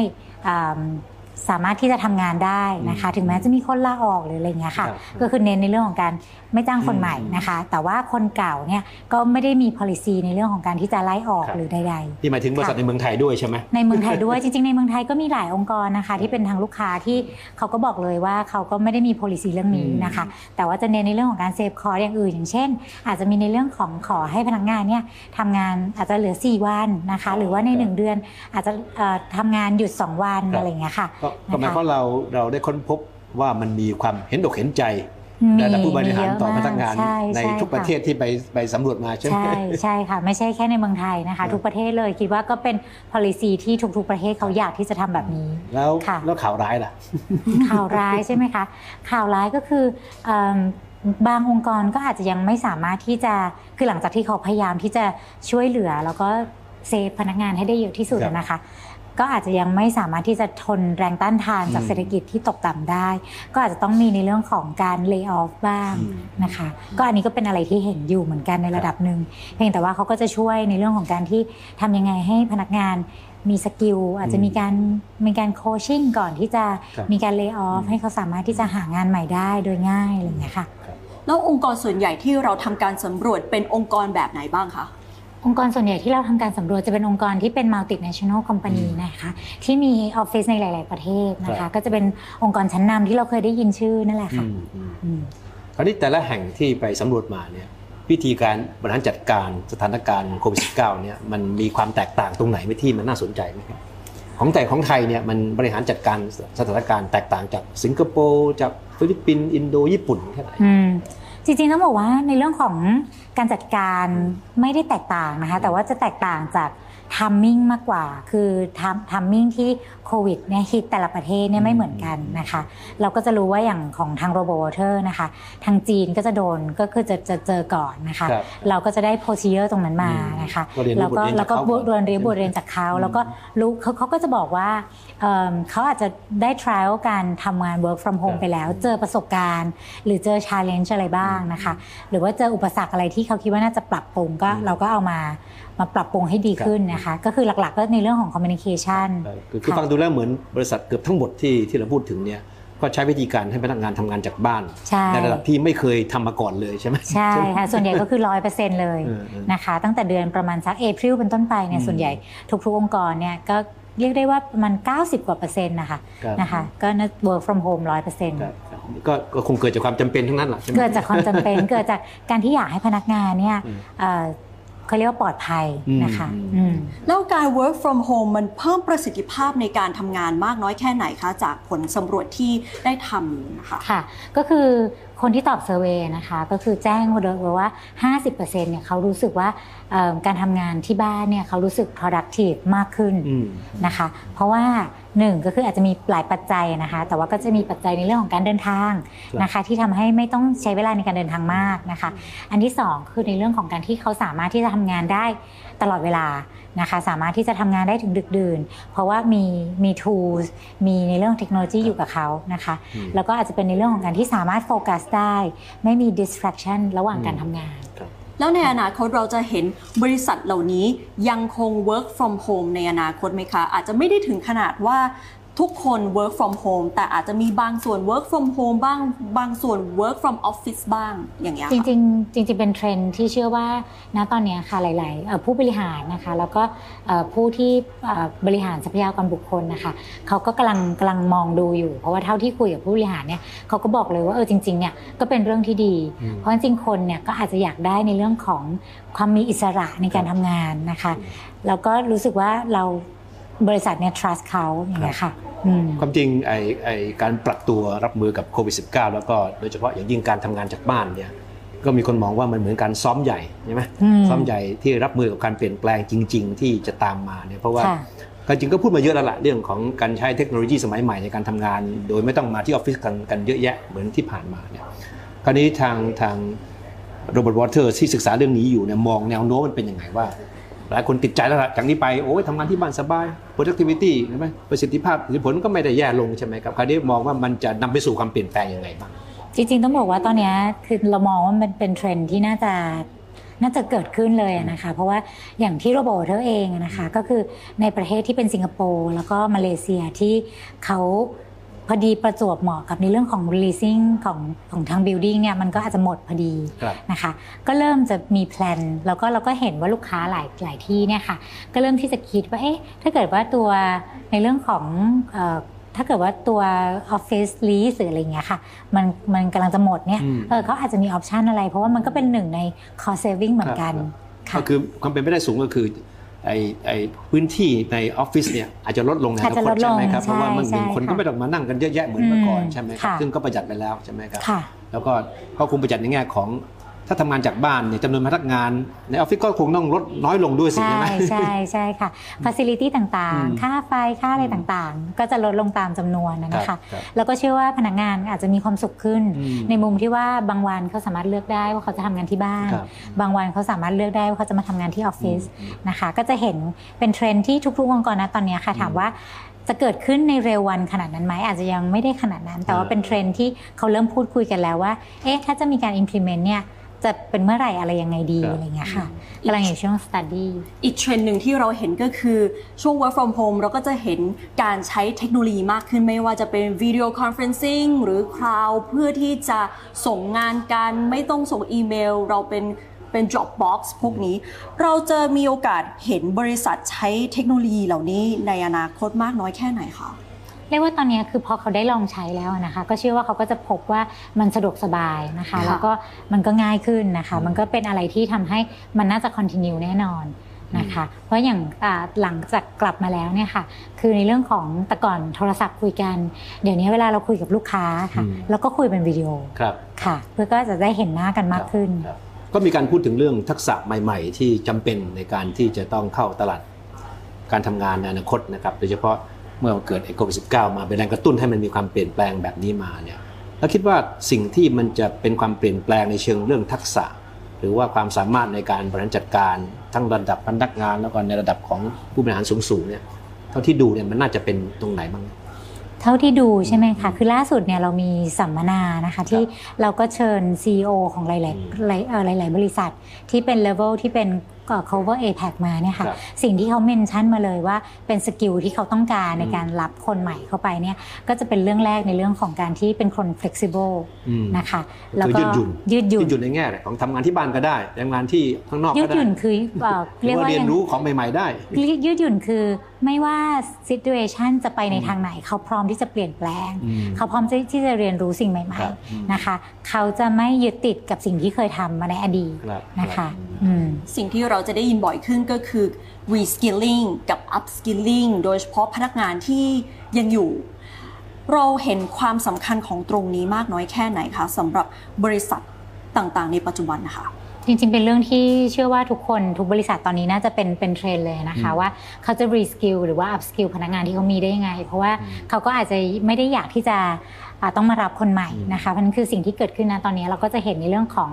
สามารถที่จะทำงานได้นะคะถึงแม้จะมีคนลาออกหรืออะไรเงี้ยค่ะก็คือเน้นในเรื่องของการไม่จ้างคนใหม่นะคะแต่ว่าคนเก่าเนี่ยก็ไม่ได้มี policy ในเรื่องของการที่จะไล่ออกหรือใดๆที่หมายถึงบริษัทในเมืองไทยด้วยใช่ไหมในเมืองไทยด้วยจริงๆในเมืองไทยก็มีหลายองค์กรนะคะที่เป็นทางลูกค้าที่เขาก็บอกเลยว่าเขาก็ไม่ได้มี policy เรื่องนี้นะคะแต่ว่าจะเน้นในเรื่องของการเซฟคอร์อย่างอื่นอย่างเช่นอาจจะมีในเรื่องของขอให้พนักงานเนี่ยทำงานอาจจะเหลือ4วันนะคะหรือว่าใน1เดือนอาจจะทำงานหยุด2วันอะไรอย่างเงี้ยค่ะก็หมายความเราได้ค้นพบว่ามันมีความเห็นอกเห็นใจและผู้บริหารต่อพนักงานในทุกประเทศที่ไปสำรวจมาใช่ไหมใช่ค่ะไม่ใช่แค่ในเมืองไทยนะคะทุกประเทศเลยคิดว่าก็เป็น policy ที่ทุกๆประเทศเขาอยากที่จะทำแบบนี้แล้วข่าวร้ายล่ะข่าวร้ายใช่ไหมคะข่าวร้ายก็คือบางองค์กรก็อาจจะยังไม่สามารถที่จะคือหลังจากที่เขาพยายามที่จะช่วยเหลือแล้วก็เซฟพนักงานให้ได้เยอะที่สุดนะคะก็อาจจะยังไม่สามารถที่จะทนแรงต้านทานจากเศรษฐกิจที่ตกต่ำได้ก็อาจจะต้องมีในเรื่องของการเลย์ออฟบ้างนะคะก็อันนี้ก็เป็นอะไรที่เห็นอยู่เหมือนกันในระดับหนึ่งเพียงแต่ว่าเขาก็จะช่วยในเรื่องของการที่ทำยังไงให้พนักงานมีสกิลอาจจะมีการโคชชิ่งก่อนที่จะมีการเลย์ออฟให้เขาสามารถที่จะหางานใหม่ได้โดยง่ายอะไรอย่างเงี้ยค่ะแล้วองค์กรส่วนใหญ่ที่เราทำการสำรวจเป็นองค์กรแบบไหนบ้างคะองค์กรส่วนใหญ่ที่เราทำการสำรวจจะเป็นองค์กรที่เป็น multinational company นะคะที่มีออฟฟิศในหลายๆประเทศนะคะก็จะเป็นองค์กรชั้นนำที่เราเคยได้ยินชื่อนั่นแหละค่ะคราวนี้แต่ละแห่งที่ไปสำรวจมาเนี่ยวิธีการบริหารจัดการสถานการณ์โควิด -19 เนี่ยมันมีความแตกต่างตรงไหนที่มันน่าสนใจไหมครับของไทยเนี่ยมันบริหารจัดการสถานการณ์แตกต่างจากสิงคโปร์จากฟิลิปปินส์อินโดญี่ปุ่นแค่ไหนจริงๆต้องบอกว่าในเรื่องของการจัดการไม่ได้แตกต่างนะคะแต่ว่าจะแตกต่างจากทัมมิ่งมากกว่าคือทัมมิ่งที่โควิดเนี่ยฮิตแต่ละประเทศเนี่ยไม่เหมือนกันนะคะเราก็จะรู้ว่าอย่างของทางโรโบวอเตอร์นะคะทางจีนก็จะโดนก็คือจะเจอก่อนนะคะเราก็จะได้โพซิเออร์ตรงนั้นมานะคะแล้วก็บทเรียนจากเขาแล้วก็รู้เขาก็จะบอกว่าเขาอาจจะได้ trial การทำงาน work from home ไปแล้วเจอประสบการณ์หรือเจอ challenge อะไรบ้างนะคะหรือว่าเจออุปสรรคอะไรที่เขาคิดว่าน่าจะปรับปรุงก็เราก็เอามาปรับปรุงให้ดีขึ้นนะคะก็คือหลักๆก็ในเรื่องของ communication คือฟังดูแล้วเหมือนบริษัทเกือบทั้งหมดที่เราพูดถึงเนี่ยก็ใช้วิธีการให้พนักงานทำงานจากบ้านในระดับที่ไม่เคยทำมาก่อนเลยใช่ไหมใช่ค่ะส่วนใหญ่ก็คือ 100% เลยนะคะตั้งแต่เดือนประมาณสักเมษายนเป็นต้นไปเนี่ยส่วนใหญ่ทุกๆองค์กรเนี่ยก็เรียกได้ว่าประมาณ90% นะคะก็ work from home 100%ก็คงเกิดจากความจำเป็นทั้งนั้นแหละเกิดจากความจำเป็นเกิดจากการที่อยากให้พนักงานเนี่ยเขาเรียกว่าปลอดภัยนะคะแล้วการ work from home มันเพิ่มประสิทธิภาพในการทำงานมากน้อยแค่ไหนคะจากผลสำรวจที่ได้ทำนะคะค่ะก็คือคนที่ตอบเซอร์เวย์นะคะก็คือแจ้งมาโดยว่า 50% เนี่ยเขารู้สึกว่าการทำงานที่บ้านเนี่ยเขารู้สึก productive มากขึ้นนะคะเพราะว่า1ก็คืออาจจะมีหลายปัจจัยนะคะแต่ว่าก็จะมีปัจจัยในเรื่องของการเดินทางนะคะที่ทำให้ไม่ต้องใช้เวลาในการเดินทางมากนะคะอันที่2คือในเรื่องของการที่เขาสามารถที่จะทำงานได้ตลอดเวลานะคะสามารถที่จะทำงานได้ถึงดึกดื่นเพราะว่ามี tools มีในเรื่องเทคโนโลยีอยู่กับเขานะคะแล้วก็อาจจะเป็นในเรื่องของการที่สามารถโฟกัสได้ไม่มี distraction ระหว่างการทำงานแล้วในอนาคตเราจะเห็นบริษัทเหล่านี้ยังคง work from home ในอนาคตไหมคะอาจจะไม่ได้ถึงขนาดว่าทุกคน work from home แต่อาจจะมีบางส่วน work from home บ้างบางส่วน work from office บ้างอย่างเงี้ยจริงๆเป็นเทรนด์ที่เชื่อว่าณตอนนี้ค่ะหลายๆผู้บริหารนะคะแล้วก็ผู้ที่บริหารทรัพยากรบุคคลนะคะเขาก็กำลังมองดูอยู่เพราะว่าเท่าที่คุยกับผู้บริหารเนี่ยเขาก็บอกเลยว่าจริงๆเนี่ยก็เป็นเรื่องที่ดีเพราะจริงๆคนเนี่ยก็อาจจะอยากได้ในเรื่องของความมีอิสระในการทำงานนะคะแล้วก็รู้สึกว่าเราบริษัทเนี่ย trust เขาอย่างเงี้ยค่ะความจริงไอ้การปรับตัวรับมือกับโควิด -19 แล้วก็โดยเฉพาะอย่างยิ่งการทำงานจากบ้านเนี่ยก็มีคนมองว่ามันเหมือนการซ้อมใหญ่ใช่ไหมซ้อมใหญ่ที่รับมือกับการเปลี่ยนแปลงจริงๆที่จะตามมาเนี่ยเพราะว่าจริงก็พูดมาเยอะแล้วล่ะเรื่องของการใช้เทคโนโลยีสมัยใหม่ในการทำงานโดยไม่ต้องมาที่ออฟฟิศกันเยอะแยะเหมือนที่ผ่านมาเนี่ยคราวนี้ทางโรเบิร์ตวอเตอร์ที่ศึกษาเรื่องนี้อยู่เนี่ยมองแนวโน้มมันเป็นยังไงว่าหลายคนติดใจแล้วล่ะจากนี้ไปโอ้ยทำงานที่บ้านสบาย productivity ใช่ไหมประสิทธิภาพผลก็ไม่ได้แย่ลงใช่ไหมครับคราวนี้มองว่ามันจะนำไปสู่ความเปลี่ยนแปลงยังไงบ้างจริงๆต้องบอกว่าตอนนี้คือเรามองว่ามันเป็นเทรนด์ที่น่าจะ น่าจะเกิดขึ้นเลยนะคะเพราะว่าอย่างที่โรโบเธอเองนะคะก็คือในประเทศที่เป็นสิงคโปร์แล้วก็มาเลเซียที่เขาพอดีประจวบเหมาะกับในเรื่องของ leasing ของทาง building เนี่ยมันก็อาจจะหมดพอดีนะคะก็เริ่มจะมีแพลนแล้วก็เราก็เห็นว่าลูกค้าหลายที่เนี่ยค่ะก็เริ่มที่จะคิดว่าเอ๊ะถ้าเกิดว่าตัวในเรื่องของถ้าเกิดว่าตัวออฟฟิศลีสหรืออะไรเงี้ยค่ะมันกำลังจะหมดเนี่ยเขาอาจจะมีออปชันอะไรเพราะว่ามันก็เป็นหนึ่งใน cost saving เหมือนกันค่ะก็คือความเป็นไปได้สูงก็คือไอ้พื้นที่ในออฟฟิศเนี่ยอาจจะลดลงนะครับใช่ไหมครับเพราะว่ามันมีคนก็ไม่ต้องมานั่งกันเยอะแยะเหมือนเมื่อก่อนใช่ไหมครับซึ่งก็ประหยัดไปแล้วใช่ไหมครับแล้วก็คงประหยัดในแง่ของถ้าทำงานจากบ้านเนี่ยจำนวนพนักงานในออฟฟิศก็คงต้องลดน้อยลงด้วยสิใช่ไหมใช่ค่ะ facility ต่างๆค่าไฟค่าอะไรต่างๆก็จะลดลงตามจำนวนนะคะแล้วก็เชื่อว่าพนักงานอาจจะมีความสุขขึ้นในมุมที่ว่าบางวันเขาสามารถเลือกได้ว่าเขาจะทำงานที่บ้านบางวันเขาสามารถเลือกได้ว่าเขาจะมาทำงานที่ออฟฟิศนะคะก็จะเห็นเป็นเทรนด์ที่ทุกๆองค์กรนะตอนนี้ค่ะถามว่าจะเกิดขึ้นในเร็ววันขนาดนั้นไหมอาจจะยังไม่ได้ขนาดนั้นแต่ว่าเป็นเทรนด์ที่เขาเริ่มพูดคุยกันแล้วว่าเอ๊ะถ้าจะมีการ implement เนี่ยจะเป็นเมื่อไหร่อะไรยังไงดีอะไรเงี้ยค่ะกำลังอยู่ช่วง study อีกเทรนด์หนึ่งที่เราเห็นก็คือช่วง work from home เราก็จะเห็นการใช้เทคโนโลยีมากขึ้นไม่ว่าจะเป็น video conferencing หรือ cloud เพื่อที่จะส่งงานกันไม่ต้องส่งอีเมลเราเป็น Dropbox พวกนี้เราจะมีโอกาสเห็นบริษัทใช้เทคโนโลยีเหล่านี้ในอนาคตมากน้อยแค่ไหนคะเรียกว่าตอนนี้คือพอเขาได้ลองใช้แล้วนะคะก็เชื่อว่าเขาก็จะพบว่ามันสะดวกสบายนะคะแล้วก็มันก็ง่ายขึ้นนะคะมันก็เป็นอะไรที่ทำให้มันน่าจะคอนติเนียแน่นอนนะคะเพราะอย่างหลังจากกลับมาแล้วเนี่ยค่ะคือในเรื่องของแต่ก่อนโทรศัพท์คุยกันเดี๋ยวนี้เวลาเราคุยกับลูกค้าค่ะแล้วก็คุยเป็นวิดีโอค่ะเพื่อก็จะได้เห็นหน้ากันมากขึ้นก็มีการพูดถึงเรื่องทักษะใหม่ๆที่จำเป็นในการที่จะต้องเข้าตลาดการทำงานในอนาคตนะครับโดยเฉพาะเมื่อเกิดโควิด-19 มาเป็นแรงกระตุ้นให้มันมีความเปลี่ยนแปลงแบบนี้มาเนี่ยแล้วคิดว่าสิ่งที่มันจะเป็นความเปลี่ยนแปลงในเชิงเรื่องทักษะหรือว่าความสามารถในการบริหารจัดการทั้งระดับพนักงานแล้วก็ในระดับของผู้บริหารสูงๆเนี่ยเท่าที่ดูเนี่ยมันน่าจะเป็นตรงไหนบ้างเท่าที่ดูใช่ไหมคะคือล่าสุดเนี่ยเรามีสัมมนานะคะที่เราก็เชิญ CEO ของหลายบริษัทที่เป็นเลเวลที่เป็นcover APAC มาเนี่ยค่ะสิ่งที่เขาเมนชั่นมาเลยว่าเป็นสกิลที่เขาต้องการในการรับคนใหม่เข้าไปเนี่ยก็จะเป็นเรื่องแรกในเรื่องของการที่เป็นคน flexible นะคะแล้วก็ยืดหยุ่นในแง่ของทำงานที่บ้านก็ได้ทำงานที่ข้างนอกก็ได้ยืดหยุ่นคือเรียกว่าเรียนรู้ของใหม่ๆได้ยืดหยุ่นคือไม่ว่า situation จะไปในทางไหนเขาพร้อมที่จะเปลี่ยนแปลงเขาพร้อมที่จะเรียนรู้สิ่งใหม่ๆนะคะเขาจะไม่ยึดติดกับสิ่งที่เคยทำมาในอดีตนะคะสิ่งที่เราจะได้ยินบ่อยขึ้นก็คือ reskilling กับ upskilling โดยเฉพาะพนักงานที่ยังอยู่เราเห็นความสำคัญของตรงนี้มากน้อยแค่ไหนคะสำหรับบริษัทต่างๆในปัจจุบันนะคะจริงๆเป็นเรื่องที่เชื่อว่าทุกคนทุกบริษัทตอนนี้น่าจะเป็นเทรนเลยนะคะว่าเขาจะ reskill หรือว่า upskill พนักงานที่เขามีได้ยังไงเพราะว่าเขาก็อาจจะไม่ได้อยากที่จะต้องมารับคนใหม่นะคะเพราะนั่นคือสิ่งที่เกิดขึ้นนะตอนนี้เราก็จะเห็นในเรื่องของ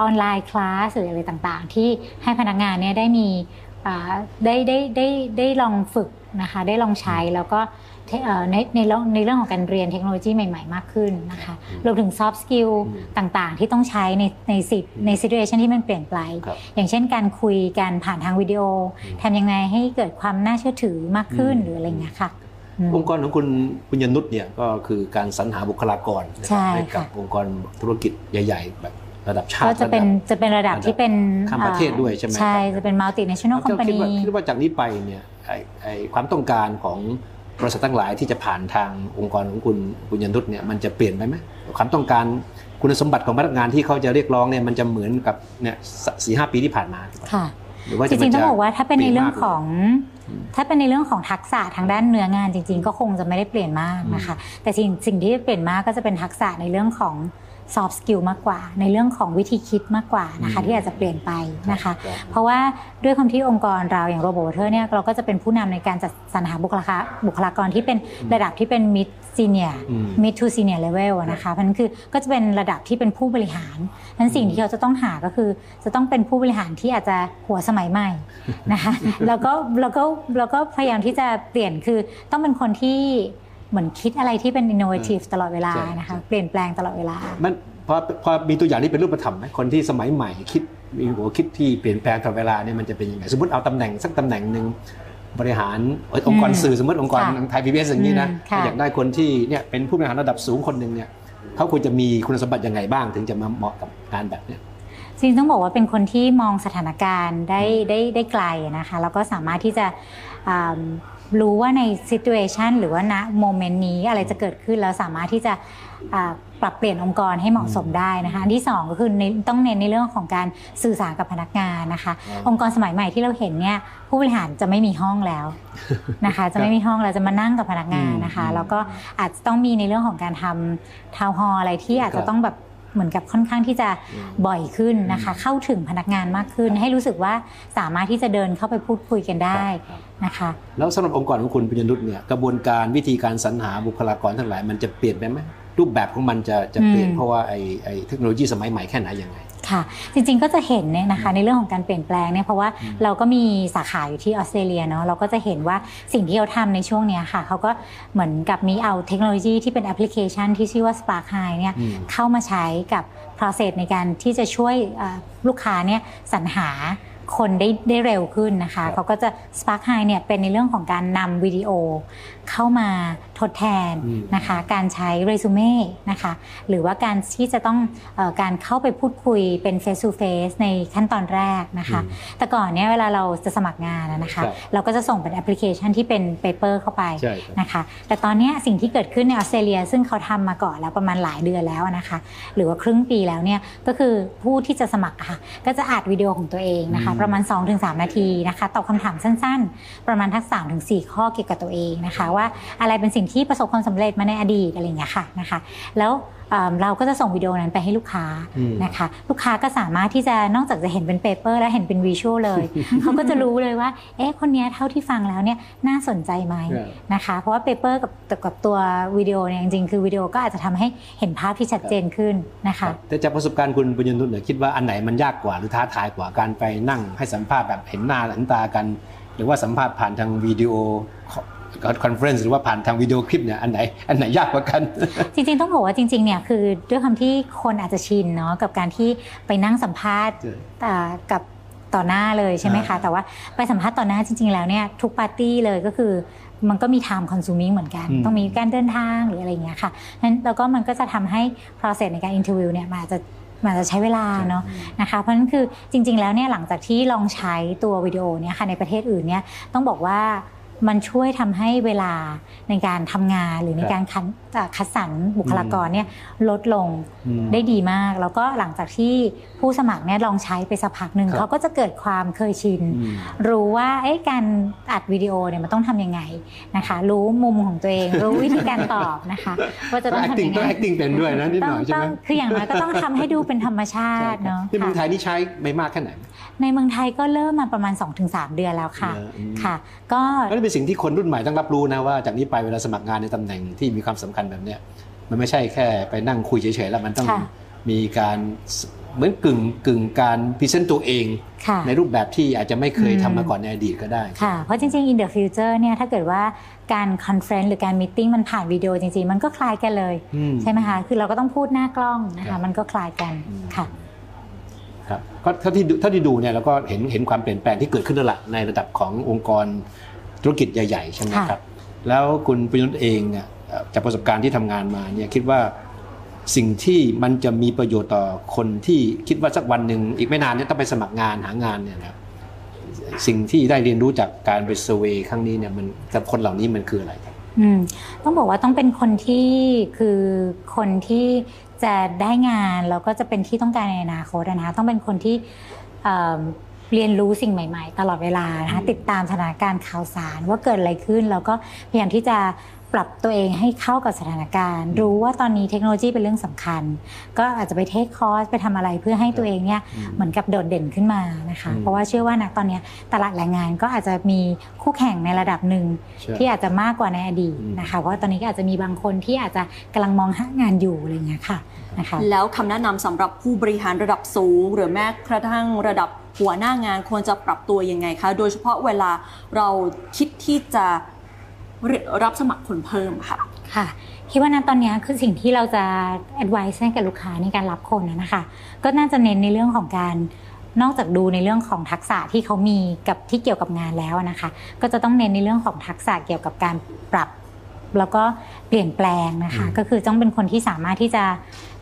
ออนไลน์คลาสหรืออะไรต่างๆที่ให้พนักงานเนี่ยได้มีได้ลองฝึกนะคะได้ลองใช้แล้วก็ในเรื่องของการเรียนเทคโนโลยีใหม่ๆมากขึ้นนะคะรวมถึง soft skill ต่างๆที่ต้องใช้ใน situation ที่มันเปลี่ยนไปอย่างเช่นการคุยการผ่านทางวิดีโอทำยังไงให้เกิดความน่าเชื่อถือมากขึ้นหรืออะไรอย่างเงี้ยค่ะองค์กรของคุณยนุชเนี่ยก็คือการสรรหาบุคลากรให้กับองค์กรธุรกิจใหญ่ๆแบบระดับชาติก็จะเป็นระดับที่เป็นข้ามประเทศด้วยใช่ไหมใช่จะเป็น multinational company คิดว่าจากนี้ไปเนี่ยความต้องการของบริษัททั้งหลายที่จะผ่านทางองค์กรของคุณยนุชเนี่ยมันจะเปลี่ยนไปไหมความต้องการคุณสมบัติของพนักงานที่เขาจะเรียกร้องเนี่ยมันจะเหมือนกับเนี่ย 4-5 ปีที่ผ่านมาค่ะจริงๆต้องบอกว่าถ้าเป็นในเรื่องของทักษะทางด้านเนื้องานจริงๆก็คงจะไม่ได้เปลี่ยนมากนะคะแต่สิ่งที่เปลี่ยนมากก็จะเป็นทักษะในเรื่องของsoft skill มากกว่าในเรื่องของวิธีคิดมากกว่านะคะที่อาจจะเปลี่ยนไปนะคะเพราะว่าด้วยความที่องค์กรเราอย่างโรโบเทอร์เนี่ยเราก็จะเป็นผู้นำในการจัดสรรหาบุคลากรที่เป็นระดับที่เป็น mid to senior level นะคะนั่นคือก็จะเป็นระดับที่เป็นผู้บริหารนั้นสิ่งที่เราจะต้องหาก็คือจะต้องเป็นผู้บริหารที่อาจจะหัวสมัยใหม่นะคะแล้วก็พยายามที่จะเปลี่ยนคือต้องเป็นคนที่เหมือนคิดอะไรที่เป็น innovative ตลอดเวลานะคะเปลี่ยนแปลงตลอดเวลา พอมีตัวอย่างนี้เป็นรูปธรรมไหมคนที่สมัยใหม่คิดมีหัวคิดที่เปลี่ยนแปลงตลอดเวลาเนี่ยมันจะเป็นยังไงสมมติเอาตำแหน่งสักตำแหน่งหนึ่งบริหารองค์กรสื่อสมมติองค์กรไทยพีบีเอสอย่างนี้นะอยากได้คนที่เนี่ยเป็นผู้บริหารระดับสูงคนหนึ่งเนี่ยเขาควรจะมีคุณสมบัติยังไงบ้างถึงจะมาเหมาะกับงานแบบนี้จริงต้องบอกว่าเป็นคนที่มองสถานการณ์ได้ไกลนะคะแล้วก็สามารถที่จะรู้ว่าใน situation หรือว่าณโมเมนต์นี้อะไรจะเกิดขึ้นแล้วสามารถที่จะปรับเปลี่ยนองค์กรให้เหมาะสมได้นะคะอันที่2ก็คือต้องเน้นในเรื่องของการสื่อสารกับพนักงานนะคะองค์กรสมัยใหม่ที่เราเห็นเนี่ยผู้บริหารจะไม่มีห้องแล้วนะคะจะไม่มีห้องเราจะมานั่งกับพนักงานนะคะแล้วก็อาจจะต้องมีในเรื่องของการทำทาวน์ฮอลอะไรที่อาจจะต้องแบบเหมือนกับค่อนข้างที่จะบ่อยขึ้นนะคะเข้าถึงพนักงานมากขึ้นให้รู้สึกว่าสามารถที่จะเดินเข้าไปพูดคุยกันได้นะคะแล้วสำหรับองค์กรของคุณปิยนุชเนี่ยกระบวนการวิธีการสรรหาบุคลากรทั้งหลายมันจะเปลี่ยนไปไหมรูปแบบของมันจะเปลี่ยนเพราะว่าไอ้เทคโนโลยีสมัยใหม่แค่ไหนยังไงค่ะจริงๆก็จะเห็นเนี่ยนะคะในเรื่องของการเปลี่ยนแปลงเนี่ยเพราะว่าเราก็มีสาขาอยู่ที่ออสเตรเลียเนาะเราก็จะเห็นว่าสิ่งที่เขาทำในช่วงนี้ค่ะเขาก็เหมือนกับมีเอาเทคโนโลยีที่เป็นแอปพลิเคชันที่ชื่อว่า Spark High เนี่ยเข้ามาใช้กับ process ในการที่จะช่วยลูกค้าเนี่ยสรรหาคนได้เร็วขึ้นนะคะเขาก็จะ Spark High เนี่ยเป็นในเรื่องของการนำวิดีโอเข้ามาทดแทนนะคะการใช้เรซูเม่นะคะหรือว่าการที่จะต้องการเข้าไปพูดคุยเป็น face to face ในขั้นตอนแรกนะคะแต่ก่อนเนี่ยเวลาเราจะสมัครงานนะคะเราก็จะส่งเป็นแอปพลิเคชันที่เป็น paper เข้าไปนะคะแต่ตอนนี้สิ่งที่เกิดขึ้นในออสเตรเลียซึ่งเขาทำมาก่อนแล้วประมาณหลายเดือนแล้วนะคะหรือว่าครึ่งปีแล้วเนี่ยก็คือผู้ที่จะสมัครค่ะก็จะอัดวิดีโอของตัวเองนะคะประมาณ 2-3 นาทีนะคะตอบคำถามสั้นๆประมาณทั้ง 3-4 ข้อเกี่ยวกับตัวเองนะคะว่าอะไรเป็นสิ่งที่ประสบความสำเร็จมาในอดีตอะไรอย่างเงี้ยค่ะนะคะแล้วเราก็จะส่งวิดีโอนั้นไปให้ลูกค้านะคะลูกค้าก็สามารถที่จะนอกจากจะเห็นเป็นเปเปอร์แล้วเห็นเป็นวิชวลเลย เขาก็จะรู้เลยว่าเอ๊ะคนนี้เท่าที่ฟังแล้วเนี่ยน่าสนใจไหม นะคะเพราะว่าเปเปอร์กับตัววิดีโอเนี่ยจริงๆคือวิดีโอก็อาจจะทำให้เห็นภาพที่ชัดเจนขึ้นนะคะแต่จากประสบการณ์คุณปิยนุชเนี่ยคิดว่าอันไหนมันยากกว่าหรือท้าทายกว่าการไปนั่งให้สัมภาษณ์แบบเห็นหน้าเห็นตากันหรือว่าสัมภาษณ์ผ่านทางวิดีโอคอนเฟอเรนซ์หรือว่าผ่านทางวิดีโอคลิปเนี่ยอันไหนยากกว่ากันจริงๆต้องบอกว่าจริงๆเนี่ยคือด้วยความที่คนอาจจะชินเนาะกับการที่ไปนั่งสัมภาษณ์กับต่อหน้าเลยใช่ไหมคะแต่ว่าไปสัมภาษณ์ต่อหน้าจริงๆแล้วเนี่ยทุกปาร์ตี้เลยก็คือมันก็มี time consuming เหมือนกันต้องมีการเดินทางหรืออะไรอย่างเงี้ยค่ะนั้นแล้วก็มันก็จะทำให้ process ในการ interview เนี่ยมันจะใช้เวลาเนาะนะคะเพราะฉะนั้นคือจริงๆแล้วเนี่ยหลังจากที่ลองใช้ตัววิดีโอเนี่ยค่ะในประเทศอื่นเนี่ยต้องบอกว่ามันช่วยทำให้เวลาในการทำงานหรือในการคัดสรรบุคลากรเนี่ยลดลงได้ดีมากแล้วก็หลังจากที่ผู้สมัครเนี่ยลองใช้ไปสักพักหนึ่งเขาก็จะเกิดความเคยชินรู้ว่าการอัดวิดีโอเนี่ยมันต้องทำยังไงนะคะรู้มุมของตัวเองรู้วิธีการตอบนะคะว่าจะต้องทำยังไงต้อง acting เป็นด้วยนะนิดหน่อยใช่ไหมคืออย่างน้อยก็ต้องทำให้ดูเป็นธรรมชาติเนาะที่เมืองไทยนี่ใช้ไม่มากแค่ไหนในเมืองไทยก็เริ่มมาประมาณ 2-3 เดือนแล้วค่ะค่ะก็นั่นเป็นสิ่งที่คนรุ่นใหม่ต้องรับรู้นะว่าจากนี้ไปเวลาสมัครงานในตำแหน่งที่มีความสำคัญแบบนี้มันไม่ใช่แค่ไปนั่งคุยเฉยๆแล้วมันต้องมีการเหมือนกึ่งการพรีเซนต์ตัวเองในรูปแบบที่อาจจะไม่เคยทำมาก่อนในอดีตก็ได้ค่ะเพราะจริงๆ in the future เนี่ยถ้าเกิดว่าการคอนเฟรนซ์หรือการมีตติ้งมันผ่านวิดีโอจริงๆมันก็คล้ายกันเลยใช่ไหมคะคือเราก็ต้องพูดหน้ากล้องนะคะมันก็คล้ายกันค่ะครับก็เท่าที่ดูเนี่ยเราก็เห็นความเปลี่ยนแปลงที่เกิดขึ้นแล้วล่ะในระดับขององค์กรธุรกิจใหญ่ๆใช่ไหมครับแล้วคุณปิยนุชเองเนี่ยจากประสบการณ์ที่ทำงานมาเนี่ยคิดว่าสิ่งที่มันจะมีประโยชน์ต่อคนที่คิดว่าสักวันหนึ่งอีกไม่นานเนี่ยต้องไปสมัครงานหางานเนี่ยนะสิ่งที่ได้เรียนรู้จากการไปเซอร์เวย์ครั้งนี้เนี่ยมันกับคนเหล่านี้มันคืออะไรครับต้องบอกว่าต้องเป็นคนที่คือคนที่จะได้งานแล้วก็จะเป็นที่ต้องการในอนาคตนะคะต้องเป็นคนที่เรียนรู้สิ่งใหม่ๆตลอดเวลานะคะติดตามสถานการณ์ข่าวสารว่าเกิดอะไรขึ้นแล้วก็พยายามที่จะปรับตัวเองให้เข้ากับสถานการณ์รู้ว่าตอนนี้เทคโนโลยีเป็นเรื่องสำคัญก็อาจจะไปเทคคอร์สไปทำอะไรเพื่อให้ตัวเองเนี่ยเหมือนกับโดดเด่นขึ้นมานะคะเพราะว่าเชื่อว่าณตอนนี้ตลาดแรงงานก็อาจจะมีคู่แข่งในระดับหนึ่งที่อาจจะมากกว่าในอดีตนะคะเพราะตอนนี้ก็อาจจะมีบางคนที่อาจจะกำลังมองหางานอยู่อะไรอย่างเงี้ยค่ะนะคะแล้วคำแนะนำสำหรับผู้บริหารระดับสูงหรือแม้กระทั่งระดับหัวหน้างานควรจะปรับตัวยังไงคะโดยเฉพาะเวลาเราคิดที่จะรับสมัครคนเพิ่มค่ะ คิดว่านะตอนนี้คือสิ่งที่เราจะ advice ให้กับลูกค้าในการรับคนนะคะก็น่าจะเน้นในเรื่องของการนอกจากดูในเรื่องของทักษะที่เขามีกับที่เกี่ยวกับงานแล้วนะคะก็จะต้องเน้นในเรื่องของทักษะเกี่ยวกับการปรับแล้วก็เปลี่ยนแปลงนะคะก็คือต้องเป็นคนที่สามารถที่จะ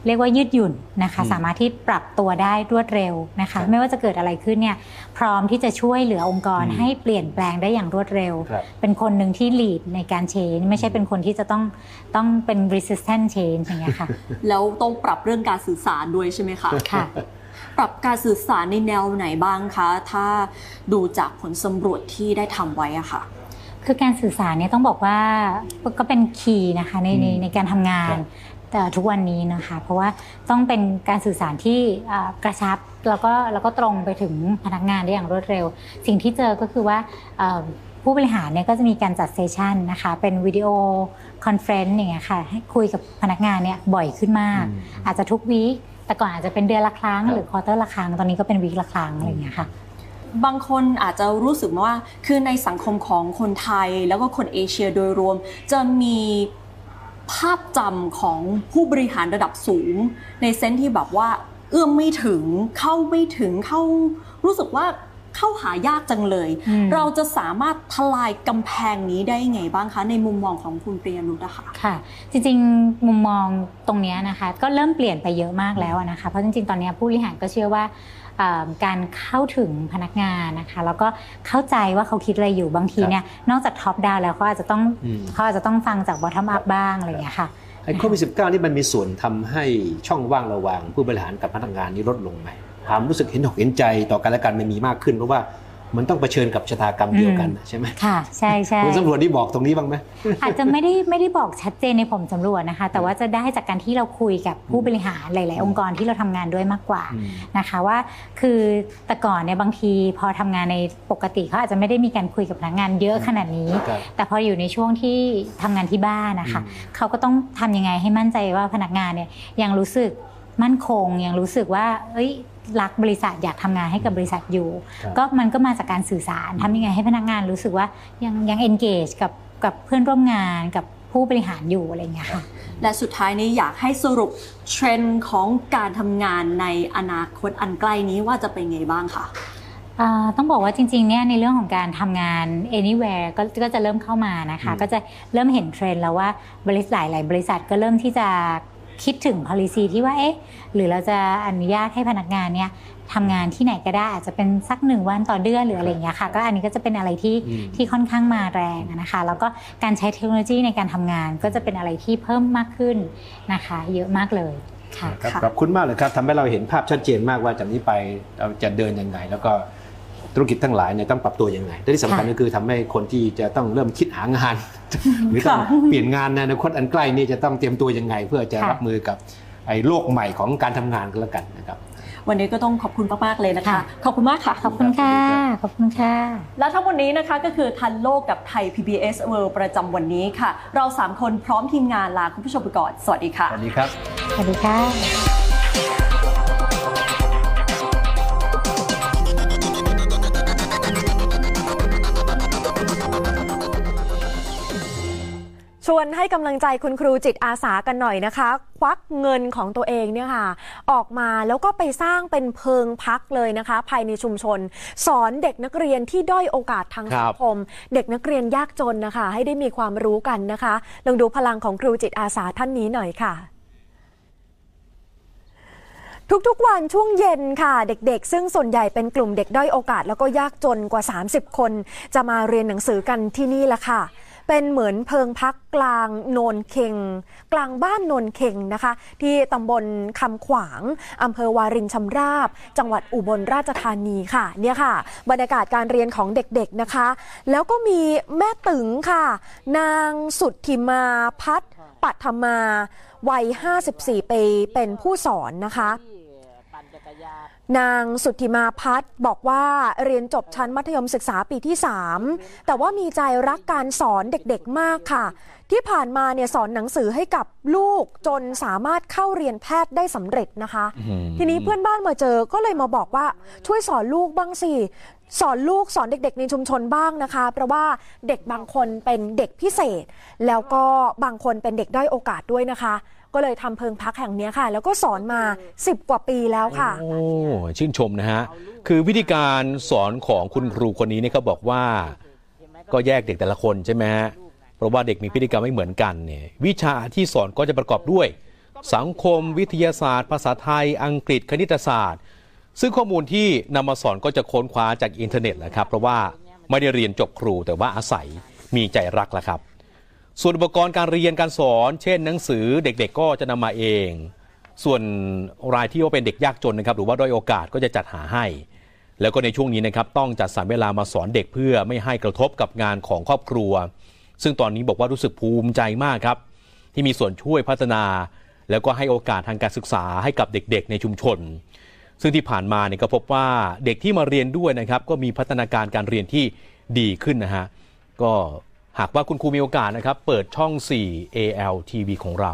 เรียกว่ายืดหยุ่นนะคะสามารถที่ปรับตัวได้รวดเร็วนะคะไม่ว่าจะเกิดอะไรขึ้นเนี่ยพร้อมที่จะช่วยเหลือองค์กรให้เปลี่ยนแปลงได้อย่างรวดเร็วเป็นคนหนึ่งที่ lead ในการ change ไม่ใช่เป็นคนที่จะต้องเป็น resistant change อย่างเงี้ยค่ะแล้วต้องปรับเรื่องการสื่อสารด้วยใช่ไหมคะค่ะปรับการสื่อสารในแนวไหนบ้างคะถ้าดูจากผลสำรวจที่ได้ทำไว้อะค่ะคือการสื่อสารเนี่ยต้องบอกว่าก็เป็นคีย์นะคะในการทำงานแต่ทุกวันนี้นะคะเพราะว่าต้องเป็นการสื่อสารที่กระชับแล้วก็ตรงไปถึงพนักงานได้อย่างรวดเร็วสิ่งที่เจอก็คือว่าผู้บริหารเนี่ยก็จะมีการจัดเซสชันนะคะเป็นวิดีโอคอนเฟรนซ์อย่างเงี้ยค่ะให้คุยกับพนักงานเนี่ยบ่อยขึ้นมากอาจจะทุกวีคแต่ก่อนอาจจะเป็นเดือนละครั้งหรือควอเตอร์ละครั้งตอนนี้ก็เป็นวีคละครั้งอะไรอย่างเงี้ยค่ะบางคนอาจจะรู้สึกว่าคือในสังคมของคนไทยแล้วก็คนเอเชียโดยรวมจะมีภาพจำของผู้บริหารระดับสูงในเซนส์ที่แบบว่าเอื้อมไม่ถึงเข้าไม่ถึงเข้ารู้สึกว่าเข้าหายากจังเลยเราจะสามารถทลายกำแพงนี้ได้ไงบ้างคะในมุมมองของคุณปรียานุชนะคะค่ะจริงๆมุมมองตรงนี้นะคะก็เริ่มเปลี่ยนไปเยอะมากแล้วนะคะเพราะจริงๆตอนนี้ผู้บริหารก็เชื่อว่าการเข้าถึงพนักงานนะคะแล้วก็เข้าใจว่าเขาคิดอะไรอยู่บางทีเนี่ยนอกจากท็อปดาวแล้วเขาอาจจะต้องฟังจากบอททอมอัพบ้างอะไรอย่างเงี้ยค่ะไอ้COVID-19นี่มันมีส่วนทำให้ช่องว่างระหว่างผู้บริหารกับพนักงานนี้ลดลงไหมความรู้สึกเห็นอกเห็นใจต่อกันและกันมันมีมากขึ้นเพราะว่ามันต้องเผชิญกับชะตากรรมเดียวกันใช่ไหมค่ะใช่ใช่ผลสำรวจได้บอกตรงนี้บ้างไหมอาจจะไม่ได้บอกชัดเจนในผลสำรวจนะคะแต่ว่าจะได้จากการที่เราคุยกับผู้บริหารหลายๆองค์กรที่เราทำงานด้วยมากกว่านะคะว่าคือแต่ก่อนเนี่ยบางทีพอทำงานในปกติเขาอาจจะไม่ได้มีการคุยกับพนักงานเยอะขนาดนี้แต่พออยู่ในช่วงที่ทำงานที่บ้านนะคะเขาก็ต้องทำยังไงให้มั่นใจว่าพนักงานเนี่ยยังรู้สึกมั่นคงยังรู้สึกว่าเอ้ยรักบริษัทอยากทำงานให้กับบริษัทอยู่ก็มันก็มาจากการสื่อสารทำยังไงให้พนักงานรู้สึกว่ายัง engage กับเพื่อนร่วมงานกับผู้บริหารอยู่อะไรอย่างเงี้ยค่ะและสุดท้ายนี้อยากให้สรุปเทรนด์ของการทำงานในอนาคตอันใกล้นี้ว่าจะเป็นไงบ้างค่ะต้องบอกว่าจริงๆเนี่ยในเรื่องของการทำงาน anywhere ก็จะเริ่มเข้ามานะคะก็จะเริ่มเห็นเทรนด์แล้วว่าบริษัทหลายบริษัทก็เริ่มที่จะคิดถึง policy ที่ว่าเอ๊ะหรือเราจะอนุญาตให้พนักงานเนี่ยทำงานที่ไหนก็ได้อาจจะเป็นสัก1วันต่อเดือนหรืออะไรอย่างเงี้ยค่ะก็อันนี้ก็จะเป็นอะไรที่ค่อนข้างมาแรงนะคะแล้วก็การใช้เทคโนโลยีในการทำงานก็จะเป็นอะไรที่เพิ่มมากขึ้นนะคะเยอะมากเลยค่ะขอบคุณมากเลยครับทำให้เราเห็นภาพชัดเจนมากว่าจากนี้ไปเราจะเดินยังไงแล้วก็ธุรกิจทั้งหลายเนี่ยต้องปรับตัวยังไงและที่สำคัญก็คือทำให้คนที่จะต้องเริ่มคิดหางานหรือต้องเปลี่ยนงานในอนาคตอันใกล้นี่จะต้องเตรียมตัวยังไงเพื่อจะรับมือกับไอ้โลกใหม่ของการทำงานกันแล้วกันนะครับวันนี้ก็ต้องขอบคุณมากๆเลยนะคะขอบคุณมากค่ะขอบคุณค่ะขอบคุณค่ะและทั้งวันนี้นะคะก็คือทันโลกกับไทย PBS World ประจำวันนี้ค่ะเรา3คนพร้อมทีมงานลาคุณผู้ชมไปก่อนสวัสดีค่ะสวัสดีครับสวัสดีค่ะชวนให้กำลังใจคุณครูจิตอาสากันหน่อยนะคะควักเงินของตัวเองเนี่ยค่ะออกมาแล้วก็ไปสร้างเป็นเพิงพักเลยนะคะภายในชุมชนสอนเด็กนักเรียนที่ด้อยโอกาสทางสังคมเด็กนักเรียนยากจนนะคะให้ได้มีความรู้กันนะคะลองดูพลังของครูจิตอาสาท่านนี้หน่อยค่ะทุกๆวันช่วงเย็นค่ะเด็กๆซึ่งส่วนใหญ่เป็นกลุ่มเด็กด้อยโอกาสแล้วก็ยากจนกว่า30คนจะมาเรียนหนังสือกันที่นี่ละค่ะเป็นเหมือนเพิงพักกลางโนนเค็งกลางบ้านโนนเค็งนะคะที่ตำบลคำขวางอำเภอวารินชำราบจังหวัดอุบลราชธานีค่ะเนี่ยค่ะบรรยากาศการเรียนของเด็กๆนะคะแล้วก็มีแม่ตึ๋งค่ะนางสุทธิมาพัฒน์ปัทมาวัย54ปีเป็นผู้สอนนะคะ นางสุทธิมาพัฒน์บอกว่าเรียนจบชั้นมัธยมศึกษาปีที่3แต่ว่ามีใจรักการสอนเด็กๆมากค่ะที่ผ่านมาเนี่ยสอนหนังสือให้กับลูกจนสามารถเข้าเรียนแพทย์ได้สำเร็จนะคะ ทีนี้เพื่อนบ้านมาเจอก็เลยมาบอกว่าช่วยสอนลูกบ้างสิสอนลูกสอนเด็กๆในชุมชนบ้างนะคะเพราะว่าเด็กบางคนเป็นเด็กพิเศษแล้วก็บางคนเป็นเด็กด้อยโอกาสด้วยนะคะก็เลยทำเพิงพักแห่งนี้ค่ะแล้วก็สอนมา10กว่าปีแล้วค่ะโอ้ชื่นชมนะฮะคือวิธีการสอนของคุณครูคนนี้เนี่ยเขาบอกว่าก็แยกเด็กแต่ละคนใช่ไหมฮะเพราะว่าเด็กมีพฤติกรรมไม่เหมือนกันเนี่ยวิชาที่สอนก็จะประกอบด้วยสังคมวิทยาศาสตร์ภาษาไทยอังกฤษคณิตศาสตร์ซึ่งข้อมูลที่นำมาสอนก็จะค้นคว้าจากอินเทอร์เน็ตแหละครับเพราะว่าไม่ได้เรียนจบครูแต่ว่าอาศัยมีใจรักแหละครับส่วนอุปกรณ์การเรียนการสอนเช่นหนังสือเด็กๆก็จะนำมาเองส่วนรายที่ว่าเป็นเด็กยากจนนะครับหรือว่าด้อยโอกาสก็จะจัดหาให้แล้วก็ในช่วงนี้นะครับต้องจัดสรรเวลามาสอนเด็กเพื่อไม่ให้กระทบกับงานของครอบครัวซึ่งตอนนี้บอกว่ารู้สึกภูมิใจมากครับที่มีส่วนช่วยพัฒนาแล้วก็ให้โอกาสทางการศึกษาให้กับเด็กๆในชุมชนซึ่งที่ผ่านมาเนี่ยก็พบว่าเด็กที่มาเรียนด้วยนะครับก็มีพัฒนาการการเรียนที่ดีขึ้นนะฮะก็หากว่าคุณครูมีโอกาสนะครับเปิดช่อง 4 AL TV ของเรา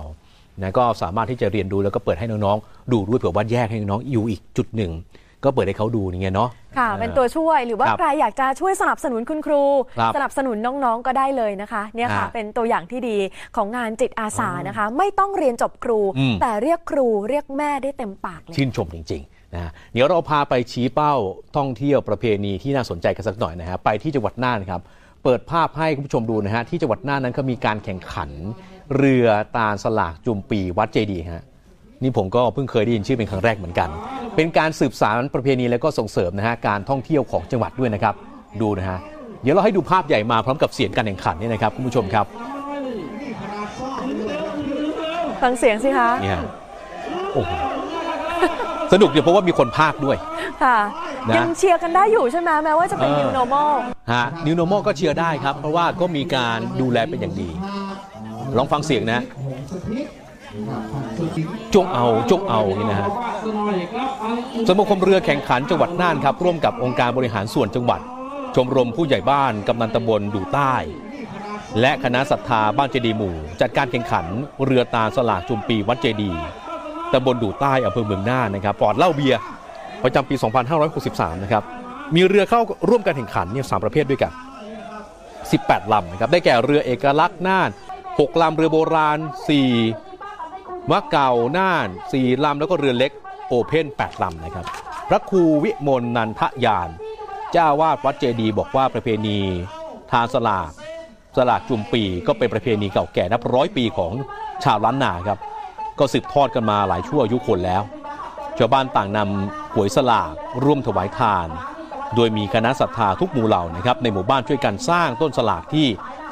นะก็สามารถที่จะเรียนดูแล้วก็เปิดให้น้องๆดูด้วยเผื่อว่าแยกให้น้องอยู่อีกจุดหนึ่งก็เปิดให้เขาดูอย่างเงี้ยเนาะค่ะเป็นตัวช่วยหรือว่าใครอยากจะช่วยสนับสนุนคุณครูสนับสนุนน้องๆก็ได้เลยนะคะเนี่ยค่ะเป็นตัวอย่างที่ดีของงานจิตอาสานะคะไม่ต้องเรียนจบครูแต่เรียกครูเรียกแม่ได้เต็มปากเลยชื่นชมจริงๆนะเดี๋ยวเราพาไปชี้เป้าท่องเที่ยวประเพณีที่น่าสนใจกันสักหน่อยนะฮะไปที่จังหวัดน่านครับเปิดภาพให้คุณผู้ชมดูนะฮะที่จังหวัดน่านนั้นเขามีการแข่งขันเรือตาลสลากจุมปีวัดเจดีย์ฮะนี่ผมก็เพิ่งเคยได้ยินชื่อเป็นครั้งแรกเหมือนกันเป็นการสืบสานประเพณีและก็ส่งเสริมนะฮะการท่องเที่ยวของจังหวัดด้วยนะครับดูนะฮะเดี๋ยวเราให้ดูภาพใหญ่มาพร้อมกับเสียงการแข่งขันนี่นะครับคุณผู้ชมครับฟังเสียงสิคะเนี่ยโอ้โห สนุกเดี๋ยวเพราะว่ามีคนพากย์ด้วยค่ะยังเชียร์กันได้อยู่ใช่ไหมแม้ว่าจะเป็น New Normal ฮะ New Normal ก็เชียร์ได้ครับเพราะว่าก็มีการดูแลเป็นอย่างดีลองฟังเสียงนะจงเอานี่นะฮะสมาคมเรือแข่งขันจังหวัดน่านครับร่วมกับองค์การบริหารส่วนจังหวัดชมรมผู้ใหญ่บ้านกำนันตำบลดูใต้และคณะศรัทธาบ้านเจดีหมู่จัดการแข่งขันเรือตาลสลากจุมปีวัดเจดีตำบลดูใต้อำเภอเมืองน่านนะครับปลอดเหล้าเบียร์ประจำปี2563นะครับมีเรือเข้าร่วมการแข่งขันเนี่ย3ประเภทด้วยกัน18ลำนะครับได้แก่เรือเอกลักษณ์น่าน6ลำเรือโบราณ4มะเก่าน่าน4ลำแล้วก็เรือเล็กโอเพ่น8ลำนะครับพระครูวิมลนันทยานเจ้าวาดวัดเจดีบอกว่าประเพณีทานสลากจุมปีก็เป็นประเพณีเก่าแก่นับร้อยปีของชาวล้านนาครับก็สืบทอดกันมาหลายชั่วอายุคนแล้วชาวบ้านต่างนำก๋วยสลากร่วมถวายทานโดยมีคณะศรัทธาทุกหมู่เหล่านะครับในหมู่บ้านช่วยกันสร้างต้นสลากที่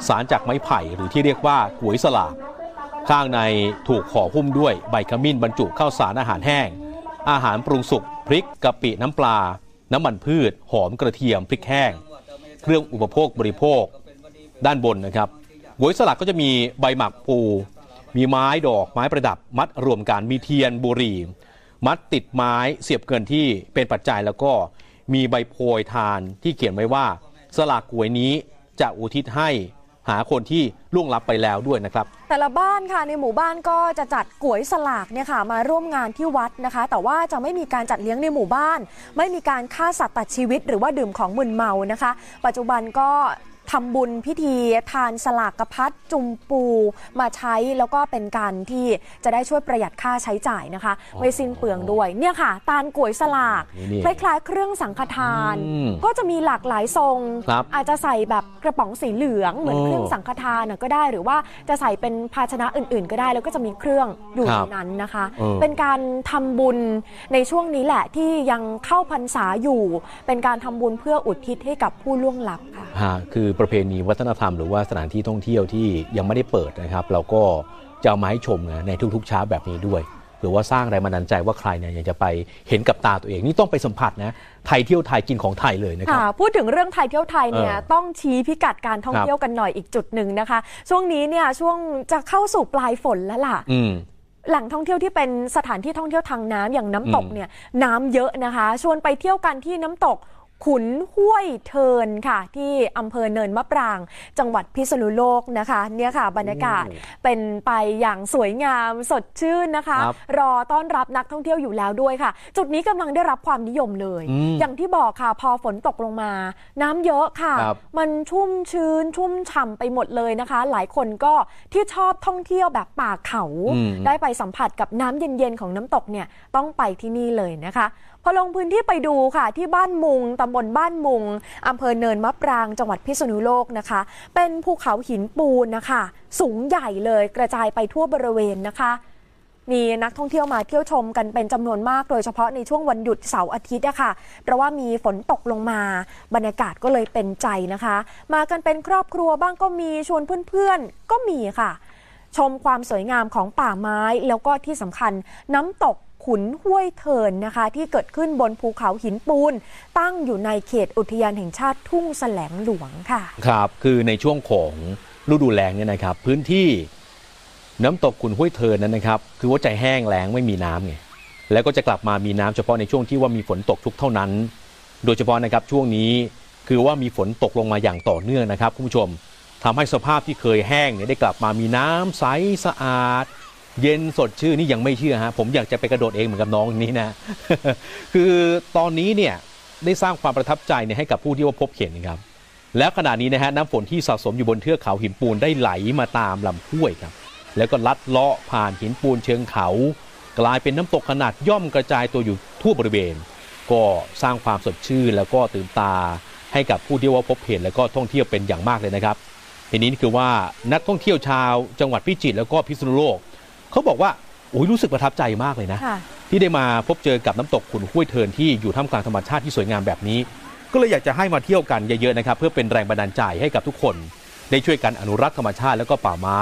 สารจากไม้ไผ่หรือที่เรียกว่าก๋วยสลากข้างในถูกห่อหุ้มด้วยใบขมิ้นบรรจุข้าวสารอาหารแห้งอาหารปรุงสุกพริกกะปิน้ำปลาน้ำมันพืชหอมกระเทียมพริกแห้งเครื่องอุปโภคบริโภคด้านบนนะครับก๋วยสลากก็จะมีใบหมากปูมีไม้ดอกไม้ประดับมัดรวมกันมีเทียนบุหรี่มัดติดไม้เสียบเกินที่เป็นปัจจัยแล้วก็มีใบโพยทานที่เขียนไว้ว่าสลากก๋วยนี้จะอุทิศให้หาคนที่ล่วงลับไปแล้วด้วยนะครับแต่ละบ้านค่ะในหมู่บ้านก็จะจัดก๋วยสลากเนี่ยค่ะมาร่วมงานที่วัดนะคะแต่ว่าจะไม่มีการจัดเลี้ยงในหมู่บ้านไม่มีการฆ่าสัตว์ตัดชีวิตหรือว่าดื่มของมึนเมานะคะปัจจุบันก็ทำบุญพิธีทานสลากกระพัดจุมปูมาใช้แล้วก็เป็นการที่จะได้ช่วยประหยัดค่าใช้จ่ายนะคะไม่สิ้นเปลืองด้วยเนี่ยค่ะตาลก๋วยสลากคล้ายๆเครื่องสังฆทานก็จะมีหลากหลายทรงอาจจะใส่แบบกระป๋องสีเหลืองเหมือนเครื่องสังฆทานก็ได้หรือว่าจะใส่เป็นภาชนะอื่นๆก็ได้แล้วก็จะมีเครื่องอยู่ในนั้นนะคะเป็นการทำบุญในช่วงนี้แหละที่ยังเข้าพรรษาอยู่เป็นการทำบุญเพื่ออุทิศให้กับผู้ล่วงลับค่ะคือประเพณีวัฒนธรรมหรือว่าสถานที่ท่องเที่ยวที่ยังไม่ได้เปิดนะครับเราก็จะเอามาให้ชมนะในทุกๆเช้าแบบนี้ด้วยหรือว่าสร้างแรงบันดาลใจว่าใครเนี่ยอยากจะไปเห็นกับตาตัวเองนี่ต้องไปสัมผัสนะไทยเที่ยวไทยกินของไทยเลยนะครับพูดถึงเรื่องไทยเที่ยวไทยเนี่ยต้องชี้พิกัดการท่องเที่ยวกันหน่อยอีกจุดหนึ่งนะคะช่วงนี้เนี่ยช่วงจะเข้าสู่ปลายฝนแล้วล่ะ แหล่งท่องเที่ยวที่เป็นสถานที่ท่องเที่ยวทางน้ำอย่างน้ำตกเนี่ยน้ำเยอะนะคะชวนไปเที่ยวกันที่น้ำตกขุนห้วยเทินค่ะที่อำเภอเนินมะปรางจังหวัดพิษณุโลกนะคะเนี่ยค่ะบรรยากาศเป็นไปอย่างสวยงามสดชื่นนะคะ รอต้อนรับนักท่องเที่ยวอยู่แล้วด้วยค่ะจุดนี้กำลังได้รับความนิยมเลยอย่างที่บอกค่ะพอฝนตกลงมาน้ำเยอะค่ะมันชุ่มชื้นชุ่มฉ่ำไปหมดเลยนะคะหลายคนก็ที่ชอบท่องเที่ยวแบบป่าเขาได้ไปสัมผัสกับน้ำเย็นๆของน้ำตกเนี่ยต้องไปที่นี่เลยนะคะพอลงพื้นที่ไปดูค่ะที่บ้านมุงตำบลบ้านมุงอำเภอเนินมะปรางจังหวัดพิษณุโลกนะคะเป็นภูเขาหินปูนนะคะสูงใหญ่เลยกระจายไปทั่วบริเวณนะคะมีนักท่องเที่ยวมาเที่ยวชมกันเป็นจำนวนมากโดยเฉพาะในช่วงวันหยุดเสาร์อาทิตย์นะคะเพราะว่ามีฝนตกลงมาบรรยากาศก็เลยเป็นใจนะคะมากันเป็นครอบครัวบ้างก็มีชวนเพื่อนๆก็มีค่ะชมความสวยงามของป่าไม้แล้วก็ที่สำคัญน้ำตกขุนห้วยเทินนะคะที่เกิดขึ้นบนภูเขาหินปูนตั้งอยู่ในเขตอุทยานแห่งชาติทุ่งแสลงหลวงค่ะครับคือในช่วงของฤดูแล้งเนี่ยนะครับพื้นที่น้ำตกขุนห้วยเทินนั้นนะครับคือว่าใจแห้งแล้งไม่มีน้ำไงแล้วก็จะกลับมามีน้ำเฉพาะในช่วงที่ว่ามีฝนตกชุกเท่านั้นโดยเฉพาะนะครับช่วงนี้คือว่ามีฝนตกลงมาอย่างต่อเนื่องนะครับคุณผู้ชมทำให้สภาพที่เคยแห้งเนี่ยได้กลับมามีน้ำใสสะอาดเย็นสดชื่นนี่ยังไม่เชื่อฮะผมอยากจะไปกระโดดเองเหมือนกับน้องนี้นะ คือตอนนี้เนี่ยได้สร้างความประทับใจให้กับผู้ที่ว่าพบเห็นครับแล้วขณะนี้นะฮะน้ำฝนที่สะสมอยู่บนเทือกเขาหินปูนได้ไหลมาตามลำห้วยครับแล้วก็ลัดเลาะผ่านหินปูนเชิงเขากลายเป็นน้ำตกขนาดย่อมกระจายตัวอยู่ทั่วบริเวณก็สร้างความสดชื่นแล้วก็ตื่นตาให้กับผู้ที่ว่าพบเห็นแล้วก็ท่องเที่ยวเป็นอย่างมากเลยนะครับทีนี้คือว่านักท่องเที่ยวชาวจังหวัดพิจิตรแล้วก็พิษณุโลกเขาบอกว่ารู้สึกประทับใจมากเลยนะที่ได้มาพบเจอกับน้ำตกขุนห้วยเทินที่อยู่ท่ามกลางธรรมชาติที่สวยงามแบบนี้ก็เลยอยากจะให้มาเที่ยวกันเยอะๆนะครับเพื่อเป็นแรงบันดาลใจให้กับทุกคนได้ช่วยกันอนุรักษ์ธรรมชาติแล้วก็ป่าไม้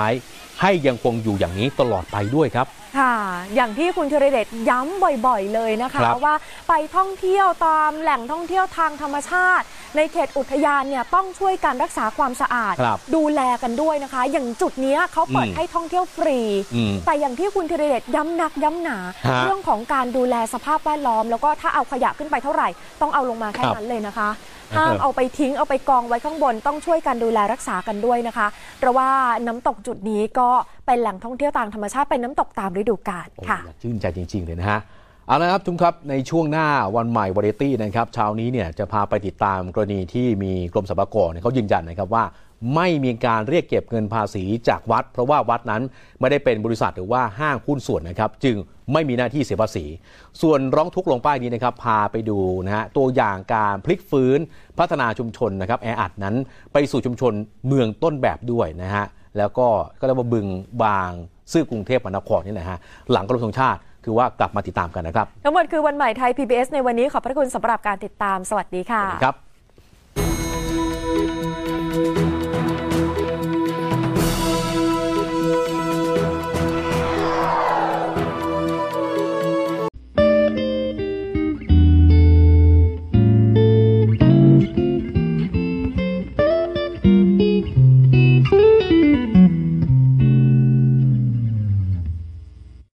ให้ยังคงอยู่อย่างนี้ตลอดไปด้วยครับค่ะอย่างที่คุณธีรเดชย้ำบ่อยๆเลยนะคะว่าไปท่องเที่ยวตามแหล่งท่องเที่ยวทางธรรมชาติในเขตอุทยานเนี่ยต้องช่วยการรักษาความสะอาดดูแลกันด้วยนะคะอย่างจุดนี้เขาเปิดให้ท่องเที่ยวฟรีแต่อย่างที่คุณธีรเดชย้ำหนักย้ำหนาเรื่องของการดูแลสภาพแวดล้อมแล้วก็ถ้าเอาขยะขึ้นไปเท่าไหร่ต้องเอาลงมาแค่นั้นเลยนะคะห้ามเอาไปทิ้งเอาไปกองไว้ข้างบนต้องช่วยกันดูแลรักษากันด้วยนะคะเพราะว่าน้ำตกจุดนี้ก็เป็นแหล่งท่องเที่ยวทางธรรมชาติเป็นน้ำตกตามฤดูกาลค่ะชื่นใจจริงๆเลยนะฮะเอาละครับทุกครับในช่วงหน้าวันใหม่วาไรตี้นะครับเช้านี้เนี่ยจะพาไปติดตามกรณีที่มีกรมสรรพากรเขายืนยันนะครับว่าไม่มีการเรียกเก็บเงินภาษีจากวัดเพราะว่าวัดนั้นไม่ได้เป็นบริษัทหรือว่าห้างหุ้นส่วนนะครับจึงไม่มีหน้าที่เสียภาษีส่วนร้องทุกข์ลงป้ายนี้นะครับพาไปดูนะฮะตัวอย่างการพลิกฟื้นพัฒนาชุมชนนะครับแออัดนั้นไปสู่ชุมชนเมืองต้นแบบด้วยนะฮะแล้วก็เรียกว่าบึงบางซื่อกรุงเทพมหานครนี่แหละฮะหลังกรมธงชาติคือว่ากลับมาติดตามกันนะครับทั้งหมดคือวันใหม่ไทย PBS ในวันนี้ขอบพระคุณสำหรับการติดตามสวัสดีค่ะ